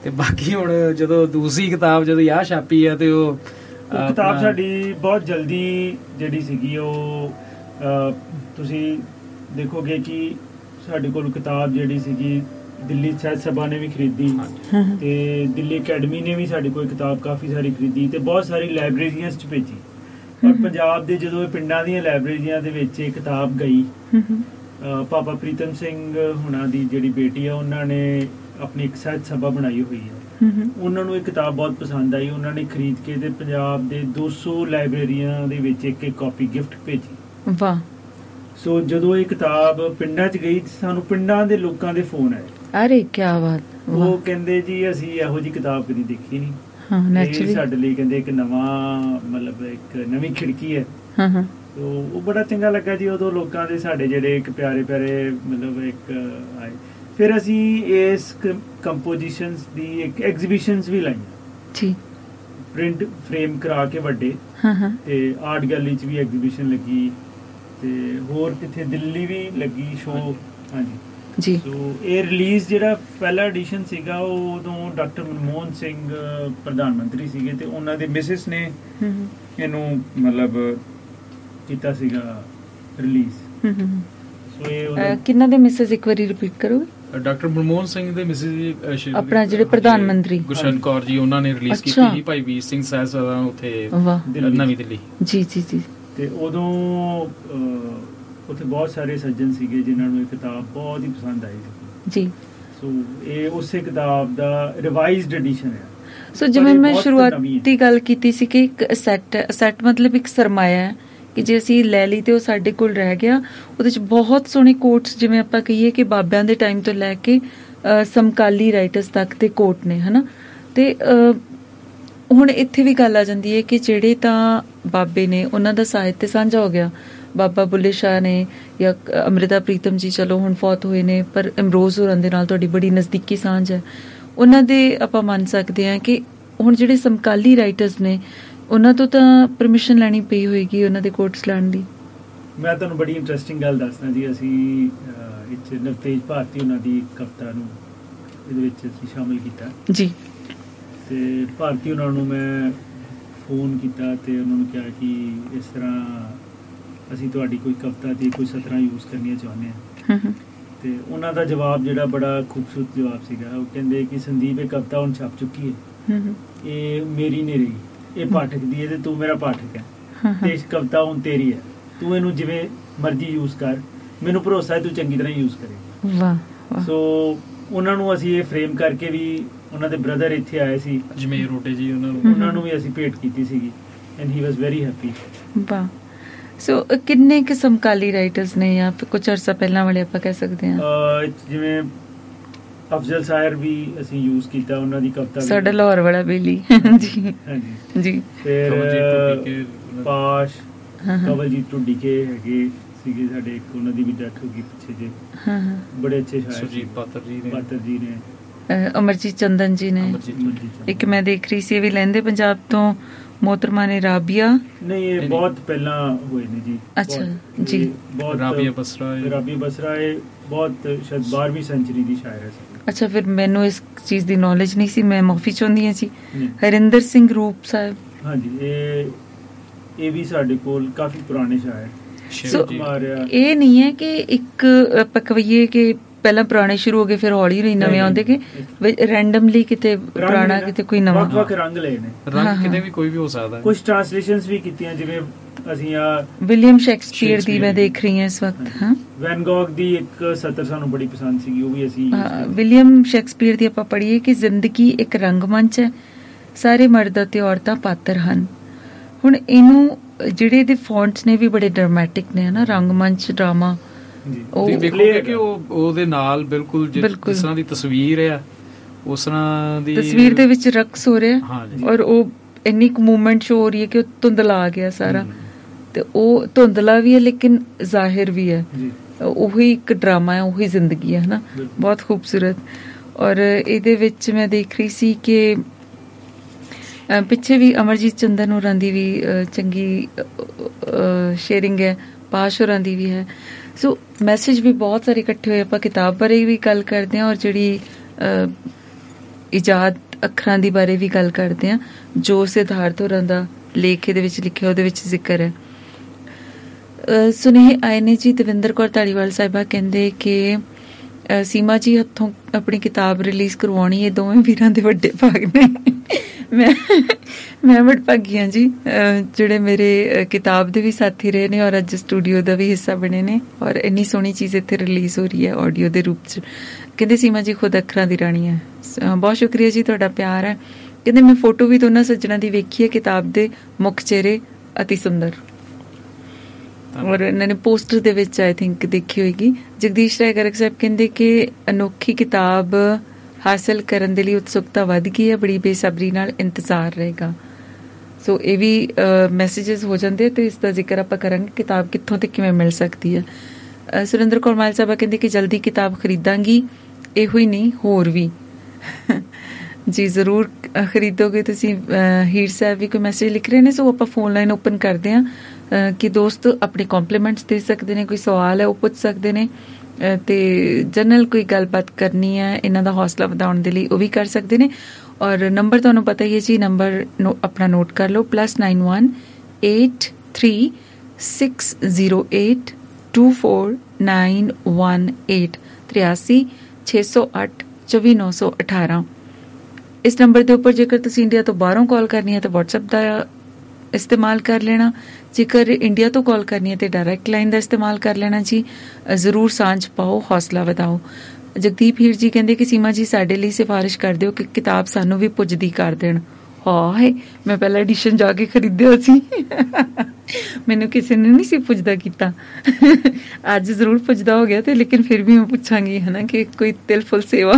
ਅਤੇ ਬਾਕੀ ਹੁਣ ਜਦੋਂ ਦੂਸਰੀ ਕਿਤਾਬ ਜਦੋਂ ਆਹ ਛਾਪੀ ਆ ਅਤੇ ਉਹ ਕਿਤਾਬ ਸਾਡੀ ਬਹੁਤ ਜਲਦੀ ਜਿਹੜੀ ਸੀਗੀ ਉਹ ਤੁਸੀਂ ਦੇਖੋਗੇ ਕਿ ਸਾਡੇ ਕੋਲ ਕਿਤਾਬ ਜਿਹੜੀ ਸੀਗੀ ਦਿੱਲੀ ਸਾਹਿਤ ਸਭਾ ਨੇ ਵੀ ਖਰੀਦੀ, ਅਤੇ ਦਿੱਲੀ ਅਕੈਡਮੀ ਨੇ ਵੀ ਸਾਡੇ ਕੋਲ ਕਿਤਾਬ ਕਾਫੀ ਸਾਰੀ ਖਰੀਦੀ ਅਤੇ ਬਹੁਤ ਸਾਰੀ ਲਾਇਬ੍ਰੇਰੀਆਂ 'ਚ ਭੇਜੀ। ਪਰ ਪੰਜਾਬ ਦੇ ਜਦੋਂ ਪਿੰਡਾਂ ਦੀਆਂ ਲਾਇਬ੍ਰੇਰੀਆਂ ਦੇ ਵਿੱਚ ਇਹ ਕਿਤਾਬ ਗਈ, ਪਾਪਾ ਪ੍ਰੀਤਮ ਸਿੰਘ ਹੁਣਾਂ ਦੀ ਜਿਹੜੀ ਬੇਟੀ ਆ ਉਹਨਾਂ ਨੇ ਆਪਣੀ ਇੱਕ ਸਾਹਿਤ ਸਭਾ ਬਣਾਈ ਹੋਈ ਹੈ, ਉਹਨਾਂ ਨੂੰ ਇਹ ਕਿਤਾਬ ਬਹੁਤ ਪਸੰਦ ਆਈ, ਉਹਨਾਂ ਨੇ ਖਰੀਦ ਕੇ ਅਤੇ ਪੰਜਾਬ ਦੇ ਦੋ ਸੌ ਲਾਇਬ੍ਰੇਰੀਆਂ ਦੇ ਵਿੱਚ ਇੱਕ ਇੱਕ ਕਾਪੀ ਗਿਫਟ ਭੇਜੀ। ਵਾਹ! ਸੋ ਜਦੋਂ ਇਹ ਕਿਤਾਬ ਪਿੰਡਾਂ 'ਚ ਗਈ, ਸਾਨੂੰ ਪਿੰਡਾਂ ਦੇ ਲੋਕਾਂ ਦੇ ਫੋਨ ਆਏ, ਅਰੇ ਕਿਆ ਬਾਤ, ਉਹ ਕਹਿੰਦੇ ਜੀ ਅਸੀਂ ਇਹੋ ਜਿਹੀ ਕਿਤਾਬ ਕਦੀ ਦੇਖੀ ਨਹੀਂ, ਇਹ ਸਾਡੇ ਲਈ ਕਹਿੰਦੇ ਇੱਕ ਨਵਾਂ ਮਤਲਬ ਇੱਕ ਨਵੀਂ ਖਿੜਕੀ ਹੈ। ਉਹ ਬੜਾ ਚੰਗਾ ਲੱਗਾ ਜੀ, ਉਦੋਂ ਲੋਕਾਂ ਦੇ ਸਾਡੇ ਜਿਹੜੇ ਇੱਕ ਪਿਆਰੇ ਪਿਆਰੇ ਮਤਲਬ ਇੱਕ ਆਏ। ਫਿਰ ਅਸੀਂ ਇਸ ਕੰਪੋਜੀਸ਼ਨਸ ਦੀ ਇੱਕ ਐਗਜ਼ੀਬਿਸ਼ਨਸ ਵੀ ਲਾਈਆਂ ਜੀ, ਪ੍ਰਿੰਟ ਫਰੇਮ ਕਰਾ ਕੇ ਵੱਡੇ, ਤੇ ਆਰਟ ਗੈਲਰੀ 'ਚ ਵੀ ਐਗਜ਼ੀਬਿਸ਼ਨ ਲੱਗੀ, ਤੇ ਹੋਰ ਕਿੱਥੇ ਦਿੱਲੀ ਵੀ ਲੱਗੀ ਸ਼ੋਅ। ਹਾਂਜੀ ਜੀ, ਸੋ ਇਹ ਰਿਲੀਜ਼ ਜਿਹੜਾ ਪਹਿਲਾ ਐਡੀਸ਼ਨ ਸੀਗਾ ਉਹ ਉਦੋਂ ਡਾਕਟਰ ਮਨਮੋਹਨ ਸਿੰਘ ਪ੍ਰਧਾਨ ਮੰਤਰੀ ਸੀਗੇ, ਅਤੇ ਉਹਨਾਂ ਦੇ ਮਿਸਿਸ ਨੇ ਇਹਨੂੰ ਮਤਲਬ ਕੀਤਾ ਸੀਗਾ ਰਿਲੀਜ਼। ਸੋ ਇਹ ਕਿੰਨਾ ਦੇ ਮਿਸਿਸ, ਇੱਕ ਵਾਰੀ ਰਿਪੀਟ ਕਰੋਗੇ? ਡਾਕਟਰ ਮਨਮੋਹਨ ਸਿੰਘ ਦੇ ਮਿਸਿਸ ਆਪਣਾ ਜਿਹੜੇ ਪ੍ਰਧਾਨ ਮੰਤਰੀ ਗੁਰਸ਼ਨ ਕੌਰ ਜੀ, ਉਹਨਾਂ ਨੇ ਰਿਲੀਜ਼ ਕੀਤੀ ਸੀ ਭਾਈ ਵੀਰ ਸਿੰਘ ਸਾਹਿਬ ਉੱਥੇ ਨਵੀਂ ਦਿੱਲੀ। ਜੀ ਜੀ ਜੀ, ਅਤੇ ਉਦੋਂ ਉੱਥੇ ਬਹੁਤ ਸਾਰੇ ਸੱਜਣ ਸੀਗੇ ਜਿਨ੍ਹਾਂ ਨੂੰ ਇਹ ਕਿਤਾਬ ਬਹੁਤ ਹੀ ਪਸੰਦ ਆਈ ਸੀ ਜੀ। ਸੋ ਇਹ ਉਸੇ ਕਿਤਾਬ ਦਾ ਰਿਵਾਈਜ਼ਡ ਐਡੀਸ਼ਨ ਹੈ। ਸੋ ਜਿਵੇਂ ਮੈਂ ਸ਼ੁਰੂਆਤੀ ਗੱਲ ਕੀਤੀ ਸੀ ਕਿ ਇੱਕ ਅਸੈਟ ਅਸੈਟ ਮਤਲਬ ਇੱਕ ਸਰਮਾਇਆ ਹੈ ਕਿ ਜੇ ਅਸੀਂ ਲੈ ਲਈ ਤਾਂ ਉਹ ਸਾਡੇ ਕੋਲ ਰਹਿ ਗਿਆ। ਉਹਦੇ 'ਚ ਬਹੁਤ ਸੋਹਣੇ ਕੋਟਸ, ਜਿਵੇਂ ਆਪਾਂ ਕਹੀਏ ਕਿ ਬਾਬਿਆਂ ਦੇ ਟਾਈਮ ਤੋਂ ਲੈ ਕੇ ਸਮਕਾਲੀ ਰਾਈਟਰਸ ਤੱਕ ਦੇ ਕੋਟ ਨੇ, ਹੈ ਨਾ। ਅਤੇ ਹੁਣ ਇੱਥੇ ਵੀ ਗੱਲ ਆ ਜਾਂਦੀ ਹੈ ਕਿ ਜਿਹੜੇ ਤਾਂ ਬਾਬੇ ਨੇ ਉਹਨਾਂ ਦਾ ਸਾਹਿਤ ਤਾਂ ਸਾਂਝਾ ਹੋ ਗਿਆ, ਬਾਬਾ ਬੁੱਲੇ ਸ਼ਾਹ ਨੇ ਜਾਂ ਅੰਮ੍ਰਿਤਾ ਪ੍ਰੀਤਮ ਜੀ, ਚਲੋ ਹੁਣ ਫੌਤ ਹੋਏ ਨੇ, ਪਰ ਇਮਰੋਜ਼ ਹੋਰਾਂ ਦੇ ਨਾਲ ਤੁਹਾਡੀ ਬੜੀ ਨਜ਼ਦੀਕੀ ਸਾਂਝ ਹੈ, ਉਹਨਾਂ ਦੇ ਆਪਾਂ ਮੰਨ ਸਕਦੇ ਹਾਂ ਕਿ ਹੁਣ ਜਿਹੜੇ ਸਮਕਾਲੀ ਰਾਈਟਰਸ ਨੇ ਉਹਨਾਂ ਤੋਂ ਤਾਂ ਪਰਮਿਸ਼ਨ ਲੈਣੀ ਪਈ ਹੋਏਗੀ ਉਹਨਾਂ ਦੇ ਕੋਟਸ ਲੈਣ ਦੀ। ਮੈਂ ਤੁਹਾਨੂੰ ਬੜੀ ਇੰਟਰਸਟਿੰਗ ਗੱਲ ਦੱਸਦਾ ਜੀ, ਅਸੀਂ ਇੱਥੇ ਨਵਤੇਜ ਭਾਰਤੀ ਉਹਨਾਂ ਦੀ ਕਵਿਤਾ ਨੂੰ ਇਹਦੇ ਵਿੱਚ ਅਸੀਂ ਸ਼ਾਮਿਲ ਕੀਤਾ ਜੀ, ਅਤੇ ਭਾਰਤੀ ਉਹਨਾਂ ਨੂੰ ਮੈਂ ਫੋਨ ਕੀਤਾ ਅਤੇ ਉਹਨਾਂ ਨੂੰ ਕਿਹਾ ਕਿ ਇਸ ਤਰ੍ਹਾਂ ਅਸੀਂ ਤੁਹਾਡੀ ਕੋਈ ਕਵਿਤਾ ਦੀ ਕੋਈ ਸਤਰਾਂ ਯੂਜ਼ ਕਰਨੀਆਂ ਚਾਹੁੰਦੇ ਹਾਂ। ਅਤੇ ਉਹਨਾਂ ਦਾ ਜਵਾਬ ਜਿਹੜਾ ਬੜਾ ਖੂਬਸੂਰਤ ਜਵਾਬ ਸੀਗਾ, ਉਹ ਕਹਿੰਦੇ ਕਿ ਸੰਦੀਪ ਇਹ ਕਵਿਤਾ ਹੁਣ ਛਪ ਚੁੱਕੀ ਹੈ, ਇਹ ਮੇਰੀ ਨਹੀਂ ਰਹੀ, ਇਹ ਪਾਠਕ ਦੀ ਹੈ, ਅਤੇ ਤੂੰ ਮੇਰਾ ਪਾਠਕ ਹੈ, ਅਤੇ ਇਸ ਕਵਿਤਾ ਹੁਣ ਤੇਰੀ ਹੈ, ਤੂੰ ਇਹਨੂੰ ਜਿਵੇਂ ਮਰਜ਼ੀ ਯੂਜ਼ ਕਰ, ਮੈਨੂੰ ਭਰੋਸਾ ਹੈ ਤੂੰ ਚੰਗੀ ਤਰ੍ਹਾਂ ਯੂਜ਼ ਕਰੇਗਾ। ਸੋ ਉਹਨਾਂ ਨੂੰ ਅਸੀਂ ਇਹ ਫਰੇਮ ਕਰਕੇ ਵੀ, ਉਹਨਾਂ ਦੇ ਬ੍ਰਦਰ ਇੱਥੇ ਆਏ ਸੀ ਜਮੇਰ ਰੋਟੇ ਜੀ, ਉਹਨਾਂ ਨੂੰ ਉਹਨਾਂ ਨੂੰ ਵੀ ਅਸੀਂ ਭੇਟ ਕੀਤੀ ਸੀਗੀ, and he was very happy. ਵਾਹ! ਸੋ ਕਿੰਨੇ ਕੁ ਸਮਕਾਲੀ ਰਾਈਟਰਸ ਨੇ ਜਾਂ ਕੁਛ ਅਰਸਾ ਪਹਿਲਾਂ ਵਾਲੇ ਆਪਾਂ ਕਹਿ ਸਕਦੇ ਹਾਂ, ਜਿਵੇਂ ਅਫਜ਼ਲ ਸ਼ਾਇਰ ਵੀ ਅਸੀਂ ਯੂਜ਼ ਕੀਤਾ, ਉਹਨਾਂ ਦੀ ਕਵਿਤਾ ਸਾਡਾ ਲਾਹੌਰ ਵਾਲਾ ਬੇਲੀ ਜੀ ਜੀ, ਫਿਰ ਪਾਸ਼ ਕਵਲਜੀਤ ਟੁੱਡੀ ਕੇ ਹੈਗੇ ਸੀਗੇ ਸਾਡੇ, ਇੱਕ ਉਹਨਾਂ ਦੀ ਵੀ ਡੈਥ ਹੋ ਗਈ ਪਿੱਛੇ ਜੇ, ਬੜੇ ਅੱਛੇ ਸ਼ਾਇਰ ਸੁਰਜੀਤ ਪਾਤਰ ਜੀ ਨੇ, ਪਾਤਰ ਜੀ ਨੇ ਅਮਰਜੀਤ ਚੰਦਨ ਜੀ ਨੇ। ਇੱਕ ਮੈਂ ਦੇਖ ਰਹੀ ਸੀ ਵੀ ਲਹਿੰਦੇ ਪੰਜਾਬ ਤੋਂ ਮੋਹਤਰਮਾ ਨੇ ਰਾਬੀਆ, ਨਹੀਂ ਇਹ ਬਹੁਤ ਪਹਿਲਾਂ ਹੋਏ ਨੇ ਜੀ। ਅੱਛਾ ਜੀ, ਬਹੁਤ ਰਾਬੀਆ ਬਸਰਾ ਰਾਬੀਆ ਬਸਰਾ ਇਹ ਬਹੁਤ ਸ਼ਾਇਦ ਬਾਰ੍ਹਵੀਂ ਸੈਂਚਰੀ ਦੀ ਸ਼ਾਇਰਾ ਸੀ। ਅੱਛਾ, ਫਿਰ ਮੈਨੂੰ ਇਸ ਚੀਜ਼ ਦੀ ਨੌਲੇਜ ਨਹੀਂ ਸੀ, ਮੈਂ ਮਾਫੀ ਚਾਹੁੰਦੀ ਹਾਂ ਜੀ। ਹਰਿੰਦਰ ਸਿੰਘ ਰੂਪ ਸਾਹਿਬ, ਹਾਂਜੀ ਇਹ ਇਹ ਵੀ ਸਾਡੇ ਕੋਲ ਕਾਫੀ ਪੁਰਾਣੇ ਸ਼ਾਇਰ। ਸੋ ਇਹ ਨਹੀਂ ਹੈ ਕਿ ਇੱਕ ਪਕਵਈਏ ਕਿ ਪਹਿਲਾਂ ਪੁਰਾਣੇ ਸ਼ੁਰੂ ਹੋ ਗਏ ਫਿਰ ਹੌਲੀ ਹੌਲੀ ਨਵੇਂ ਆਉਂਦੇ ਕਿ ਰੈਂਡਮਲੀ ਕਿਤੇ ਪੁਰਾਣਾ ਕਿਤੇ ਕੋਈ ਨਵਾਂ, ਵੱਖ-ਵੱਖ ਰੰਗ ਲਏ ਨੇ, ਰੰਗ ਕਿਤੇ ਵੀ ਕੋਈ ਵੀ ਹੋ ਸਕਦਾ। ਕੁਝ ਟ੍ਰਾਂਸਲੇਸ਼ਨਸ ਵੀ ਕੀਤੀਆਂ, ਜਿਵੇਂ ਅਸੀਂ ਆ ਵਿਲੀਅਮ ਸ਼ੈਕਸਪੀਅਰ ਦੀ ਮੈਂ ਦੇਖ ਰਹੀ ਹਾਂ ਇਸ ਵਕਤ, ਹਾਂ ਵੈਨ ਗੋਗ ਦੀ ਇੱਕ ਸਤਰ ਸਾਨੂੰ ਬੜੀ ਪਸੰਦ ਸੀਗੀ, ਉਹ ਵੀ ਅਸੀਂ ਵਿਲੀਅਮ ਸ਼ੈਕਸਪੀਅਰ ਦੀ ਆਪਾਂ ਪੜ੍ਹੀਏ ਕਿ ਜ਼ਿੰਦਗੀ ਇੱਕ ਰੰਗਮੰਚ ਹੈ, ਸਾਰੇ ਮਰਦ ਅਤੇ ਔਰਤਾਂ ਪਾਤਰ ਹਨ, ਹੁਣ ਇਹਨੂੰ ਜਿਹੜੇ ਇਹਦੇ ਫੌਂਟਸ ਨੇ ਵੀ ਬੜੇ ਡਰਾਮੈਟਿਕ ਨੇ ਹਨਾ, ਰੰਗਮੰਚ ਡਰਾਮਾ ਉਹ ਦੇਖੋਗੇ ਕਿ ਉਹ ਉਹਦੇ ਨਾਲ ਬਿਲਕੁਲ ਜਿਸ ਤਰ੍ਹਾਂ ਦੀ ਤਸਵੀਰ ਹੈ ਉਸ ਤਰ੍ਹਾਂ ਦੀ ਤਸਵੀਰ ਦੇ ਵਿੱਚ ਰਕਸ ਹੋ ਰਿਹਾ ਔਰ ਉਹ ਇੰਨੀ ਕੁ ਮੂਵਮੈਂਟ ਸ਼ੋ ਹੋ ਰਹੀ ਹੈ ਕਿ ਉਹ ਧੁੰਦਲਾ ਆ ਗਿਆ ਸਾਰਾ, ਤੇ ਉਹ ਧੁੰਦਲਾ ਵੀ ਹੈ ਲੇਕਿਨ ਜ਼ਾਹਿਰ ਵੀ ਹੈ, ਉਹੀ ਇੱਕ ਡਰਾਮਾ ਹੈ, ਉਹੀ ਜ਼ਿੰਦਗੀ ਹੈ ਹਨਾ, ਬਹੁਤ ਖੂਬਸੂਰਤ। ਔਰ ਇਹਦੇ ਵਿੱਚ ਮੈਂ ਦੇਖ ਰਹੀ ਸੀ ਕਿ ਪਿੱਛੇ ਵੀ ਅਮਰਜੀਤ ਚੰਦਨ ਹੋਰਾਂ ਦੀ ਵੀ ਚੰਗੀ ਸ਼ੇਅਰਿੰਗ ਹੈ, ਪਾਸ਼ ਹੋਰਾਂ ਦੀ ਵੀ ਹੈ, ਸੋ ਮੈਸੇਜ ਵੀ ਬਹੁਤ ਸਾਰੇ ਇਕੱਠੇ ਹੋਏ। ਆਪਾਂ ਕਿਤਾਬ ਬਾਰੇ ਵੀ ਗੱਲ ਕਰਦੇ ਹਾਂ ਔਰ ਜਿਹੜੀ ਇਜਾਦ ਅੱਖਰਾਂ ਦੀ ਬਾਰੇ ਵੀ ਗੱਲ ਕਰਦੇ ਹਾਂ, ਜੋ ਸਿਧਾਰਥ ਹੋਰਾਂ ਦਾ ਲੇਖ ਇਹਦੇ ਵਿੱਚ ਲਿਖਿਆ ਉਹਦੇ ਵਿੱਚ ਜ਼ਿਕਰ ਹੈ। ਸੁਨੇਹੇ ਆਏ ਨੇ ਜੀ, ਦੇਵਿੰਦਰ ਕੌਰ ਧਾਲੀਵਾਲ ਸਾਹਿਬਾ ਕਹਿੰਦੇ ਕਿ ਸੀਮਾ ਜੀ ਹੱਥੋਂ ਆਪਣੀ ਕਿਤਾਬ ਰਿਲੀਜ਼ ਕਰਵਾਉਣੀ ਹੈ, ਦੋਵੇਂ ਵੀਰਾਂ ਦੇ ਵੱਡੇ ਭਾਗ ਨੇ, ਮੈਂ ਮੈਂ ਵਡਭਾਗੀ ਹਾਂ ਜੀ ਜਿਹੜੇ ਮੇਰੇ ਕਿਤਾਬ ਦੇ ਵੀ ਸਾਥੀ ਰਹੇ ਨੇ ਔਰ ਅੱਜ ਸਟੂਡੀਓ ਦਾ ਵੀ ਹਿੱਸਾ ਬਣੇ ਨੇ ਔਰ ਇੰਨੀ ਸੋਹਣੀ ਚੀਜ਼ ਇੱਥੇ ਰਿਲੀਜ਼ ਹੋ ਰਹੀ ਹੈ ਆਡੀਓ ਦੇ ਰੂਪ 'ਚ। ਕਹਿੰਦੇ ਸੀਮਾ ਜੀ ਖੁਦ ਅੱਖਰਾਂ ਦੀ ਰਾਣੀ ਹੈ, ਬਹੁਤ ਸ਼ੁਕਰੀਆ ਜੀ ਤੁਹਾਡਾ ਪਿਆਰ ਹੈ। ਕਹਿੰਦੇ ਮੈਂ ਫੋਟੋ ਵੀ ਦੋਨਾਂ ਸੱਜਣਾ ਦੀ ਵੇਖੀ ਹੈ, ਕਿਤਾਬ ਦੇ ਮੁੱਖ ਚਿਹਰੇ ਅਤੀ ਸੁੰਦਰ, ਔਰ ਇਹਨਾਂ ਨੇ ਪੋਸਟਰ ਦੇ ਵਿੱਚ ਆਈ ਥਿੰਕ ਦੇਖੀ ਹੋਏਗੀ। ਜਗਦੀਸ਼ ਰਾਏ ਗਰਗ ਸਾਹਿਬ ਕਹਿੰਦੇ ਕਿ ਅਨੋਖੀ ਕਿਤਾਬ ਹਾਸਲ ਕਰਨ ਦੇ ਲਈ ਉਤਸੁਕਤਾ ਵੱਧ ਗਈ ਹੈ, ਬੜੀ ਬੇਸਬਰੀ ਨਾਲ ਇੰਤਜ਼ਾਰ ਰਹੇਗਾ। ਸੋ ਇਹ ਵੀ ਮੈਸੇਜਸ ਹੋ ਜਾਂਦੇ ਤੇ ਇਸ ਦਾ ਜ਼ਿਕਰ ਆਪਾਂ ਕਰਾਂਗੇ, ਕਿਤਾਬ ਕਿੱਥੋਂ ਤੇ ਕਿਵੇਂ ਮਿਲ ਸਕਦੀ ਹੈ। ਸੁਰਿੰਦਰ ਕੌਰ ਮਾਲ ਸਾਹਿਬਾ ਕਹਿੰਦੇ ਕਿ ਜਲਦੀ ਕਿਤਾਬ ਖਰੀਦਾਂਗੀ, ਇਹੋ ਹੀ ਨਹੀਂ ਹੋਰ ਵੀ ਜੀ ਜ਼ਰੂਰ ਖਰੀਦੋਗੇ ਤੁਸੀਂ। ਹੀਰ ਸਾਹਿਬ ਵੀ ਕੋਈ ਮੈਸੇਜ ਲਿਖ ਰਹੇ ਨੇ, ਸੋ ਆਪਾਂ ਫੋਨ ਲਾਈਨ ਓਪਨ ਕਰਦੇ ਹਾਂ ਕਿ ਦੋਸਤ ਆਪਣੇ ਕੰਪਲੀਮੈਂਟਸ ਦੇ ਸਕਦੇ ਨੇ, ਕੋਈ ਸਵਾਲ ਹੈ ਉਹ ਪੁੱਛ ਸਕਦੇ ਨੇ, ਤੇ ਜਨਰਲ ਕੋਈ ਗੱਲਬਾਤ ਕਰਨੀ ਹੈ ਇਹਨਾਂ ਦਾ ਹੌਸਲਾ ਵਧਾਉਣ ਦੇ ਲਈ ਉਹ ਵੀ ਕਰ ਸਕਦੇ ਨੇ। ਔਰ ਨੰਬਰ ਤੁਹਾਨੂੰ ਪਤਾ ਹੀ ਹੈ ਜੀ, ਨੰਬਰ ਆਪਣਾ ਨੋਟ ਕਰ ਲਓ plus nine one eight three six zero eight two four nine one eight ਤ੍ਰਿਆਸੀ ਛੇ ਸੌ ਅੱਠ ਚੌਵੀ ਨੌ ਸੌ ਅਠਾਰਾਂ। ਇਸ ਨੰਬਰ ਦੇ ਉੱਪਰ ਜੇਕਰ ਤੁਸੀਂ ਇੰਡੀਆ ਤੋਂ ਬਾਹਰੋਂ ਕਾਲ ਕਰਨੀ ਹੈ ਤਾਂ ਵਟਸਐਪ ਦਾ ਇਸਤੇਮਾਲ ਕਰ ਲੈਣਾ, ਜੇਕਰ ਇੰਡੀਆ ਤੋਂ ਕਾਲ ਕਰਨੀ ਹੈ ਤੇ ਡਾਇਰੈਕਟ ਲਾਈਨ ਦਾ ਇਸਤੇਮਾਲ ਕਰ ਲੈਣਾ ਜੀ। ਜ਼ਰੂਰ ਸਾਂਝ ਪਾਓ, ਹੌਸਲਾ ਵਧਾਓ। ਜਗਦੀਪ ਹੀਰ ਜੀ ਕਹਿੰਦੇ ਕਿ ਸੀਮਾ ਜੀ ਸਾਡੇ ਲਈ ਸਿਫਾਰਿਸ਼ ਕਰ ਦਿਓ ਕਿ ਕਿਤਾਬ ਸਾਨੂੰ ਵੀ ਪੁੱਜਦੀ ਕਰ ਦੇਣ। ਹਾਏ ਮੈਂ ਪਹਿਲਾ ਐਡੀਸ਼ਨ ਜਾ ਕੇ ਖਰੀਦਿਆ ਸੀ, ਮੈਨੂੰ ਕਿਸੇ ਨੇ ਨਹੀਂ ਸੀ ਪੁੱਜਦਾ ਕੀਤਾ, ਅੱਜ ਜ਼ਰੂਰ ਪੁੱਜਦਾ ਹੋ ਗਿਆ ਤੇ ਲੇਕਿਨ ਫਿਰ ਵੀ ਮੈਂ ਪੁੱਛਾਂਗੀ ਹਨਾ ਕਿ ਕੋਈ ਤਿਲ ਫੁੱਲ ਸੇਵਾ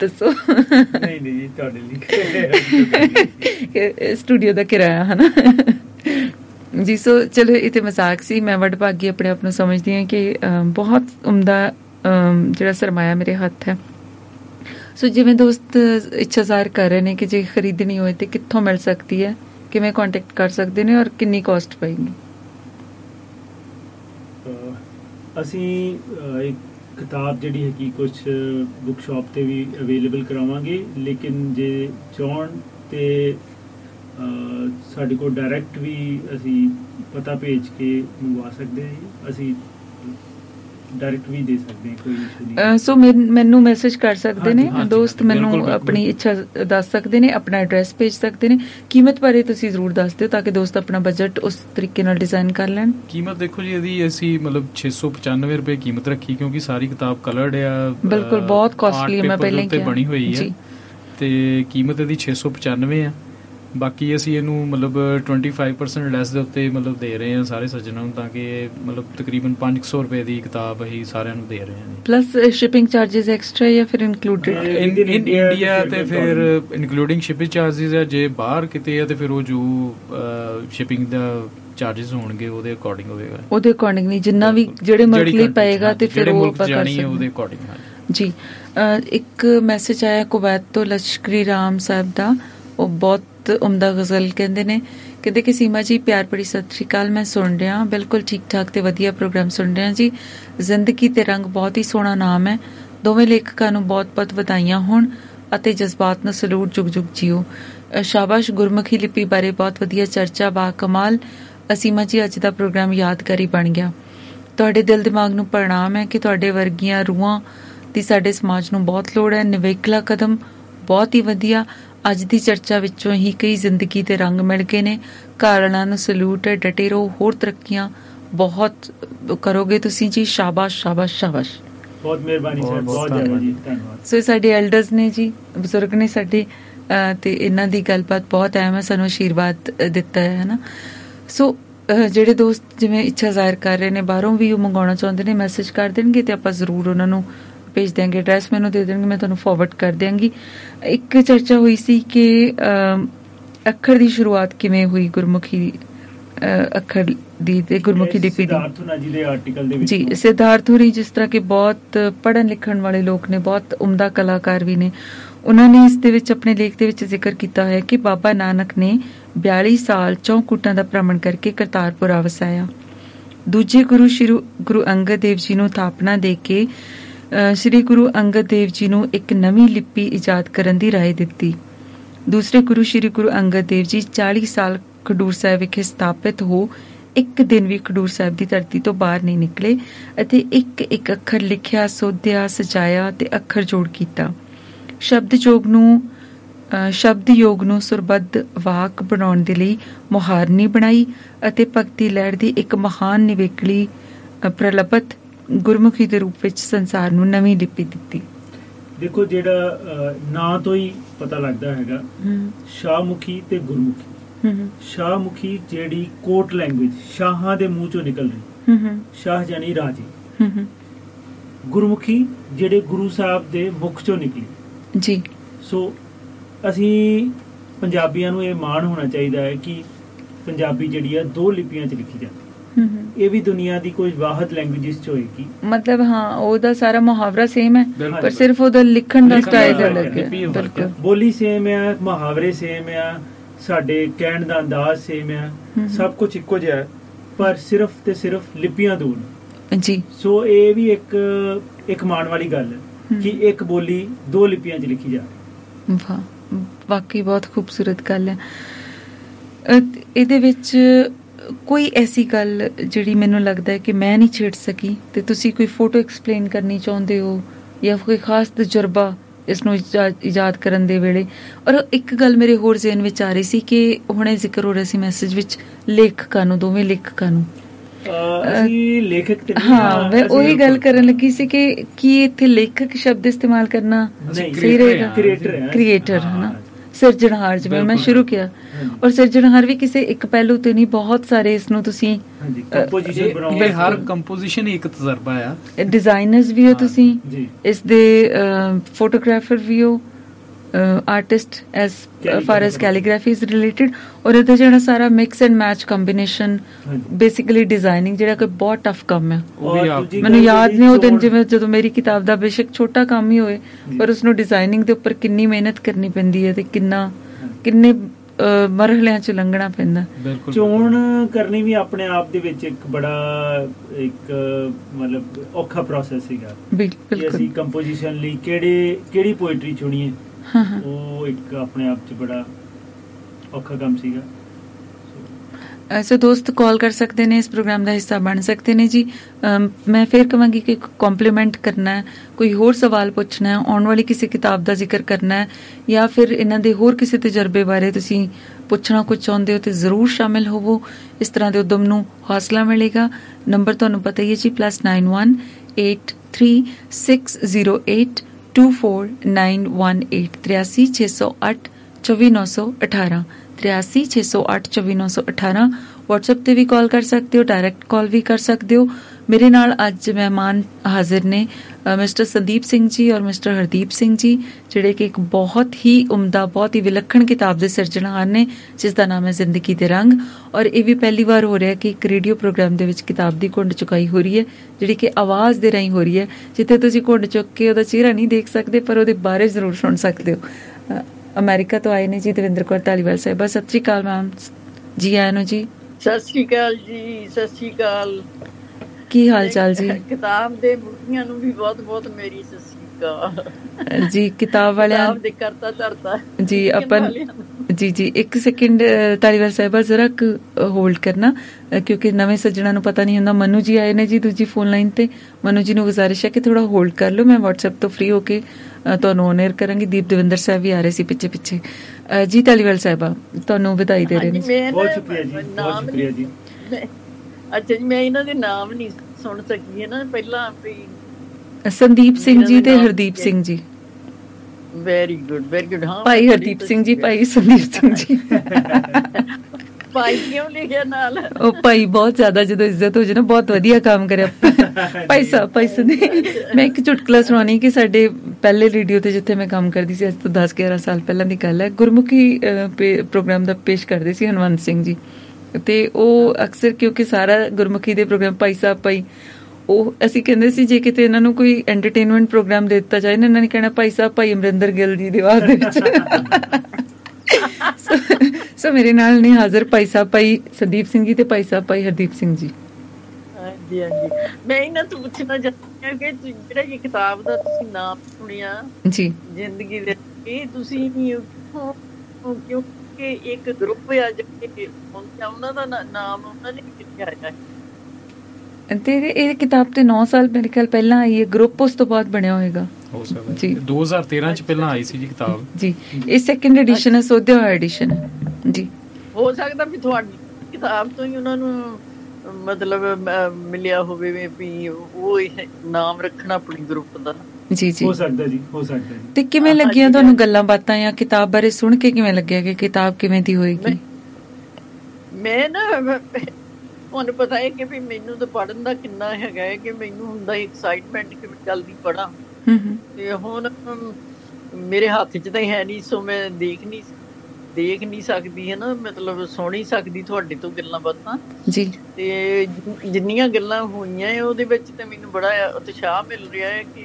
ਦੱਸੋ। ਨਹੀਂ ਨਹੀਂ ਜੀ ਤੁਹਾਡੇ ਲਈ ਸਟੂਡੀਓ ਦਾ ਕਿਰਾਇਆ ਹਨਾ ਜੀ। ਸੋ ਚਲੋ ਇਹ ਤੇ ਮਜ਼ਾਕ ਸੀ, ਮੈਂ ਵਡਭਾਗੀ ਆਪਣੇ ਆਪ ਨੂੰ ਸਮਝਦੀ ਹਾਂ ਕਿ ਬਹੁਤ ਉਮਦਾ ਜਿਹੜਾ ਸਰਮਾਇਆ ਮੇਰੇ ਹੱਥ ਹੈ। ਸੋ ਜਿਵੇਂ ਦੋਸਤ ਇੱਛਾ ਜ਼ਾਹਰ ਕਰ ਰਹੇ ਨੇ ਕਿ ਜੇ ਖਰੀਦਣੀ ਹੋਏ ਤੇ ਕਿੱਥੋਂ ਮਿਲ ਸਕਦੀ ਹੈ, ਕਿਵੇਂ ਕੰਟੈਕਟ ਕਰ ਸਕਦੇ ਨੇ ਔਰ ਕਿੰਨੀ ਕੋਸਟ ਪਏਗੀ? ਅਸੀਂ ਇੱਕ ਕਿਤਾਬ ਜਿਹੜੀ ਹੈ ਕਿ ਕੁਝ ਬੁੱਕ ਸ਼ਾਪ ਤੇ ਵੀ ਅਵੇਲੇਬਲ ਕਰਾਵਾਂਗੇ, ਲੇਕਿਨ ਜੇ ਚਾਹਣ ਤੇ ਸਾਡੇ ਕੋਲ ਡਾਇਰੈਕਟ ਵੀ ਅਸੀਂ ਪਤਾ ਭੇਜ ਕੇ ਮੰਗਵਾ ਸਕਦੇ ਹਾਂ, ਅਸੀਂ ਡਾਇਰੈਕਟ ਵੀ ਦੇ ਸਕਦੇ ਹਾਂ, ਕੋਈ ਇਸ਼ੂ ਨਹੀਂ। ਸੋ ਮੈਨੂੰ ਮੈਸੇਜ ਕਰ ਸਕਦੇ ਨੇ ਦੋਸਤ, ਮੈਨੂੰ ਆਪਣੀ ਇੱਛਾ ਦੱਸ ਸਕਦੇ ਨੇ, ਆਪਣਾ ਐਡਰੈਸ ਭੇਜ ਸਕਦੇ ਨੇ। ਕੀਮਤ ਬਾਰੇ ਤੁਸੀਂ ਜ਼ਰੂਰ ਦੱਸ ਦਿਓ ਤਾਂ ਕਿ ਦੋਸਤ ਆਪਣਾ ਬਜਟ ਉਸ ਤਰੀਕੇ ਨਾਲ ਡਿਜ਼ਾਈਨ ਕਰ ਲੈਣ। ਕੀਮਤ ਦੇਖੋ ਜੀ ਇਹਦੀ ਅਸੀਂ ਮਤਲਬ ਛੇ ਸੌ ਪਚਾਨਵੇਂ ਰੁਪਏ ਕੀਮਤ ਰੱਖੀ, ਕਿਉਂਕਿ ਸਾਰੀ ਕਿਤਾਬ ਕਲਰਡ ਆ, ਬਿਲਕੁਲ ਬਹੁਤ ਕਾਸਟਲੀ ਮੈਂ ਪਹਿਲਾਂ ਹੀ ਬਣੀ ਹੋਈ ਹੈ ਤੇ ਕੀਮਤ ਇਹਦੀ ਛੇ ਸੌ ਪਚਾਨਵੇਂ ਆ। ਬਾਕੀ ਅਸੀਂ ਇਹਨੂੰ ਮਤਲਬ ਪੱਚੀ ਪ੍ਰਤੀਸ਼ਤ ਲੈਸ ਦੇ ਉੱਤੇ ਮਤਲਬ ਦੇ ਰਹੇ ਹਾਂ ਸਾਰੇ ਸੱਜਣਾਂ ਨੂੰ, ਤਾਂ ਕਿ ਮਤਲਬ ਤਕਰੀਬਨ ਪੰਜ ਸੌ ਰੁਪਏ ਦੀ ਕਿਤਾਬ ਅਸੀਂ ਸਾਰਿਆਂ ਨੂੰ ਦੇ ਰਹੇ ਹਾਂ। ਪਲੱਸ ਸ਼ਿਪਿੰਗ ਚਾਰजेस ਐਕਸਟਰਾ ਜਾਂ ਫਿਰ ਇਨਕਲੂਡਡ ਇਨ ਇੰਡੀਆ ਤੇ ਫਿਰ ਇਨਕਲੂਡਿੰਗ ਸ਼ਿਪਿੰਗ ਚਾਰजेस ਹੈ, ਜੇ ਬਾਹਰ ਕਿਤੇ ਹੈ ਤੇ ਫਿਰ ਉਹ ਜੋ ਸ਼ਿਪਿੰਗ ਦਾ ਚਾਰजेस ਹੋਣਗੇ ਉਹਦੇ ਅਕੋਰਡਿੰਗ ਹੋਵੇਗਾ, ਉਹਦੇ ਅਕੋਰਡਿੰਗ ਨਹੀਂ ਜਿੰਨਾ ਵੀ ਜਿਹੜੇ ਮਰਕਲੀ ਪਏਗਾ ਤੇ ਫਿਰ ਉਹ ਆਪਾਂ ਕਰ ਸਕਦੇ ਹਾਂ ਉਹਦੇ ਅਕੋਰਡਿੰਗ ਜੀ। ਇੱਕ ਮੈਸੇਜ ਆਇਆ ਕੁਵੈਤ ਤੋਂ ਲਸ਼ਕਰੀ ਰਾਮ ਸਾਹਿਬ ਦਾ, ਉਹ ਬਹੁਤ ਉਮਦਾ ਗਜ਼ਲ ਕਹਿੰਦੇ ਨੇ, ਕਹਿੰਦੇ ਕਿ ਸੀਮਾ ਜੀ ਪਿਆਰ ਭਰੀ ਸਤਿ ਸ਼੍ਰੀ ਅਕਾਲ, ਮੈਂ ਸੁਣ ਰਿਹਾ ਬਿਲਕੁਲ ਠੀਕ ਠਾਕ ਤੇ ਵਧੀਆ ਪ੍ਰੋਗਰਾਮ ਸੁਣ ਰਿਹਾ ਜੀ। ਜ਼ਿੰਦਗੀ ਤੇ ਰੰਗ ਬਹੁਤ ਹੀ ਸੋਹਣਾ ਨਾਮ ਹੈ, ਦੋਵੇਂ ਲੇਖਕਾਂ ਨੂੰ ਬਹੁਤ ਬਹੁਤ ਵਧਾਈਆਂ ਹੋਣ ਅਤੇ ਜਜ਼ਬਾਤ ਨੂੰ ਸਲੂਟ, ਜੁਗ ਜੁਗ ਜੀਓ। ਸ਼ਾਬਾਸ਼, ਗੁਰਮੁਖੀ ਲਿਪੀ ਬਾਰੇ ਬਹੁਤ ਵਧੀਆ ਚਰਚਾ, ਬਾ ਕਮਾਲ ਸੀਮਾ ਜੀ, ਅੱਜ ਦਾ ਪ੍ਰੋਗਰਾਮ ਯਾਦਗਾਰੀ ਬਣ ਗਿਆ। ਤੁਹਾਡੇ ਦਿਲ ਦਿਮਾਗ ਨੂੰ ਪ੍ਰਣਾਮ ਹੈ ਕਿ ਤੁਹਾਡੇ ਵਰਗੀਆਂ ਰੂਹਾਂ ਦੀ ਸਾਡੇ ਸਮਾਜ ਨੂੰ ਬਹੁਤ ਲੋੜ ਹੈ। ਨਿਵੇਕਲਾ ਕਦਮ ਬਹੁਤ ਹੀ ਵਧੀਆ, ਅੱਜ ਦੀ ਚਰਚਾ ਵਿੱਚੋਂ ਹੀ ਕਈ ਜ਼ਿੰਦਗੀ ਦੇ ਰੰਗ ਮਿਲ ਗਏ ਨੇ। ਕਾਰਨਾਂ ਨੂੰ ਸਲੂਟ ਹੈ, ਡਟੇ ਰਹੋ, ਹੋਰ ਤਰੱਕੀਆਂ ਬਹੁਤ ਕਰੋਗੇ ਤੁਸੀਂ ਜੀ। ਸ਼ਾਬਾਸ਼ ਸ਼ਾਬਾਸ਼ ਸ਼ਾਬਾਸ਼, ਬਹੁਤ ਮਿਹਰਬਾਨੀ ਸਰ, ਬਹੁਤ ਜ਼ਿਆਦਾ ਜੀ ਧੰਨਵਾਦ। ਸੋ ਸਾਡੇ ਐਲਡਰਸ ਨੇ ਜੀ, ਬਜ਼ੁਰਗ ਨੇ ਸਾਡੇ, ਤੇ ਇਹਨਾਂ ਦੀ ਗੱਲਬਾਤ ਬਹੁਤ ਅਹਿਮ ਹੈ, ਸਾਨੂੰ ਅਸ਼ੀਰਵਾਦ ਦਿੱਤਾ ਹੈ ਹਨਾ। ਸੋ ਜਿਹੜੇ ਦੋਸਤ ਜਿਵੇਂ ਇੱਛਾ ਜ਼ਾਹਿਰ ਕਰ ਰਹੇ ਨੇ ਬਾਹਰੋਂ ਵੀ ਉਹ ਮੰਗਵਾਉਣਾ ਚਾਹੁੰਦੇ ਨੇ, ਮੈਸੇਜ ਕਰ ਦੇਣਗੇ ਅਤੇ ਆਪਾਂ ਜ਼ਰੂਰ ਉਹਨਾਂ ਨੂੰ ਭੇਜ ਦਿਆਂਗੇ, ਐਡਰੈਸ ਮੈਨੂੰ ਦੇ ਦੇਣਗੇ, ਮੈਂ ਤੁਹਾਨੂੰ ਫਾਰਵਰਡ ਕਰ ਦਿਆਂਗੀ। ਇੱਕ ਚਰਚਾ ਹੋਈ ਸੀ ਕਿ ਅੱਖਰ ਦੀ ਸ਼ੁਰੂਆਤ ਕਿਵੇਂ ਹੋਈ ਗੁਰਮੁਖੀ ਅੱਖਰ ਦੀ ਤੇ ਗੁਰਮੁਖੀ ਲਿਪੀ ਦੀ। ਜੀ, ਸਿਧਾਰਥ ਹੋਰੀ ਜਿਸ ਤਰ੍ਹਾਂ ਕਿ ਬਹੁਤ ਪੜ੍ਹਨ ਲਿਖਣ ਵਾਲੇ ਲੋਕ ਨੇ, ਬਹੁਤ ਉਮਦਾ ਕਲਾਕਾਰ ਵੀ ਨੇ, ਉਹਨਾਂ ਨੇ ਇਸ ਦੇ ਵਿੱਚ ਆਪਣੇ ਲੇਖ ਦੇ ਵਿੱਚ ਜ਼ਿਕਰ ਕੀਤਾ ਹੈ ਕਿ ਬਾਬਾ ਨਾਨਕ ਨੇ ਬਿਆਲੀ ਸਾਲ ਚੌਂਕੂਟਾਂ ਦਾ ਭ੍ਰਮਣ ਕਰਕੇ ਕਰਤਾਰਪੁਰ ਵਸਾਇਆ। ਦੂਜੇ ਗੁਰੂ ਸ਼੍ਰੀ ਗੁਰੂ ਅੰਗਦ ਦੇਵ ਜੀ ਨੂੰ ਥਾਪਨਾ ਦੇ ਕੇ ਸ਼੍ਰੀ ਗੁਰੂ ਅੰਗਦ ਦੇਵ ਜੀ ਨੂੰ ਇੱਕ ਨਵੀਂ ਲਿਪੀ ਇਜਾਦ ਕਰਨ ਦੀ ਰਾਏ ਦਿੱਤੀ। ਦੂਸਰੇ ਗੁਰੂ ਸ਼੍ਰੀ ਗੁਰੂ ਅੰਗਦ ਦੇਵ ਜੀ ਚਾਲੀ ਸਾਲ ਖਡੂਰ ਸਾਹਿਬ ਵਿਖੇ ਸਥਾਪਿਤ ਹੋ ਇੱਕ ਦਿਨ ਵੀ ਖਡੂਰ ਸਾਹਿਬ ਦੀ ਧਰਤੀ ਤੋਂ ਬਾਹਰ ਨਹੀਂ ਨਿਕਲੇ ਅਤੇ ਇੱਕ ਇੱਕ ਅੱਖਰ ਲਿਖਿਆ, ਸੋਧਿਆ, ਸਜਾਇਆ ਤੇ ਅੱਖਰ ਜੋੜ ਕੀਤਾ। ਸ਼ਬਦ ਯੋਗ ਨੂੰ ਸ਼ਬਦ ਯੋਗ ਨੂੰ ਸੁਰਬੱਧ ਵਾਕ ਬਣਾਉਣ ਦੇ ਲਈ ਮੁਹਾਰਨੀ ਬਣਾਈ ਅਤੇ ਭਗਤੀ ਲਹਿਰ ਦੀ ਇੱਕ ਮਹਾਨ ਨਿਵੇਕਲੀ ਪ੍ਰਲਭਤ ਗੁਰਮੁਖੀ ਦੇ ਰੂਪ ਵਿੱਚ ਸੰਸਾਰ ਨੂੰ ਨਵੀਂ ਲਿਪੀ ਦਿੱਤੀ। ਦੇਖੋ, ਜਿਹੜਾ ਨਾਂ ਤੋਂ ਹੀ ਪਤਾ ਲੱਗਦਾ ਹੈਗਾ ਸ਼ਾਹਮੁਖੀ ਤੇ ਗੁਰਮੁਖੀ। ਸ਼ਾਹਮੁਖੀ ਜਿਹੜੀ ਕੋਟ ਲੈਂਗੁਏਜ ਸ਼ਾਹਾਂ ਦੇ ਮੂੰਹ ਚੋਂ ਨਿਕਲ ਰਹੀ, ਸ਼ਾਹ ਜਾਨੀ ਰਾਜੇ। ਗੁਰਮੁਖੀ ਜਿਹੜੇ ਗੁਰੂ ਸਾਹਿਬ ਦੇ ਮੁਖ ਚੋਂ ਨਿਕਲੀ ਜੀ। ਸੋ ਅਸੀਂ ਪੰਜਾਬੀਆਂ ਨੂੰ ਇਹ ਮਾਣ ਹੋਣਾ ਚਾਹੀਦਾ ਹੈ ਕਿ ਪੰਜਾਬੀ ਜਿਹੜੀ ਆ ਦੋ ਲਿਪੀਆਂ 'ਚ ਲਿਖੀ ਜਾਂਦੀ। ਇਹ ਵੀ ਦੁਨੀਆ ਦੀ ਕੋਈ ਵਾਹਦ ਲੈਂਗੁਏਜ 'ਚ ਹੋਏਗੀ, ਮਤਲਬ ਹਾਂ ਉਹਦਾ ਸਾਰਾ ਮੁਹਾਵਰਾ ਸੇਮ ਹੈ ਪਰ ਸਿਰਫ ਉਹਦਾ ਲਿਖਣ ਦਾ ਸਟਾਈਲ ਅਲੱਗ ਹੈ, ਬੋਲੀ ਸੇਮ ਹੈ, ਮੁਹਾਵਰੇ ਸੇਮ ਹੈ, ਸਾਡੇ ਕਹਿਣ ਦਾ ਅੰਦਾਜ਼ ਸੇਮ ਹੈ, ਸਭ ਕੁਝ ਇੱਕੋ ਜਿਹਾ ਹੈ ਪਰ ਸਿਰਫ ਤੇ ਸਿਰਫ ਲਿਪੀਆਂ ਦੂਰ ਜੀ। ਸੋ ਇਹ ਵੀ ਇੱਕ ਇੱਕ ਮਾਣ ਵਾਲੀ ਗੱਲ ਹੈ ਕਿ ਇੱਕ ਬੋਲੀ ਦੋ ਲਿਪੀਆਂ 'ਚ ਲਿਖੀ ਜਾ ਰਹੀ। ਵਾਹ, ਵਾਕਈ ਬਹੁਤ ਖੂਬਸੂਰਤ ਗੱਲ ਹੈ। ਇਹਦੇ ਵਿੱਚ ਕੋਈ ਐਸੀ ਗੱਲ ਜਿਹੜੀ ਮੈਨੂੰ ਲੱਗਦਾ ਹੈ ਕਿ ਮੈਂ ਨਹੀਂ ਛੇੜ ਸਕੀ ਤੇ ਤੁਸੀਂ ਕੋਈ ਫੋਟੋ ਐਕਸਪਲੇਨ ਕਰਨੀ ਚਾਹੁੰਦੇ ਹੋ ਜਾਂ ਕੋਈ ਖਾਸ ਤਜਰਬਾ ਇਸ ਨੂੰ ਇਜਾਦ ਕਰਨ ਦੇ ਵੇਲੇ? ਔਰ ਇੱਕ ਗੱਲ ਮੇਰੇ ਹੋਰ ਜ਼ੇਹਨ ਵਿੱਚ ਆ ਰਹੀ ਸੀ ਕਿ ਹੁਣੇ ਜ਼ਿਕਰ ਹੋ ਰਿਹਾ ਸੀ ਮੈਸੇਜ ਵਿੱਚ ਲੇਖਕਾਂ ਨੂੰ, ਦੋਵੇਂ ਲੇਖਕਾਂ ਨੂੰ। ਅਸੀਂ ਲੇਖਕ ਤੇ ਹਾਂ, ਮੈਂ ਉਹੀ ਗੱਲ ਕਰਨ ਲੱਗੀ ਸੀ ਕਿ ਕੀ ਇੱਥੇ ਲੇਖਕ ਸ਼ਬਦ ਇਸਤੇਮਾਲ ਕਰਨਾ ਸਹੀ ਰਹੇਗਾ? ਕ੍ਰੀਏਟਰ ਹੈ ਨਾ, ਸਿਰਜਣਹਾਰ, ਜਿਵੇਂ ਮੈਂ ਸ਼ੁਰੂ ਕੀਤਾ। ਔਰ ਸਿਰਜਣਹਾਰ ਵੀ ਕਿਸੇ ਇੱਕ ਪਹਿਲੂ ਤੇ ਨਹੀਂ, ਬਹੁਤ ਸਾਰੇ ਇਸ ਨੂੰ ਤੁਸੀਂ ਹਰ ਕੰਪੋਜੀਸ਼ਨ ਇੱਕ ਤਜਰਬਾ ਆ। ਡਿਜ਼ਾਈਨਰਸ ਵੀ ਹੋ ਤੁਸੀਂ, ਇਸ ਦੇ ਫੋਟੋਗ੍ਰਾਫਰ ਵੀ ਹੋ, artist as far as calligraphy is related. ਔਰ ਇਹਦਾ ਜਿਹੜਾ ਸਾਰਾ mix and match combination basically designing ਜਿਹੜਾ ਕਿ ਬਹੁਤ ਟਫ ਕੰਮ ਹੈ। ਮੈਨੂੰ ਯਾਦ ਨਹੀਂ ਉਹ ਦਿਨ ਜਿਵੇਂ ਜਦੋਂ ਮੇਰੀ ਕਿਤਾਬ ਦਾ ਬੇਸ਼ੱਕ ਛੋਟਾ ਕੰਮ ਹੀ ਹੋਏ ਪਰ ਉਸਨੂੰ ਡਿਜ਼ਾਈਨਿੰਗ ਦੇ ਉੱਪਰ ਕਿੰਨੀ ਮਿਹਨਤ ਕਰਨੀ ਪੈਂਦੀ ਹੈ ਤੇ ਕਿੰਨਾ ਕਿੰਨੇ ਮਰਹਲਿਆਂ ਚ ਲੰਘਣਾ ਪੈਂਦਾ। ਚੋਣ ਕਰਨੀ ਵੀ ਆਪਣੇ ਆਪ ਦੇ ਵਿੱਚ ਇੱਕ ਬੜਾ ਇੱਕ ਮਤਲਬ ਔਖਾ ਪ੍ਰੋਸੈਸ ਸੀਗਾ। ਅਸੀਂ ਕੰਪੋਜੀਸ਼ਨ ਲਈ ਕਿਹੜੇ ਕਿਹੜੀ ਪੋਇਟਰੀ ਚੁਣੀਏ, ਉਹ ਇੱਕ ਆਪਣੇ ਆਪ 'ਚ ਬੜਾ ਔਖਾ ਕੰਮ ਸੀਗਾ। ਐਸੇ ਦੋਸਤ ਕਾਲ ਕਰ ਸਕਦੇ ਨੇ, ਇਸ ਪ੍ਰੋਗਰਾਮ ਦਾ ਹਿੱਸਾ ਬਣ ਸਕਦੇ ਨੇ ਜੀ। ਮੈਂ ਫਿਰ ਕਹਾਂਗੀ ਕਿ ਕੰਪਲੀਮੈਂਟ ਕਰਨਾ ਹੈ, ਕੋਈ ਹੋਰ ਸਵਾਲ ਪੁੱਛਣਾ ਹੈ, ਆਉਣ ਵਾਲੀ ਕਿਸੇ ਕਿਤਾਬ ਦਾ ਜ਼ਿਕਰ ਕਰਨਾ ਹੈ ਜਾਂ ਫਿਰ ਇਹਨਾਂ ਦੇ ਹੋਰ ਕਿਸੇ ਤਜਰਬੇ ਬਾਰੇ ਤੁਸੀਂ ਪੁੱਛਣਾ ਕੁਝ ਚਾਹੁੰਦੇ ਹੋ ਤਾਂ ਜ਼ਰੂਰ ਸ਼ਾਮਿਲ ਹੋਵੋ। ਇਸ ਤਰ੍ਹਾਂ ਦੇ ਉਦਮ ਨੂੰ ਹੌਸਲਾ ਮਿਲੇਗਾ। ਨੰਬਰ ਤੁਹਾਨੂੰ ਪਤਾ ਹੀ ਹੈ ਜੀ, plus nine one eight three six zero eight two four nine one eight ਤ੍ਰਿਆਸੀ ਛੇ ਸੌ ਅੱਠ ਚੌਵੀ ਨੌ ਸੌ ਅਠਾਰਾਂ ਤ੍ਰਿਆਸੀ ਛੇ ਸੌ ਅੱਠ ਚੌਵੀ ਨੌ ਸੌ ਅਠਾਰਾਂ। ਵਟਸਐਪ 'ਤੇ ਵੀ ਕਾਲ ਕਰ ਸਕਦੇ ਹੋ, ਡਾਇਰੈਕਟ ਕਾਲ ਵੀ ਕਰ ਸਕਦੇ ਹੋ। ਮੇਰੇ ਨਾਲ ਅੱਜ ਮਹਿਮਾਨ ਹਾਜ਼ਰ ਨੇ ਮਿਸਟਰ ਸੰਦੀਪ ਸਿੰਘ ਜੀ ਔਰ ਮਿਸਟਰ ਹਰਦੀਪ ਸਿੰਘ ਜੀ, ਜਿਹੜੇ ਕਿ ਇੱਕ ਬਹੁਤ ਹੀ ਉਮਦਾ, ਬਹੁਤ ਹੀ ਵਿਲੱਖਣ ਕਿਤਾਬ ਦੇ ਸਿਰਜਣਹਾਰ ਨੇ ਜਿਸ ਦਾ ਨਾਮ ਹੈ ਜ਼ਿੰਦਗੀ ਦੇ ਰੰਗ। ਔਰ ਇਹ ਵੀ ਪਹਿਲੀ ਵਾਰ ਹੋ ਰਿਹਾ ਕਿ ਇੱਕ ਰੇਡੀਓ ਪ੍ਰੋਗਰਾਮ ਦੇ ਵਿੱਚ ਕਿਤਾਬ ਦੀ ਘੁੰਡ ਚੁਕਾਈ ਹੋ ਰਹੀ ਹੈ ਜਿਹੜੀ ਕਿ ਆਵਾਜ਼ ਦੇ ਰਾਹੀਂ ਹੋ ਰਹੀ ਹੈ, ਜਿੱਥੇ ਤੁਸੀਂ ਘੁੰਡ ਚੁੱਕ ਕੇ ਉਹਦਾ ਚਿਹਰਾ ਨਹੀਂ ਦੇਖ ਸਕਦੇ ਪਰ ਉਹਦੇ ਬਾਰੇ ਜ਼ਰੂਰ ਸੁਣ ਸਕਦੇ ਹੋ। ਅਮਰੀਕਾ ਤੋਂ ਆਏ ਨੇ ਜੀ ਦੇਵਿੰਦਰ ਕੌਰ ਧਾਲੀਵਾਲ ਸਾਹਿਬਾ, ਸਤਿ ਸ਼੍ਰੀ ਅਕਾਲ ਮੈਮ ਜੀ, ਆਇਆਂ ਨੂੰ ਜੀ। ਸਤਿ ਸ਼੍ਰੀ ਅਕਾਲ ਜੀ, ਸਤਿ ਸ਼੍ਰੀ ਅਕਾਲ। ਕੀ ਹਾਲ ਚਾਲ ਜੀ? ਕਿਤਾਬ ਦੇ ਮੁਖੀਆਂ ਨੂੰ ਵੀ ਬਹੁਤ ਬਹੁਤ ਮੇਰੀ ਸਤਿ ਸ਼੍ਰੀ ਅਕਾਲ ਜੀ। ਕਿਤਾਬ ਵਾਲਿਆਂ ਦੇ ਕਰਤਾ ਧਰਤਾ ਜੀ ਆਪਾਂ ਜੀ ਜੀ। ਇੱਕ ਸੈਕਿੰਡ ਧਾਲੀਵਾਲ ਸਾਹਿਬਾ ਜ਼ਰਾ ਹੋਲਡ ਕਰਨਾ, ਕਿਉਂਕਿ ਨਵੇਂ ਸੱਜਣਾਂ ਨੂੰ ਪਤਾ ਨਹੀਂ ਹੁੰਦਾ। ਮਨੂ ਜੀ ਆਏ ਨੇ ਜੀ ਦੂਜੀ ਫੋਨ ਲਾਈਨ ਤੇ। ਮਨੂ ਜੀ ਨੂੰ ਗੁਜ਼ਾਰਿਸ਼ ਹੈ ਕਿ ਥੋੜਾ ਹੋਲਡ ਕਰ ਲਓ, ਮੈਂ ਵਟਸਐਪ ਤੋਂ ਫ੍ਰੀ ਹੋ ਕੇ ਤੁਹਾਨੂੰ ਓਨਰ ਕਰਾਂਗੀ। ਦੀਪ ਦਵਿੰਦਰ ਸਾਹਿਬ ਵੀ ਆ ਰਹੇ ਸੀ ਪਿੱਛੇ ਪਿੱਛੇ ਜੀ। ਧਾਲੀਵਾਲ ਸਾਹਿਬਾ ਤੁਹਾਨੂੰ ਵਧਾਈ ਦੇ ਰਹੇ ਨੇ, ਬਹੁਤ ਸ਼ੁਕਰੀਆ ਜੀ, ਬਹੁਤ ਸ਼ੁਕਰੀਆ ਜੀ। ਅੱਛਾ ਜੀ, ਮੈਂ ਇਹਨਾਂ ਦੇ ਨਾਮ ਨਹੀਂ ਸੁਣ ਸਕੀ ਹੈ ਨਾ ਪਹਿਲਾਂ, ਸੰਦੀਪ ਸਿੰਘ ਜੀ ਤੇ Hardeep Singh ji. Very good, very good. ਹਾਂ, ਭਾਈ ਹਰਦੀਪ ਸਿੰਘ ਜੀ, ਭਾਈ ਸੰਦੀਪ ਸਿੰਘ ਜੀ। ਭਾਈ ਕਿਉਂ ਲਿਖਿਆ ਨਾਲ? ਉਹ ਭਾਈ ਬਹੁਤ ਜ਼ਿਆਦਾ ਜਦੋਂ ਇੱਜ਼ਤ ਹੋ ਜਾਏ ਨਾ, ਬਹੁਤ ਵਧੀਆ ਕੰਮ ਕਰਿਆ ਭਾਈ ਸਾਹਿਬ। ਭਾਈ ਸਾਹਿਬ ਮੈਂ ਇੱਕ ਚੁਟਕਲਾ ਸੁਣਾਉਣੀ ਕਿ ਸਾਡੇ ਪਹਿਲੇ ਰੇਡੀਓ ਤੇ ਜਿੱਥੇ ਮੈਂ ਕੰਮ ਕਰਦੀ ਸੀ, ਅੱਜ ਤੋਂ ਦਸ ਗਿਆਰਾਂ ਸਾਲ ਪਹਿਲਾਂ ਦੀ ਗੱਲ ਹੈ, ਗੁਰਮੁਖੀ ਪ੍ਰੋਗਰਾਮ ਦਾ ਪੇਸ਼ ਕਰਦੇ ਸੀ ਹਰਮਨ ਸਿੰਘ ਜੀ। ਤੇ ਉਹ ਅਕਸਰ ਕਿਉਂਕਿ ਸਾਰਾ ਗੁਰਮੁਖੀ ਦੇ ਪ੍ਰੋਗਰਾਮ ਭਾਈ ਸਾਹਿਬ ਭਾਈ, ਉਹ ਅਸੀਂ ਕਹਿੰਦੇ ਸੀ ਜੇ ਕਿਤੇ ਇਹਨਾਂ ਨੂੰ ਕੋਈ ਐਂਟਰਟੇਨਮੈਂਟ ਪ੍ਰੋਗਰਾਮ ਦੇ ਦਿੱਤਾ ਜਾਏ ਨਾ, ਇਹਨਾਂ ਨੇ ਕਹਿਣਾ ਭਾਈ ਸਾਹਿਬ ਭਾਈ ਅਮਰਿੰਦਰ ਗਿੱਲ ਜੀ ਦੇ ਬਾਅਦ ਵਿੱਚ। ਸੋ ਮੇਰੇ ਨਾਲ ਨੇ ਹਾਜ਼ਰ ਭਾਈ ਸਾਹਿਬ ਭਾਈ ਸੰਦੀਪ ਸਿੰਘ ਜੀ ਤੇ ਭਾਈ ਸਾਹਿਬ ਭਾਈ ਹਰਦੀਪ ਸਿੰਘ ਜੀ। ਹਾਂਜੀ ਹਾਂਜੀ, ਮੈਂ ਇਹਨਾਂ ਤੋਂ ਪੁੱਛਣਾ ਚਾਹੁੰਦੀ ਹਾਂ ਕਿ ਜਿਹੜਾ ਇਹ ਕਿਤਾਬ ਦਾ ਤੁਸੀਂ ਨਾਮ ਸੁਣਿਆ ਜੀ ਜ਼ਿੰਦਗੀ ਦੇ, ਇਹ ਤੁਸੀਂ ਕਿਉਂਕਿ ਇੱਕ ਗਰੁੱਪ ਆ ਜਿਹੜੇ ਉਹਨਾਂ ਦਾ ਨਾਮ ਉਹਨਾਂ ਨੇ ਕਿਹਾ ਹੈ ਤੇ ਇਹ ਕਿਤਾਬ ਤੇ ਨੌ ਸਾਲ ਮੇਰੇ ਖਿਆਲ ਪਹਿਲਾਂ ਆਈ ਹੈ, ਗਰੁੱਪ ਉਸ ਤੋਂ ਬਾਅਦ ਬਣਿਆ ਹੋਏਗਾ ਜੀ। ਦੋ ਹਜ਼ਾਰ ਤੇਰਾਂ ਚ ਪਹਿਲਾਂ ਆਈ ਸੀ ਜੀ ਕਿਤਾਬ ਜੀ। ਇਹ ਸੈਕੰਡ ਐਡੀਸ਼ਨ ਹੈ, ਸੋਧਿਆ ਹੋਇਆ ਐਡੀਸ਼ਨ ਹੈ ਜੀ। ਹੋ ਸਕਦਾ ਵੀ ਤੁਹਾਡੀ ਕਿਤਾਬ ਤੋਂ ਹੀ ਉਹਨਾਂ ਨੂੰ ਮਤਲਬ ਮਿਲਿਆ ਹੋਵੇ ਵੀ ਉਹ ਨਾਮ ਰੱਖਣਾ ਆਪਣੇ ਗਰੁੱਪ ਦਾ ਜੀ ਜੀ। ਹੋ ਸਕਦਾ ਜੀ, ਹੋ ਸਕਦਾ। ਤੇ ਕਿਵੇਂ ਲੱਗੀਆਂ ਤੁਹਾਨੂੰ ਗੱਲਾਂ ਬਾਤਾਂ ਜਾਂ ਕਿਤਾਬ ਬਾਰੇ ਸੁਣ ਕੇ ਕਿਵੇਂ ਲੱਗਿਆ ਕਿ ਕਿਤਾਬ ਕਿਵੇਂ ਦੀ ਹੋਏਗੀ? ਮੈਂ ਨਾ ਤੁਹਾਨੂੰ ਪਤਾ ਹੈ ਕਿ ਵੀ ਮੈਨੂੰ ਤਾਂ ਪੜ੍ਹਨ ਦਾ ਕਿੰਨਾ ਹੈਗਾ ਹੈ ਕਿ ਮੈਨੂੰ ਹੁੰਦਾ ਐਕਸਾਈਟਮੈਂਟ ਕਿ ਜਲਦੀ ਪੜ੍ਹਾਂ, ਤੇ ਹੁਣ ਮੇਰੇ ਹੱਥ 'ਚ ਤਾਂ ਹੈ ਨਹੀਂ, ਸੋ ਮੈਂ ਦੇਖ ਨਹੀਂ ਦੇਖ ਨਹੀਂ ਸਕਦੀ ਹੈ ਨਾ, ਮਤਲਬ ਸੁਣ ਨਹੀਂ ਸਕਦੀ ਤੁਹਾਡੇ ਤੋਂ ਗੱਲਾਂ ਬਾਤਾਂ ਜੀ। ਤੇ ਜਿੰਨੀਆਂ ਗੱਲਾਂ ਹੋਈਆਂ ਉਹਦੇ ਵਿੱਚ ਤਾਂ ਮੈਨੂੰ ਬੜਾ ਉਤਸ਼ਾਹ ਮਿਲ ਰਿਹਾ ਹੈ ਕਿ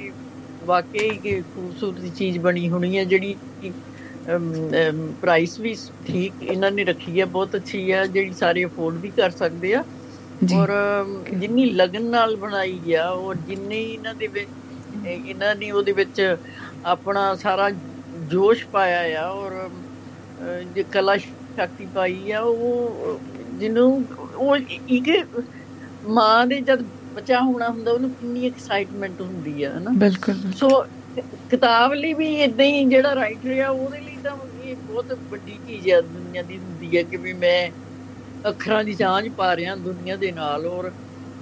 ਵਾਕਈ ਕਿ ਖੂਬਸੂਰਤ ਚੀਜ਼ ਬਣੀ ਹੋਣੀ ਹੈ, ਜਿਹੜੀ ਪ੍ਰਾਈਸ ਵੀ ਠੀਕ ਇਹਨਾਂ ਨੇ ਰੱਖੀ ਹੈ, ਬਹੁਤ ਅੱਛੀ ਹੈ, ਜਿਹੜੀ ਸਾਰੇ ਅਫੋਰਡ ਵੀ ਕਰ ਸਕਦੇ ਆ। ਔਰ ਜਿੰਨੀ ਲਗਨ ਨਾਲ ਬਣਾਈ ਗਿਆ, ਔਰ ਜਿੰਨੀ ਇਹਨਾਂ ਦੇ ਵਿੱਚ ਇਹਨਾਂ ਨੇ ਉਹਦੇ ਵਿੱਚ ਆਪਣਾ ਸਾਰਾ ਜੋਸ਼ ਪਾਇਆ ਆ, ਔਰ ਜੇ ਕਲਾ ਸ਼ਕਤੀ ਪਾਈ ਆ, ਉਹ ਜਿਹਨੂੰ ਉਹ ਇੱਕ ਮਾਂ ਦੇ ਜਦ ਬੱਚਾ ਹੋਣਾ ਹੁੰਦਾ ਉਹਨੂੰ ਕਿੰਨੀ ਐਕਸਾਈਟਮੈਂਟ ਹੁੰਦੀ ਆ ਹਨਾ। ਬਿਲਕੁਲ। ਸੋ ਕਿਤਾਬ ਲਈ ਵੀ ਏਦਾਂ ਹੀ ਜਿਹੜਾ ਰਾਈਟਰ ਆ ਉਹਦੇ ਲਈ ਤਾਂ ਇਹ ਬਹੁਤ ਵੱਡੀ ਚੀਜ਼ ਆ ਦੁਨੀਆਂ ਦੀ ਹੁੰਦੀ ਹੈ ਕਿ ਵੀ ਮੈਂ ਅੱਖਰਾਂ ਦੀ ਸਾਂਝ ਪਾ ਰਿਹਾ ਦੁਨੀਆਂ ਦੇ ਨਾਲ, ਔਰ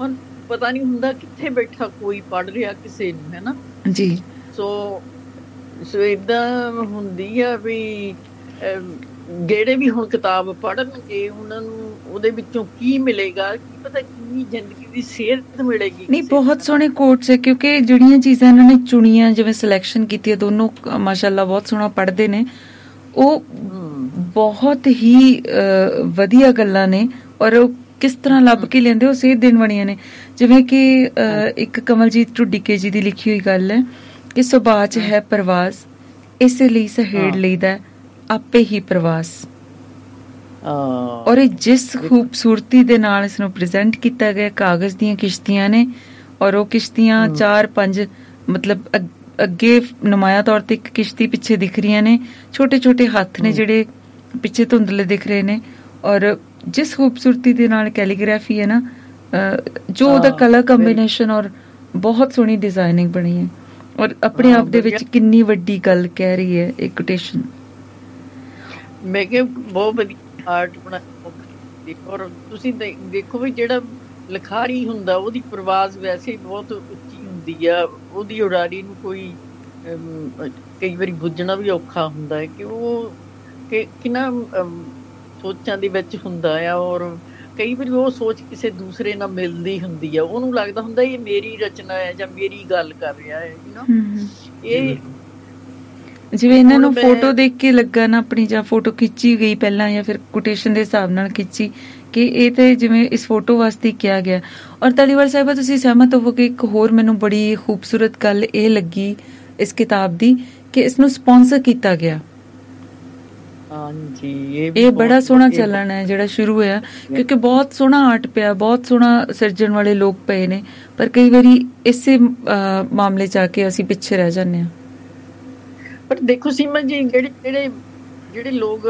ਹੁਣ ਪਤਾ ਨਹੀਂ ਹੁੰਦਾ ਕਿੱਥੇ ਬੈਠਾ ਕੋਈ ਪੜ੍ਹ ਰਿਹਾ ਕਿਸੇ ਨੂੰ ਹੈ ਨਾ ਜੀ। ਸੋ ਸੋ ਏਦਾਂ ਹੁੰਦੀ ਆ ਵੀ ਜਿਹੜੇ ਵੀ ਹੁਣ ਕਿਤਾਬ ਪੜ੍ਹਨਗੇ ਉਹਨਾਂ ਨੂੰ ਉਹਦੇ ਵਿੱਚੋਂ ਕੀ ਮਿਲੇਗਾ, ਕੀ ਪਤਾ ਕਿੰਨੀ ਜ਼ਿੰਦਗੀ ਦੀ ਸੇਧ ਮਿਲੇਗੀ। ਨਹੀਂ, ਬਹੁਤ ਸੋਹਣੇ ਕੋਟਸ ਹੈ ਕਿਉਂਕਿ ਜਿਹੜੀਆਂ ਚੀਜ਼ਾਂ ਇਹਨਾਂ ਨੇ ਚੁਣੀਆਂ, ਜਿਵੇਂ ਸਿਲੈਕਸ਼ਨ ਕੀਤੀ ਹੈ, ਦੋਨੋਂ ਮਾਸ਼ਾਅੱਲਾ ਬਹੁਤ ਸੋਹਣਾ ਪੜ੍ਹਦੇ ਨੇ, ਉਹ ਬਹੁਤ ਹੀ ਵਧੀਆ ਗੱਲਾਂ ਨੇ। ਔਰ ਉਹ ਕਿਸ ਤਰ੍ਹਾਂ ਲੱਭ ਕੇ ਲੈਂਦੇ ਉਹ ਸੇਧ ਦੇਣ ਵਾਲੀਆਂ ਨੇ। ਜਿਵੇਂ ਕਿ ਇੱਕ ਕਮਲਜੀਤ ਟੁੱਡੀਕੇ ਜੀ ਦੀ ਲਿਖੀ ਹੋਈ ਗੱਲ ਹੈ ਕਿ ਸੁਭਾਅ 'ਚ ਹੈ ਪ੍ਰਵਾਸ, ਇਸੇ ਲਈ ਸਹੇੜ ਲਈਦਾ ਆਪੇ ਹੀ ਪ੍ਰਵਾਸ। ਔਰ ਜਿਸ ਖੂਬਸੂਰਤੀ ਦੇ ਨਾਲ ਇਸਨੂੰ ਪ੍ਰੈਜ਼ੈਂਟ ਕੀਤਾ ਗਿਆ, ਕਾਗਜ਼ ਦੀਆਂ ਕਿਸ਼ਤੀਆਂ ਨੇ, ਔਰ ਉਹ ਕਿਸ਼ਤੀਆਂ ਚਾਰ ਪੰਜ ਮਤਲਬ ਅੱਗੇ ਨੁਮਾਇਆ ਤੌਰ ਤੇ ਇੱਕ ਕਿਸ਼ਤੀ, ਪਿੱਛੇ ਦਿਖ ਰਹੀਆਂ ਨੇ, ਛੋਟੇ ਛੋਟੇ ਹੱਥ ਨੇ ਜਿਹੜੇ ਪਿੱਛੇ ਧੁੰਦਲੇ ਦਿਖ ਰਹੇ ਨੇ। ਔਰ ਜਿਸ ਖੂਬਸੂਰਤੀ ਦੇ ਨਾਲ ਕੈਲੀਗ੍ਰਾਫੀ ਹੈ ਨਾ, ਜੋ ਉਹਦਾ ਕਲਰ ਕੰਬੀਨੇਸ਼ਨ ਔਰ ਬਹੁਤ ਸੋਹਣੀ ਡਿਜ਼ਾਈਨਿੰਗ ਬਣੀ ਹੈ, ਔਰ ਆਪਣੇ ਆਪ ਦੇ ਵਿੱਚ ਕਿੰਨੀ ਵੱਡੀ ਗੱਲ ਕਹਿ ਰਹੀ ਹੈ ਇਹ ਕੋਟੇਸ਼ਨ। ਮੈਂ ਕਿਹਾ ਬਹੁਤ ਵਧੀਆ ਆਰਟ ਬਣਾਈ। ਔਰ ਤੁਸੀਂ ਦੇਖੋ ਵੀ ਜਿਹੜਾ ਲਿਖਾਰੀ ਹੁੰਦਾ ਉਹਦੀ ਪਰਵਾਜ਼ ਵੈਸੇ ਹੀ ਬਹੁਤ ਉੱਚੀ ਹੁੰਦੀ ਆ, ਉਹਦੀ ਉਡਾਰੀ ਨੂੰ ਕੋਈ ਕਈ ਵਾਰੀ ਬੁੱਝਣਾ ਵੀ ਔਖਾ ਹੁੰਦਾ ਹੈ ਕਿ ਉਹ ਕਿ ਕਿੰਨਾ ਸੋਚਾਂ ਦੇ ਵਿੱਚ ਹੁੰਦਾ ਆ, ਔਰ ਕਈ ਵਾਰੀ ਉਹ ਸੋਚ ਕਿਸੇ ਦੂਸਰੇ ਨਾਲ ਮਿਲਦੀ ਹੁੰਦੀ ਆ, ਉਹਨੂੰ ਲੱਗਦਾ ਹੁੰਦਾ ਇਹ ਮੇਰੀ ਰਚਨਾ ਹੈ ਜਾਂ ਮੇਰੀ ਗੱਲ ਕਰ ਰਿਹਾ ਹੈ ਯੂ ਨੋ। ਇਹ ਜਿਵੇਂ ਇਹਨਾਂ ਨੂੰ ਫੋਟੋ ਦੇਖ ਕੇ ਲੱਗਾ ਨਾ ਆਪਣੀ, ਜਾਂ ਫੋਟੋ ਖਿੱਚੀ ਗਈ ਪਹਿਲਾਂ ਜਾਂ ਫਿਰ ਕੋਟੇਸ਼ਨ ਦੇ ਹਿਸਾਬ ਨਾਲ ਖਿੱਚੀ ਕਿ ਇਹ ਤੇ ਜਿਵੇਂ ਇਸ ਫੋਟੋ ਵਾਸਤੇ ਕਿਹਾ ਗਿਆ। ਔਰ ਧਾਲੀਵਾਲ ਸਾਹਿਬਾ ਤੁਸੀਂ ਸਹਿਮਤ ਹੋਵੋਗੇ, ਇੱਕ ਹੋਰ ਮੈਨੂੰ ਬੜੀ ਖੂਬਸੂਰਤ ਗੱਲ ਇਹ ਲੱਗੀ ਇਸ ਕਿਤਾਬ ਦੀ ਕਿ ਇਸਨੂੰ ਸਪਾਂਸਰ ਕੀਤਾ ਗਿਆ। ਹਾਂਜੀ, ਇਹ ਬੜਾ ਸੋਹਣਾ ਚੱਲਣ ਹੈ ਜਿਹੜਾ ਸ਼ੁਰੂ ਹੋਇਆ, ਕਿਉਂਕਿ ਬਹੁਤ ਸੋਹਣਾ ਆਰਟ ਪਿਆ, ਬਹੁਤ ਸੋਹਣਾ ਸਿਰਜਣ ਵਾਲੇ ਲੋਕ ਪਏ ਨੇ, ਪਰ ਕਈ ਵਾਰੀ ਇਸੇ ਮਾਮਲੇ 'ਚ ਆ ਕੇ ਅਸੀਂ ਪਿੱਛੇ ਰਹਿ ਜਾਂਦੇ ਹਾਂ। ਪਰ ਦੇਖੋ ਸੀਮਾ ਜੀ, ਜਿਹੜੇ ਜਿਹੜੇ ਜਿਹੜੇ ਲੋਕ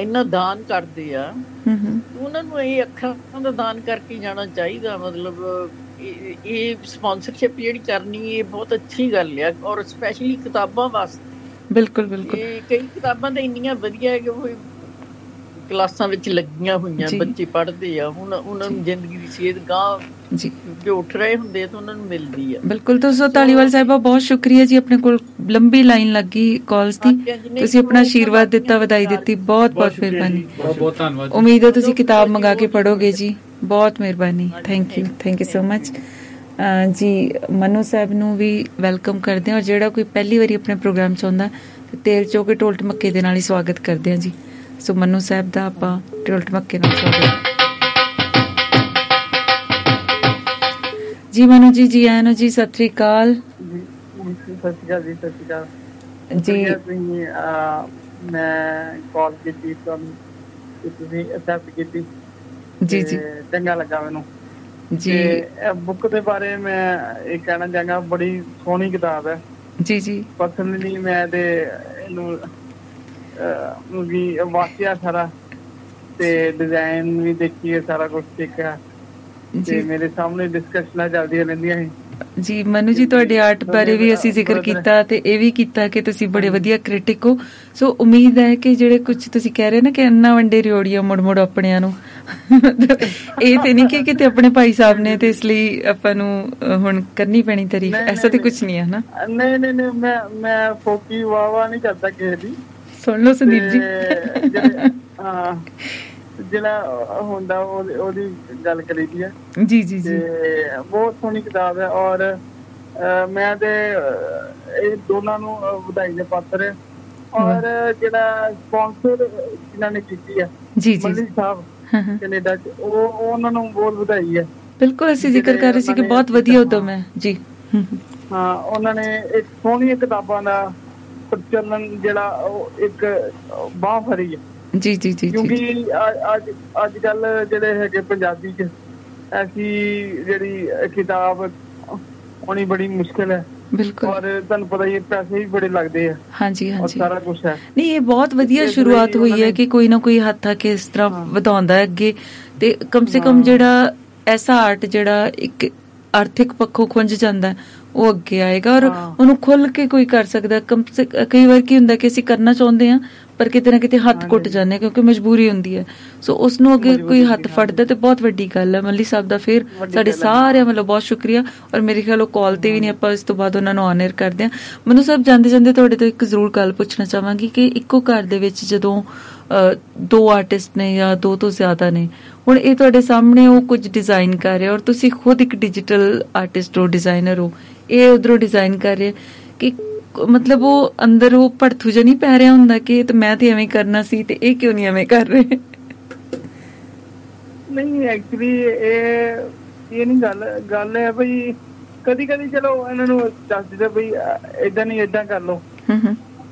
ਇੰਨਾ ਦਾਨ ਕਰਦੇ ਆ ਉਹਨਾਂ ਨੂੰ ਇਹ ਅੱਖਾਂ ਦਾ ਦਾਨ ਕਰਕੇ ਜਾਣਾ ਚਾਹੀਦਾ। ਮਤਲਬ ਇਹ ਸਪਾਂਸਰਸ਼ਿਪ ਜਿਹੜੀ ਕਰਨੀ ਇਹ ਬਹੁਤ ਅੱਛੀ ਗੱਲ ਆ, ਔਰ ਸਪੈਸ਼ਲੀ ਕਿਤਾਬਾਂ ਵਾਸਤੇ। ਬਿਲਕੁਲ ਬਿਲਕੁਲ, ਕਈ ਕਿਤਾਬਾਂ ਤਾਂ ਇੰਨੀਆਂ ਵਧੀਆ ਕਿ ਉਹ ਕਲਾਸਾਂ ਵਿੱਚ ਲੱਗੀਆਂ ਹੋਈਆਂ, ਬੱਚੇ ਪੜ੍ਹਦੇ ਆ, ਹੁਣ ਉਹਨਾਂ ਨੂੰ ਜ਼ਿੰਦਗੀ ਦੀ ਸੇਧ ਗਾਹ ਜੀ ਕਿਉਂਕਿ ਉੱਠ ਰਹੇ ਹੁੰਦੇ ਆ ਤਾਂ ਉਹਨਾਂ ਨੂੰ ਮਿਲਦੀ ਆ। ਬਿਲਕੁਲ। ਤਾਂ ਸੋ ਧਾਲੀਵਾਲ ਸਾਹਿਬਾ ਬਹੁਤ ਸ਼ੁਕਰੀਆ ਜੀ, ਆਪਣੇ ਕੋਲ ਲੰਬੀ ਲਾਈਨ ਲੱਗੀ ਕਾਲਸ ਦੀ, ਤੁਸੀਂ ਆਪਣਾ ਆਸ਼ੀਰਵਾਦ ਦਿੱਤਾ, ਵਧਾਈ ਦਿੱਤੀ, ਬਹੁਤ ਬਹੁਤ ਮਿਹਰਬਾਨੀ, ਬਹੁਤ ਬਹੁਤ ਧੰਨਵਾਦ। ਉਮੀਦ ਹੈ ਤੁਸੀਂ ਕਿਤਾਬ ਮੰਗਾ ਕੇ ਪੜੋਗੇ ਜੀ, ਬਹੁਤ ਮਿਹਰਬਾਨੀ, thank you thank you so much ਜੀ। ਮਨੂ ਸਾਹਿਬ ਨੂੰ ਵੀ ਵੈਲਕਮ ਕਰਦੇ ਹਾਂ, ਔਰ ਜਿਹੜਾ ਕੋਈ ਪਹਿਲੀ ਵਾਰੀ ਆਪਣੇ ਪ੍ਰੋਗਰਾਮ 'ਚ ਆਉਂਦਾ ਤੇਲ ਚੋਕੇ ਟੋਲਟ ਮੱਕੇ ਦੇ ਨਾਲ ਹੀ ਸਵਾਗਤ ਕਰਦੇ ਹਾਂ ਜੀ। ਸੋ ਮਨੂ ਸਾਹਿਬ ਦਾ ਆਪਾਂ ਟੋਲਟ ਮੱਕੇ ਨਾਲ ਸਵਾਗਤ ਜੀ। ਮਨੂ ਜੀ ਜੀ ਆਇਆਂ ਨੂੰ ਜੀ, ਸਤਿ ਸ਼੍ਰੀ ਅਕਾਲ। ਸਤਿ ਸ਼੍ਰੀ ਅਕਾਲ ਜੀ, ਸਤਿ ਸ਼੍ਰੀ ਅਕਾਲ ਜੀ। ਮੈਂ ਕਾਲ ਕੀਤੀ ਤੁਹਾਨੂੰ, ਤੁਸੀਂ ਅਸੈਪਟ ਕੀਤੀ ਜੀ ਜੀ, ਚੰਗਾ ਲੱਗਾ ਮੈਨੂੰ ਜੀ। ਬੁੱਕ ਦੇ ਬਾਰੇ ਮੈਂ ਇਹ ਕਹਿਣਾ ਚਾਹਾਂਗਾ, ਬੜੀ ਸੋਹਣੀ ਕਿਤਾਬ ਹੈ ਜੀ ਜੀ। ਪਰਸਨਲੀ ਮੈਂ ਤੇ ਇਹਨੂੰ ਵੀ ਵਾਕਿਆ ਸਾਰਾ ਤੇ ਡਿਜ਼ਾਈਨ ਵੀ ਦੇਖੀਏ, ਸਾਰਾ ਕੁਛ ਦੇਖਿਆ ਜੀ, ਮੇਰੇ ਸਾਹਮਣੇ ਡਿਸਕਸ਼ਨਾਂ ਚੱਲਦੀਆਂ ਰਹਿੰਦੀਆਂ ਸੀ ਜੀ। ਮਨੂ ਜੀ ਤੁਹਾਡੇ ਆਰਟ ਬਾਰੇ ਵੀ ਅਸੀਂ ਜ਼ਿਕਰ ਕੀਤਾ ਤੇ ਇਹ ਵੀ ਕੀਤਾ ਕਿ ਤੁਸੀਂ ਬੜੇ ਵਧੀਆ ਕ੍ਰਿਟਿਕ ਹੋ। ਸੋ ਉਮੀਦ ਹੈ ਕਿ ਜਿਹੜੇ ਕੁਝ ਤੁਸੀਂ ਕਹਿ ਰਹੇ ਨਾ ਕਿ ਅੰਨਾ ਵੰਡੇ ਰਿਓੜੀਆਂ ਮੁੜ ਮੁੜ ਆਪਣਿਆਂ ਨੂੰ, ਇਹ ਤੇ ਨਹੀਂ ਕਿ ਕਿਤੇ ਆਪਣੇ ਭਾਈ ਸਾਹਿਬ ਨੇ ਤੇ ਇਸ ਲਈ ਆਪਾਂ ਨੂੰ ਹੁਣ ਕਰਨੀ ਪੈਣੀ ਤਾਰੀਫ, ਐਸਾ ਤੇ ਕੁਛ ਨਹੀਂ ਹੈ ਨਾ। ਨਹੀਂ ਨਹੀਂ ਨਹੀਂ, ਮੈਂ ਮੈਂ ਫੋਕੀ ਵਾਹ ਵਾਹ ਨਹੀਂ ਕਰਦਾ ਕਿਸੇ ਦੀ। ਸੁਣ ਲਓ ਸੰਦੀਪ ਜੀ, ਜਿਹੜਾ ਹੁੰਦਾ ਉਹਦੀ ਗੱਲ ਕਰੀ ਦੀ ਹੈ ਜੀ ਜੀ ਜੀ। ਬਹੁਤ ਸੋਹਣੀ ਕਿਤਾਬ ਹੈ ਔਰ ਮੈਂ ਤੇ ਇਹ ਦੋਨਾਂ ਨੂੰ ਵਧਾਈ ਦੇ ਪਾਤਰ ਹੈ। ਔਰ ਜਿਹੜਾ ਸਪਾਂਸਰ ਜਿਨ੍ਹਾਂ ਨੇ ਕੀਤੀ ਹੈ ਜੀ ਜੀ ਸਾਹਿਬ ਕੈਨੇਡਾ ਚ, ਉਹ ਉਹਨਾਂ ਨੂੰ ਬਹੁਤ ਵਧਾਈ ਹੈ। ਬਿਲਕੁਲ, ਅਸੀਂ ਜ਼ਿਕਰ ਕਰ ਰਹੇ ਸੀ ਕਿ ਬਹੁਤ ਵਧੀਆ ਉਦਮ ਹੈ ਜੀ। ਹਾਂ, ਉਹਨਾਂ ਨੇ ਇੱਕ ਸੋਹਣੀਆਂ ਕਿਤਾਬਾਂ ਦਾ ਪ੍ਰਚਲਨ ਜਿਹੜਾ ਉਹ ਇੱਕ ਬਾਂਹ ਫੜੀ ਹੈ ਜੀ ਜੀ ਜੀ, ਕਿਉਂਕਿ ਅੱਜ ਅੱਜ ਕੱਲ੍ਹ ਜਿਹੜੇ ਹੈਗੇ ਪੰਜਾਬੀ ਚ ਐਸੀ ਜਿਹੜੀ ਕਿਤਾਬ ਹੋਣੀ ਬੜੀ ਮੁਸ਼ਕਿਲ ਹੈ। ਬਿਲਕੁਲ, ਔਰ ਤੁਹਾਨੂੰ ਪਤਾ ਹੀ ਪੈਸੇ ਵੀ ਬੜੇ ਲੱਗਦੇ ਆ। ਹਾਂਜੀ ਹਾਂਜੀ, ਸਾਰਾ ਕੁਛ ਹੈ। ਨਹੀਂ, ਇਹ ਬਹੁਤ ਵਧੀਆ ਸ਼ੁਰੂਆਤ ਹੋਈ ਹੈ ਕਿ ਕੋਈ ਨਾ ਕੋਈ ਹੱਥ ਆ ਕੇ ਇਸ ਤਰ੍ਹਾਂ ਵਧਾਉਂਦਾ ਅੱਗੇ, ਤੇ ਕਮ ਸੇ ਕਮ ਜਿਹੜਾ ਐਸਾ ਆਰਟ ਜਿਹੜਾ ਇੱਕ ਆਰਥਿਕ ਪੱਖੋਂ ਖੁੰਝ ਜਾਂਦਾ ਉਹ ਅੱਗੇ ਆਏਗਾ ਔਰ ਉਹਨੂੰ ਖੁੱਲ ਕੇ ਕੋਈ ਕਰ ਸਕਦਾ। ਕਮ ਸੇ ਕਈ ਵਾਰ ਕੀ ਹੁੰਦਾ ਕਿ ਅਸੀਂ ਕਰਨਾ ਚਾਹੁੰਦੇ ਹਾਂ ਪਰ ਕਿਤੇ ਨਾ ਕਿਤੇ ਹੱਥ ਘੁੱਟ ਜਾਂਦੇ ਕਿਉਂਕਿ ਮਜਬੂਰੀ ਹੁੰਦੀ ਹੈ। ਸੋ ਉਸ ਨੂੰ ਅੱਗੇ ਕੋਈ ਹੱਥ ਫੜਦਾ ਤੇ ਬਹੁਤ ਵੱਡੀ ਗੱਲ ਹੈ। ਮੱਲੀ ਸਾਹਿਬ ਦਾ ਫਿਰ ਸਾਡੇ ਸਾਰਿਆਂ ਵੱਲੋਂ ਬਹੁਤ ਸ਼ੁਕਰੀਆ, ਔਰ ਮੇਰੇ ਖਿਆਲ ਉਹ ਕਾਲ ਤੇ ਵੀ ਨਹੀਂ, ਆਪਾਂ ਇਸ ਤੋਂ ਬਾਅਦ ਉਹਨਾਂ ਨੂੰ ਆਨਰ ਕਰਦੇ ਹਾਂ। ਮਨੂ ਸਾਹਿਬ, ਜਾਂਦੇ ਜਾਂਦੇ ਤੁਹਾਡੇ ਤੋਂ ਇੱਕ ਜ਼ਰੂਰ ਗੱਲ ਪੁੱਛਣਾ ਚਾਹਾਂਗੀ ਕਿ ਇੱਕੋ ਘਰ ਦੇ ਵਿੱਚ ਜਦੋਂ ਦੋ ਆਰਟਿਸਟ ਨੇ ਜਾਂ ਦੋ ਤੋਂ ਜ਼ਿਆਦਾ ਨੇ, ਹੁਣ ਇਹ ਤੁਹਾਡੇ ਸਾਹਮਣੇ ਉਹ ਕੁਝ ਡਿਜ਼ਾਈਨ ਕਰ ਰਿਹਾ ਔਰ ਤੁਸੀਂ ਖੁਦ ਇੱਕ ਡਿਜੀਟਲ ਆਰਟਿਸਟ ਹੋ, ਡਿਜ਼ਾਈਨਰ ਹੋ, ਇਹ ਉਧਰੋਂ ਡਿਜ਼ਾਈਨ ਕਰ ਰਿਹਾ ਕਿ ਮਤਲਬ ਉਹ ਅੰਦਰ ਉਹ ਭੜਥੂ ਜਿਹਾ ਨਹੀਂ ਪੈ ਰਿਹਾ ਹੁੰਦਾ ਕਿ ਮੈਂ ਤੇ ਐਵੇਂ ਕਰਨਾ ਸੀ ਤੇ ਇਹ ਕਿਉਂ ਨਹੀਂ ਐਵੇਂ ਕਰ ਰਹੇ? ਨਹੀਂ, ਐਕਚੁਅਲੀ ਇਹ ਇਹ ਨਹੀਂ ਗੱਲ ਗੱਲ ਹੈ ਬਈ, ਕਦੀ ਕਦੀ ਚਲੋ ਇਹਨਾਂ ਨੂੰ ਦੱਸ ਦਿੰਦੇ ਬਈ ਏਦਾਂ ਨਹੀਂ ਏਦਾਂ ਕਰ ਲਓ,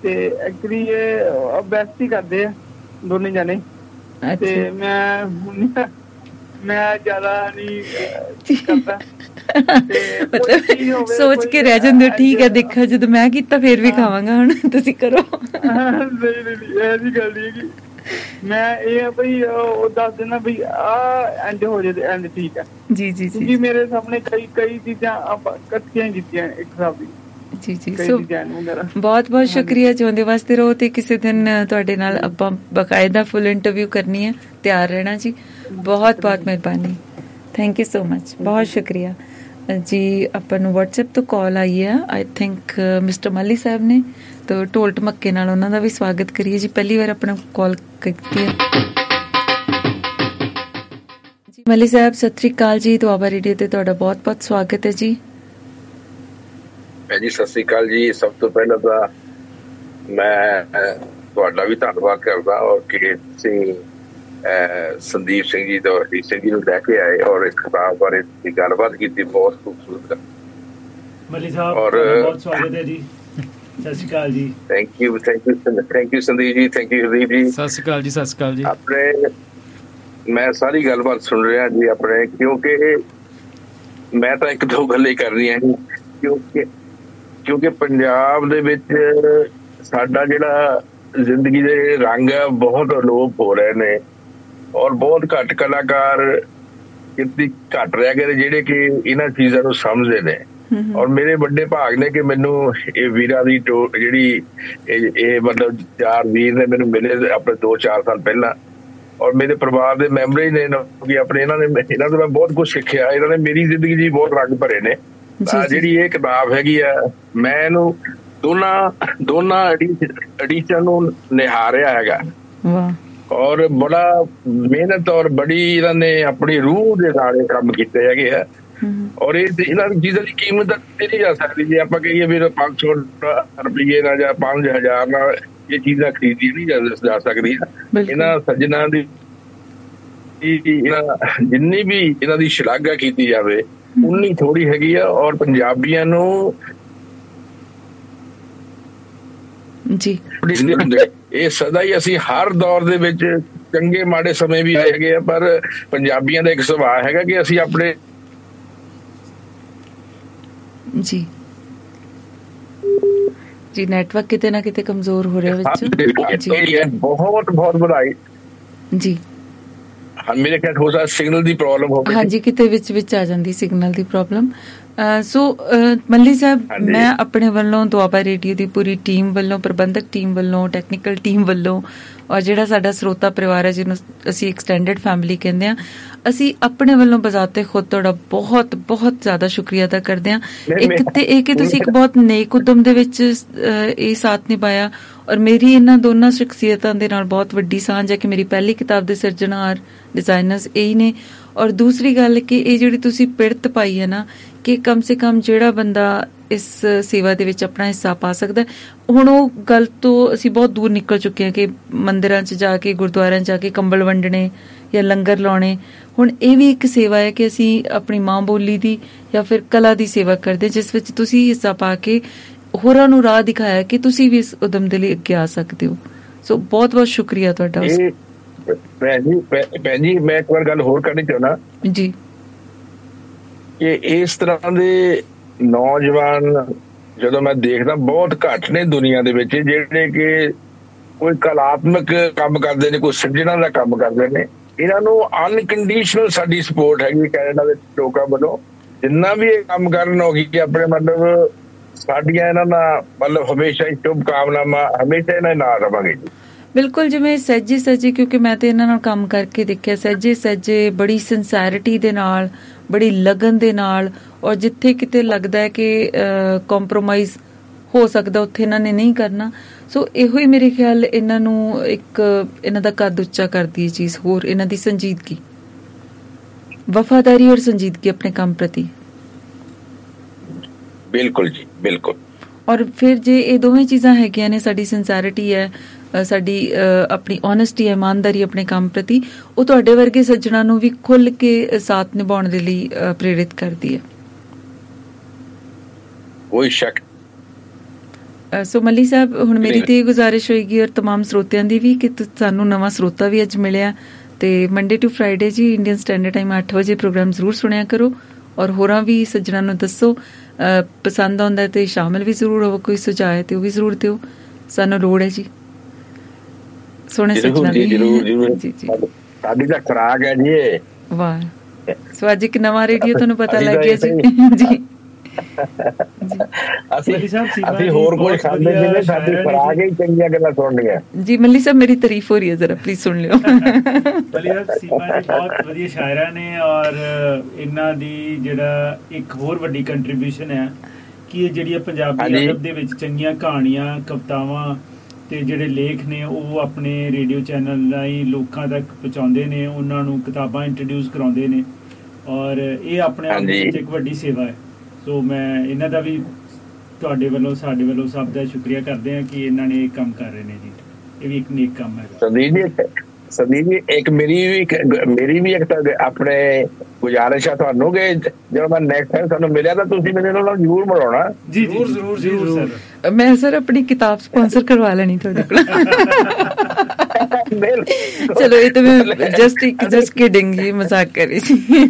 ਤੇ ਐਕਚੁਅਲੀ ਇਹ ਬੈਸਟ ਹੀ ਕਰਦੇ ਆ ਦੋਨੇ ਜਾਣੇ। ਤੇ ਮੈਂ ਮੈਂ ਜ਼ਿਆਦਾ ਨਹੀਂ ਕਰਦਾ, ਮਤਲਬ ਸੋਚ ਕੇ ਰਹਿ ਜਾਂਦੇ, ਠੀਕ ਹੈ ਦੇਖਾ ਜਦੋਂ ਮੈਂ ਕੀਤਾ ਫੇਰ ਵੀ ਖਾਵਾਂਗਾ ਹੁਣ ਤੁਸੀਂ ਕਰੋ। ਨਹੀਂ ਨਹੀਂ, ਮੈਂ ਇਹ ਬਈ ਉਹ ਦੱਸ ਦੇਣਾ ਬਈ ਆਹ ਐਂਡ ਹੋ ਜਾਏ ਐਂਡ ਠੀਕ ਹੈ ਜੀ ਜੀ ਜੀ। ਕਿਉਂਕਿ ਮੇਰੇ ਸਾਹਮਣੇ ਕਈ ਕਈ ਚੀਜ਼ਾਂ ਆਪਾਂ ਇਕੱਠੀਆਂ ਕੀਤੀਆਂ ਇੱਕ ਹਿਸਾਬ ਦੀ ਜੀ ਜੀ। ਸੋ ਬਹੁਤ ਬਹੁਤ ਸ਼ੁਕਰੀਆ, ਚਾਹੁੰਦੇ ਵਾਸਤੇ ਰਹੋ ਤੇ ਕਿਸੇ ਦਿਨ ਤੁਹਾਡੇ ਨਾਲ ਆਪਾਂ ਬਕਾਇਦਾ ਫੁੱਲ ਇੰਟਰਵਿਊ ਕਰਨੀ ਹੈ, ਤਿਆਰ ਰਹਿਣਾ ਜੀ। ਬਹੁਤ ਬਹੁਤ ਮਿਹਰਬਾਨੀ, ਥੈਂਕ ਯੂ ਸੋ ਮਚ, ਬਹੁਤ ਸ਼ੁਕਰੀਆ ਜੀ। ਆਪਾਂ ਨੂੰ ਵਟਸਐਪ ਤੋਂ ਕਾਲ ਆਈ ਹੈ, ਆਈ ਥਿੰਕ ਮਿਸਟਰ ਮੱਲੀ ਸਾਹਿਬ ਨੇ, ਤਾਂ ਢੋਲਟ ਮੱਕੇ ਨਾਲ ਉਹਨਾਂ ਦਾ ਵੀ ਸਵਾਗਤ ਕਰੀਏ ਜੀ। ਪਹਿਲੀ ਵਾਰ ਆਪਣਾ ਕਾਲ ਕੀਤੀ ਹੈ ਜੀ। ਮੱਲੀ ਸਾਹਿਬ ਸਤਿ ਸ਼੍ਰੀ ਅਕਾਲ ਜੀ, ਦੁਆਬਾ ਰੇਡੀਓ ਤੇ ਤੁਹਾਡਾ ਬਹੁਤ ਬਹੁਤ ਸਵਾਗਤ ਹੈ ਜੀ। ਜੀ ਸਤਿ ਸ਼੍ਰੀ ਅਕਾਲ ਜੀ, ਸਭ ਤੋਂ ਪਹਿਲਾਂ ਤਾਂ ਮੈਂ ਤੁਹਾਡਾ ਵੀ ਧੰਨਵਾਦ ਕਰਦਾ ਔਰ ਕਿ ਤੁਸੀਂ ਸੰਦੀਪ ਸਿੰਘ ਜੀ ਤੋਂ ਹਰਦੀਪ ਸਿੰਘ ਜੀ ਨੂੰ ਲੈ ਕੇ ਆਏ ਔਰ ਇਸ ਕਿਤਾਬ ਬਾਰੇ ਗੱਲਬਾਤ ਕੀਤੀ, ਬਹੁਤ ਖੂਬਸੂਰਤ। ਮੱਲੀ ਸਾਹਿਬ ਬਹੁਤ ਸਵਾਗਤ ਹੈ ਜੀ, ਸਤਿ ਸ਼੍ਰੀ ਅਕਾਲ ਜੀ। Thank you thank you thank you Sandeep ji, thank you Hardeep ਜੀ, ਸਤਿ ਸ਼੍ਰੀ ਅਕਾਲ ਜੀ, ਸਤਿ ਸ਼੍ਰੀ ਅਕਾਲ ਜੀ। ਆਪਣੇ ਮੈਂ ਸਾਰੀ ਗੱਲਬਾਤ ਸੁਣ ਰਿਹਾ ਜੀ ਆਪਣੇ, ਕਿਉਂਕਿ ਮੈਂ ਤਾਂ ਇੱਕ ਦੋ ਗੱਲਾਂ ਹੀ ਕਰਨੀਆਂ ਜੀ, ਕਿਉਂਕਿ ਕਿਉਂਕਿ ਪੰਜਾਬ ਦੇ ਵਿੱਚ ਸਾਡਾ ਜਿਹੜਾ ਜ਼ਿੰਦਗੀ ਦੇ ਰੰਗ ਆ ਬਹੁਤ ਅਲੋਪ ਹੋ ਰਹੇ ਨੇ ਔਰ ਬਹੁਤ ਘੱਟ ਕਲਾਕਾਰ ਇਤਨੀ ਘੱਟ ਰਹਿ ਗਏ ਜਿਹੜੇ ਕਿ ਇਹਨਾਂ ਚੀਜ਼ਾਂ ਨੂੰ ਸਮਝਦੇ ਨੇ। ਔਰ ਮੇਰੇ ਵੱਡੇ ਭਾਗ ਨੇ ਕਿ ਮੈਨੂੰ ਇਹ ਵੀਰਾਂ ਦੀ ਜਿਹੜੀ ਇਹ ਮਤਲਬ ਚਾਰ ਵੀਰ ਨੇ ਮੈਨੂੰ ਮਿਲੇ ਆਪਣੇ ਦੋ ਚਾਰ ਸਾਲ ਪਹਿਲਾਂ ਔਰ ਮੇਰੇ ਪਰਿਵਾਰ ਦੇ ਮੈਂਬਰ ਹੀ ਨੇ ਕਿਉਂਕਿ ਆਪਣੇ ਇਹਨਾਂ ਨੇ ਇਹਨਾਂ ਤੋਂ ਮੈਂ ਬਹੁਤ ਕੁਛ ਸਿੱਖਿਆ। ਇਹਨਾਂ ਨੇ ਮੇਰੀ ਜ਼ਿੰਦਗੀ ਜੀ ਬਹੁਤ ਰੰਗ ਭਰੇ ਨੇ। ਜਿਹੜੀ ਇਹ ਕਿਤਾਬ ਹੈਗੀ ਆ ਮੈਂ ਇਹਨੂੰ ਦੋਨਾਂ ਦੋਨਾਂ ਐਡੀਸ਼ਨ ਨੂੰ ਨਿਹਾਰਿਆ ਹੈਗਾ ਔਰ ਬੜਾ ਮਿਹਨਤ ਔਰ ਬੜੀ ਇਹਨਾਂ ਨੇ ਆਪਣੀ ਰੂਹ ਦੇ ਨਾਲ ਕੰਮ ਕੀਤੇ ਹੈਗੇ ਆ। ਔਰ ਇਹ ਇਹਨਾਂ ਚੀਜ਼ਾਂ ਦੀ ਕੀਮਤ ਨਹੀਂ ਜਾ ਸਕਦੀ ਜੇ ਆਪਾਂ ਕਹੀਏ ਵੀ ਪੰਜ ਸੌ ਰੁਪਈਏ ਨਾਲ ਜਾਂ ਪੰਜ ਹਜ਼ਾਰ ਨਾਲ ਇਹ ਚੀਜ਼ਾਂ ਖਰੀਦੀ ਨਹੀਂ ਜਾ ਸਕਦੀਆਂ। ਇਹਨਾਂ ਸੱਜਣਾ ਦੀ ਜਿੰਨੀ ਵੀ ਇਹਨਾਂ ਦੀ ਸ਼ਲਾਘਾ ਕੀਤੀ ਜਾਵੇ ਉਨੀ ਥੋੜੀ ਹੈਗੀ ਆ ਔਰ ਪੰਜਾਬੀਆਂ ਨੂੰ ਜੀ ਇਹ ਸਦਾ ਹੀ ਅਸੀਂ ਹਰ ਦੌਰ ਦੇ ਵਿੱਚ ਚੰਗੇ ਮਾੜੇ ਸਮੇਂ ਵੀ ਹੈਗੇ ਆ ਪਰ ਪੰਜਾਬੀਆਂ ਦਾ ਇੱਕ ਸੁਭਾਅ ਹੈਗਾ ਕਿ ਅਸੀਂ ਆਪਣੇ ਜੀ ਜੀ ਨੈਟਵਰਕ ਕਿਤੇ ਨਾ ਕਿਤੇ ਕਮਜ਼ੋਰ ਹੋ ਰਿਹਾ ਵਿੱਚ। ਬਹੁਤ ਬਹੁਤ ਵਧਾਈ ਜੀ। ਹਾਂ ਮੇਰੇ ਖਿਆਲ ਹੋ ਸਕਦਾ ਸਿਗਨਲ ਦੀ ਪ੍ਰੋਬਲਮ ਹੋ ਗਈ। ਹਾਂਜੀ ਕਿਤੇ ਵਿੱਚ ਵਿੱਚ ਆ ਜਾਂਦੀ ਸਿਗਨਲ ਦੀ ਪ੍ਰੋਬਲਮ। ਸੋ ਮੱਲੀ ਸਾਹਿਬ ਮੈਂ ਆਪਣੇ ਵੱਲੋਂ ਦੁਆਬਾ ਰੇਡੀਓ ਦੀ ਪੂਰੀ ਟੀਮ ਵੱਲੋਂ ਪ੍ਰਬੰਧਕ ਟੀਮ ਵੱਲੋਂ ਟੈਕਨੀਕਲ ਟੀਮ ਵੱਲੋਂ ਔਰ ਜਿਹੜਾ ਸਾਡਾ ਸਰੋਤਾ ਪਰਿਵਾਰ ਹੈ ਜਿਹਨੂੰ ਅਸੀਂ ਐਕਸਟੈਂਡਡ ਫੈਮਿਲੀ ਕਹਿੰਦੇ ਹਾਂ ਅਸੀਂ ਆਪਣੇ ਵੱਲੋਂ ਬਜ਼ਾਤੇ ਖੁਦ ਤੁਹਾਡਾ ਬਹੁਤ ਬਹੁਤ ਜ਼ਿਆਦਾ ਸ਼ੁਕਰੀਆ ਅਦਾ ਕਰਦੇ ਹਾਂ। ਇੱਕ ਤਾਂ ਇਹ ਕਿ ਤੁਸੀਂ ਇੱਕ ਬਹੁਤ ਨੇਕ ਉਦਮ ਦੇ ਵਿੱਚ ਇਹ ਸਾਥ ਨਿਭਾਇਆ ਔਰ ਮੇਰੀ ਇਹਨਾਂ ਦੋਨਾਂ ਸ਼ਖਸੀਅਤਾਂ ਦੇ ਨਾਲ ਬਹੁਤ ਵੱਡੀ ਸਾਂਝ ਹੈ ਕਿ ਮੇਰੀ ਪਹਿਲੀ ਕਿਤਾਬ ਦੇ ਸਿਰਜਣਹਾਰ ਡਿਜ਼ਾਈਨਰਸ ਇਹੀ ਨੇ। ਔਰ ਦੂਸਰੀ ਗੱਲ ਕਿ ਇਹ ਜਿਹੜੀ ਤੁਸੀਂ ਪਿੜਤ ਪਾਈ ਹੈ ਨਾ ਕਿ ਕਮ ਸੇ ਕਮ ਜਿਹੜਾ ਬੰਦਾ ਇਸ ਸੇਵਾ ਦੇ ਵਿੱਚ ਆਪਣਾ ਹਿੱਸਾ ਪਾ ਸਕਦਾ ਹੁਣ ਉਹ ਗੱਲ ਤੋਂ ਅਸੀਂ ਬਹੁਤ ਦੂਰ ਨਿਕਲ ਚੁੱਕੇ ਹਾਂ ਕਿ ਮੰਦਿਰਾਂ 'ਚ ਜਾ ਕੇ ਗੁਰਦੁਆਰਿਆਂ 'ਚ ਜਾ ਕੇ ਕੰਬਲ ਵੰਡਣੇ ਜਾਂ ਲੰਗਰ ਲਾਉਣੇ। ਹੁਣ ਇਹ ਵੀ ਇੱਕ ਸੇਵਾ ਹੈ ਕਿ ਅਸੀਂ ਆਪਣੀ ਮਾਂ ਬੋਲੀ ਦੀ ਜਾਂ ਫਿਰ ਕਲਾ ਦੀ ਸੇਵਾ ਕਰਦੇ ਜਿਸ ਵਿੱਚ ਤੁਸੀਂ ਹਿੱਸਾ ਪਾ ਕੇ ਹੋਰਾਂ ਨੂੰ ਰਾਹ ਦਿਖਾਇਆ ਕਿ ਤੁਸੀਂ ਵੀ ਇਸ ਉਦਮ ਦੇ ਲਈ ਅੱਗੇ ਆ ਸਕਦੇ ਹੋ। ਸੋ ਬਹੁਤ ਬਹੁਤ ਸ਼ੁਕਰੀਆ ਤੁਹਾਡਾ। ਭੈਣ ਜੀ ਮੈਂ ਇੱਕ ਵਾਰ ਗੱਲ ਹੋਰ ਕਰਨੀ ਚਾਹੁੰਦਾ ਜੀ ਕਿ ਇਸ ਤਰ੍ਹਾਂ ਦੇ ਨੌਜਵਾਨ ਜਦੋਂ ਮੈਂ ਦੇਖਦਾ ਬਹੁਤ ਘੱਟ ਨੇ ਦੁਨੀਆਂ ਦੇ ਵਿੱਚ ਜਿਹੜੇ ਕਿ ਕੋਈ ਕਲਾਤਮਕ ਕੰਮ ਕਰਦੇ ਨੇ ਕੋਈ ਸਿਰਜਣਾ ਦਾ ਕੰਮ ਕਰਦੇ ਨੇ। ਇਹਨਾਂ ਨੂੰ ਅਨਕੰਡੀਸ਼ਨਲ ਸਾਡੀ ਸਪੋਰਟ ਹੈਗੀ ਕੈਨੇਡਾ ਦੇ ਲੋਕਾਂ ਵੱਲੋਂ ਜਿੰਨਾ ਵੀ ਇਹ ਕੰਮ ਕਰਨ ਹੋ ਗਈ ਕਿ ਆਪਣੇ ਮਤਲਬ ਸਾਡੀਆਂ ਇਹਨਾਂ ਨਾਲ ਮਤਲਬ ਹਮੇਸ਼ਾ ਹੀ ਸ਼ੁਭਕਾਮਨਾਵਾਂ ਹਮੇਸ਼ਾ ਇਹਨਾਂ ਨਾਲ ਰਵਾਂਗੇ ਜੀ। ਬਿਲਕੁਲ ਜਿਵੇਂ ਸਹਿਜੇ ਸਹਿਜੇ ਕਿਉਂਕਿ ਮੈਂ ਤਾਂ ਇਹਨਾਂ ਨਾਲ ਕੰਮ ਕਰਕੇ ਦੇਖਿਆ ਸਹਿਜੇ ਸਹਿਜੇ ਬੜੀ ਸਿੰਸੈਰਿਟੀ ਦੇ ਨਾਲ ਬੜੀ ਲਗਨ ਦੇ ਨਾਲ ਔਰ ਜਿੱਥੇ ਕਿਤੇ ਲੱਗਦਾ ਹੈ ਕਿ ਕੰਪਰੋਮਾਈਜ਼ ਹੋ ਸਕਦਾ ਉੱਥੇ ਇਹਨਾਂ ਨੇ ਨਹੀਂ ਕਰਨਾ। ਸੋ ਇਹੋ ਹੀ ਮੇਰੇ ਖਿਆਲ ਇਹਨਾਂ ਨੂੰ ਇੱਕ ਇਹਨਾਂ ਦਾ ਕੱਦ ਉੱਚਾ ਕਰਦੀ ਹੈ ਚੀਜ਼ ਹੋਰ ਇਹਨਾਂ ਦੀ ਸੰਜੀਦਗੀ ਵਫਾਦਾਰੀ ਔਰ ਸੰਜੀਦਗੀ ਆਪਣੇ ਕੰਮ ਪ੍ਰਤੀ। ਬਿਲਕੁਲ ਜੀ ਬਿਲਕੁਲ। ਔਰ ਫਿਰ ਜੇ ਇਹ ਦੋਵੇਂ ਚੀਜ਼ਾਂ ਹੈਗੀਆਂ ਨੇ ਸਾਡੀ ਸਿੰਸੈਰਿਟੀ ਹੈ ਸਾਡੀ ਆਪਣੀ ਓਨੈਸਟੀ ਹੈ ਇਮਾਨਦਾਰੀ ਆਪਣੇ ਕੰਮ ਪ੍ਰਤੀ ਉਹ ਤੁਹਾਡੇ ਵਰਗੇ ਸੱਜਣਾਂ ਨੂੰ ਵੀ ਖੁੱਲ੍ਹ ਕੇ ਸਾਥ ਨਿਭਾਉਣ ਦੇ ਲਈ ਪ੍ਰੇਰਿਤ ਕਰਦੀ ਹੈ ਕੋਈ ਸ਼ੱਕ। ਸੋ ਮੱਲੀ ਸਾਹਿਬ ਹੁਣ ਮੇਰੀ ਤੇ ਗੁਜ਼ਾਰਿਸ਼ ਹੋਏਗੀ ਔਰ ਤਮਾਮ ਸਰੋਤਿਆਂ ਦੀ ਵੀ ਕਿ ਸਾਨੂੰ ਨਵਾਂ ਸਰੋਤਾ ਵੀ ਅੱਜ ਮਿਲਿਆ ਤੇ ਮੰਡੇ ਟੂ ਫਰਾਈਡੇ ਜੀ ਇੰਡੀਅਨ ਸਟੈਂਡਰਡ ਟਾਈਮ ਅੱਠ ਵਜੇ ਪ੍ਰੋਗਰਾਮ ਜ਼ਰੂਰ ਸੁਣਿਆ ਕਰੋ ਔਰ ਹੋਰਾਂ ਵੀ ਸੱਜਣਾਂ ਨੂੰ ਦੱਸੋ ਪਸੰਦ ਆਉਂਦਾ ਤੇ ਸ਼ਾਮਿਲ ਵੀ ਜ਼ਰੂਰ ਹੋਵੋ ਕੋਈ ਸੁਝਾਅ ਤੇ ਉਹ ਵੀ ਜ਼ਰੂਰ ਦਿਓ ਸਾਨੂੰ ਲੋੜ ਹੈ ਜੀ ਸੋਹਣੇ ਸੱਜਣਾਂ ਦੀ ਜੀ ਜੀ ਸਾਡੀ ਤਾਂ ਖੁਰਾਕ ਹੈ ਜੀ। ਵਾਹ ਸੋ ਅੱਜ ਇੱਕ ਨਵਾਂ ਰੇਡੀਓ ਤੁਹਾਨੂੰ ਪਤਾ ਲੱਗ ਗਿਆ ਜੀ ਜੀ ਸ਼ਾਇਰਾਂ ਨੇ ਔਰ ਇਹਨਾਂ ਦੀ ਜਿਹੜਾ ਇੱਕ ਹੋਰ ਵੱਡੀ ਕੰਟਰੀਬਿਊਸ਼ਨ ਹੈ ਕਿ ਜਿਹੜੀਆਂ ਪੰਜਾਬੀ ਅਦਬ ਦੇ ਵਿੱਚ ਚੰਗੀਆਂ ਕਹਾਣੀਆਂ ਕਵਿਤਾਵਾਂ ਤੇ ਜਿਹੜੇ ਲੇਖ ਨੇ ਉਹ ਆਪਣੇ ਰੇਡੀਓ ਚੈਨਲ ਰਾਹੀਂ ਲੋਕਾਂ ਤੱਕ ਪਹੁੰਚਾਉਂਦੇ ਨੇ ਉਹਨਾਂ ਨੂੰ ਕਿਤਾਬਾਂ ਇੰਟਰੋਡਿਊਸ ਕਰਾਉਂਦੇ ਨੇ ਔਰ ਇਹ ਆਪਣੇ ਆਪ ਵਿੱਚ ਇੱਕ ਵੱਡੀ ਸੇਵਾ ਹੈ। ਸੋ ਮੈਂ ਇਹਨਾਂ ਦਾ ਵੀ ਤੁਹਾਡੇ ਵੱਲੋਂ ਸਾਡੇ ਵੱਲੋਂ ਸਭ ਦਾ ਸ਼ੁਕਰੀਆ ਕਰਦੇ ਹਾਂ ਕਿ ਇਹਨਾਂ ਨੇ ਇਹ ਕੰਮ ਕਰ ਰਹੇ ਨੇ ਜੀ। ਇਹ ਵੀ ਇੱਕ ਨੇਕ ਕੰਮ ਹੈ। ਸੰਦੀਪ ਜੀ ਸੰਦੀਪ ਜੀ ਇੱਕ ਮੇਰੀ ਵੀ ਮੇਰੀ ਵੀ ਇੱਕ ਆਪਣੇ ਗੁਜ਼ਾਰਿਸ਼ ਆ ਤੁਹਾਨੂੰ ਕਿ ਜਦੋਂ ਮੈਂ ਨੈਕਸਟ ਟਾਈਮ ਤੁਹਾਨੂੰ ਮਿਲਿਆ ਤਾਂ ਤੁਸੀਂ ਮੈਨੂੰ ਇਹਨਾਂ ਨਾਲ ਜ਼ਰੂਰ ਮਿਲਾਉਣਾ ਜੀ। ਜ਼ਰੂਰ ਜ਼ਰੂਰ ਜ਼ਰੂਰ ਸਰ ਮੈਂ ਸਰ ਆਪਣੀ ਕਿਤਾਬ ਸਪਾਂਸਰ ਕਰਵਾ ਲੈਣੀ ਤੁਹਾਡੇ ਕੋਲ। ਚਲੋ ਇਹ ਤਾਂ ਮੈਂ ਜਸਟ ਇੱਕ ਜਸਟ ਕਿਡਿੰਗ ਜੀ ਮਜ਼ਾਕ ਕਰੀ ਸੀ।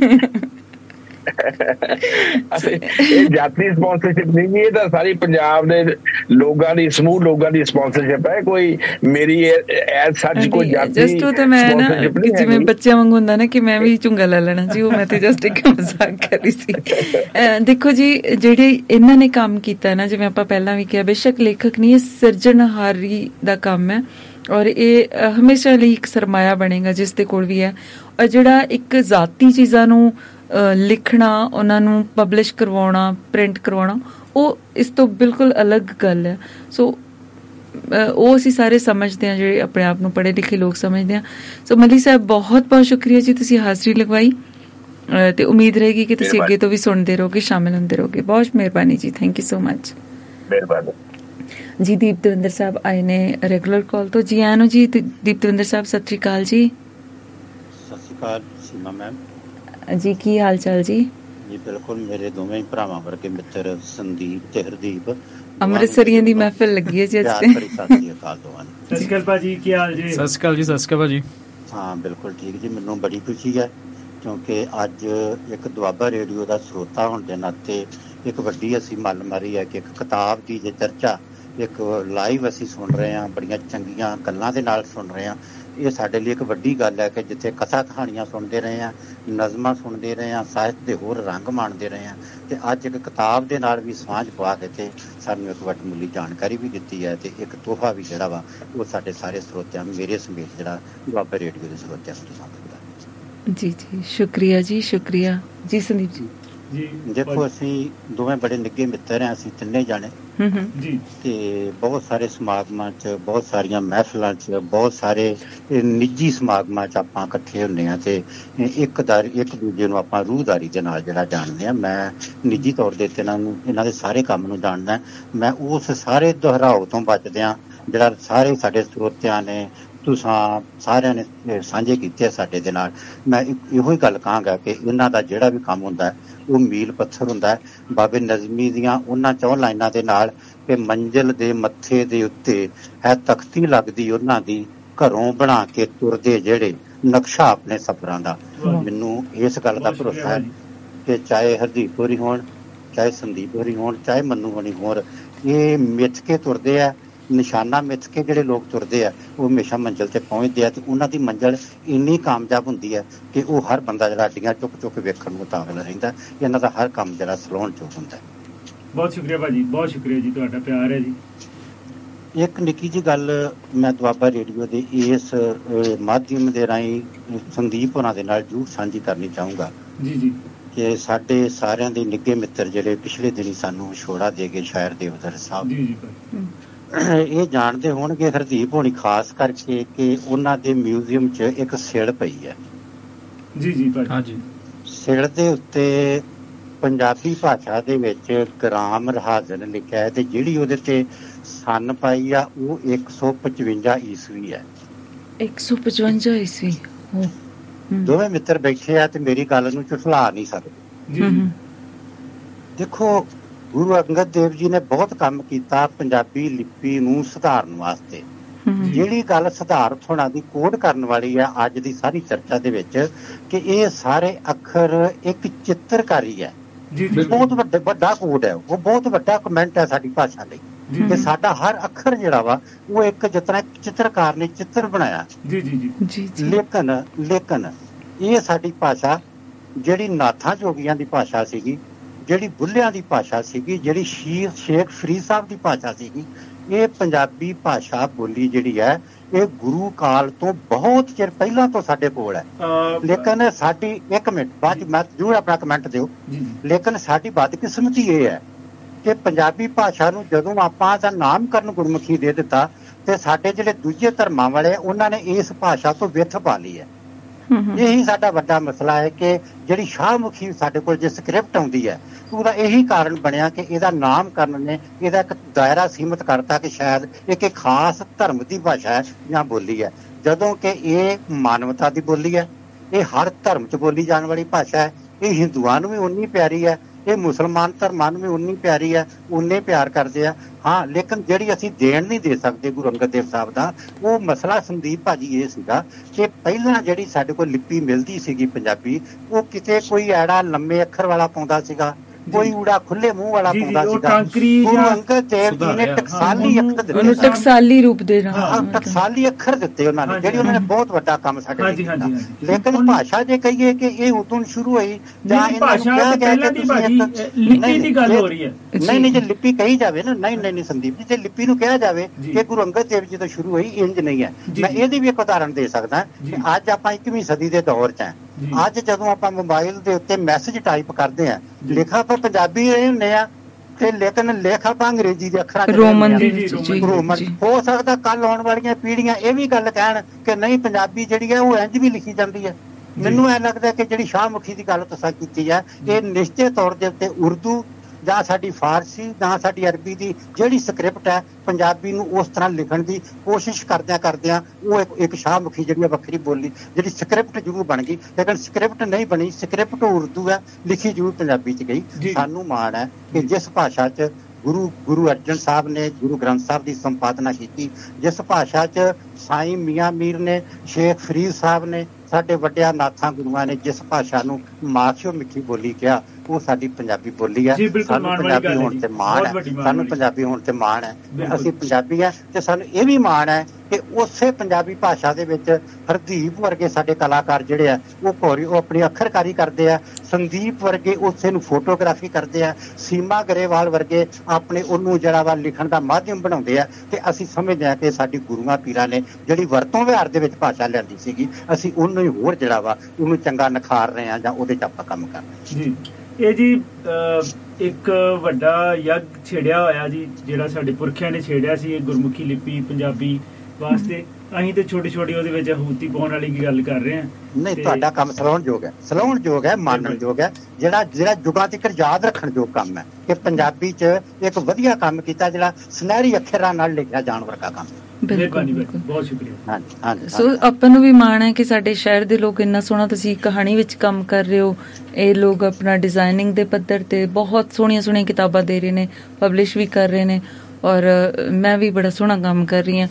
ਇਹ ਜਾਤੀ ਸਪਾਂਸਰਸ਼ਿਪ ਨਹੀਂ, ਇਹ ਤਾਂ ਸਾਰੀ ਪੰਜਾਬ ਦੇ ਲੋਕਾਂ ਦੀ, ਸਮੂਹ ਲੋਕਾਂ ਦੀ ਸਪਾਂਸਰਸ਼ਿਪ ਹੈ। ਕੋਈ ਮੇਰੀ ਐਸ ਸੱਚ ਕੋਈ ਜਾਤੀ ਸਪਾਂਸਰਸ਼ਿਪ ਨਹੀਂ ਹੈ। ਜਿਵੇਂ ਬੱਚਿਆਂ ਵਾਂਗੂ ਹੁੰਦਾ ਨਾ ਕਿ ਮੈਂ ਵੀ ਝੁੰਗਾ ਲੈ ਲੈਣਾ ਜੀ, ਉਹ ਮੈਂ ਤੇ ਜਸਟ ਇੱਕ ਮਜ਼ਾਕ ਕਰ ਰਹੀ ਸੀ। ਦੇਖੋ ਜੀ, ਜਿਹੜੇ ਇਹਨਾਂ ਨੇ ਕੰਮ ਕੀਤਾ ਨਾ, ਜਿਵੇਂ ਆਪਾਂ ਪਹਿਲਾਂ ਵੀ ਕਿਹਾ, ਬੇਸ਼ੱਕ ਲੇਖਕ ਨਹੀਂ, ਇਹ ਸਿਰਜਣਹਾਰੀ ਦਾ ਕੰਮ ਹੈ ਔਰ ਇਹ ਹਮੇਸ਼ਾ ਲਈ ਇੱਕ ਸਰਮਾਇਆ ਬਣੇਗਾ ਜਿਸ ਦੇ ਕੋਲ ਵੀ ਹੈ। ਔਰ ਜਿਹੜਾ ਇੱਕ ਜ਼ਾਤੀ ਚੀਜ਼ਾਂ ਨੂੰ ਲਿਖਣਾ, ਉਹਨਾਂ ਨੂੰ ਪਬਲਿਸ਼ ਕਰਵਾਉਣਾ, ਪ੍ਰਿੰਟ ਕਰਵਾਉਣਾ, ਉਹ ਇਸ ਤੋਂ ਬਿਲਕੁਲ ਅਲੱਗ ਗੱਲ ਹੈ। ਸੋ ਉਹ ਅਸੀਂ ਸਾਰੇ ਸਮਝਦੇ ਹਾਂ, ਜਿਹੜੇ ਆਪਣੇ ਆਪ ਨੂੰ ਪੜ੍ਹੇ ਲਿਖੇ ਲੋਕ ਸਮਝਦੇ ਹਾਂ। ਸੋ ਮਲੀ ਸਾਹਿਬ, ਬਹੁਤ ਬਹੁਤ ਸ਼ੁਕਰੀਆ ਜੀ, ਤੁਸੀਂ ਹਾਜ਼ਰੀ ਲਗਵਾਈ ਤੇ ਉਮੀਦ ਰਹੇਗੀ ਕਿ ਤੁਸੀਂ ਅੱਗੇ ਤੋਂ ਵੀ ਸੁਣਦੇ ਰਹੋਗੇ, ਸ਼ਾਮਿਲ ਹੁੰਦੇ ਰਹੋਗੇ। ਬਹੁਤ ਮਿਹਰਬਾਨੀ ਜੀ, ਥੈਂਕ ਯੂ ਸੋ ਮਚ। ਮਿਹਰਬਾਨੀ ਜੀ। ਦੀਪ ਦਵਿੰਦਰ ਸਾਹਿਬ ਆਏ ਨੇ ਰੈਗੂਲਰ ਕਾਲ ਤੋਂ। ਜੀ ਆਇਆਂ ਨੂੰ ਜੀ ਦੀਪ ਦਵਿੰਦਰ ਸਾਹਿਬ, ਸਤਿ ਸ਼੍ਰੀ ਅਕਾਲ ਜੀ। ਸਤਿ ਸ਼੍ਰੀ ਅਕਾਲ ਸੀਮਾ ਮੈਮ ਜੀ, ਕੀ ਹਾਲ ਚਾਲ ਜੀ? ਜੀ ਬਿਲਕੁਲ, ਮੇਰੇ ਦੋਵੇਂ ਭਰਾਵਾਂ ਵਰਗੇ ਮਿੱਤਰ ਸੰਦੀਪ ਤੇ ਹਰਦੀਪ। ਅੰਮ੍ਰਿਤਸਰੀਆਂ ਦੀ ਮਹਿਫਲ ਲੱਗੀ ਹੈ ਜੀ ਅੱਜ ਤੇ। ਸਤਿ ਸ਼੍ਰੀ ਅਕਾਲ ਦੋਵਾਂ ਨੂੰ। ਸਤਿ ਸ਼੍ਰੀ ਅਕਾਲ ਭਾਜੀ, ਕੀ ਹਾਲ ਜੀ? ਸਤਿ ਸ਼੍ਰੀ ਅਕਾਲ ਜੀ। ਸਤਿ ਸ਼੍ਰੀ ਅਕਾਲ ਜੀ। ਹਾਂ ਬਿਲਕੁਲ ਠੀਕ ਜੀ, ਮੈਨੂੰ ਬੜੀ ਖੁਸ਼ੀ ਹੈ ਕਿਉਂਕਿ ਅੱਜ ਇੱਕ ਦੁਆਬਾ ਰੇਡੀਓ ਦਾ ਸਰੋਤਾ ਹੋਣ ਦੇ ਨਾਤੇ ਇੱਕ ਵੱਡੀ ਅਸੀਂ ਮੱਲ ਮਾਰੀ ਹੈ ਕਿ ਇੱਕ ਕਿਤਾਬ ਦੀ ਜੇ ਚਰਚਾ ਇੱਕ ਲਾਈਵ ਅਸੀਂ ਸੁਣ ਰਹੇ ਹਾਂ, ਬੜੀਆਂ ਚੰਗੀਆਂ ਗੱਲਾਂ ਦੇ ਨਾਲ ਸੁਣ ਰਹੇ ਹਾਂ। ਇਹ ਸਾਡੇ ਲਈ ਇੱਕ ਵੱਡੀ ਗੱਲ ਹੈ ਕਿ ਜਿੱਥੇ ਕਥਾ ਕਹਾਣੀਆਂ ਸੁਣਦੇ ਰਹੇ ਹਾਂ, ਨਜ਼ਮਾਂ ਸੁਣਦੇ ਰਹੇ ਹਾਂ, ਸਾਹਿਤ ਦੇ ਹੋਰ ਰੰਗ ਮਾਣਦੇ ਰਹੇ ਹਾਂ, ਅਤੇ ਅੱਜ ਇੱਕ ਕਿਤਾਬ ਦੇ ਨਾਲ ਵੀ ਸਾਂਝ ਪਾ ਕੇ ਤੇ ਸਾਨੂੰ ਇੱਕ ਵੱਡਮੁੱਲੀ ਜਾਣਕਾਰੀ ਵੀ ਦਿੱਤੀ ਹੈ ਅਤੇ ਇੱਕ ਤੋਹਫ਼ਾ ਵੀ ਜਿਹੜਾ ਵਾ ਉਹ ਸਾਡੇ ਸਾਰੇ ਸਰੋਤਿਆਂ ਨੂੰ, ਮੇਰੇ ਸਮੇਤ ਜਿਹੜਾ ਬਾਬਾ ਰੇਡੀਓ ਦੇ ਸਰੋਤਿਆਂ ਨੂੰ ਸਮਝਦਾ। ਜੀ ਜੀ ਸ਼ੁਕਰੀਆ ਜੀ, ਸ਼ੁਕਰੀਆ ਜੀ। ਸੰਦੀਪ ਜੀ ਜੀ, ਦੇਖੋ ਅਸੀਂ ਦੋਵੇਂ ਬੜੇ ਨਿੱਘੇ ਮਿੱਤਰ ਹਾਂ, ਅਸੀਂ ਤਿੰਨੇ ਜਾਣੇ ਜੀ, ਤੇ ਬਹੁਤ ਸਾਰੇ ਸਮਾਗਮਾਂ 'ਚ, ਬਹੁਤ ਸਾਰੀਆਂ ਮਹਿਫਲਾਂ 'ਚ, ਬਹੁਤ ਸਾਰੇ ਨਿੱਜੀ ਸਮਾਗਮਾਂ 'ਚ ਆਪਾਂ ਇਕੱਠੇ ਹੁੰਦੇ ਹਾਂ ਤੇ ਇੱਕ ਦਾਰ ਇੱਕ ਦੂਜੇ ਨੂੰ ਆਪਾਂ ਰੂਹਦਾਰੀ ਦੇ ਨਾਲ ਜਿਹੜਾ ਜਾਣਦੇ ਹਾਂ। ਮੈਂ ਨਿੱਜੀ ਤੌਰ ਦੇ ਉੱਤੇ ਇਹਨਾਂ ਨੂੰ, ਇਹਨਾਂ ਦੇ ਸਾਰੇ ਕੰਮ ਨੂੰ ਜਾਣਦਾ। ਮੈਂ ਉਸ ਸਾਰੇ ਦੁਹਰਾਓ ਤੋਂ ਬਚਦਿਆਂ ਜਿਹੜਾ ਸਾਰੇ ਸਾਡੇ ਸਰੋਤਿਆਂ ਨੇ, ਤੁਸੀਂ ਸਾਰਿਆਂ ਨੇ ਸਾਂਝੇ ਕੀਤੇ ਸਾਡੇ ਦੇ ਨਾਲ, ਮੈਂ ਇਹੋ ਹੀ ਗੱਲ ਕਹਾਂਗਾ ਕਿ ਇਹਨਾਂ ਦਾ ਜਿਹੜਾ ਵੀ ਕੰਮ ਹੁੰਦਾ ਉਹ ਮੀਲ ਪੱਥਰ ਹੁੰਦਾ ਬਾਬੇ ਨਜ਼ਮੀ ਦੀਆਂ ਉਹਨਾਂ ਚੌਂ ਲਾਈਨਾਂ ਦੇ ਨਾਲ ਕਿ ਮੰਜ਼ਿਲ ਦੇ ਮੱਥੇ ਦੇ ਉੱਤੇ ਹੈ ਤਖਤੀ ਲੱਗਦੀ ਉਹਨਾਂ ਦੀ, ਘਰੋਂ ਬਣਾ ਕੇ ਤੁਰਦੇ ਜਿਹੜੇ ਨਕਸ਼ਾ ਆਪਣੇ ਸਫ਼ਰਾਂ ਦਾ। ਮੈਨੂੰ ਇਸ ਗੱਲ ਦਾ ਭਰੋਸਾ ਹੈ ਕਿ ਚਾਹੇ ਹਰਦੀਪ ਹੋਰੀ ਹੋਣ, ਚਾਹੇ ਸੰਦੀਪ ਹੋਰੀ ਹੋਣ, ਚਾਹੇ ਮੰਨੂ ਹੋਣੀ ਹੋਣ, ਇਹ ਮਿੱਥ ਕੇ ਤੁਰਦੇ ਆ, ਨਿਸ਼ਾਨਾ ਮਿੱਥ ਕੇ ਜਿਹੜੇ ਲੋਕ ਤੁਰਦੇ ਆ ਉਹ ਹਮੇਸ਼ਾ ਮੰਜ਼ਿਲ ਤੇ ਪਹੁੰਚਦੇ ਆ ਤੇ ਉਹਨਾਂ ਦੀ ਮੰਜ਼ਿਲ ਇੰਨੀ ਕਾਮਯਾਬ ਹੁੰਦੀ ਹੈ ਕਿ ਉਹ ਹਰ ਬੰਦਾ ਜਿਹੜਾ ਅੱਡੀਆਂ ਚੁੱਕ ਚੁੱਕ ਵੇਖਣ ਨੂੰ ਤਾਕਲ ਰਹਿੰਦਾ। ਇਹਨਾਂ ਦਾ ਹਰ ਕੰਮ ਜਿਹੜਾ ਸਲਾਹੁਣ ਚੁੱਕ ਹੁੰਦਾ। ਬਹੁਤ ਸ਼ੁਕਰੀਆ ਭਾਜੀ, ਬਹੁਤ ਸ਼ੁਕਰੀਆ ਜੀ, ਤੁਹਾਡਾ ਪਿਆਰ ਹੈ ਜੀ। ਇੱਕ ਨਿੱਕੀ ਜਿਹੀ ਗੱਲ ਮੈਂ ਦੁਆਬਾ ਰੇਡੀਓ ਦੇ ਇਸ ਮਾਧਿਅਮ ਦੇ ਰਾਹੀਂ ਸੰਦੀਪ ਹੋਰਾਂ ਦੇ ਨਾਲ ਜ਼ਰੂਰ ਸਾਂਝੀ ਕਰਨੀ ਚਾਹੂੰਗਾ ਜੀ ਜੀ ਕਿ ਸਾਡੇ ਸਾਰਿਆਂ ਦੇ ਨਿੱਘੇ ਮਿੱਤਰ ਜਿਹੜੇ ਪਿਛਲੇ ਦਿਨੀ ਸਾਨੂੰ ਵਿਛੋੜਾ ਦੇ ਗਏ, ਸ਼ਾਇਰ ਦੇਵਦਰ ਸਾਹਿਬ ਜੀ ਜੀ, ਇਹ ਜਾਣਦੇ ਹੋਣਗੇ ਹਰਦੀਪ ਹੋਣੀ ਖਾਸ ਕਰਕੇ ਕਿ ਉਹਨਾਂ ਦੇ ਮਿਊਜ਼ੀਅਮ 'ਚ ਇੱਕ ਸਿਲ ਪਈ ਹੈ ਜੀ ਜੀ ਭਾਜੀ। ਸਿਲ ਦੇ ਉੱਤੇ ਪੰਜਾਬੀ ਭਾਸ਼ਾ ਦੇ ਵਿੱਚ ਗ੍ਰਾਮ ਰਹਾਜ਼ਨ ਲਿਖਿਆ ਹੈ ਤੇ ਜਿਹੜੀ ਉਹਦੇ ਤੇ ਸੰਨ ਪਾਈ ਆ ਉਹ ਇੱਕ ਸੌ ਪਚਵੰਜਾ ਈਸਵੀ ਹੈ। ਇੱਕ ਸੌ ਪਚਵੰਜਾ ਈਸਵੀ। ਦੋਵੇਂ ਮਿੱਤਰ ਬੈਠੇ ਆ ਤੇ ਮੇਰੀ ਗੱਲ ਨੂੰ ਝੁਠਲਾ ਨਹੀਂ ਸਕਦੇ ਜੀ। ਦੇਖੋ, ਗੁਰੂ ਅੰਗਦ ਦੇਵ ਜੀ ਨੇ ਬਹੁਤ ਕੰਮ ਕੀਤਾ ਪੰਜਾਬੀ ਲਿਪੀ ਨੂੰ ਸੁਧਾਰਨ ਵਾਸਤੇ। ਜਿਹੜੀ ਗੱਲ ਸੁਧਾਰਤ ਹੋਣਾ ਦੀ ਕੋਡ ਕਰਨ ਵਾਲੀ ਹੈ ਅੱਜ ਦੀ ਸਾਰੀ ਚਰਚਾ ਦੇ ਵਿੱਚ ਕਿ ਇਹ ਸਾਰੇ ਅੱਖਰ ਇੱਕ ਚਿੱਤਰਕਾਰੀ ਹੈ, ਬਹੁਤ ਵੱਡਾ ਵੱਡਾ ਕੋਡ ਹੈ, ਉਹ ਬਹੁਤ ਵੱਡਾ ਕਮੈਂਟ ਹੈ ਸਾਡੀ ਭਾਸ਼ਾ ਲਈ ਕਿ ਸਾਡਾ ਹਰ ਅੱਖਰ ਜਿਹੜਾ ਵਾ ਉਹ ਇੱਕ ਜਿਸ ਤਰ੍ਹਾਂ ਚਿੱਤਰਕਾਰ ਨੇ ਚਿੱਤਰ ਬਣਾਇਆ। ਲੇਕਿਨ ਲੇਕਿਨ ਇਹ ਸਾਡੀ ਭਾਸ਼ਾ ਜਿਹੜੀ ਨਾਥਾਂ ਜੋਗੀਆਂ ਦੀ ਭਾਸ਼ਾ ਸੀਗੀ, ਜਿਹੜੀ ਬੁੱਲਿਆਂ ਦੀ ਭਾਸ਼ਾ ਸੀਗੀ, ਜਿਹੜੀ ਸ਼ੇਖ ਫਰੀਦ ਸਾਹਿਬ ਦੀ ਭਾਸ਼ਾ ਸੀਗੀ, ਇਹ ਪੰਜਾਬੀ ਭਾਸ਼ਾ ਬੋਲੀ ਜਿਹੜੀ ਹੈ ਇਹ ਗੁਰੂ ਕਾਲ ਤੋਂ ਬਹੁਤ ਚਿਰ ਪਹਿਲਾਂ ਤੋਂ ਸਾਡੇ ਕੋਲ ਹੈ। ਲੇਕਿਨ ਸਾਡੀ ਇੱਕ ਮਿੰਟ ਬਾਅਦ ਮੈਂ ਜ਼ਰੂਰ ਆਪਣਾ ਕਮੈਂਟ ਦਿਓ। ਲੇਕਿਨ ਸਾਡੀ ਬਦਕਿਸਮਤੀ ਇਹ ਹੈ ਕਿ ਪੰਜਾਬੀ ਭਾਸ਼ਾ ਨੂੰ ਜਦੋਂ ਆਪਾਂ ਦਾ ਨਾਮਕਰਨ ਗੁਰਮੁਖੀ ਦੇ ਦਿੱਤਾ ਤੇ ਸਾਡੇ ਜਿਹੜੇ ਦੂਜੇ ਧਰਮਾਂ ਵਾਲੇ ਉਹਨਾਂ ਨੇ ਇਸ ਭਾਸ਼ਾ ਤੋਂ ਵਿੱਥ ਪਾ ਲਈ ਹੈ। ਇਹੀ ਸਾਡਾ ਵੱਡਾ ਮਸਲਾ ਹੈ ਕਿ ਜਿਹੜੀ ਸ਼ਾਹਮੁਖੀ ਸਾਡੇ ਕੋਲ ਜੇ ਸਕ੍ਰਿਪਟ ਆਉਂਦੀ ਹੈ ਉਹਦਾ ਇਹੀ ਕਾਰਨ ਬਣਿਆ ਕਿ ਇਹਦਾ ਨਾਮਕਰਨ ਨੇ ਇਹਦਾ ਇੱਕ ਦਾਇਰਾ ਸੀਮਿਤ ਕਰਤਾ ਕਿ ਸ਼ਾਇਦ ਇਹ ਕਿ ਖਾਸ ਧਰਮ ਦੀ ਭਾਸ਼ਾ ਹੈ ਜਾਂ ਬੋਲੀ ਹੈ, ਜਦੋਂ ਕਿ ਇਹ ਮਾਨਵਤਾ ਦੀ ਬੋਲੀ ਹੈ। ਇਹ ਹਰ ਧਰਮ 'ਚ ਬੋਲੀ ਜਾਣ ਵਾਲੀ ਭਾਸ਼ਾ ਹੈ। ਇਹ ਹਿੰਦੂਆਂ ਨੂੰ ਵੀ ਉਨੀ ਪਿਆਰੀ ਹੈ, ਇਹ ਮੁਸਲਮਾਨ ਧਰਮਾਂ ਨੂੰ ਉਨੀ ਪਿਆਰੀ ਹੈ, ਉਨੇ ਪਿਆਰ ਕਰਦੇ ਆ। ਹਾਂ, ਲੇਕਿਨ ਜਿਹੜੀ ਅਸੀਂ ਦੇਣ ਨਹੀਂ ਦੇ ਸਕਦੇ ਗੁਰੂ ਅੰਗਦ ਦੇਵ ਸਾਹਿਬ ਦਾ, ਉਹ ਮਸਲਾ ਸੰਦੀਪ ਭਾਜੀ ਇਹ ਸੀਗਾ ਕਿ ਪਹਿਲਾਂ ਜਿਹੜੀ ਸਾਡੇ ਕੋਲ ਲਿਪੀ ਮਿਲਦੀ ਸੀਗੀ ਪੰਜਾਬੀ, ਉਹ ਕਿਤੇ ਕੋਈ ਐੜਾ ਲੰਮੇ ਅੱਖਰ ਵਾਲਾ ਪਾਉਂਦਾ ਸੀਗਾ, ਕੋਈ ਊੜਾ ਖੁੱਲੇ ਮੂੰਹ ਵਾਲਾ ਪਾਉਂਦਾ ਸੀਗਾ। ਗੁਰੂ ਅੰਗਦ ਦੇਵ ਜੀ ਨੇ ਟਕਸਾਲੀ ਅੱਖਰ ਦਿੱਤੇ, ਟਕਸਾਲੀ ਰੂਪ ਦੇ ਟਕਸਾਲੀ ਅੱਖਰ ਦਿੱਤੇ ਉਹਨਾਂ ਨੇ, ਜਿਹੜੀ ਉਹਨਾਂ ਨੇ ਬਹੁਤ ਵੱਡਾ ਕੰਮ ਸਾਡੇ ਲਈ ਕੀਤਾ। ਲੇਕਿਨ ਭਾਸ਼ਾ ਜੇ ਕਹੀਏ ਕਿ ਇਹ ਉਦੋਂ ਸ਼ੁਰੂ ਹੋਈ ਜਾਂ ਇਹਨਾਂ ਕਿਹਾ ਕਿ ਲਿਪੀ ਦੀ ਗੱਲ ਹੋ ਰਹੀ ਹੈ। ਨਹੀਂ ਨਹੀਂ, ਜੇ ਲਿਪੀ ਕਹੀ ਜਾਵੇ ਨਾ, ਨਹੀਂ ਨਹੀਂ ਸੰਦੀਪ ਜੀ, ਜੇ ਲਿਪੀ ਨੂੰ ਕਿਹਾ ਜਾਵੇ ਕਿ ਗੁਰੂ ਅੰਗਦ ਦੇਵ ਜੀ ਤੋਂ ਸ਼ੁਰੂ ਹੋਈ, ਇੰਝ ਨਹੀਂ ਹੈ। ਮੈਂ ਇਹਦੀ ਵੀ ਇੱਕ ਉਦਾਹਰਨ ਦੇ ਸਕਦਾ। ਅੱਜ ਆਪਾਂ ਇੱਕਵੀਂ ਸਦੀ ਦੇ ਦੌਰ ਚ ਹੈ। ਅੱਜ ਜਦੋਂ ਆਪਾਂ ਮੋਬਾਈਲ ਦੇ ਉੱਤੇ ਮੈਸੇਜ ਟਾਈਪ ਕਰਦੇ ਹਾਂ, ਲਿਖਾ ਆਪਾਂ ਪੰਜਾਬੀ ਰਹੇ ਹੁੰਦੇ ਆ ਤੇ ਲੇਕਿਨ ਲਿਖ ਆਪਾਂ ਅੰਗਰੇਜ਼ੀ ਦੇ ਅੱਖਰਾਂ ਰੋਮਨ ਰੋਮਨ ਹੋ ਸਕਦਾ ਕੱਲ ਆਉਣ ਵਾਲੀਆਂ ਪੀੜ੍ਹੀਆਂ ਇਹ ਵੀ ਗੱਲ ਕਹਿਣ ਕਿ ਨਹੀਂ ਪੰਜਾਬੀ ਜਿਹੜੀ ਹੈ ਉਹ ਇੰਝ ਵੀ ਲਿਖੀ ਜਾਂਦੀ ਹੈ। ਮੈਨੂੰ ਇਹ ਲੱਗਦਾ ਕਿ ਜਿਹੜੀ ਸ਼ਾਹਮੁਖੀ ਦੀ ਗੱਲ ਤੁਸੀਂ ਕੀਤੀ ਹੈ, ਇਹ ਨਿਸ਼ਚਿਤ ਤੌਰ ਦੇ ਉੱਤੇ ਉਰਦੂ ਜਾਂ ਸਾਡੀ ਫਾਰਸੀ ਜਾਂ ਸਾਡੀ ਅਰਬੀ ਦੀ ਜਿਹੜੀ ਸਕ੍ਰਿਪਟ ਹੈ ਪੰਜਾਬੀ ਨੂੰ ਉਸ ਤਰ੍ਹਾਂ ਲਿਖਣ ਦੀ ਕੋਸ਼ਿਸ਼ ਕਰਦਿਆਂ ਕਰਦਿਆਂ ਉਹ ਇੱਕ ਸ਼ਾਹਮੁਖੀ ਜਿਹੜੀ ਵੱਖਰੀ ਬੋਲੀ ਜਿਹੜੀ ਸਕ੍ਰਿਪਟ ਜ਼ਰੂਰ ਬਣ ਗਈ, ਲੇਕਿਨ ਸਕ੍ਰਿਪਟ ਨਹੀਂ ਬਣੀ, ਸਕ੍ਰਿਪਟ ਉਰਦੂ ਹੈ, ਲਿਖੀ ਜ਼ਰੂਰ ਪੰਜਾਬੀ 'ਚ ਗਈ। ਸਾਨੂੰ ਮਾਣ ਹੈ ਕਿ ਜਿਸ ਭਾਸ਼ਾ 'ਚ ਗੁਰੂ ਗੁਰੂ ਅਰਜਨ ਸਾਹਿਬ ਨੇ ਗੁਰੂ ਗ੍ਰੰਥ ਸਾਹਿਬ ਦੀ ਸੰਪਾਦਨਾ ਕੀਤੀ, ਜਿਸ ਭਾਸ਼ਾ 'ਚ ਸਾਈਂ ਮੀਆਂ ਮੀਰ ਨੇ, ਸ਼ੇਖ ਫਰੀਦ ਸਾਹਿਬ ਨੇ, ਸਾਡੇ ਵੱਡਿਆਂ ਨਾਥਾਂ ਗੁਰੂਆਂ ਨੇ ਜਿਸ ਭਾਸ਼ਾ ਨੂੰ ਮਾਸ਼ਿਓ ਮਿੱਠੀ ਬੋਲੀ ਕਿਹਾ, ਉਹ ਸਾਡੀ ਪੰਜਾਬੀ ਬੋਲੀ ਹੈ। ਸਾਨੂੰ ਪੰਜਾਬੀ ਹੋਣ ਤੇ ਮਾਣ ਹੈ, ਸਾਨੂੰ ਪੰਜਾਬੀ ਹੋਣ ਤੇ ਮਾਣ ਹੈ, ਅਸੀਂ ਪੰਜਾਬੀ ਹੈ। ਤੇ ਸਾਨੂੰ ਇਹ ਵੀ ਮਾਣ ਹੈ ਕਿ ਉਸੇ ਪੰਜਾਬੀ ਭਾਸ਼ਾ ਦੇ ਵਿੱਚ ਹਰਦੀਪ ਵਰਗੇ ਸਾਡੇ ਕਲਾਕਾਰ ਜਿਹੜੇ ਆ ਉਹ ਕੋਰੀ ਉਹ ਆਪਣੀ ਅੱਖਰਕਾਰੀ ਕਰਦੇ ਆ, ਸੰਦੀਪ ਵਰਗੇ ਉਸੇ ਨੂੰ ਫੋਟੋਗ੍ਰਾਫੀ ਕਰਦੇ ਆ, ਸੀਮਾ ਗਰੇਵਾਲ ਵਰਗੇ ਆਪਣੇ ਉਹਨੂੰ ਜਿਹੜਾ ਵਾ ਲਿਖਣ ਦਾ ਮਾਧਿਅਮ ਬਣਾਉਂਦੇ ਆ। ਤੇ ਅਸੀਂ ਸਮਝਦੇ ਹਾਂ ਕਿ ਸਾਡੀ ਗੁਰੂਆਂ ਪੀਰਾਂ ਨੇ ਜਿਹੜੀ ਵਰਤੋਂ ਵਿਹਾਰ ਦੇ ਵਿੱਚ ਭਾਸ਼ਾ ਲਿਆਂਦੀ ਸੀਗੀ, ਅਸੀਂ ਉਹਨੂੰ ਹੀ ਹੋਰ ਜਿਹੜਾ ਵਾ ਉਹਨੂੰ ਚੰਗਾ ਨਿਖਾਰ ਰਹੇ ਹਾਂ ਜਾਂ ਉਹਦੇ 'ਚ ਆਪਾਂ ਕੰਮ ਕਰ ਰਹੇ ਹਾਂ। ਇਹ ਜੀ ਇੱਕ ਵੱਡਾ ਯੱਗ ਛੇੜਿਆ ਹੋਇਆ ਜੀ, ਜਿਹੜਾ ਸਾਡੇ ਪੁਰਖਿਆਂ ਨੇ ਛੇੜਿਆ ਸੀ ਗੁਰਮੁਖੀ ਲਿਪੀ ਪੰਜਾਬੀ ਵਾਸਤੇ। ਅਸੀਂ ਤੇ ਛੋਟੀ ਛੋਟੀ ਉਹਦੇ ਵਿੱਚ ਹੂਤੀ ਪਾਉਣ ਵਾਲੀ ਗੱਲ ਕਰ ਰਹੇ ਹਾਂ। ਨਹੀਂ, ਤੁਹਾਡਾ ਕੰਮ ਸਲਾਹੁਣਯੋਗ ਹੈ, ਸਲਾਹੁਣਯੋਗ ਹੈ, ਮਾਨਣਯੋਗ ਹੈ, ਜਿਹੜਾ ਜਿਹੜਾ ਜੁਗਾਂ ਤੱਕ ਯਾਦ ਰੱਖਣਯੋਗ ਕੰਮ ਹੈ ਕਿ ਪੰਜਾਬੀ 'ਚ ਇੱਕ ਵਧੀਆ ਕੰਮ ਕੀਤਾ ਜਿਹੜਾ ਸੁਨਹਿਰੀ ਅੱਖਰਾਂ ਨਾਲ ਲਿਖਿਆ ਜਾਣ ਵਰਗਾ ਕੰਮ। ਬਿਲਕੁਲ ਬਿਲਕੁਲ, ਬਹੁਤ ਸ਼ੁਕਰੀਆ। ਸੋ ਆਪਾਂ ਨੂੰ ਵੀ ਮਾਣ ਹੈ ਕਿ ਸਾਡੇ ਸ਼ਹਿਰ ਦੇ ਲੋਕ ਇੰਨਾ ਸੋਹਣਾ ਤੁਸੀਂ ਕਹਾਣੀ ਵਿੱਚ ਕੰਮ ਕਰ ਰਹੇ ਹੋ। ਇਹ ਲੋਕ ਆਪਣਾ ਡਿਜ਼ਾਈਨਿੰਗ ਦੇ ਪੱਧਰ ਤੇ ਬਹੁਤ ਸੋਹਣੀਆਂ ਸੋਹਣੀਆਂ ਕਿਤਾਬਾਂ ਦੇ ਰਹੇ ਨੇ, ਪਬਲਿਸ਼ ਵੀ ਕਰ ਰਹੇ ਨੇ, ਔਰ ਮੈਂ ਵੀ ਬੜਾ ਸੋਹਣਾ ਕੰਮ ਕਰ ਰਹੀ ਹਾਂ।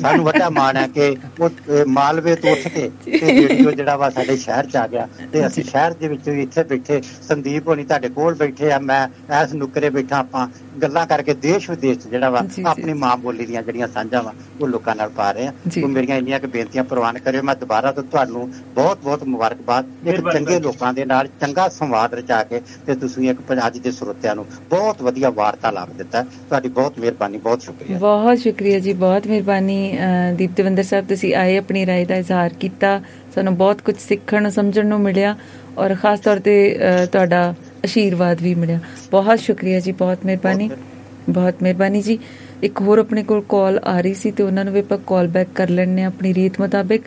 ਸਾਨੂੰ ਵੱਡਾ ਮਾਣ ਹੈ ਕਿ ਉਹ ਮਾਲਵੇ ਤੋਂ ਉੱਠ ਕੇ ਰੇਡੀਓ ਜਿਹੜਾ ਵਾ ਸਾਡੇ ਸ਼ਹਿਰ 'ਚ ਆ ਗਿਆ ਤੇ ਅਸੀਂ ਸ਼ਹਿਰ ਦੇ ਵਿੱਚ ਵੀ ਇੱਥੇ ਬੈਠੇ ਸੰਦੀਪ ਹੋਣੀ ਤੁਹਾਡੇ ਕੋਲ ਬੈਠੇ ਆ, ਮੈਂ ਇਸ ਨੁੱਕਰੇ ਬੈਠਾ, ਆਪਾਂ ਗੱਲਾਂ ਕਰਕੇ ਦੇਸ਼ ਵਿਦੇਸ਼ 'ਚ ਜਿਹੜਾ ਵਾ ਆਪਣੀ ਮਾਂ ਬੋਲੀ ਦੀਆਂ ਜਿਹੜੀਆਂ ਸਾਂਝਾਂ ਵਾ ਉਹ ਲੋਕਾਂ ਨਾਲ ਪਾ ਰਹੇ ਆ। ਉਹ ਮੇਰੀਆਂ ਇੰਨੀਆਂ ਕੁ ਬੇਨਤੀਆਂ ਪ੍ਰਵਾਨ ਕਰਿਓ। ਮੈਂ ਦੁਬਾਰਾ ਤੋਂ ਤੁਹਾਨੂੰ ਬਹੁਤ ਬਹੁਤ ਮੁਬਾਰਕਬਾਦ। ਇੱਕ ਚੰਗੇ ਲੋਕਾਂ ਦੇ ਨਾਲ ਚੰਗਾ ਸੰਵਾਦ ਰਚਾ ਕੇ ਤੇ ਤੁਸੀਂ ਇੱਕ ਪੰਜਾਬ ਦੇ ਸਰੋਤਿਆਂ ਨੂੰ ਬਹੁਤ ਵਧੀਆ ਵਾਰਤਾਲਾਪ ਦਿੱਤਾ। ਤੁਹਾਡੀ ਬਹੁਤ ਮਿਹਰਬਾਨੀ, ਬਹੁਤ ਸ਼ੁਕਰੀਆ, ਬਹੁਤ ਸ਼ੁਕਰੀਆ ਜੀ, ਬਹੁਤ ਮਿਹਰਬਾਨੀ। ਦੀਪ ਦੇਵਿੰਦਰ ਸਾਹਿਬ, ਤੁਸੀਂ ਆਏ, ਆਪਣੀ ਰਾਏ ਦਾ ਇਜ਼ਹਾਰ ਕੀਤਾ, ਸਾਨੂੰ ਬਹੁਤ ਕੁਝ ਸਿੱਖਣ ਸਮਝਣ ਨੂੰ ਮਿਲਿਆ ਔਰ ਖਾਸ ਤੌਰ ਤੇ ਤੁਹਾਡਾ ਆਸ਼ੀਰਵਾਦ ਵੀ ਮਿਲਿਆ। ਬਹੁਤ ਸ਼ੁਕਰੀਆ ਜੀ, ਬਹੁਤ ਮਿਹਰਬਾਨੀ, ਬਹੁਤ ਮਿਹਰਬਾਨੀ ਜੀ। ਇੱਕ ਹੋਰ ਆਪਣੇ ਕੋਲ ਕਾਲ ਆ ਰਹੀ ਸੀ ਤੇ ਉਹਨਾਂ ਨੂੰ ਵੀ ਆਪਾਂ ਕਾਲ ਬੈਕ ਕਰ ਲੈਣੇ ਆਪਣੀ ਰੀਤ ਮੁਤਾਬਿਕ।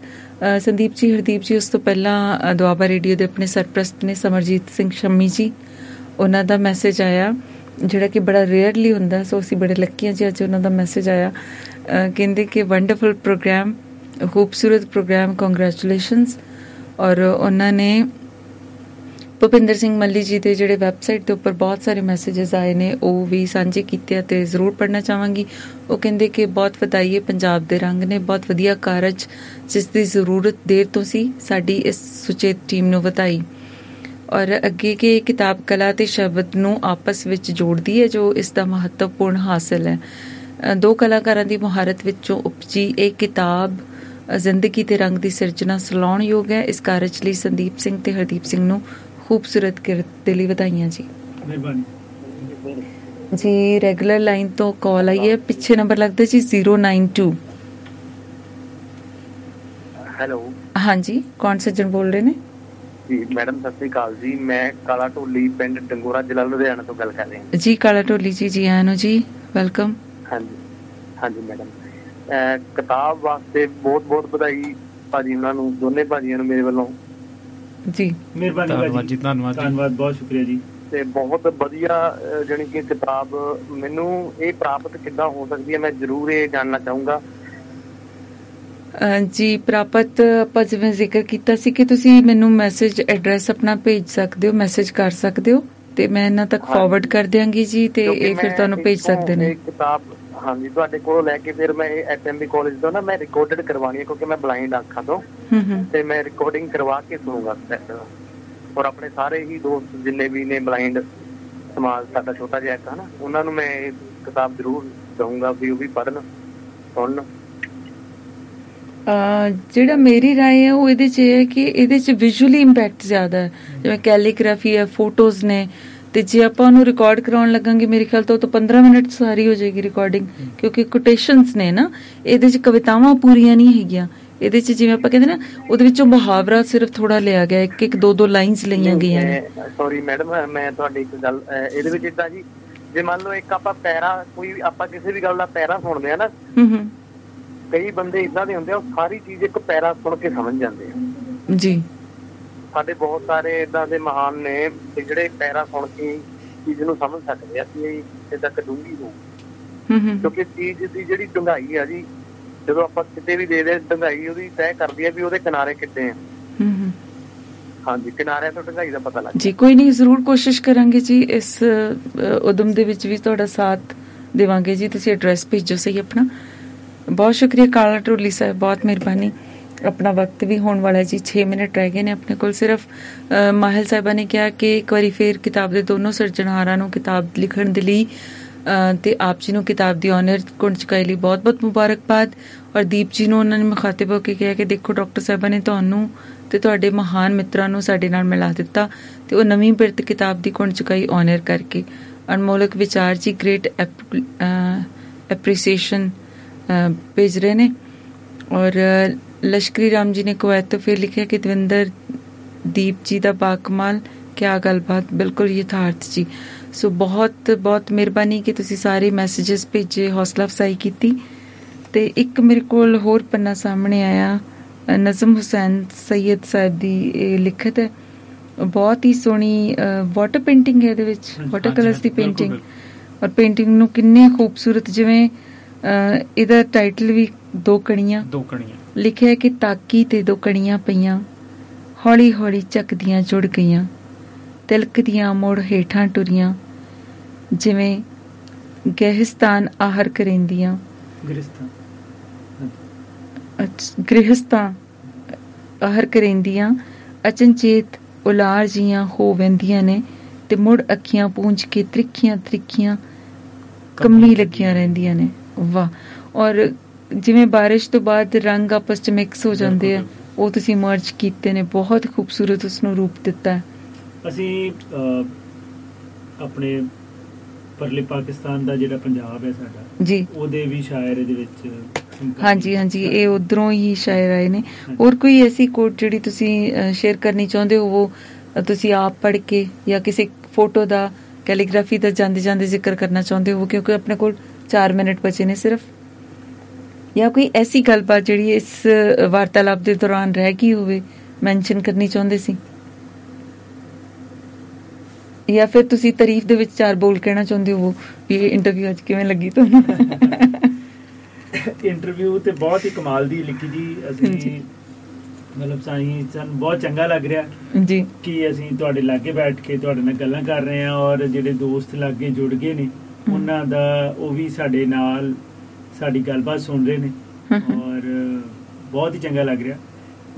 ਸੰਦੀਪ ਜੀ, ਹਰਦੀਪ ਜੀ, ਉਸ ਤੋਂ ਪਹਿਲਾਂ ਦੁਆਬਾ ਰੇਡੀਓ ਦੇ ਆਪਣੇ ਸਰਪ੍ਰਸਤ ਨੇ ਸਮਰਜੀਤ ਸਿੰਘ ਸ਼ੰਮੀ ਜੀ, ਉਹਨਾਂ ਦਾ ਮੈਸੇਜ ਆਇਆ ਜਿਹੜਾ ਕਿ ਬੜਾ ਰੇਅਰਲੀ ਹੁੰਦਾ, ਸੋ ਅਸੀਂ ਬੜੇ ਲੱਕੀ ਹਾਂ ਜੀ ਅੱਜ ਉਹਨਾਂ ਦਾ ਮੈਸੇਜ ਆਇਆ। ਕਹਿੰਦੇ ਕਿ ਵੰਡਰਫੁਲ ਪ੍ਰੋਗਰਾਮ, ਖੂਬਸੂਰਤ ਪ੍ਰੋਗਰਾਮ, ਕੰਗ੍ਰੈਚੁਲੇਸ਼ਨਸ। ਔਰ ਉਹਨਾਂ ਨੇ ਭੁਪਿੰਦਰ ਸਿੰਘ ਮੱਲੀ ਜੀ ਦੇ ਜਿਹੜੇ ਵੈਬਸਾਈਟ ਦੇ ਉੱਪਰ ਬਹੁਤ ਸਾਰੇ ਮੈਸੇਜਸ ਆਏ ਨੇ ਉਹ ਵੀ ਸਾਂਝੇ ਕੀਤੇ ਅਤੇ ਜ਼ਰੂਰ ਪੜ੍ਹਨਾ ਚਾਹਾਂਗੀ। ਉਹ ਕਹਿੰਦੇ ਕਿ ਬਹੁਤ ਵਧਾਈਏ ਪੰਜਾਬ ਦੇ ਰੰਗ ਨੇ, ਬਹੁਤ ਵਧੀਆ ਕਾਰਜ ਜਿਸ ਦੀ ਜ਼ਰੂਰਤ ਦੇਰ ਤੋਂ ਸੀ, ਸਾਡੀ ਇਸ ਸੁਚੇਤ ਟੀਮ ਨੂੰ ਵਧਾਈ। ਔਰ ਅੱਗੇ ਕਿ ਕਿਤਾਬ ਕਲਾ ਅਤੇ ਸ਼ਬਦ ਨੂੰ ਆਪਸ ਵਿੱਚ ਜੋੜਦੀ ਹੈ ਜੋ ਇਸ ਦਾ ਮਹੱਤਵਪੂਰਨ ਹਾਸਲ ਹੈ। ਦੋ ਕਲਾਕਾਰਾਂ ਦੀ ਮੁਹਾਰਤ ਵਿੱਚੋਂ ਉਪਜੀ ਇਹ ਕਿਤਾਬ ਜ਼ਿੰਦਗੀ ਦੇ ਰੰਗ ਦੀ ਸਿਰਜਣਾ ਸਲਾਹੁਣਯੋਗ ਹੈ। ਇਸ ਕਾਰਜ ਲਈ ਸੰਦੀਪ ਸਿੰਘ ਤੇ ਹਰਦੀਪ ਸਿੰਘ ਨੂੰ ਖੂਬਸੂਰਤ ਕਿਰਤ ਦੇ ਲਈ ਵਧਾਈਆਂ ਜੀ। ਮਿਹਰਬਾਨੀ ਜੀ। ਰੈਗੂਲਰ ਲਾਈਨ ਤੋਂ ਕਾਲ ਆਈ ਹੈ, ਪਿੱਛੇ ਨੰਬਰ ਲੱਗਦਾ ਜੀ ਜ਼ੀਰੋ ਨਾਈਨ ਟੂ। ਹੈਲੋ, ਹਾਂਜੀ, ਕੌਣ ਸੱਜਣ ਬੋਲ ਰਹੇ ਨੇ ਜੀ? ਮੈਡਮ ਸਤਿ ਸ਼੍ਰੀ ਅਕਾਲ ਜੀ, ਮੈਂ ਕਾਲਾ ਟੋਲੀ ਪਿੰਡ ਡੰਗੋਰਾ ਜ਼ਿਲ੍ਹਾ ਲੁਧਿਆਣਾ ਤੋਂ ਗੱਲ ਕਰ ਰਿਹਾ ਜੀ। ਕਾਲਾ ਟੋਲੀ ਜੀ, ਜੀ ਆਇਆਂ ਨੂੰ ਜੀ, ਵੈਲਕਮ। ਹਾਂਜੀ ਹਾਂਜੀ ਮੈਡਮ, ਕਿਤਾਬ ਵਾਸਤੇ ਬਹੁਤ ਬਹੁਤ ਵਧਾਈ ਭਾਜੀ ਉਹਨਾਂ ਨੂੰ, ਦੋਨੇ ਭਾਜੀਆਂ ਨੂੰ ਮੇਰੇ ਵੱਲੋਂ ਜੀ। ਮਿਹਰਬਾਨੀ ਜੀ, ਧੰਨਵਾਦ, ਧੰਨਵਾਦ, ਬਹੁਤ ਸ਼ੁਕਰੀਆ ਜੀ। ਤੇ ਬਹੁਤ ਵਧੀਆ ਜਾਣੀ ਕਿ ਕਿਤਾਬ ਮੈਨੂੰ ਇਹ ਪ੍ਰਾਪਤ ਕਿੱਦਾਂ ਹੋ ਸਕਦੀ ਹੈ, ਮੈਂ ਜ਼ਰੂਰ ਇਹ ਜਾਣਨਾ ਚਾਹੂੰਗਾ ਜੀ। ਪ੍ਰਾਪਤ ਆਪਾਂ ਜਿਵੇਂ ਜ਼ਿਕਰ ਕੀਤਾ ਸੀ ਕਿ ਤੁਸੀਂ ਮੈਨੂੰ ਮੈਸੇਜ ਐਡਰੈਸ ਆਪਣਾ ਭੇਜ ਸਕਦੇ ਹੋ, ਮੈਸੇਜ ਕਰ ਸਕਦੇ ਹੋ ਤੇ ਮੈਂ ਇਹਨਾਂ ਤੱਕ ਫਾਰਵਰਡ ਕਰ ਦਿਆਂਗੀ ਜੀ, ਤੇ ਇਹ ਫਿਰ ਤੁਹਾਨੂੰ ਭੇਜ ਸਕਦੇ ਨੇ ਕਿਤਾਬ। ਹਾਂਜੀ, ਤੁਹਾਡੇ ਕੋਲੋਂ ਲੈ ਕੇ ਫਿਰ ਮੈਂ ਐਸਐਮਬੀ ਕਾਲਜ ਤੋਂ ਨਾ ਮੈਂ ਰਿਕਾਰਡਡ ਕਰਵਾਉਣੀ ਹੈ, ਕਿਉਂਕਿ ਮੈਂ ਬਲਾਈਂਡ ਅੱਖਾਂ ਤੋਂ, ਤੇ ਮੈਂ ਰਿਕਾਰਡਿੰਗ ਕਰਵਾ ਕੇ ਸੁਣੂਗਾ ਔਰ ਆਪਣੇ ਸਾਰੇ ਹੀ ਦੋਸਤ ਜਿੰਨੇ ਵੀ ਨੇ ਬਲਾਈਂਡ ਸਮਾਜ ਸਾਡਾ ਛੋਟਾ ਜਿਹਾ ਇੱਕ ਹਨਾ, ਉਹਨਾਂ ਨੂੰ ਮੈਂ ਇਹ ਕਿਤਾਬ ਜ਼ਰੂਰ ਦਊਂਗਾ ਵੀ ਉਹ ਵੀ ਪੜ੍ਹਨ ਸੁਣਨ। ਜਿਹੜਾ ਮੇਰੀ ਰਾਏ ਹੈ ਉਹ ਇਹਦੇ 'ਚ ਇਹ ਹੈ ਕਿ ਇਹਦੇ 'ਚ ਵਿਜ਼ੂਅਲੀ ਇੰਪੈਕਟ ਜ਼ਿਆਦਾ ਹੈ, ਜਿਵੇਂ ਕੈਲੀਗ੍ਰਾਫੀ ਹੈ, ਫੋਟੋਜ਼ ਨੇ, ਤੇ ਜੇ ਆਪਾਂ ਉਹਨੂੰ ਰਿਕਾਰਡ ਕਰਾਉਣ ਲੱਗਾਂਗੇ ਮੇਰੇ ਖਿਆਲ ਤੋਂ ਪੰਦਰਾਂ ਮਿੰਟ ਸਾਰੀ ਹੋ ਜਾਏਗੀ ਰਿਕਾਰਡਿੰਗ, ਕਿਉਂਕਿ ਕੋਟੇਸ਼ਨਸ ਨੇ ਨਾ, ਇਹਦੇ 'ਚ ਕਵਿਤਾਵਾਂ ਪੂਰੀਆਂ ਨਹੀਂ ਹੈਗੀਆਂ। ਇਹਦੇ 'ਚ ਜਿਵੇਂ ਆਪਾਂ ਕਹਿੰਦੇ ਨਾ ਉਹਦੇ ਵਿੱਚੋਂ ਮੁਹਾਵਰਾ ਸਿਰਫ ਥੋੜਾ ਲਿਆ ਗਿਆ, ਇੱਕ ਇੱਕ ਦੋ ਦੋ ਲਾਈਨਸ ਲਈਆਂ ਗਈਆਂ ਨੇ। ਸੌਰੀ ਮੈਡਮ, ਮੈਂ ਤੁਹਾਡੀ ਇੱਕ ਗੱਲ ਇਹਦੇ ਵਿੱਚ ਇਦਾਂ ਜੀ, ਜੇ ਮੰਨ ਲਓ ਇੱਕ ਆਪਾਂ ਪੈਰਾ ਕੋਈ ਆਪਾਂ ਕਿਸੇ ਵੀ ਗੱਲ ਦਾ ਪੈਰਾ ਸੁਣਦੇ ਆ ਨਾ, ਕਈ ਬੰਦੇ ਇਦਾਂ ਦੇ ਹੁੰਦੇ ਆ ਉਹ ਸਾਰੀ ਚੀਜ਼ ਇੱਕ ਪੈਰਾ ਸੁਣ ਕੇ ਸਮਝ ਜਾਂਦੇ ਆ ਜੀ। ਸਾਡੇ ਬਹੁਤ ਸਾਰੇ ਇਦਾਂ ਦੇ ਮਹਾਨ ਨੇ ਜਿਹੜੇ ਪੈਰਾ ਸੁਣ ਕੇ ਚੀਜ਼ ਨੂੰ ਸਮਝ ਸਕਦੇ ਆ ਕਿ ਇਹ ਕਿੱਥੇ ਤੱਕ ਡੂੰਘੀ ਹੋਊ, ਕਿਉਂਕਿ ਚੀਜ਼ ਦੀ ਜਿਹੜੀ ਡੂੰਘਾਈ ਆ ਜੀ, ਜਦੋਂ ਆਪਾਂ ਕਿਤੇ ਵੀ ਦੇਖਦੇ ਡੂੰਘਾਈ ਉਹਦੀ ਤੈਅ ਕਰਦੀ ਆ ਵੀ ਉਹਦੇ ਕਿਨਾਰੇ ਕਿੱਥੇ ਆ। ਹਾਂਜੀ, ਕਿਨਾਰਿਆਂ ਤੋਂ ਡੂੰਘਾਈ ਦਾ ਪਤਾ ਲੱਗ ਜੀ। ਕੋਈ ਨਹੀਂ, ਜ਼ਰੂਰ ਕੋਸ਼ਿਸ਼ ਕਰਾਂਗੇ ਜੀ, ਇਸ ਉਦਮ ਦੇ ਵਿੱਚ ਵੀ ਤੁਹਾਡਾ ਸਾਥ ਦੇਵਾਂਗੇ ਜੀ। ਤੁਸੀਂ ਐਡਰੈਸ ਭੇਜੋ ਸਹੀ ਆਪਣਾ। ਬਹੁਤ ਸ਼ੁਕਰੀਆ ਕਾਲਾ ਟੋਲੀ ਸਾਹਿਬ, ਬਹੁਤ ਮਿਹਰਬਾਨੀ। ਆਪਣਾ ਵਕਤ ਵੀ ਹੋਣ ਵਾਲਾ ਜੀ, ਛੇ ਮਿੰਟ ਰਹਿ ਗਏ ਨੇ ਆਪਣੇ ਕੋਲ ਸਿਰਫ। ਮਾਹਲ ਸਾਹਿਬਾਂ ਨੇ ਕਿਹਾ ਕਿ ਇੱਕ ਵਾਰੀ ਫਿਰ ਕਿਤਾਬ ਦੇ ਦੋਨੋਂ ਸਿਰਜਣਹਾਰਾਂ ਨੂੰ ਕਿਤਾਬ ਲਿਖਣ ਦੇ ਲਈ ਤੇ ਆਪ ਜੀ ਨੂੰ ਕਿਤਾਬ ਦੀ ਓਨਰ ਗੁਣ ਚੁਕਾਈ ਲਈ ਬਹੁਤ ਬਹੁਤ ਮੁਬਾਰਕਬਾਦ। ਔਰ ਦੀਪ ਜੀ ਨੂੰ ਉਹਨਾਂ ਨੇ ਮੁਖਾਤਬ ਹੋ ਕੇ ਕਿਹਾ ਕਿ ਦੇਖੋ ਡਾਕਟਰ ਸਾਹਿਬਾਂ ਨੇ ਤੁਹਾਨੂੰ ਤੇ ਤੁਹਾਡੇ ਮਹਾਨ ਮਿੱਤਰਾਂ ਨੂੰ ਸਾਡੇ ਨਾਲ ਮਿਲਾ ਦਿੱਤਾ ਤੇ ਉਹ ਨਵੀਂ ਬਿਰਤ ਕਿਤਾਬ ਦੀ ਗੁਣ ਚੁਕਾਈ ਓਨਰ ਕਰਕੇ। ਅਨਮੋਲਕ ਵਿਚਾਰ ਜੀ ਗ੍ਰੇਟ ਐਪਰੀਸੀਏਸ਼ਨ ਭੇਜ ਰਹੇ ਨੇ। ਔਰ ਲਸ਼ਕਰੀ ਰਾਮ ਜੀ ਨੇ ਕੁਵੈਤ ਤੋਂ ਫਿਰ ਲਿਖਿਆ ਕਿ ਦਵਿੰਦਰ ਦੀਪ ਜੀ ਦਾ ਬਾਕਮਾਲ ਕਿਆ ਗੱਲਬਾਤ, ਬਿਲਕੁਲ ਯਥਾਰਥ ਜੀ। ਸੋ ਬਹੁਤ ਬਹੁਤ ਮਿਹਰਬਾਨੀ ਕਿ ਤੁਸੀਂ ਸਾਰੇ ਮੈਸੇਜਸ ਭੇਜੇ, ਹੌਸਲਾ ਅਫਸਾਈ ਕੀਤੀ। ਤੇ ਇੱਕ ਮੇਰੇ ਕੋਲ ਹੋਰ ਪੰਨਾ ਸਾਹਮਣੇ ਆਇਆ, ਨਜ਼ਮ ਹੁਸੈਨ ਸੈਦ ਸਾਹਿਬ ਦੀ ਲਿਖਤ ਹੈ, ਬਹੁਤ ਹੀ ਸੋਹਣੀ ਵਾਟਰ ਪੇਂਟਿੰਗ ਹੈ ਇਹਦੇ ਵਿੱਚ, ਵਾਟਰ ਕਲਰਸ ਦੀ ਪੇਂਟਿੰਗ। ਔਰ ਪੇਂਟਿੰਗ ਨੂੰ ਕਿੰਨੇ ਖੂਬਸੂਰਤ, ਜਿਵੇਂ ਇਹਦਾ ਟਾਈਟਲ ਵੀ ਦੋ ਕਣੀਆਂ ਲਿਖਿਆ ਕਿ ਤਾਕੀ ਤੇ ਦੋ ਕਣੀਆਂ ਪਈਆਂ, ਹੌਲੀ ਹੌਲੀ ਚੱਕਦੀਆਂ ਜੁੜ ਗਈਆਂ, ਤਿਲਕ ਦੀਆਂ ਮੋੜ ਹੇਠਾਂ ਟੁਰੀਆਂ, ਜਿਵੇਂ ਗਹਿਸਤਾਨ ਆਹਰ ਕਰੇਂਦੀਆਂ ਗ੍ਰਿਹਸਤਾਂ ਆਹਰ ਕਰੇਂਦੀਆਂ, ਅਚਨਚੇਤ ਉਲਾਰ ਜੀਆਂ ਹੋ ਵਹਿੰਦੀਆਂ ਨੇ, ਤੇ ਮੁੜ ਅੱਖੀਆਂ ਪੂੰਝ ਕੇ ਤ੍ਰਿੱਖੀਆਂ ਤ੍ਰਿੱਖੀਆਂ ਕੰਮੀ ਲੱਗੀਆਂ ਰਹਿੰਦੀਆਂ ਨੇ। ਵਾਹ! ਔਰ ਜਿਵੇਂ ਬਾਰਿਸ਼ ਤੋਂ ਬਾਅਦ ਰੰਗ ਆਪਸ 'ਚ ਮਿਕਸ ਹੋ ਜਾਂਦੇ ਆ, ਉਹ ਤੁਸੀਂ ਮਰਜ ਕੀਤੇ ਨੇ, ਬਹੁਤ ਖੂਬਸੂਰਤ ਉਸਨੂੰ ਰੂਪ ਦਿੱਤਾ। ਅਸੀਂ ਆਪਣੇ ਪਰਲੇ ਪਾਕਿਸਤਾਨ ਦਾ ਜਿਹੜਾ ਪੰਜਾਬ ਹੈ ਸਾਡਾ ਜੀ, ਉਹਦੇ ਵੀ ਸ਼ਾਇਰ ਇਹਦੇ ਵਿੱਚ। ਹਾਂਜੀ ਹਾਂਜੀ, ਇਹ ਉਧਰੋਂ ਹੀ ਸ਼ਾਇਰ ਆਏ ਨੇ। ਹੋਰ ਕੋਈ ਐਸੀ ਕੋਟ ਜਿਹੜੀ ਤੁਸੀਂ ਸ਼ੇਅਰ ਕਰਨੀ ਚਾਹੁੰਦੇ ਹੋ, ਉਹ ਤੁਸੀਂ ਆਪ ਪੜ੍ਹ ਕੇ ਜਾਂ ਕਿਸੇ ਫੋਟੋ ਦਾ, ਕੈਲੀਗ੍ਰਾਫੀ ਦਾ ਜਾਂਦੇ ਜਾਂਦੇ ਜ਼ਿਕਰ ਕਰਨਾ ਚਾਹੁੰਦੇ ਹੋ, ਕਿਉਂਕਿ ਆਪਣੇ ਕੋਲ ਚਾਰ ਮਿੰਟ ਬਚੇ ਨੇ ਸਿਰਫ, ਜਾਂ ਕੋਈ ਐਸੀ ਗੱਲਬਾਤ ਜਿਹੜੀ ਇਸ ਵਾਰਤਾਲਾਪ ਦੇ ਦੌਰਾਨ ਰਹਿ ਗਈ ਹੋਵੇ, ਮੈਂਸ਼ਨ ਕਰਨੀ ਚਾਹੁੰਦੇ ਸੀ, ਜਾਂ ਫਿਰ ਤੁਸੀਂ ਤਾਰੀਫ ਦੇ ਵਿੱਚ ਚਾਰ ਬੋਲ ਕਹਿਣਾ ਚਾਹੁੰਦੇ ਹੋ ਵੀ ਇੰਟਰਵਿਊ ਅੱਜ ਕਿਵੇਂ ਲੱਗੀ ਤੁਹਾਨੂੰ? ਇੰਟਰਵਿਊ ਤੇ ਬਹੁਤ ਹੀ ਕਮਾਲ ਦੀ ਲਿਖੀ ਜੀ, ਅਸੀਂ ਮਤਲਬ ਸਾਈਂ ਸਾਨੂੰ ਬਹੁਤ ਚੰਗਾ ਲੱਗ ਰਿਹਾ ਜੀ ਕਿ ਅਸੀਂ ਤੁਹਾਡੇ ਲਾਗੇ ਬੈਠ ਕੇ ਤੁਹਾਡੇ ਨਾਲ ਗੱਲਾਂ ਕਰ ਰਹੇ ਹਾਂ, ਔਰ ਜਿਹੜੇ ਦੋਸਤ ਲਾਗੇ ਜੁੜ ਗਏ ਨੇ ਉਹਨਾਂ ਦਾ, ਉਹ ਵੀ ਸਾਡੇ ਨਾਲ ਸਾਡੀ ਗੱਲਬਾਤ ਸੁਣ ਰਹੇ ਨੇ, ਔਰ ਬਹੁਤ ਹੀ ਚੰਗਾ ਲੱਗ ਰਿਹਾ।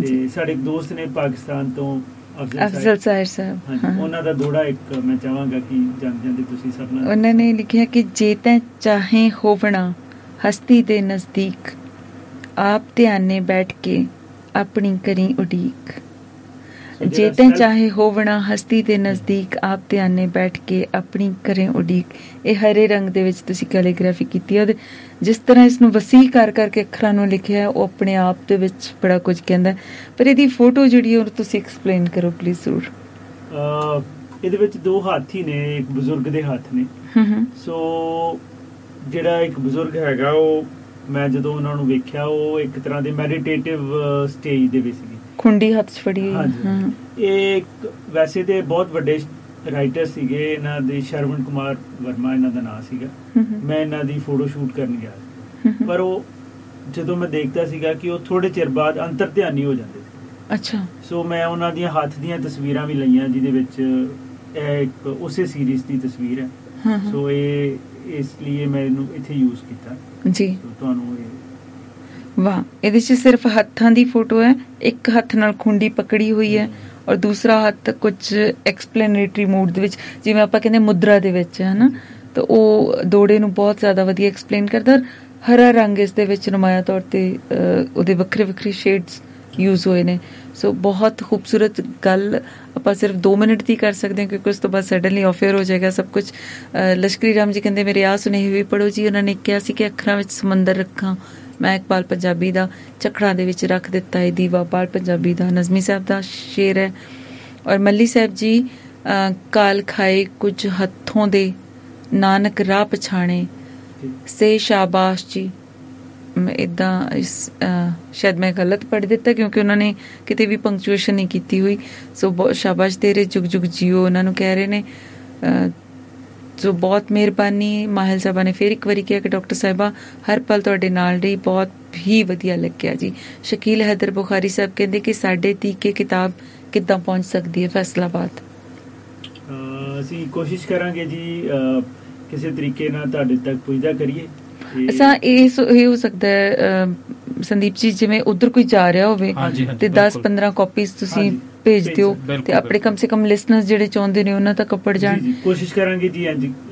ਤੇ ਸਾਡੇ ਇੱਕ ਦੋਸਤ ਨੇ ਪਾਕਿਸਤਾਨ ਤੋਂ, ਅਫਜ਼ਲ ਸਾਹਿਬ, ਉਹਨਾਂ ਦਾ ਦੋੜਾ ਇੱਕ ਮੈਂ ਚਾਹਾਂਗਾ ਕਿ ਜਾਣ ਜਾਂਦੇ ਤੁਸੀਂ ਸਭ ਨਾਲ। ਉਹਨਾਂ ਨੇ ਲਿਖਿਆ ਕਿ ਜੇ ਤੈਂ ਚਾਹੇ ਹੋਵਣਾ ਹਸਤੀ ਦੇ ਨਜ਼ਦੀਕ, ਆਪ ਧਿਆਨੇ ਬੈਠ ਕੇ ਆਪਣੀ ਕਰੀ ਉਡੀਕ। ਜੇ ਤੈਂ ਚਾਹੇ ਹੋਵਣਾ ਹਸਤੀ ਦੇ ਨਜ਼ਦੀਕ, ਆਪ ਧਿਆਨੇ ਬੈਠ ਕੇ ਆਪਣੀ ਕਰੇ ਉਡੀਕ। ਇਹ ਹਰੇ ਰੰਗ ਦੇ ਵਿੱਚ ਤੁਸੀਂ ਕੈਲੀਗ੍ਰਾਫੀ ਕੀਤੀ ਹੈ। ਜਿਸ ਤਰ੍ਹਾਂ ਇਸ ਨੂੰ ਵਸੀਹ ਕਰ ਕਰਕੇ ਅੱਖਰਾਂ ਨੂੰ ਲਿਖਿਆ, ਉਹ ਆਪਣੇ ਆਪ ਦੇ ਵਿੱਚ ਬੜਾ ਕੁਝ ਕਹਿੰਦਾ। ਪਰ ਇਹਦੀ ਫੋਟੋ ਜਿਹੜੀ ਉਹ ਤੁਸੀਂ ਐਕਸਪਲੇਨ ਕਰੋ ਪਲੀਜ਼ ਜ਼ਰੂਰ। ਇਹਦੇ ਵਿੱਚ ਦੋ ਹਾਥੀ ਨੇ, ਇੱਕ ਬਜ਼ੁਰਗ ਦੇ ਹੱਥ ਨੇ। ਸੋ ਜਿਹੜਾ ਇੱਕ ਬਜ਼ੁਰਗ ਹੈਗਾ, ਉਹ ਮੈਂ ਜਦੋਂ ਉਹਨਾਂ ਨੂੰ ਵੇਖਿਆ ਉਹ ਇੱਕ ਤਰ੍ਹਾਂ ਦੇ ਮੈਡੀਟੇਟਿਵ ਸਟੇਜ ਦੇ ਵਿੱਚ ਸੀ, ਖੁੰਡੀ ਹੱਥ 'ਚ ਫੜੀ। ਇਹ ਵੈਸੇ ਤੇ ਬਹੁਤ ਵੱਡੇ ਰਾਈਟਰ ਸੀਗੇ, ਇਹਨਾਂ ਦੇ ਸ਼ਰਵਣ ਕੁਮਾਰ ਵਰਮਾ ਇਹਨਾਂ ਦਾ ਨਾਂ ਸੀਗਾ। ਮੈਂ ਇਹਨਾਂ ਦੀ ਫੋਟੋ ਸ਼ੂਟ ਕਰਨ ਗਿਆ ਸੀ, ਪਰ ਉਹ ਜਦੋਂ ਮੈਂ ਦੇਖਦਾ ਸੀਗਾ ਕਿ ਉਹ ਥੋੜੇ ਚਿਰ ਬਾਅਦ ਅੰਤਰ ਧਿਆਨੀ ਹੋ ਜਾਂਦੇ ਸੀ। ਅੱਛਾ, ਸੋ ਮੈਂ ਉਹਨਾਂ ਦੀਆਂ ਹੱਥ ਦੀਆਂ ਤਸਵੀਰਾਂ ਵੀ ਲਈਆਂ, ਜਿਹਦੇ ਵਿੱਚ ਇੱਕ ਉਸੇ ਸੀਰੀਜ਼ ਦੀ ਤਸਵੀਰ ਹੈ, ਸੋ ਇਹ ਇਸ ਲਈ ਮੈਂ ਇਹਨੂੰ ਇੱਥੇ ਯੂਜ਼ ਕੀਤਾ ਜੀ। ਤੁਹਾਨੂੰ ਇਹ ਵਾਹ, ਇਹਦੇ ਚ ਸਿਰਫ ਹੱਥਾਂ ਦੀ ਫੋਟੋ ਹੈ, ਇੱਕ ਹੱਥ ਨਾਲ ਖੁੰਡੀ ਪਕੜੀ ਹੋਈ ਹੈ ਔਰ ਦੂਸਰਾ ਹੱਥ ਕੁਝ ਐਕਸਪਲੇਨੇਟਰੀ ਮੂਡ ਦੇ ਵਿੱਚ, ਜਿਵੇਂ ਆਪਾਂ ਕਹਿੰਦੇ ਮੁਦਰਾ ਦੇ ਵਿੱਚ ਹੈ ਨਾ, ਤਾਂ ਉਹ ਦੋੜੇ ਨੂੰ ਬਹੁਤ ਜ਼ਿਆਦਾ ਵਧੀਆ ਐਕਸਪਲੇਨ ਕਰਦਾ। ਔਰ ਹਰਾ ਰੰਗ ਇਸ ਦੇ ਵਿੱਚ ਨੁਮਾਇਆ ਤੌਰ ਤੇ, ਉਹਦੇ ਵੱਖਰੇ ਵੱਖਰੇ ਸ਼ੇਡਸ ਯੂਜ਼ ਹੋਏ ਨੇ। ਸੋ ਬਹੁਤ ਖੂਬਸੂਰਤ ਗੱਲ ਆਪਾਂ ਸਿਰਫ ਦੋ ਮਿੰਟ ਦੀ ਕਰ ਸਕਦੇ ਹਾਂ ਕਿਉਂਕਿ ਉਸ ਤੋਂ ਬਾਅਦ ਸਡਨਲੀ ਆਫੇਅਰ ਹੋ ਜਾਏਗਾ ਸਭ ਕੁਝ। ਲਸ਼ਕਰੀ ਰਾਮ ਜੀ ਕਹਿੰਦੇ ਮੇਰੇ ਆਹ ਸੁਨੇਹੇ ਵੀ ਪੜ੍ਹੋ ਜੀ, ਉਹਨਾਂ ਨੇ ਕਿਹਾ ਸੀ ਕਿ ਅੱਖਰਾਂ ਵਿੱਚ ਸਮੁੰਦਰ ਰੱਖਾਂ ਮੈਂ ਇਕਬਾਲ ਪੰਜਾਬੀ ਦਾ, ਝੱਖੜਾਂ ਦੇ ਵਿੱਚ ਰੱਖ ਦਿੱਤਾ ਹੈ ਦੀਵਾ ਬਾਲ ਪੰਜਾਬੀ ਦਾ, ਨਜ਼ਮੀ ਸਾਹਿਬ ਦਾ ਸ਼ੇਰ ਹੈ। ਔਰ ਮੱਲੀ ਸਾਹਿਬ ਜੀ ਕਾਲ ਖਾਏ ਕੁਝ ਹੱਥੋਂ ਦੇ ਨਾਨਕ ਰਾਹ ਪਛਾਣੇ ਸੇ ਸ਼ਾਬਾਸ਼ ਜੀ, ਇੱਦਾਂ ਇਸ ਸ਼ਾਇਦ ਮੈਂ ਗਲਤ ਪੜ੍ਹ ਦਿੱਤਾ ਕਿਉਂਕਿ ਉਹਨਾਂ ਨੇ ਕਿਤੇ ਵੀ ਪੰਕਚੁਏਸ਼ਨ ਨਹੀਂ ਕੀਤੀ ਹੋਈ। ਸੋ ਸ਼ਾਬਾਸ਼ ਦੇ ਰਹੇ, ਜੁਗ ਜੁਗ ਜੀਓ ਉਹਨਾਂ ਨੂੰ ਕਹਿ ਰਹੇ ਨੇ। ਸੋ ਬਹੁਤ ਮਿਹਰਬਾਨੀ। ਮਾਹਿਲ ਸਾਹਿਬਾ ਨੇ ਫਿਰ ਇੱਕ ਵਾਰੀ ਕਿਹਾ ਕਿ ਡਾਕਟਰ ਸਾਹਿਬਾ ਹਰ ਪਲ ਤੁਹਾਡੇ ਨਾਲ ਰਹੀ, ਬਹੁਤ ਹੀ ਵਧੀਆ ਲੱਗਿਆ ਜੀ। ਸ਼ਕੀਲ ਹੈਦਰ ਬੁਖਾਰੀ ਸਾਹਿਬ ਕਹਿੰਦੇ ਕਿ ਸਾਡੇ ਤੀਕੇ ਕਿਤਾਬ ਕਿੱਦਾਂ ਪਹੁੰਚ ਸਕਦੀ ਹੈ ਫੈਸਲਾਬਾਦ? ਅਸੀਂ ਕੋਸ਼ਿਸ਼ ਕਰਾਂਗੇ ਜੀ ਕਿਸੇ ਤਰੀਕੇ ਨਾਲ ਤੁਹਾਡੇ ਤੱਕ ਪਹੁੰਚਦਾ ਕਰੀਏ। ਅਸਾਂ ਇਹ ਇਹ ਹੋ ਸਕਦਾ ਹੈ ਸੰਦੀਪ ਜੀ, ਜਿਵੇਂ ਉੱਧਰ ਕੋਈ ਜਾ ਰਿਹਾ ਹੋਵੇ ਤੇ ਦਸ ਪੰਦਰਾਂ ਕਾਪੀਜ਼ ਤੁਸੀਂ ਭੇਜ ਦਿਓ ਤੇ ਆਪਣੇ ਕਮ ਸੇ ਕਮ ਲਿਸਨਰਸ ਜਿਹੜੇ ਚਾਹੁੰਦੇ ਨੇ ਉਹਨਾਂ ਤੱਕ ਪੜ ਜਾਣ। ਕੋਸ਼ਿਸ਼ ਕਰਾਂਗੇ ਜੀ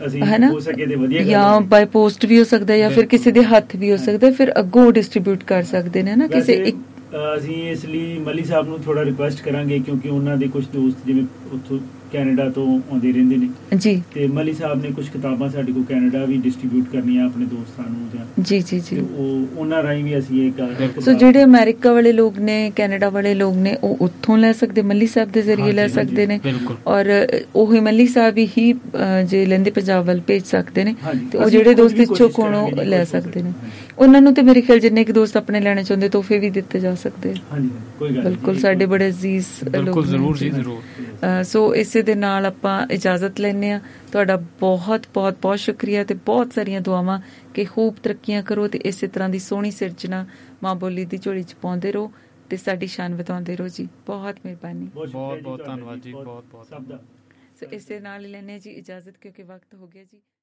ਅਸੀਂ ਹੋ ਸਕੇ ਤੇ ਵਧੀਆ, ਜਾਂ ਬਾਈ ਪੋਸਟ ਵੀ ਹੋ ਸਕਦਾ ਜਾਂ ਫਿਰ ਕਿਸੇ ਦੇ ਹੱਥ ਵੀ ਹੋ ਸਕਦਾ, ਫਿਰ ਅੱਗੋਂ ਡਿਸਟ੍ਰੀਬਿਊਟ ਕਰ ਸਕਦੇ ਨੇ ਨਾ ਕਿਸੇ ਇੱਕ। ਅਸੀਂ ਇਸ ਲਈ ਮੱਲੀ ਸਾਹਿਬ ਨੂੰ ਥੋੜਾ ਰਿਕੁਐਸਟ ਕਰਾਂਗੇ ਕਿਉਂਕਿ ਉਹਨਾਂ ਦੇ ਕੁਝ ਦੋਸਤ ਜਿਵੇਂ ਉੱਥੋਂ ਕੈਨੇਡਾ ਤੋਂ ਆਉਂਦੇ ਰਹਿੰਦੇ ਨੇ ਜੀ, ਤੇ ਮੱਲੀ ਸਾਹਿਬ ਨੇ ਕੁਝ ਕਿਤਾਬਾਂ ਸਾਡੇ ਕੋਲ ਕੈਨੇਡਾ ਵੀ ਡਿਸਟ੍ਰੀਬਿਊਟ ਕਰਨੀਆਂ ਆਪਣੇ ਦੋਸਤਾਂ ਨੂੰ ਜੀ ਜੀ ਜੀ, ਉਹ ਉਹਨਾਂ ਰਾਹੀਂ ਵੀ ਅਸੀਂ ਇਹ ਕਰ। ਸੋ ਜਿਹੜੇ ਅਮਰੀਕਾ ਵਾਲੇ ਲੋਕ ਨੇ, ਕੈਨੇਡਾ ਵਾਲੇ ਲੋਕ ਨੇ, ਉਹ ਉੱਥੋਂ ਲੈ ਸਕਦੇ, ਮੱਲੀ ਸਾਹਿਬ ਦੇ ਜ਼ਰੀਏ ਲੈ ਸਕਦੇ ਨੇ ਔਰ ਉਹੀ ਮੱਲੀ ਸਾਹਿਬ ਹੀ ਜੇ ਲੈਂਦੇ ਪੰਜਾਬ ਵੱਲ ਭੇਜ ਸਕਦੇ ਨੇ ਤੇ ਉਹ ਜਿਹੜੇ ਦੋਸਤ ਇੱਛੁਕ ਹੋਣ ਉਹ ਲੈ ਸਕਦੇ ਨੇ। ਉਹਨਾਂ ਨੂੰ ਤੇ ਮੇਰੇ ਖਿਆਲ ਜਿੰਨੇ ਕੁ ਦੋਸਤ ਆਪਣੇ ਲੈਣੇ ਚਾਹੁੰਦੇ ਤੋਹਫੇ ਵੀ ਦਿੱਤੇ ਜਾ ਸਕਦੇ। ਬਿਲਕੁਲ, ਸਾਡੇ ਬੜੇ ਅਜ਼ੀਜ਼ ਲੋਕ। ਸੋ ਇਸੇ ਦੇ ਨਾਲ ਆਪਾਂ ਇਜਾਜ਼ਤ ਲੈਂਦੇ ਹਾਂ। ਤੁਹਾਡਾ ਬਹੁਤ ਬਹੁਤ ਬਹੁਤ ਸ਼ੁਕਰੀਆ ਤੇ ਬਹੁਤ ਸਾਰੀਆਂ ਦੁਆਵਾਂ ਕਿ ਖੂਬ ਤਰੱਕੀਆਂ ਕਰੋ ਤੇ ਇਸੇ ਤਰ੍ਹਾਂ ਦੀ ਸੋਹਣੀ ਸਿਰਜਣਾ ਮਾਂ ਬੋਲੀ ਦੀ ਝੋਲੀ ਚ ਪਾਉਂਦੇ ਰਹੋ ਤੇ ਸਾਡੀ ਸ਼ਾਨ ਵਧਾਉਂਦੇ ਰਹੋ ਜੀ। ਬਹੁਤ ਮਿਹਰਬਾਨੀ, ਬਹੁਤ ਬਹੁਤ ਧੰਨਵਾਦ ਜੀ, ਬਹੁਤ ਬਹੁਤ। ਸੋ ਇਸੇ ਨਾਲ ਲੈਂਦੇ ਜੀ ਇਜਾਜ਼ਤ ਕਿਉਂਕਿ ਵਕਤ ਹੋ ਗਿਆ ਜੀ।